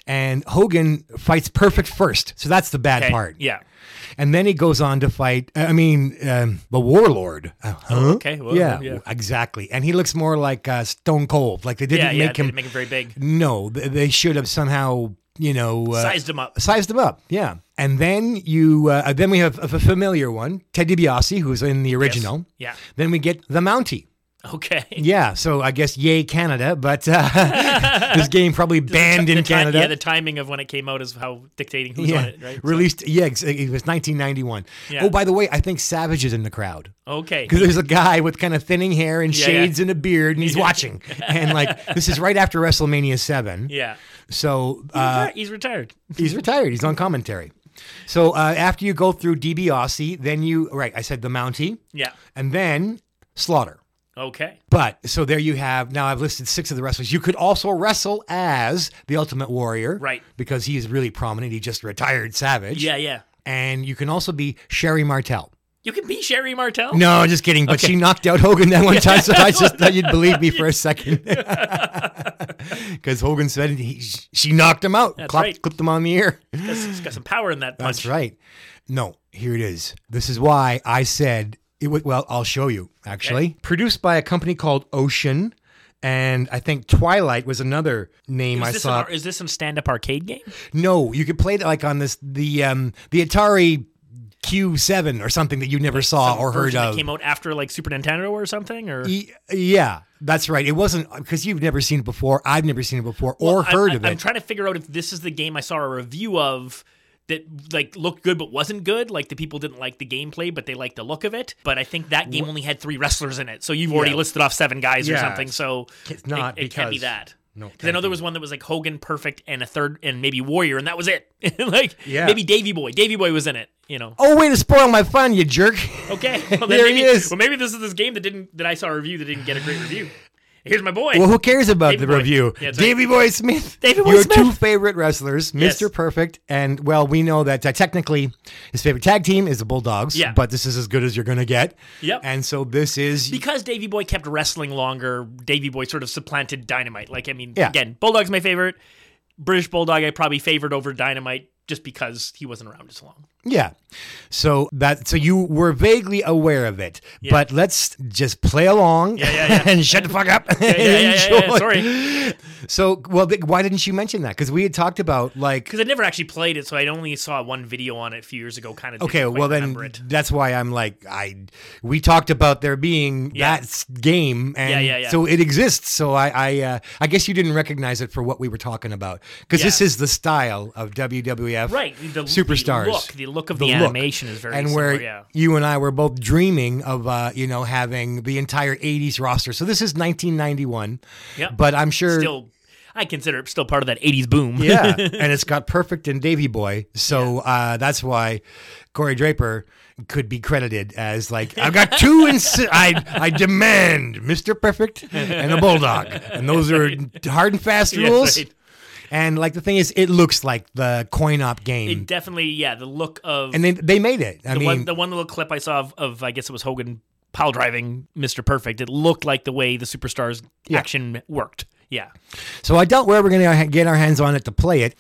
and Hogan fights Perfect first. So that's the bad okay. part. Yeah. And then he goes on to fight, I mean, um, the Warlord. Uh, huh? Okay. Well, yeah, yeah, exactly. And he looks more like uh, Stone Cold. Like they didn't yeah, yeah, make they him. Didn't make him very big. No, they, they should have somehow, you know. Uh, sized him up. Sized him up, yeah. And then you, uh, then we have a familiar one, Ted DiBiase, who's in the original. Yes. Yeah. Then we get the Mountie. Okay. Yeah, so I guess yay Canada, but uh, this game probably banned in Canada. Time, yeah, the timing of when it came out is how dictating who's yeah. on it, right? Released, so. yeah, it was nineteen ninety-one. Yeah. Oh, by the way, I think Savage is in the crowd. Okay. Because there's a guy with kind of thinning hair and yeah, shades yeah. and a beard, and he's watching. And like, this is right after WrestleMania seven. Yeah. So uh, he's retired. He's retired. He's on commentary. So uh, after you go through DiBiase, then you, right, I said the Mountie. Yeah. And then Slaughter. Okay. But, so there you have, now I've listed six of the wrestlers. You could also wrestle as the Ultimate Warrior. Right. Because he is really prominent. He just retired Savage. Yeah, yeah. And you can also be Sherry Martel. You can be Sherry Martel? No, just kidding. But okay. She knocked out Hogan that one time, so I just thought you'd believe me for a second. Because Hogan said he, she knocked him out. That's clopped, right. Clipped him on the ear. He's got some power in that punch. That's right. No, here it is. This is why I said... It was, well, I'll show you, actually. Okay. Produced by a company called Ocean, and I think Twilight was another name is I saw. An, is this some stand-up arcade game? No, you could play it like on this the um, the Atari Q seven or something that you never like saw some or heard of. That came out after like Super Nintendo or something? Or e- Yeah, that's right. It wasn't, because you've never seen it before, I've never seen it before well, or heard I, I, of it. I'm trying to figure out if this is the game I saw a review of that like looked good but wasn't good. Like the people didn't like the gameplay, but they liked the look of it. But I think that game only had three wrestlers in it. So you've already yeah. listed off seven guys yeah. or something. So it's not it, it can't be that. No, because I know there was one that was like Hogan, Perfect, and a third, and maybe Warrior, and that was it. Like yeah. maybe Davey Boy. Davey Boy was in it. You know. Oh, way to spoil my fun, you jerk. Okay, well, there maybe, he is. Well, maybe this is this game that didn't that I saw a review that didn't get a great review. Here's my boy. Well, who cares about Davey the Boy. Review? Yeah, Davey right. Boy Smith. Davey Boy your Smith. Your two favorite wrestlers, Mister Yes. Perfect. And, well, we know that uh, technically his favorite tag team is the Bulldogs. Yeah. But this is as good as you're going to get. Yep. And so this is... Because Davey Boy kept wrestling longer, Davey Boy sort of supplanted Dynamite. Like, I mean, yeah. again, Bulldog's my favorite. British Bulldog I probably favored over Dynamite just because he wasn't around as long. Yeah. So that so you were vaguely aware of it, yeah. but let's just play along yeah, yeah, yeah. and shut the fuck up yeah, and yeah, enjoy. Yeah, yeah, yeah. Sorry. So, well, th- why didn't you mention that? Because we had talked about like... Because I never actually played it, so I only saw one video on it a few years ago, kind of okay, well then it. That's why I'm like, I we talked about there being yeah. that game, and yeah, yeah, yeah. so it exists. So I I, uh, I guess you didn't recognize it for what we were talking about. Because yeah. this is the style of W W F right, the, Superstars. The look, the look Look of the, the animation look. Is very and similar, where yeah. you and I were both dreaming of, uh, you know, having the entire eighties roster. So this is nineteen ninety-one, yep. but I'm sure still, I consider it still part of that eighties boom. Yeah, and it's got Perfect and Davey Boy, so yeah. uh, that's why Corey Draper could be credited as like I've got two. Insi- I I demand Mister Perfect and a Bulldog, and those are hard and fast rules. Yes, right. And, like, the thing is, it looks like the coin-op game. It definitely, yeah, the look of... And they, they made it. I the mean... One, the one little clip I saw of, of, I guess it was Hogan pile-driving Mister Perfect, it looked like the way the Superstars yeah. action worked. Yeah. So I doubt where we're going to get our hands on it to play it.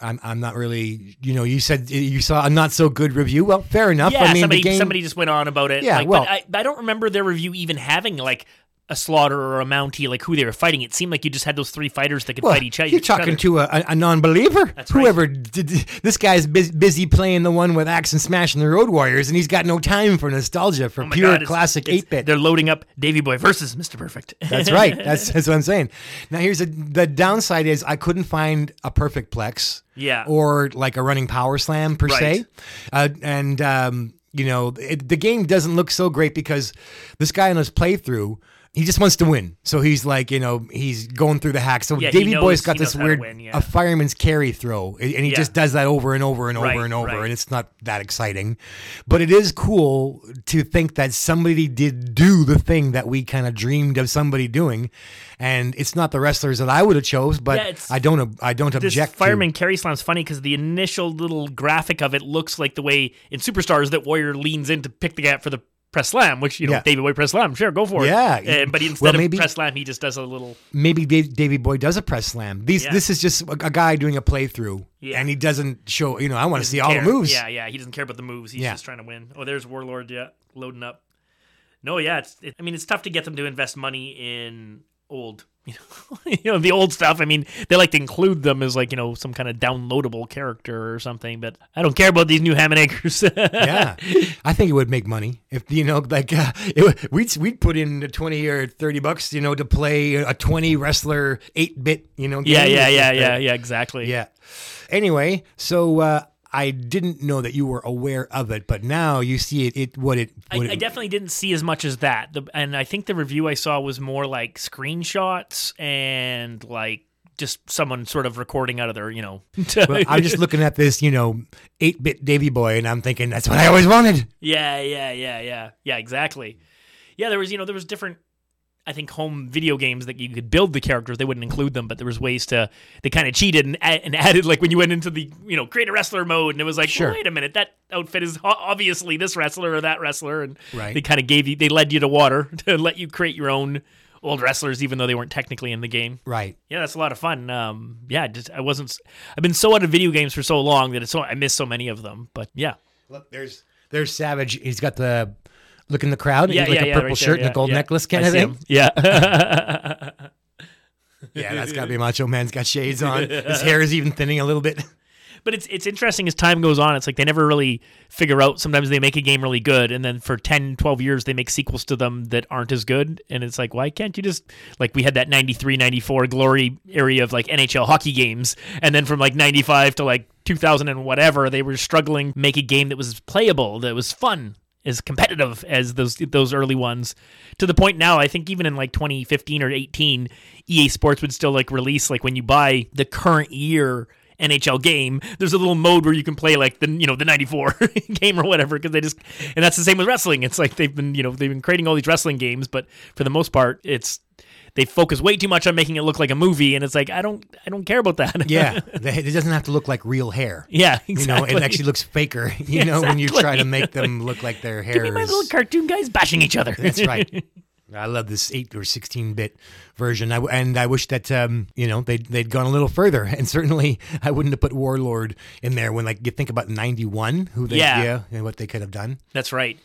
I'm I'm not really, you know, you said you saw a not-so-good review. Well, fair enough. Yeah, I mean, somebody, the game... somebody just went on about it. Yeah, like, well... But I, I don't remember their review even having, like... a Slaughter or a Mountie, like who they were fighting. It seemed like you just had those three fighters that could well, fight each, you're each other. You're talking to a, a non-believer. That's right. Whoever did, this guy's busy, busy playing the one with Axe and Smash and the Road Warriors, and he's got no time for nostalgia, for oh pure God, it's, classic it's, eight-bit. They're loading up Davey Boy versus Mister Perfect. That's right. That's, that's what I'm saying. Now, here's a, the downside is I couldn't find a Perfect Plex yeah. or like a running power slam per right. se. Uh, and, um, you know, it, the game doesn't look so great because this guy in his playthrough, he just wants to win. So he's like, you know, he's going through the hacks. So yeah, Davey knows, Boy's got this weird, win, yeah. a fireman's carry throw. And he yeah. just does that over and over and over right, and over. Right. And it's not that exciting. But it is cool to think that somebody did do the thing that we kind of dreamed of somebody doing. And it's not the wrestlers that I would have chose, but yeah, I don't I don't object to. This fireman carry slam is funny because the initial little graphic of it looks like the way in Superstars that Warrior leans in to pick the guy up for the press slam, which, you know, yeah. Davey Boy press slam, sure, go for it. Yeah. Uh, but instead well, maybe, of press slam, he just does a little... Maybe Dave, Davey Boy does a press slam. These, yeah. This is just a, a guy doing a playthrough, yeah. and he doesn't show, you know, I want to see care. all the moves. Yeah, yeah, he doesn't care about the moves. He's yeah. just trying to win. Oh, there's Warlord, yeah, loading up. No, yeah, it's. It, I mean, it's tough to get them to invest money in old, you know, you know, the old stuff. I mean, they like to include them as like, you know, some kind of downloadable character or something, but I don't care about these new Hammond Acres. Yeah. I think it would make money if, you know, like uh, it, we'd, we'd put in twenty or thirty bucks, you know, to play a twenty wrestler eight bit, you know. Yeah, yeah, yeah, yeah, yeah, yeah, exactly. Yeah. Anyway, so, uh, I didn't know that you were aware of it, but now you see it. It what it. What I, it I definitely didn't see as much as that, the, and I think the review I saw was more like screenshots and like just someone sort of recording out of their, you know. Well, I'm just looking at this, you know, eight-bit Davey Boy, and I'm thinking that's what I always wanted. Yeah, yeah, yeah, yeah, yeah, exactly. Yeah, there was, you know, there was different. I think home video games that you could build the characters, they wouldn't include them, but there was ways to, they kind of cheated and, and added, like when you went into the, you know, create a wrestler mode and it was like, sure. Well, wait a minute, that outfit is obviously this wrestler or that wrestler. And right. They kind of gave you, they led you to water to let you create your own old wrestlers, even though they weren't technically in the game. Right. Yeah. That's a lot of fun. Um, yeah. Just, I wasn't, I've been so out of video games for so long that it's so, I missed so many of them, but yeah. Look, there's, there's Savage. He's got the, look in the crowd, yeah, like yeah, a purple yeah, right shirt there, yeah, and a gold yeah. necklace kind I of thing. Yeah. Yeah, that's got to be Macho Man's got shades on. His hair is even thinning a little bit. But it's it's interesting as time goes on. It's like they never really figure out. Sometimes they make a game really good, and then for ten, twelve years, they make sequels to them that aren't as good. And it's like, why can't you just... Like we had that ninety-three, ninety-four glory area of like N H L hockey games. And then from like ninety-five to like two thousand and whatever, they were struggling to make a game that was playable, that was fun. As competitive as those those early ones, to the point now I think even in like twenty fifteen or eighteen, E A Sports would still like release like when you buy the current year N H L game, there's a little mode where you can play like the, you know, the ninety-four game or whatever, because they just, and that's the same with wrestling. It's like they've been, you know, they've been creating all these wrestling games, but for the most part, it's they focus way too much on making it look like a movie, and it's like I don't, I don't care about that. Yeah, it doesn't have to look like real hair. Yeah, exactly. You know, it actually looks faker. You know, exactly. When you try to make them look like their hair. Give me my is... little cartoon guys bashing each other. That's right. I love this eight or sixteen bit version, I, and I wish that um, you know they'd they'd gone a little further. And certainly, I wouldn't have put Warlord in there when, like, you think about ninety-one, who they yeah, yeah and what they could have done. That's right.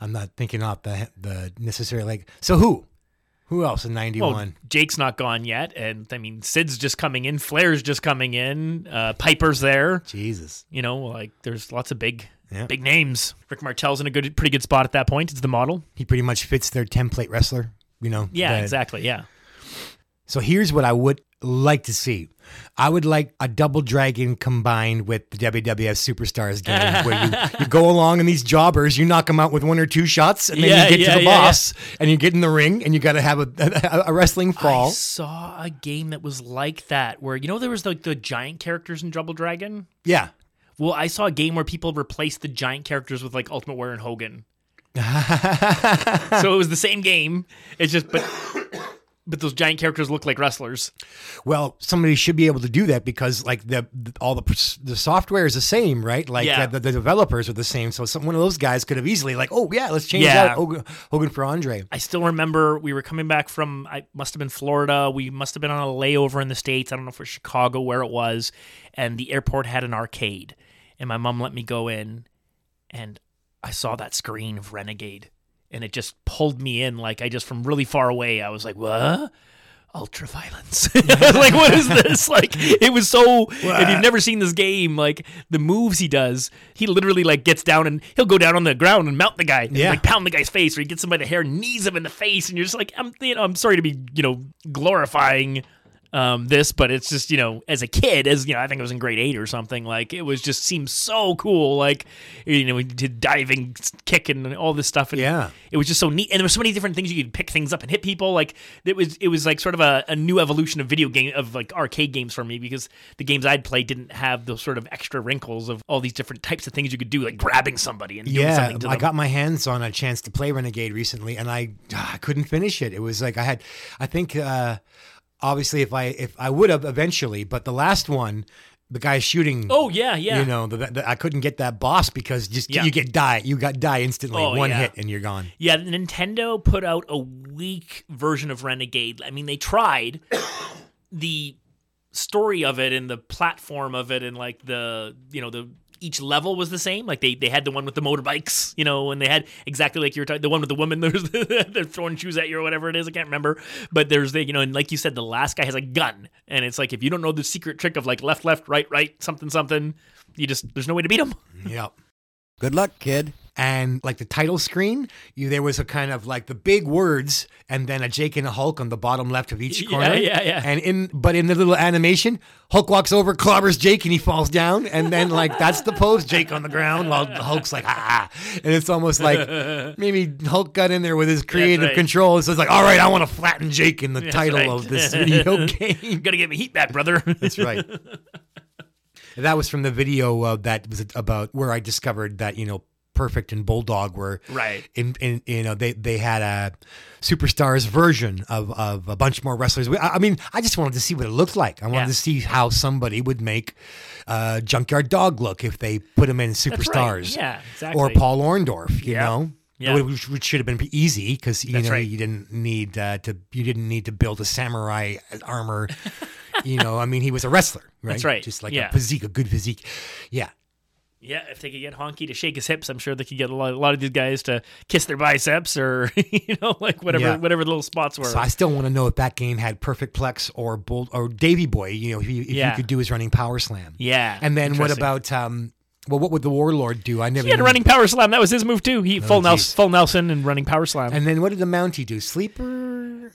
I'm not thinking off the the necessary like. So who? Who else in ninety-one? Oh, Jake's not gone yet, and I mean, Sid's just coming in, Flair's just coming in, uh, Piper's there. Jesus, you know, like there's lots of big, yeah. big names. Rick Martel's in a good, pretty good spot at that point. It's the model. He pretty much fits their template wrestler, you know. Yeah, that, exactly. Yeah. So here's what I would like to see. I would like a Double Dragon combined with the W W F Superstars game, where you, you go along and these jobbers, you knock them out with one or two shots, and then yeah, you get yeah, to the yeah, boss, yeah. and you get in the ring, and you got to have a, a, a wrestling fall. I saw a game that was like that, where, you know, there was like the, the giant characters in Double Dragon? Yeah. Well, I saw a game where people replaced the giant characters with like Ultimate Warrior and Hogan. So it was the same game. It's just, but... But those giant characters look like wrestlers. Well, somebody should be able to do that because, like, the, the all the the software is the same, right? Like, yeah. the, the developers are the same. So some, one of those guys could have easily, like, oh, yeah, let's change yeah. out Hogan, Hogan for Andre. I still remember we were coming back from, I must have been Florida. We must have been on a layover in the States. I don't know if it was Chicago, where it was. And the airport had an arcade. And my mom let me go in. And I saw that screen of Renegade. and it just pulled me in. Like, I just, from really far away, I was like, what? Ultraviolence. Like, what is this? Like, it was so, what? If you've never seen this game, like, the moves he does, he literally, like, gets down and he'll go down on the ground and mount the guy, and, yeah. like, pound the guy's face, or he gets him by the hair, knees him in the face, and you're just like, I'm, you know, I'm sorry to be, you know, glorifying um, this, but it's just, you know, as a kid, as, you know, I think I was in grade eight or something, like, it was just seemed so cool, like, you know, we did diving, kicking, and all this stuff, and yeah. it was just so neat, and there were so many different things, you could pick things up and hit people, like, it was, it was like, sort of a, a new evolution of video game, of, like, arcade games for me, because the games I'd play didn't have those sort of extra wrinkles of all these different types of things you could do, like, grabbing somebody and doing yeah, something to them. I got my hands on a chance to play Renegade recently, and I, I couldn't finish it, it was like, I had, I think, uh, obviously, if I if I would have eventually, but the last one, the guy shooting. Oh yeah, yeah. You know, the, the, I couldn't get that boss because just yeah. you get die, you got die instantly, oh, one yeah. hit and you're gone. Yeah, Nintendo put out a weak version of Renegade. I mean, they tried the story of it and the platform of it, and like the you know the. Each level was the same. Like they, they had the one with the motorbikes, you know, and they had exactly like you were talking, the one with the woman, there's they're throwing shoes at you or whatever it is. I can't remember. But there's the, you know, and like you said, the last guy has a gun. And it's like, if you don't know the secret trick of like left, left, right, right, something, something, you just, there's no way to beat him. Yep. Good luck, kid. And like the title screen, you, there was a kind of like the big words and then a Jake and a Hulk on the bottom left of each corner. Yeah, yeah, yeah. And in, but in the little animation, Hulk walks over, clobbers Jake, and he falls down. And then like, that's the pose, Jake on the ground, while Hulk's like, ah. And it's almost like maybe Hulk got in there with his creative right. control. So it's like, all right, I want to flatten Jake in the that's title right. of this video game. You got to get me heat back, brother. That's right. That was from the video uh, that was about where I discovered that, you know, Perfect and Bulldog were right. In, in you know they they had a Superstars version of, of a bunch more wrestlers. I, I mean, I just wanted to see what it looked like. I wanted yeah. to see how somebody would make uh, Junkyard Dog look if they put him in Superstars. That's right. Yeah, exactly. Or Paul Orndorff, you yeah. know, yeah. which, which should have been easy because you That's know right. you didn't need uh, to you didn't need to build a samurai armor. You know, I mean, he was a wrestler, right? That's right. Just like yeah. a physique, a good physique. Yeah. Yeah, if they could get Honky to shake his hips, I'm sure they could get a lot, a lot of these guys to kiss their biceps or, you know, like whatever yeah. whatever the little spots were. So I still want to know if that game had Perfect Plex or Bull, or Davey Boy, you know, if you, if yeah. you could do his running power slam. Yeah. And then what about, um, well, what would the Warlord do? I never He had knew. a running power slam. That was his move, too. He oh, full, Nelson, full Nelson and running power slam. And then what did the Mountie do? Sleeper?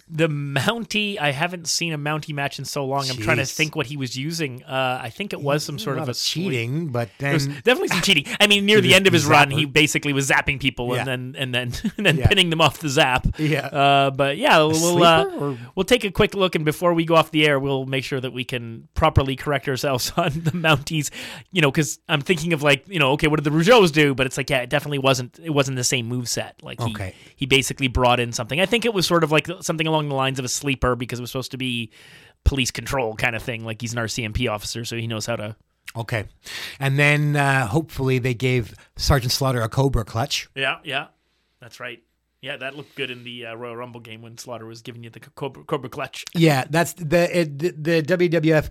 The Mountie, I haven't seen a Mountie match in so long. Jeez. I'm trying to think what he was using. Uh, I think it was some sort of a cheating, sleep. But then... It was definitely some cheating. I mean, near the end of his run, he basically was zapping people yeah. and then and then, and then yeah. pinning them off the zap. Yeah. Uh, but yeah, a we'll uh, we'll take a quick look, and before we go off the air, we'll make sure that we can properly correct ourselves on the Mounties, you know, because I'm thinking of like, you know, okay, what did the Rougeaus do? But it's like, yeah, it definitely wasn't, it wasn't the same moveset. Like he, okay. he basically brought in something. I think it was sort of like something along the lines of a sleeper because it was supposed to be police control kind of thing. Like he's an R C M P officer, so he knows how to. Okay. And then uh, hopefully they gave Sergeant Slaughter a Cobra clutch. Yeah, yeah, that's right. Yeah, that looked good in the uh, Royal Rumble game when Slaughter was giving you the Cobra, Cobra Clutch. Yeah, that's the, it, the the W W F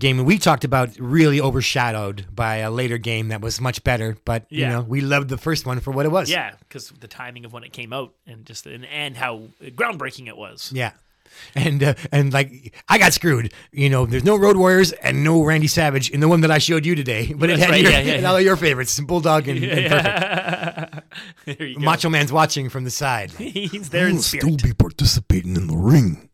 game we talked about really overshadowed by a later game that was much better. But, yeah. you know, we loved the first one for what it was. Yeah, because the timing of when it came out and just and, and how groundbreaking it was. Yeah. And uh, and like I got screwed, you know. There's no Road Warriors and no Randy Savage in the one that I showed you today, but That's it had right, your, yeah, yeah, and all of your favorites, Bulldog and, yeah. and Perfect. There you go. Macho Man's watching from the side. He's there. We'll in spirit. Still be participating in the ring.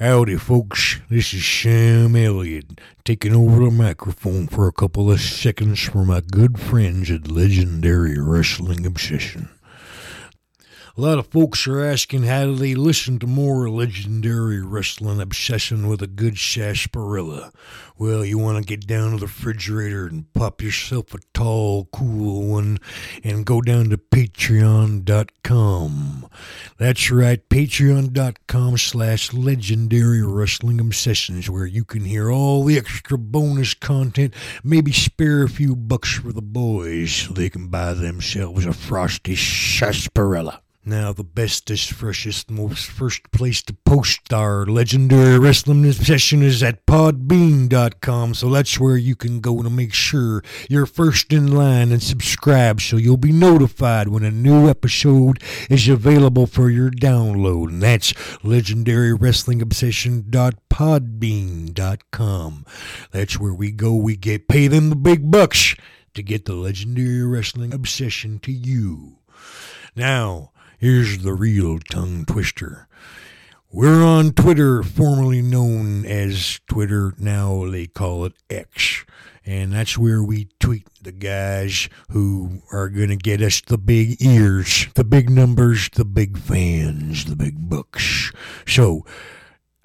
Howdy, folks. This is Sam Elliott taking over the microphone for a couple of seconds for my good friends at Legendary Wrestling Obsession. A lot of folks are asking how do they listen to more Legendary Wrestling Obsession with a good sarsaparilla. Well, you want to get down to the refrigerator and pop yourself a tall, cool one and go down to patreon dot com. That's right, patreon dot com slash Legendary Wrestling Obsessions, where you can hear all the extra bonus content, maybe spare a few bucks for the boys so they can buy themselves a frosty sarsaparilla. Now the bestest, freshest, most first place to post our legendary wrestling session is at podbean dot com. So that's where you can go to make sure you're first in line and subscribe so you'll be notified when a new episode is available for your download. And that's legendary wrestling obsession dot podbean dot com. That's where we go. We get pay them the big bucks to get the legendary wrestling obsession to you. Now, here's the real tongue twister. We're on Twitter, formerly known as Twitter. Now they call it X. And that's where we tweet the guys who are going to get us the big ears, the big numbers, the big fans, the big bucks. So,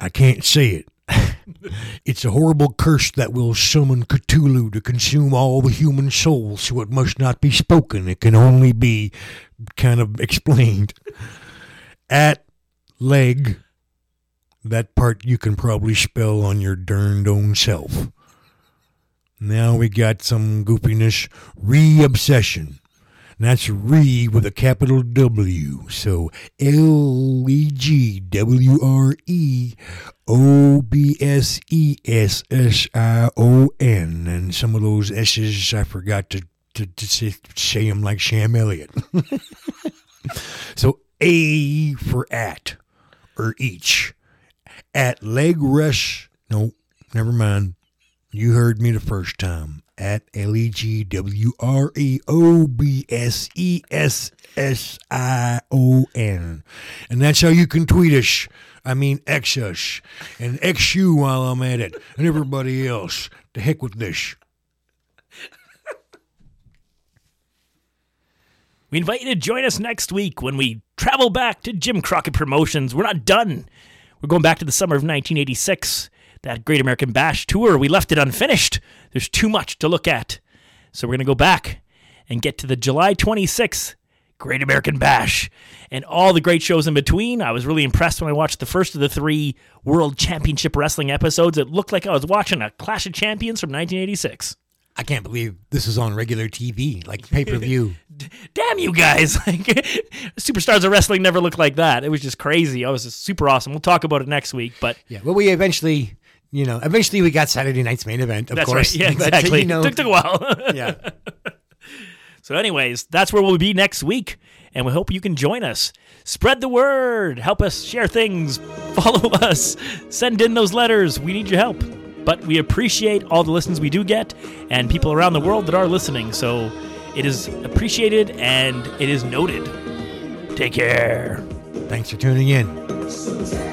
I can't say it. It's a horrible curse that will summon Cthulhu to consume all the human souls, so it must not be spoken. It can only be kind of explained. At leg, that part you can probably spell on your darned own self. Now we got some goofiness. Re-obsession. And that's re with a capital W. So L E G W R E O B S E S S I O N. And some of those S's, I forgot to, to, to say, say them like Sam Elliott. So A for at, or each. At leg rush. No, never mind. You heard me the first time. At L E G W R E O B S E S S I O N. And that's how you can tweet us. I mean, X us. And X you while I'm at it. And everybody else. To heck with this. We invite you to join us next week when we travel back to Jim Crockett Promotions. We're not done. We're going back to the summer of nineteen eighty-six. That Great American Bash tour, we left it unfinished. There's too much to look at. So we're going to go back and get to the July twenty-sixth Great American Bash and all the great shows in between. I was really impressed when I watched the first of the three World Championship Wrestling episodes. It looked like I was watching a Clash of Champions from nineteen eighty-six. I can't believe this is on regular T V, like pay-per-view. Damn you guys. Like, superstars of wrestling never looked like that. It was just crazy. It was just super awesome. We'll talk about it next week. But yeah, well, we eventually... You know, eventually we got Saturday night's main event, of that's course. Right. Yeah, exactly. But, you know, took, took a while. Yeah. So anyways, that's where we'll be next week, and we hope you can join us. Spread the word. Help us share things. Follow us. Send in those letters. We need your help. But we appreciate all the listens we do get and people around the world that are listening. So it is appreciated and it is noted. Take care. Thanks for tuning in.